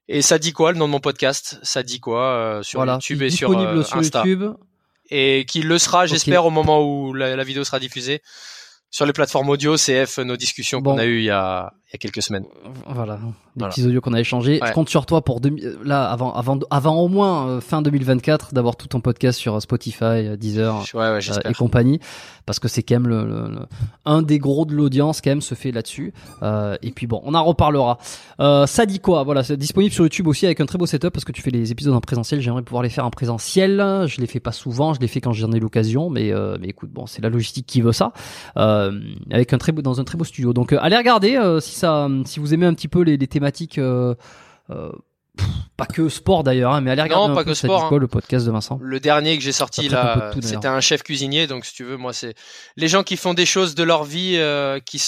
Et ça dit quoi le nom de mon podcast ? Ça dit quoi euh, sur voilà, YouTube et sur, euh, sur Insta. YouTube. Et qui le sera, j'espère, okay. Au moment où la, la vidéo sera diffusée. Sur les plateformes audio, C F, nos discussions bon. qu'on a eues il y a, il y a quelques semaines. Voilà, des voilà. petits audios qu'on a échangés. Ouais. Je compte sur toi pour deux mille, là avant, avant, avant au moins euh, fin deux mille vingt-quatre d'avoir tout ton podcast sur Spotify, Deezer ouais, ouais, euh, et compagnie, parce que c'est quand même le, le, le, un des gros de l'audience quand même se fait là-dessus. Euh, et puis bon, on en reparlera. Euh, ça dit quoi ? Voilà, c'est disponible sur YouTube aussi avec un très beau setup parce que tu fais les épisodes en présentiel. J'aimerais pouvoir les faire en présentiel. Je les fais pas souvent, je les fais quand j'en ai l'occasion, mais euh, mais écoute, bon, c'est la logistique qui veut ça. Euh, avec un très beau, dans un très beau studio. Donc euh, allez regarder euh, si ça, si vous aimez un petit peu les, les thématiques, euh, euh, pff, pas que sport d'ailleurs, hein, mais allez regarder. Non, un pas peu, que ça sport. Dit quoi, hein. Le podcast de Vincent. Le dernier que j'ai sorti là, un tout, c'était un chef cuisinier. Donc si tu veux, moi c'est les gens qui font des choses de leur vie, euh, qui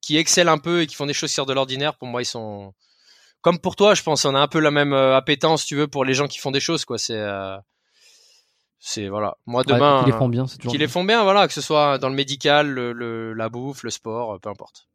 qui excellent un peu et qui font des choses sur de l'ordinaire. Pour moi, ils sont comme pour toi, je pense. On a un peu la même euh, appétence, si tu veux, pour les gens qui font des choses, quoi. C'est euh... C'est voilà. Moi demain, ouais, qui les font bien, c'est toujours qui bien. les font bien, voilà, que ce soit dans le médical, le, le, la bouffe, le sport, peu importe.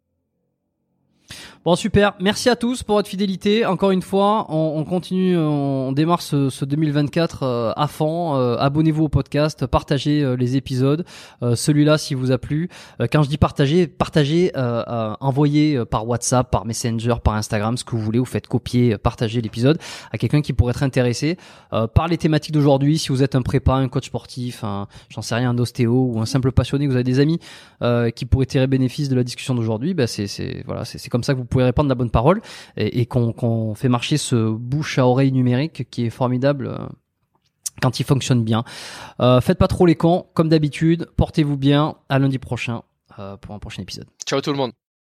Bon, super. Merci à tous pour votre fidélité. Encore une fois, on, on continue, on démarre ce, ce deux mille vingt-quatre euh, à fond. Euh, abonnez-vous au podcast, partagez euh, les épisodes. Euh, celui-là, s'il vous a plu. Euh, quand je dis partager, partagez, euh, euh, envoyez euh, par WhatsApp, par Messenger, par Instagram, ce que vous voulez. Vous faites copier, euh, partager l'épisode à quelqu'un qui pourrait être intéressé euh, par les thématiques d'aujourd'hui. Si vous êtes un prépa, un coach sportif, un, j'en sais rien, un ostéo ou un simple passionné, vous avez des amis euh, qui pourraient tirer bénéfice de la discussion d'aujourd'hui. Ben c'est, c'est voilà, c'est, c'est comme ça que vous Vous pouvez répandre la bonne parole et, et qu'on, qu'on fait marcher ce bouche à oreille numérique qui est formidable quand il fonctionne bien. Euh, faites pas trop les cons, comme d'habitude. Portez-vous bien. À lundi prochain euh, pour un prochain épisode. Ciao tout le monde.